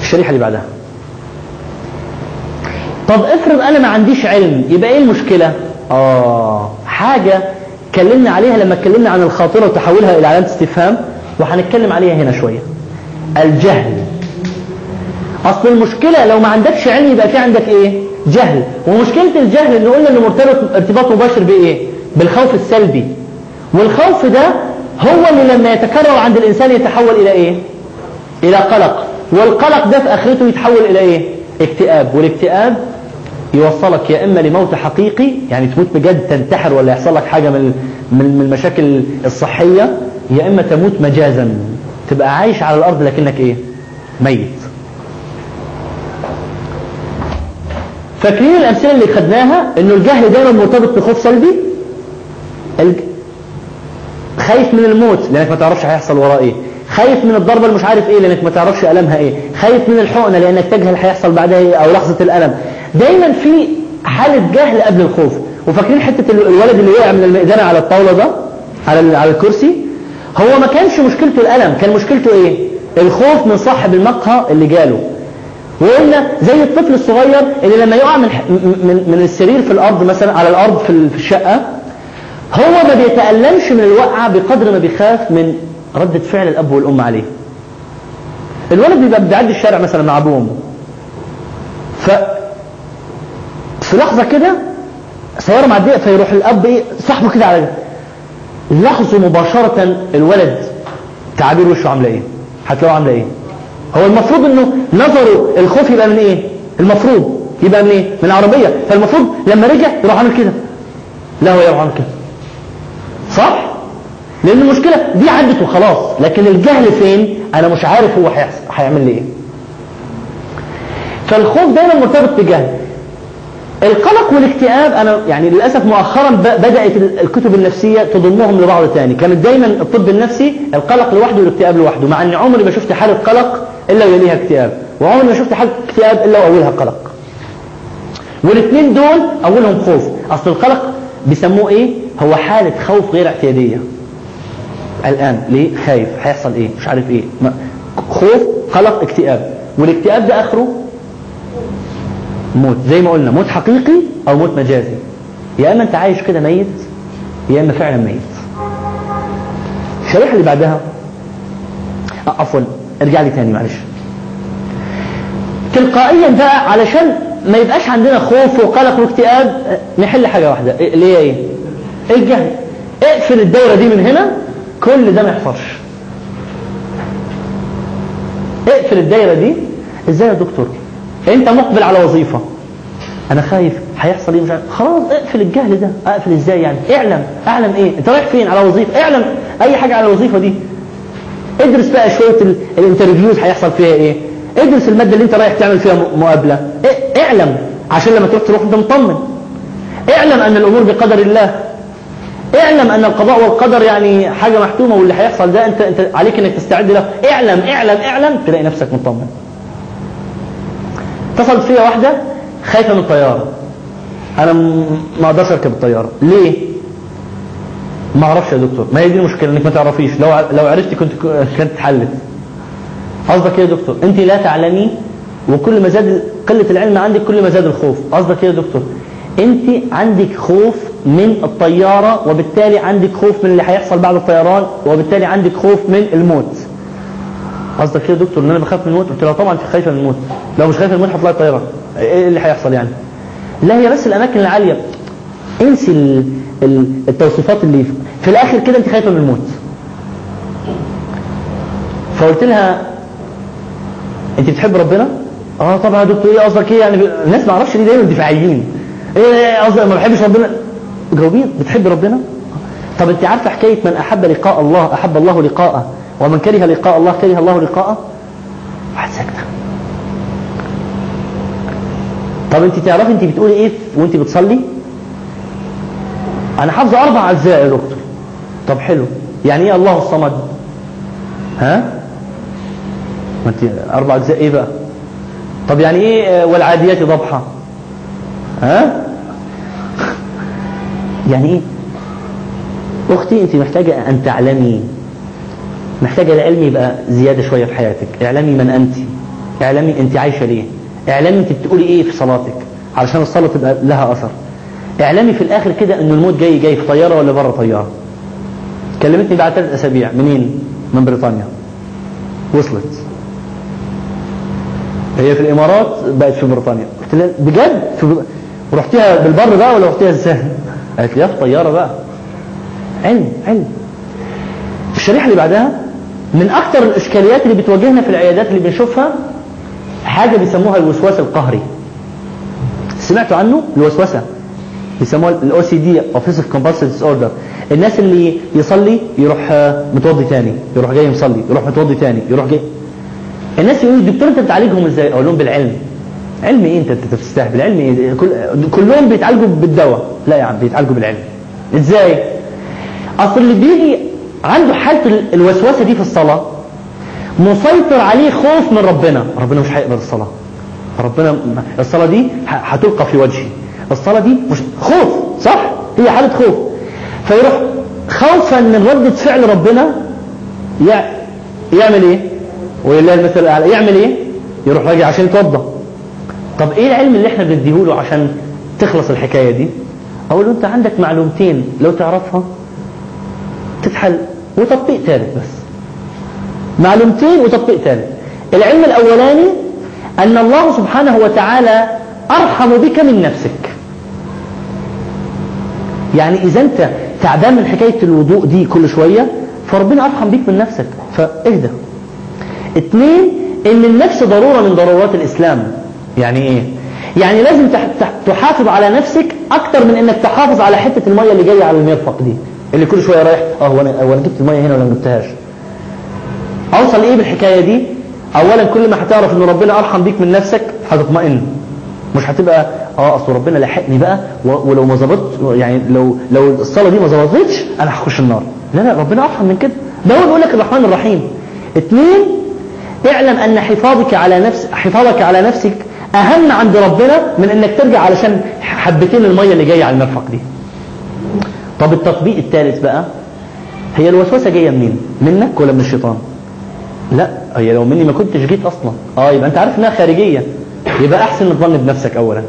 الشريحه اللي بعدها: طب افرض انا ما عنديش علم، يبقى ايه المشكلة؟ اه حاجة اتكلمنا عليها لما اتكلمنا عن الخاطرة وتحولها الى علامة استفهام، وهنتكلم عليها هنا شوية: الجهل. اصل المشكلة لو ما عندكش علم يبقى في عندك ايه؟ جهل. ومشكلة الجهل اللي قلنا انه مرتبط ارتباط مباشر بايه؟ بالخوف السلبي، والخوف ده هو اللي لما يتكرر عند الانسان يتحول الى ايه؟ الى قلق، والقلق ده في اخرته يتحول الى ايه؟ اكتئاب. والاكتئاب يوصلك يا إما لموت حقيقي، يعني تموت بجد تنتحر ولا يحصل لك حاجة من من المشاكل الصحية، يا إما تموت مجازا تبقى عايش على الأرض لكنك إيه؟ ميت. فاكرين الأمثلة اللي خدناها إنه الجهل دايما مرتبط بخوف سلبي، خايف من الموت لأنك ما تعرفش هيحصل وراء إيه، خايف من الضربة اللي مش عارف إيه لأنك ما تعرفش ألمها إيه، خايف من الحقنة لأنك تجهل هيحصل بعدها إيه أو لحظة الألم. دايما في حالة جهل قبل الخوف. وفاكرين حتة الولد اللي وقع من الميدان على الطاولة ده على على الكرسي، هو ما كانش مشكلته الألم، كان مشكلته ايه؟ الخوف من صاحب المقهى اللي جاله. وقلنا زي الطفل الصغير اللي لما يقع من من, من السرير في الأرض مثلا على الأرض في في الشقة، هو ما بيتألمش من الوقعة بقدر ما بيخاف من ردة فعل الأب والأم عليه. الولد بيبقى بيعدي الشارع مثلا مع أبوه وأمه، ف في لحظة كده سيارة معدية فيروح الأب إيه؟ صاحبه كده على لاحظوا مباشرة الولد تعابير وشه عامله ايه، هتلاقوه عامله ايه. هو المفروض انه نظره الخوف يبقى من ايه، المفروض يبقى من ايه، من العربية. فالمفروض لما رجع يروح عامل كده، لا هو يروح عامل كده صح، لان المشكلة دي عدت وخلاص. لكن الجهل فين، انا مش عارف هو هيحصل هيعمل لي ايه. فالخوف دايما مرتبط بجهل. القلق والاكتئاب انا يعني للاسف مؤخرا بدات الكتب النفسيه تضمهم لبعض تاني. كانت دايما الطب النفسي القلق لوحده والاكتئاب لوحده، مع ان عمري ما شفت حاله قلق الا ويليها اكتئاب، وعمري ما شفت حاله اكتئاب الا واولها قلق. والاثنين دول اولهم خوف. اصل القلق بيسموه ايه، هو حاله خوف غير اعتياديه. الان ليه خايف، هيحصل ايه، مش عارف ايه، خوف قلق اكتئاب. والاكتئاب ده اخره موت، زي ما قلنا موت حقيقي او موت مجازي، يا اما انت عايش كده ميت يا اما فعلا ميت. الشريحه اللي بعدها عفوا ارجع لي تاني معلش. تلقائيا بقى علشان ما يبقاش عندنا خوف وقلق واكتئاب نحل حاجه واحده اللي هي ايه، الجهل. اقفل الدوره دي من هنا، كل ده ما يحصلش. اقفل الدايره دي ازاي يا دكتور، انت مقبل على وظيفه، انا خايف هيحصل ايه، مش عارف. خلاص اقفل الجهل ده. اقفل ازاي يعني، اعلم اعلم ايه، انت رايح فين، على وظيفه، اعلم اي حاجه على الوظيفه دي. ادرس بقى شويه الانترفيوز هيحصل فيها ايه، ادرس الماده اللي انت رايح تعمل فيها مقابله، اعلم عشان لما تروح تروح انت مطمن. اعلم ان الامور بقدر الله، اعلم ان القضاء والقدر يعني حاجه محتومه، واللي هيحصل ده انت انت عليك انك تستعد له. اعلم اعلم اعلم تلاقي نفسك مطمن. اتصلت فيها واحده خايفه من الطياره، انا ما اقدرش اركب الطياره. ليه؟ ما اعرفش يا دكتور. ما هي دي المشكله انك ما تعرفيش، لو لو عرفتي كنت كانت اتحلت. قصدك ايه يا دكتور؟ انت لا تعلمي، وكل ما زاد قله العلم عندك كل ما زاد الخوف. قصدك ايه يا دكتور؟ انت عندك خوف من الطياره، وبالتالي عندك خوف من اللي هيحصل بعد الطيران، وبالتالي عندك خوف من الموت. قصدك يا دكتور ان انا بخاف من الموت؟ قلت له طبعا انت خايفه من الموت، لو مش خايفه من الموت هطلع الطياره، ايه اللي هيحصل يعني؟ لا هي بس الاماكن العاليه، انسي ال... ال... التوصيفات اللي في الاخر كده، انت خايفه من الموت. فقلت لها انت بتحب ربنا؟ اه طبعا يا دكتور. ايه قصدك ايه يعني؟ الناس ما اعرفش ليه دايما دفاعيين، ايه قصدك ما بحبش ربنا؟ جاوبين بتحب ربنا؟ طب انت عارفه حكايه من احب لقاء الله احب الله لقاءه، ومن كره لقاء الله كره الله لقاءه؟ واحد ساكته. طب انت تعرفي انت بتقولي ايه وانت بتصلي؟ انا حافظه اربع اجزاء يا دكتور. طب حلو، يعني ايه الله الصمد؟ ها؟ ما انت اربع اجزاء ايه بقى؟ طب يعني ايه والعاديات ضبحه؟ ها؟ يعني ايه؟ اختي انت محتاجه ان تعلمي، محتاجة العلم يبقى زيادة شوية في حياتك. اعلمي من أنت، اعلمي أنت عايشة ليه، اعلمي أنت بتقولي إيه في صلاتك علشان الصلاة تبقى لها أثر، اعلمي في الآخر كده إن الموت جاي جاي في طيارة ولا بره طيارة. كلمتني بعد ثلاث أسابيع منين؟ من بريطانيا. وصلت هي في الإمارات بقت في بريطانيا. قلت لها بجد؟ ورحتيها بالبر بقى ولا رحتيها إزاي؟ قالت لي في طيارة بقى. علم علم. الشريحة اللي بعدها من أكثر الإشكاليات اللي بتواجهنا في العيادات اللي بنشوفها حاجة بيسموها الوسواس القهري. سمعتوا عنه؟ الوسوسة بيسموها ال أو سي دي Obsessive Compulsive Disorder. الناس اللي يصلي يروح متوضي تاني، يروح جاي يصلي يروح متوضي تاني، يروح جاي. الناس يقولوا دكتور أنت بتعالجهم إزاي؟ أقول لهم بالعلم. علم إيه أنت بتستهبل؟ علم إيه؟ كل... كلهم بيتعالجوا بالدواء. لا يا عم، بيتعالجوا بالعلم. إزاي؟ أصل اللي بيجي عنده حالة الوسوسة دي في الصلاة مسيطر عليه خوف من ربنا، ربنا مش هيقبل الصلاة، ربنا الصلاة دي هتلقى في وجهي، الصلاة دي مش خوف صح؟ هي حالة خوف. فيروح خوفا من ردة فعل ربنا يعمل ايه؟ ولله المثل الاعلى، يعمل ايه؟ يروح راجع عشان يتوضى. طب ايه العلم اللي احنا بنديهوله عشان تخلص الحكاية دي؟ اقول له انت عندك معلومتين لو تعرفها تتحل، وتطبيق ثالث. بس معلومتين وتطبيق ثالث. العلم الاولاني ان الله سبحانه وتعالى ارحم بك من نفسك، يعني اذا انت تعبان من حكاية الوضوء دي كل شوية، فربنا أرحم بيك من نفسك فاهدى. اتنين، ان النفس ضرورة من ضرورات الإسلام. يعني ايه؟ يعني لازم تحافظ على نفسك اكتر من انك تحافظ على حتة المية اللي جاية على المرفق دي، اللي كل شوية رايح اه وانا وانا جبت المية هنا ولا ما جبتهاش. اوصل ايه بالحكاية دي؟ اولا كل ما هتعرف ان ربنا ارحم بيك من نفسك هتطمئن، مش هتبقى اه اصل ربنا لحقني بقى ولو ما ظبطت، يعني لو لو الصلاة دي ما ظبطتش انا هخش النار. لا لا، ربنا ارحم من كده، ده هو بيقول لك الرحمن الرحيم. اتنين، اعلم ان حفاظك على نفس حفاظك على نفسك اهم عند ربنا من انك ترجع علشان حبتين الميه اللي جايه على المرفق دي. طب التطبيق الثالث بقى، هي الوسوسه جايه منين؟ منك ولا من الشيطان؟ لا، هي لو مني ما كنتش جيت اصلا. اه يبقى انت عارف انها خارجيه، يبقى احسن تظن بنفسك اولا.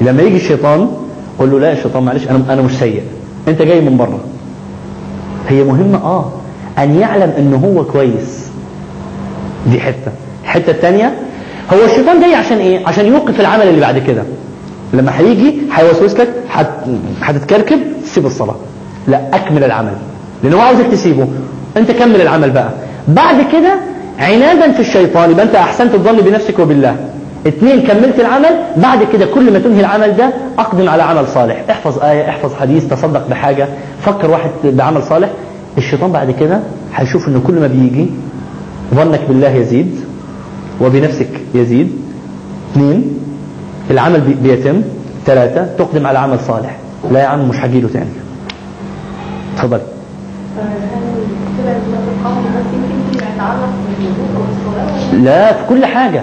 لما يجي الشيطان قول له لا يا شيطان معلش انا انا مش سيء، انت جاي من بره. هي مهمه اه ان يعلم ان هو كويس، دي حته. الحته الثانيه، هو الشيطان جاي عشان ايه؟ عشان يوقف العمل اللي بعد كده. لما هيجي هيوسوس لك هتتكركب تسيب الصلاه، لا اكمل العمل، لانه هو عاوزك تسيبه، انت كمل العمل بقى بعد كده عنادا في الشيطان. يبقى انت احسنت الظن بنفسك وبالله. اتنين، كملت العمل بعد كده كل ما تنهي العمل ده اقدم على عمل صالح، احفظ ايه، احفظ حديث، تصدق بحاجه، فكر واحد بعمل صالح. الشيطان بعد كده هيشوف ان كل ما بيجي ظنك بالله يزيد وبنفسك يزيد. اثنين، العمل بيتم. ثلاثة، تقدم على عمل صالح. لا يا عم مش هجيله تاني. تفضل. لا، في كل حاجة.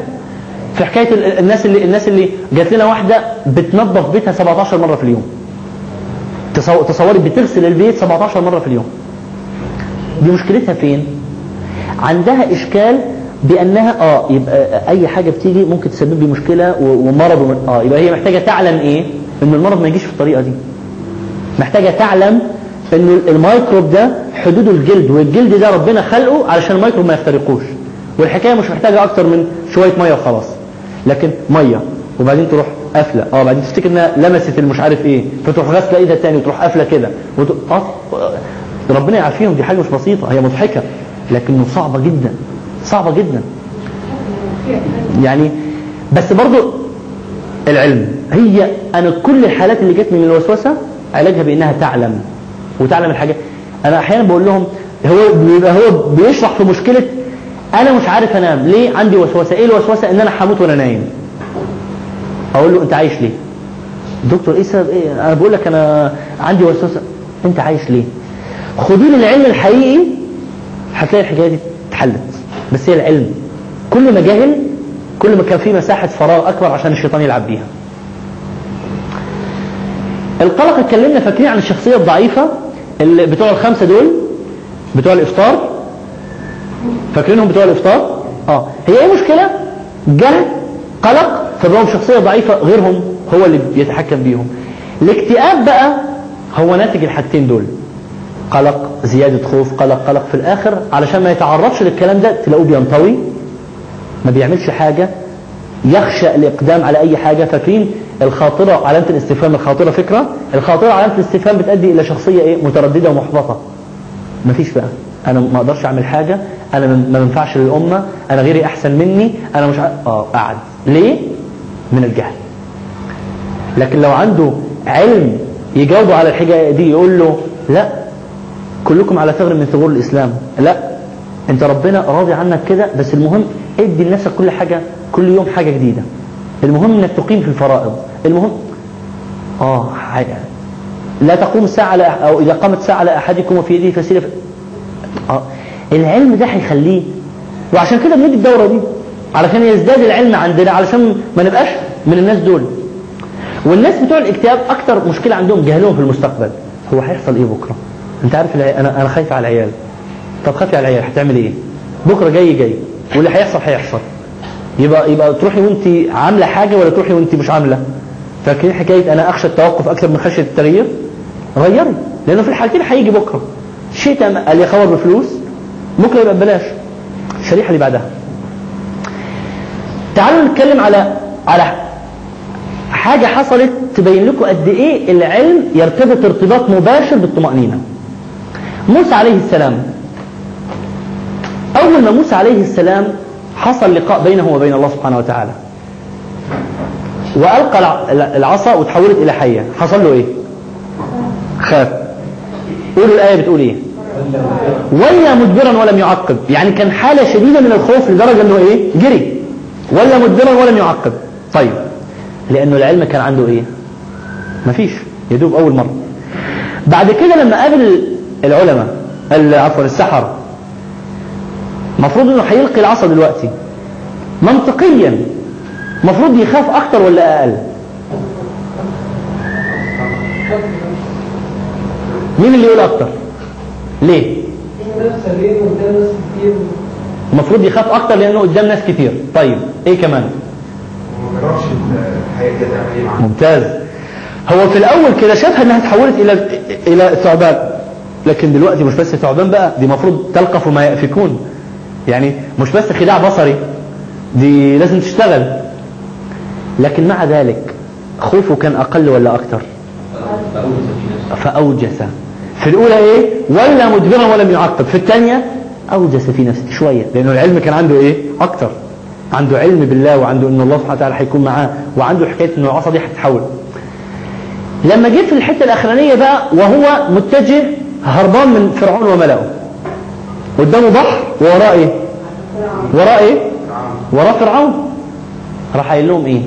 في حكاية الناس اللي الناس اللي جات لنا واحدة بتنظف بيتها سبعتاشر مرة في اليوم. تصوري بتغسل البيت سبعتاشر مرة في اليوم. دي مشكلتها فين؟ عندها إشكال بأنها آه يبقى أي حاجة بتيجي ممكن تسبب لي مشكلة ومرض. آه يبقى هي محتاجة تعلم إيه؟ إن المرض ما يجيش في الطريقة دي. محتاجة تعلم إن الميكروب ده حدوده الجلد، والجلد ده ربنا خلقه علشان الميكروب ما يخترقوش. والحكاية مش محتاجة أكتر من شوية مية وخلاص. لكن مية وبعدين تروح قافلة، آه بعدين تفتكر إنها لمست المش عارف إيه، فتروح غسلة إيدها تاني وتروح قافلة كده. وت... آه ربنا يعافيهم، دي حاجة مش بسيطة، هي مضحكة لكنه صعبة جدا، صعبة جدا يعني. بس برضو العلم، هي أنا كل الحالات اللي جت من الوسوسة علاجها بأنها تعلم وتعلم الحاجات. أنا أحيانا بقول لهم، هو بيبقى هو بيشرح في مشكلة أنا مش عارف أنام ليه، عندي وسوسة. إيه الوسوسة؟ إن أنا هموت وأنا نايم. أقول له أنت عايش ليه؟ دكتور إيه سبب إيه؟ أنا بقول لك أنا عندي وسوسة. أنت عايش ليه؟ خدي لي العلم الحقيقي هتلاقي الحكاية دي اتحلت. بس هي العلم كل ما جهل كل ما كان فيه مساحة فراغ أكبر عشان الشيطان يلعب بيها. القلق اتكلمنا فاكرين عن الشخصية الضعيفة اللي بتوع الخمسة دول بتوع الإفطار، فاكرينهم بتوع الإفطار؟ آه هي ايه مشكلة؟ جهل، قلق، فبقوا شخصية ضعيفة، غيرهم هو اللي بيتحكم بيهم. الاكتئاب بقى هو ناتج الحاجتين دول، قلق، زيادة خوف، قلق قلق في الآخر علشان ما يتعرضش للكلام ده تلاقوه بينطوي، ما بيعملش حاجة، يخشى الإقدام على أي حاجة. فاكرين الخاطرة علامة الاستفهام، الخاطرة فكرة، الخاطرة علامة الاستفهام بتؤدي إلى شخصية إيه؟ مترددة ومحبطة. مفيش بقى، أنا ما أقدرش أعمل حاجة، أنا ما منفعش للأمة، أنا غيري أحسن مني، أنا مش ع... آه قاعد ليه؟ من الجهل. لكن لو عنده علم يجاوبه على الحاجة دي، يقول له لا كلكم على ثغر من ثغور الإسلام، لا انت ربنا راضي عنك كده، بس المهم ادي لنفسك كل حاجة، كل يوم حاجة جديدة، المهم انك تقيم في الفرائض، المهم اه حاجة. لا تقوم الساعة لا او اذا قامت ساعة لأحدكم وفي يده فسيلة ف... آه. العلم ده هيخليه، وعشان كده بندي الدورة دي علشان يزداد العلم عندنا، علشان ما نبقاش من الناس دول. والناس بتوع الاكتئاب اكتر مشكلة عندهم جهلهم في المستقبل، هو هيحصل ايه بكرة؟ انت عارف انا انا خايف على العيال. طب خافي على العيال هتعمل ايه بكره؟ جاي جاي واللي هيحصل هيحصل. يبقى يبقى تروحي وانت عامله حاجه ولا تروحي وانت مش عامله؟ فاكرين حكايه انا اخشى التوقف اكثر من خشيه التغيير؟ غيري، لانه في الحالتين هيجي بكره. شئت ام قال يا خبر بفلوس، بكره يبقى ببلاش الشريحه اللي بعدها. تعالوا نتكلم على على حاجة حصلت تبين لكم قد ايه العلم يرتبط ارتباط مباشر بالطمأنينة. موسى عليه السلام، اول ما موسى عليه السلام حصل لقاء بينه وبين الله سبحانه وتعالى، وألقى العصا وتحولت إلى حية، حصل له ايه؟ خاف. قولوا الآية بتقول ايه؟ ولا مدبرا ولم يعقب، يعني كان حالة شديدة من الخوف لدرجة انه ايه؟ جري. ولا مدبرا ولم يعقب. طيب، لأنه العلم كان عنده ايه؟ مفيش، يدوب أول مرة. بعد كده لما قابل العلماء عفوا السحر، مفروض انه هيلقي العصا دلوقتي، منطقيا مفروض يخاف أكتر ولا أقل؟ مين اللي يقول أكتر؟ ليه؟ مفروض يخاف أكتر لأنه قدام ناس كتير. طيب إيه كمان؟ ممتاز. هو في الأول كده شافها أنها تحولت إلى إلى ثعبان، لكن دلوقتي مش بس ثعبان بقى، دي مفروض تلقف ما يأفكون، يعني مش بس خداع بصري، دي لازم تشتغل. لكن مع ذلك خوفه كان أقل ولا أكتر؟ فأوجس في الأولى إيه؟ ولا مدبرا ولم يعقب. في الثانية أوجس في نفسه شوية، لأنه العلم كان عنده إيه؟ أكتر، عنده علم بالله وعنده إن الله سبحانه وتعالى هيكون معاه، وعنده حكاية إنه العصا دي هتتحول. لما جيت في الحتة الأخرانية بقى وهو متجه هربان من فرعون وملأه، قدامه بحر ووراه إيه؟ وراه إيه؟ وراه فرعون. راح قايل لهم إيه؟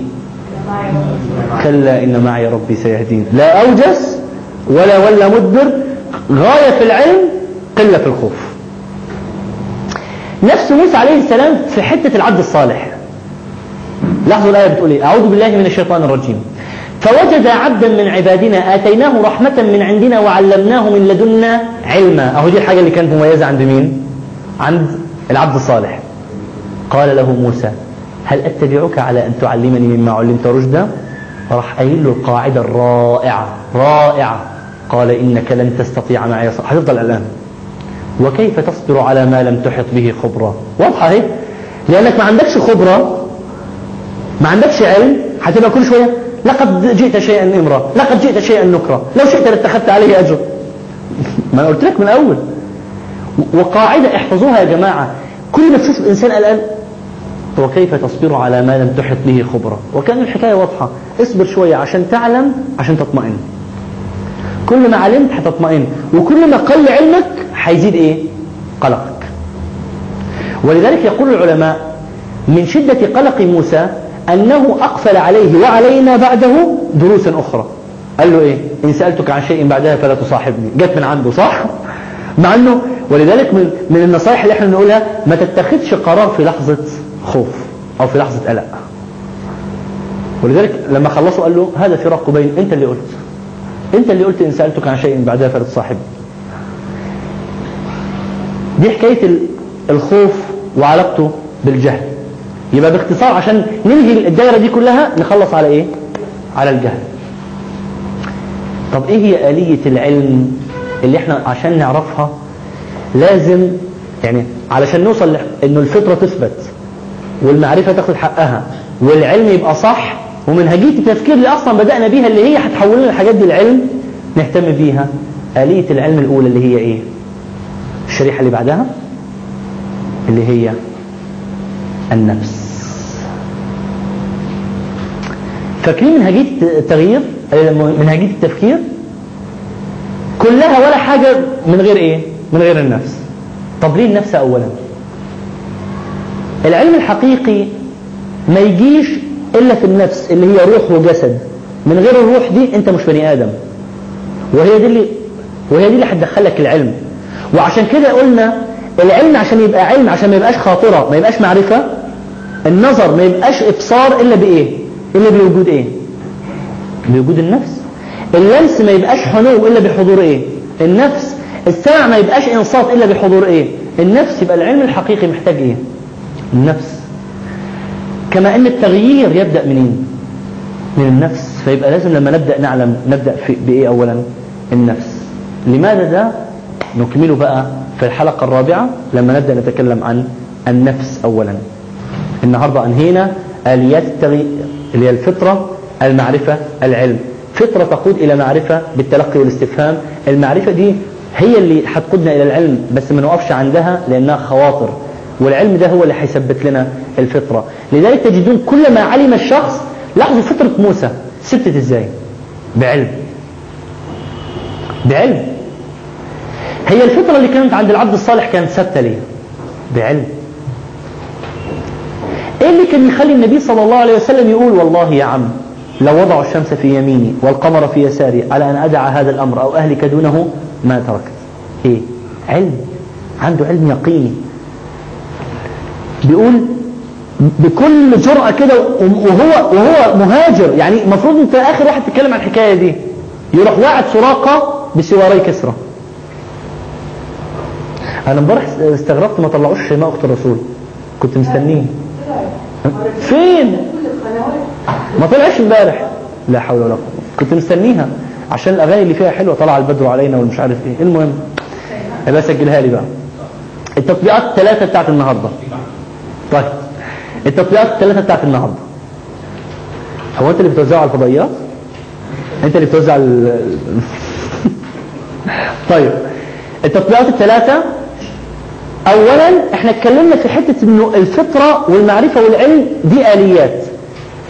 كلا إن معي ربي سيهدين. لا أوجس ولا ولا مدبر، غاية في العلم قلة في الخوف. نفس موسى عليه السلام في حتة العبد الصالح. لاحظوا الآية بتقول إيه؟ أعوذ بالله من الشيطان الرجيم. فوجد عبدا من عبادنا آتيناه رحمة من عندنا وعلمناه من لدنا علما. أهو دي الحاجة اللي كانت مميزة عند مين؟ عند العبد الصالح. قال له موسى هل أتبعك على أن تعلمني مما علمت رشدا؟ راح قايل له القاعدة الرائعة رائعة، قال إنك لن تستطيع معي صبرا. هتفضل الآن، وكيف تصبر على ما لم تحط به خبرة؟ واضحة اهي، لأنك ما عندكش خبرة، ما عندكش علم، هتبقى كل شوية لقد جئت شيئا إمرا، لقد جئت شيئا نكرا، لو شئت لاتخذت عليه أجر. ما قلت لك من الأول. وقاعدة احفظوها يا جماعة، كل ما تشوف الإنسان الآن وكيف تصبر على ما لم تحط به خبرة، وكان الحكاية واضحة، اصبر شوية عشان تعلم عشان تطمئن. كل ما علمت هتطمئن، وكل ما قل علمك هيزيد ايه؟ قلقك. ولذلك يقول العلماء من شدة قلق موسى انه اقفل عليه وعلينا بعده دروسا اخرى. قال له ايه؟ ان سألتك عن شيء بعدها فلا تصاحبني. جت من عنده صح؟ مع انه ولذلك من, من النصائح اللي احنا نقولها ما تتخذش قرار في لحظة خوف او في لحظة قلق. ولذلك لما خلصوا قال له هذا فراق بين، انت اللي قلت انت اللي قلت ان سألتك عن شيء بعدها فلا تصاحبني. دي حكاية الخوف وعلاقته بالجهل. يبقى باختصار عشان ننهي الدائرة دي كلها نخلص على ايه؟ على الجهل. طب ايه هي آلية العلم اللي احنا عشان نعرفها لازم، يعني علشان نوصل انه الفطرة تثبت والمعرفة تاخد حقها والعلم يبقى صح، ومنهجية التفكير اللي اصلا بدأنا بيها اللي هي هتحول لنا الحاجات دي العلم نهتم بيها، آلية العلم الاولى اللي هي ايه؟ الشريحة اللي بعدها اللي هي النفس. فاكرين منهجية التغيير منهجية التفكير كلها ولا حاجة من غير ايه؟ من غير النفس. طب ليه النفس اولا؟ العلم الحقيقي ما يجيش الا في النفس اللي هي روح وجسد، من غير الروح دي انت مش بني ادم، وهي دي اللي وهي دي اللي هتدخلك العلم. وعشان كده قلنا العلم عشان يبقى علم، عشان ما يبقاش خاطرة، ما يبقاش معرفة، النظر ما يبقاش ابصار الا بايه؟ الا بوجود ايه؟ بوجود النفس. اللمس ما يبقاش حنو الا بحضور ايه؟ النفس. السمع ما يبقاش انصات الا بحضور ايه؟ النفس. يبقى العلم الحقيقي محتاج ايه؟ النفس. كما ان التغيير يبدأ منين؟ من النفس. فيبقى لازم لما نبدأ نعلم نبدأ في بايه اولا؟ النفس. لماذا ده؟ نكمله بقى في الحلقة الرابعة لما نبدأ نتكلم عن النفس أولا. النهاردة أنهينا آليات التغيير اللي هي الفطرة، المعرفة العلم. فطرة تقود إلى معرفة بالتلقي والاستفهام. المعرفة دي هي اللي هتقودنا إلى العلم، بس ما نوقفش عندها لأنها خواطر، والعلم ده هو اللي هيثبت لنا الفطرة. لذلك تجدون كل ما علم الشخص، لاحظوا فطرة موسى ثبتت إزاي؟ بعلم. بعلم. هي الفطرة اللي كانت عند العبد الصالح كانت ثابتة ليه؟ بعلم. إيه اللي كان يخلي النبي صلى الله عليه وسلم يقول والله يا عم لو وضعوا الشمس في يميني والقمر في يساري على أن أدع هذا الأمر أو أهلك دونه ما تركت؟ إيه؟ علم. عنده علم يقيني. بيقول بكل جرأة كده، وهو وهو مهاجر، يعني المفروض أنت آخر واحد تتكلم عن الحكاية دي. يروح واعد سراقة بسواري كسرة. أنا امبارح استغربت ما طلعوش شيماء أخت الرسول، كنت مستنيه. فين؟ ما طلعش امبارح، لا حول ولا قوة. كنت مستنيها عشان الأغاني اللي فيها حلوة، طلع البدر علينا والمش عارف إيه. المهم أبقى سجلها لي بقى. التطبيقات الثلاثة بتاعت النهاردة. طيب التطبيقات الثلاثة بتاعت النهاردة، هو أنت اللي بتوزع على الفضائيات؟ أنت اللي بتوزع ال طيب التطبيقات الثلاثة، أولا احنا اتكلمنا في حتة انه الفطرة والمعرفة والعلم دي آليات.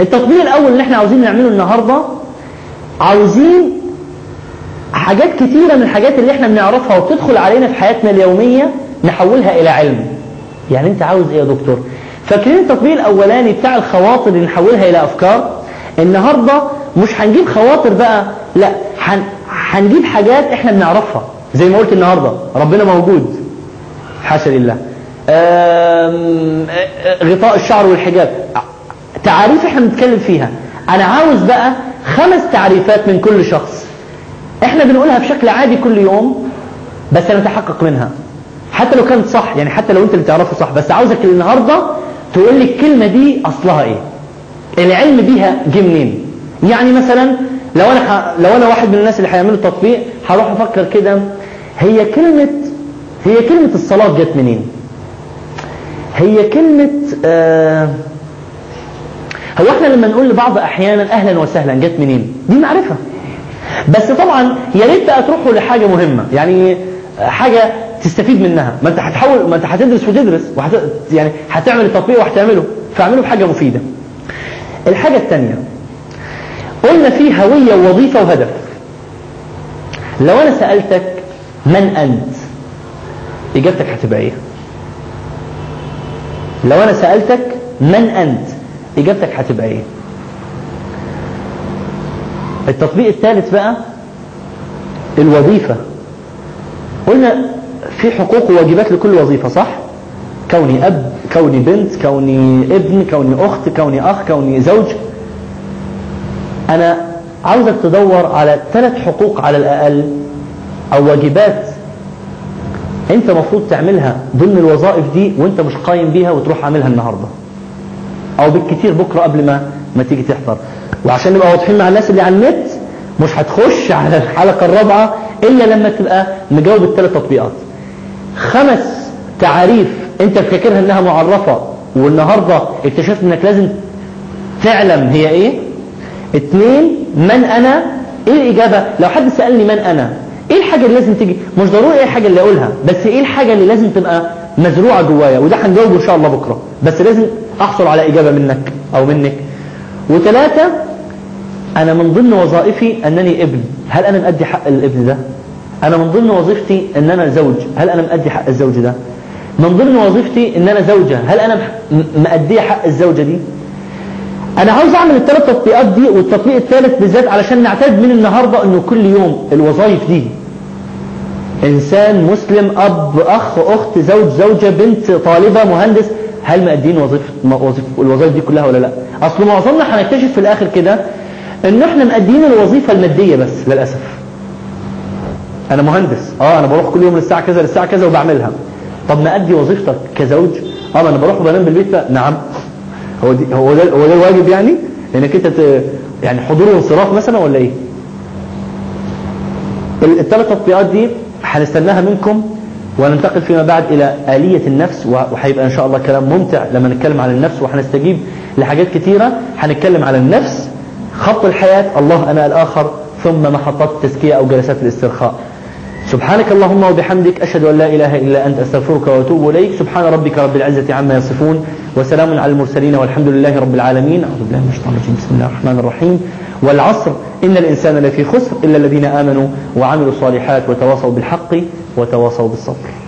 التطبيق الأول اللي احنا عاوزين نعمله النهاردة، عاوزين حاجات كتيرة من الحاجات اللي احنا بنعرفها وبتدخل علينا في حياتنا اليومية نحولها إلى علم. يعني انت عاوز ايه يا دكتور؟ فاكرين التطبيق الأولاني بتاع الخواطر اللي نحولها إلى أفكار؟ النهاردة مش هنجيب خواطر بقى، لا، هن... هنجيب حاجات احنا بنعرفها. زي ما قلت النهاردة ربنا موجود، حاشا لله. غطاء الشعر والحجاب، تعريف احنا بنتكلم فيها. انا عاوز بقى خمس تعريفات من كل شخص احنا بنقولها بشكل عادي كل يوم، بس انا اتحقق منها حتى لو كانت صح، يعني حتى لو انت اللي تعرفه صح، بس عاوزك النهاردة تقول لي الكلمة دي اصلها ايه، العلم بيها جه منين. يعني مثلا لو انا ح... لو انا واحد من الناس اللي هيعملوا التطبيق، هروح افكر كده، هي كلمة هي كلمة الصلاة جت منين؟ هي كلمة آه هو احنا لما نقول لبعض احيانا اهلا وسهلا جت منين؟ دي معرفة. بس طبعا يا ريت بقى تروحوا لحاجة مهمة، يعني حاجة تستفيد منها. ما انت هتحاول، ما انت هتدرس وتدرس وحت... يعني هتعمل التطبيق وهتعمله، فاعمله بحاجة مفيدة. الحاجة الثانية قلنا فيه هوية ووظيفة وهدف. لو انا سألتك من انت؟ إجابتك هتبقى إيه؟ لو أنا سألتك من أنت؟ إجابتك هتبقى إيه؟ التطبيق الثالث بقى الوظيفة. قلنا في حقوق وواجبات لكل وظيفة، صح؟ كوني أب، كوني بنت، كوني ابن، كوني أخت، كوني أخ، كوني زوج. أنا عاوزك تدور على ثلاث حقوق على الأقل أو واجبات انت مفروض تعملها ضمن الوظائف دي وانت مش قايم بيها، وتروح عاملها النهاردة او بالكتير بكرة قبل ما ما تيجي تحضر. وعشان نبقى واضحين مع الناس اللي على النت، مش هتخش على الحلقة الرابعة الا لما تبقى مجاوب الثلاث تطبيقات. خمس تعريف انت فاكرها انها معرفة والنهاردة اكتشفت انك لازم تعلم هي ايه. اتنين، من انا؟ ايه الاجابة لو حد سألني من انا؟ ايه الحاجة اللي لازم تيجي؟ مش ضروري ايه الحاجة اللي اقولها، بس ايه الحاجة اللي لازم تبقى مزروعة جوايا، وده هنجاوبه ان شاء الله بكرة، بس لازم احصل على اجابة منك او منك. وثلاثة، انا من ضمن وظائفي انني ابن، هل انا مأدي حق الابن ده؟ انا من ضمن وظيفتي ان انا زوج، هل انا مأدي حق الزوج ده؟ من ضمن وظيفتي ان انا زوجة، هل انا مأدي حق الزوجة دي؟ انا عاوز اعمل الثلاث تطبيقات دي والتطبيق الثالث بالذات، علشان نعتاد من النهاردة انه كل يوم الوظائف دي. انسان مسلم، اب، اخ، اخت، زوج، زوجة، بنت، طالبة، مهندس، هل مقدين وظيفة وظيف الوظائف دي كلها ولا لا؟ اصل معظمنا هنكتشف في الاخر كده ان احنا مقدين الوظيفة المادية بس للاسف. انا مهندس، اه انا بروح كل يوم للساعة كذا للساعة كذا وبعملها. طب مقدي وظيفتك كزوج؟ اه انا بروح وبنام بالبيت بقى. نعم، هو ده هو ده الواجب يعني انك انت يعني حضور وانصراف مثلا ولا ايه؟ الثلاث تطبيقات دي هنستناها منكم، وننتقل فيما بعد الى آلية النفس، وهيبقى ان شاء الله كلام ممتع لما نتكلم عن النفس، وهنستجيب لحاجات كتيرة. هنتكلم على النفس، خط الحياة الله أنا الآخر، ثم محطات التزكية أو جلسات الاسترخاء. سبحانك اللهم وبحمدك، أشهد أن لا إله إلا أنت، أستغفرك وأتوب إليك. سبحان ربك رب العزة عما يصفون، وسلام على المرسلين، والحمد لله رب العالمين. أعوذ بالله من الشيطان الرجيم، بسم الله الرحمن الرحيم. والعصر إن الإنسان لفي خسر إلا الذين آمنوا وعملوا الصالحات وتواصوا بالحق وتواصوا بالصبر.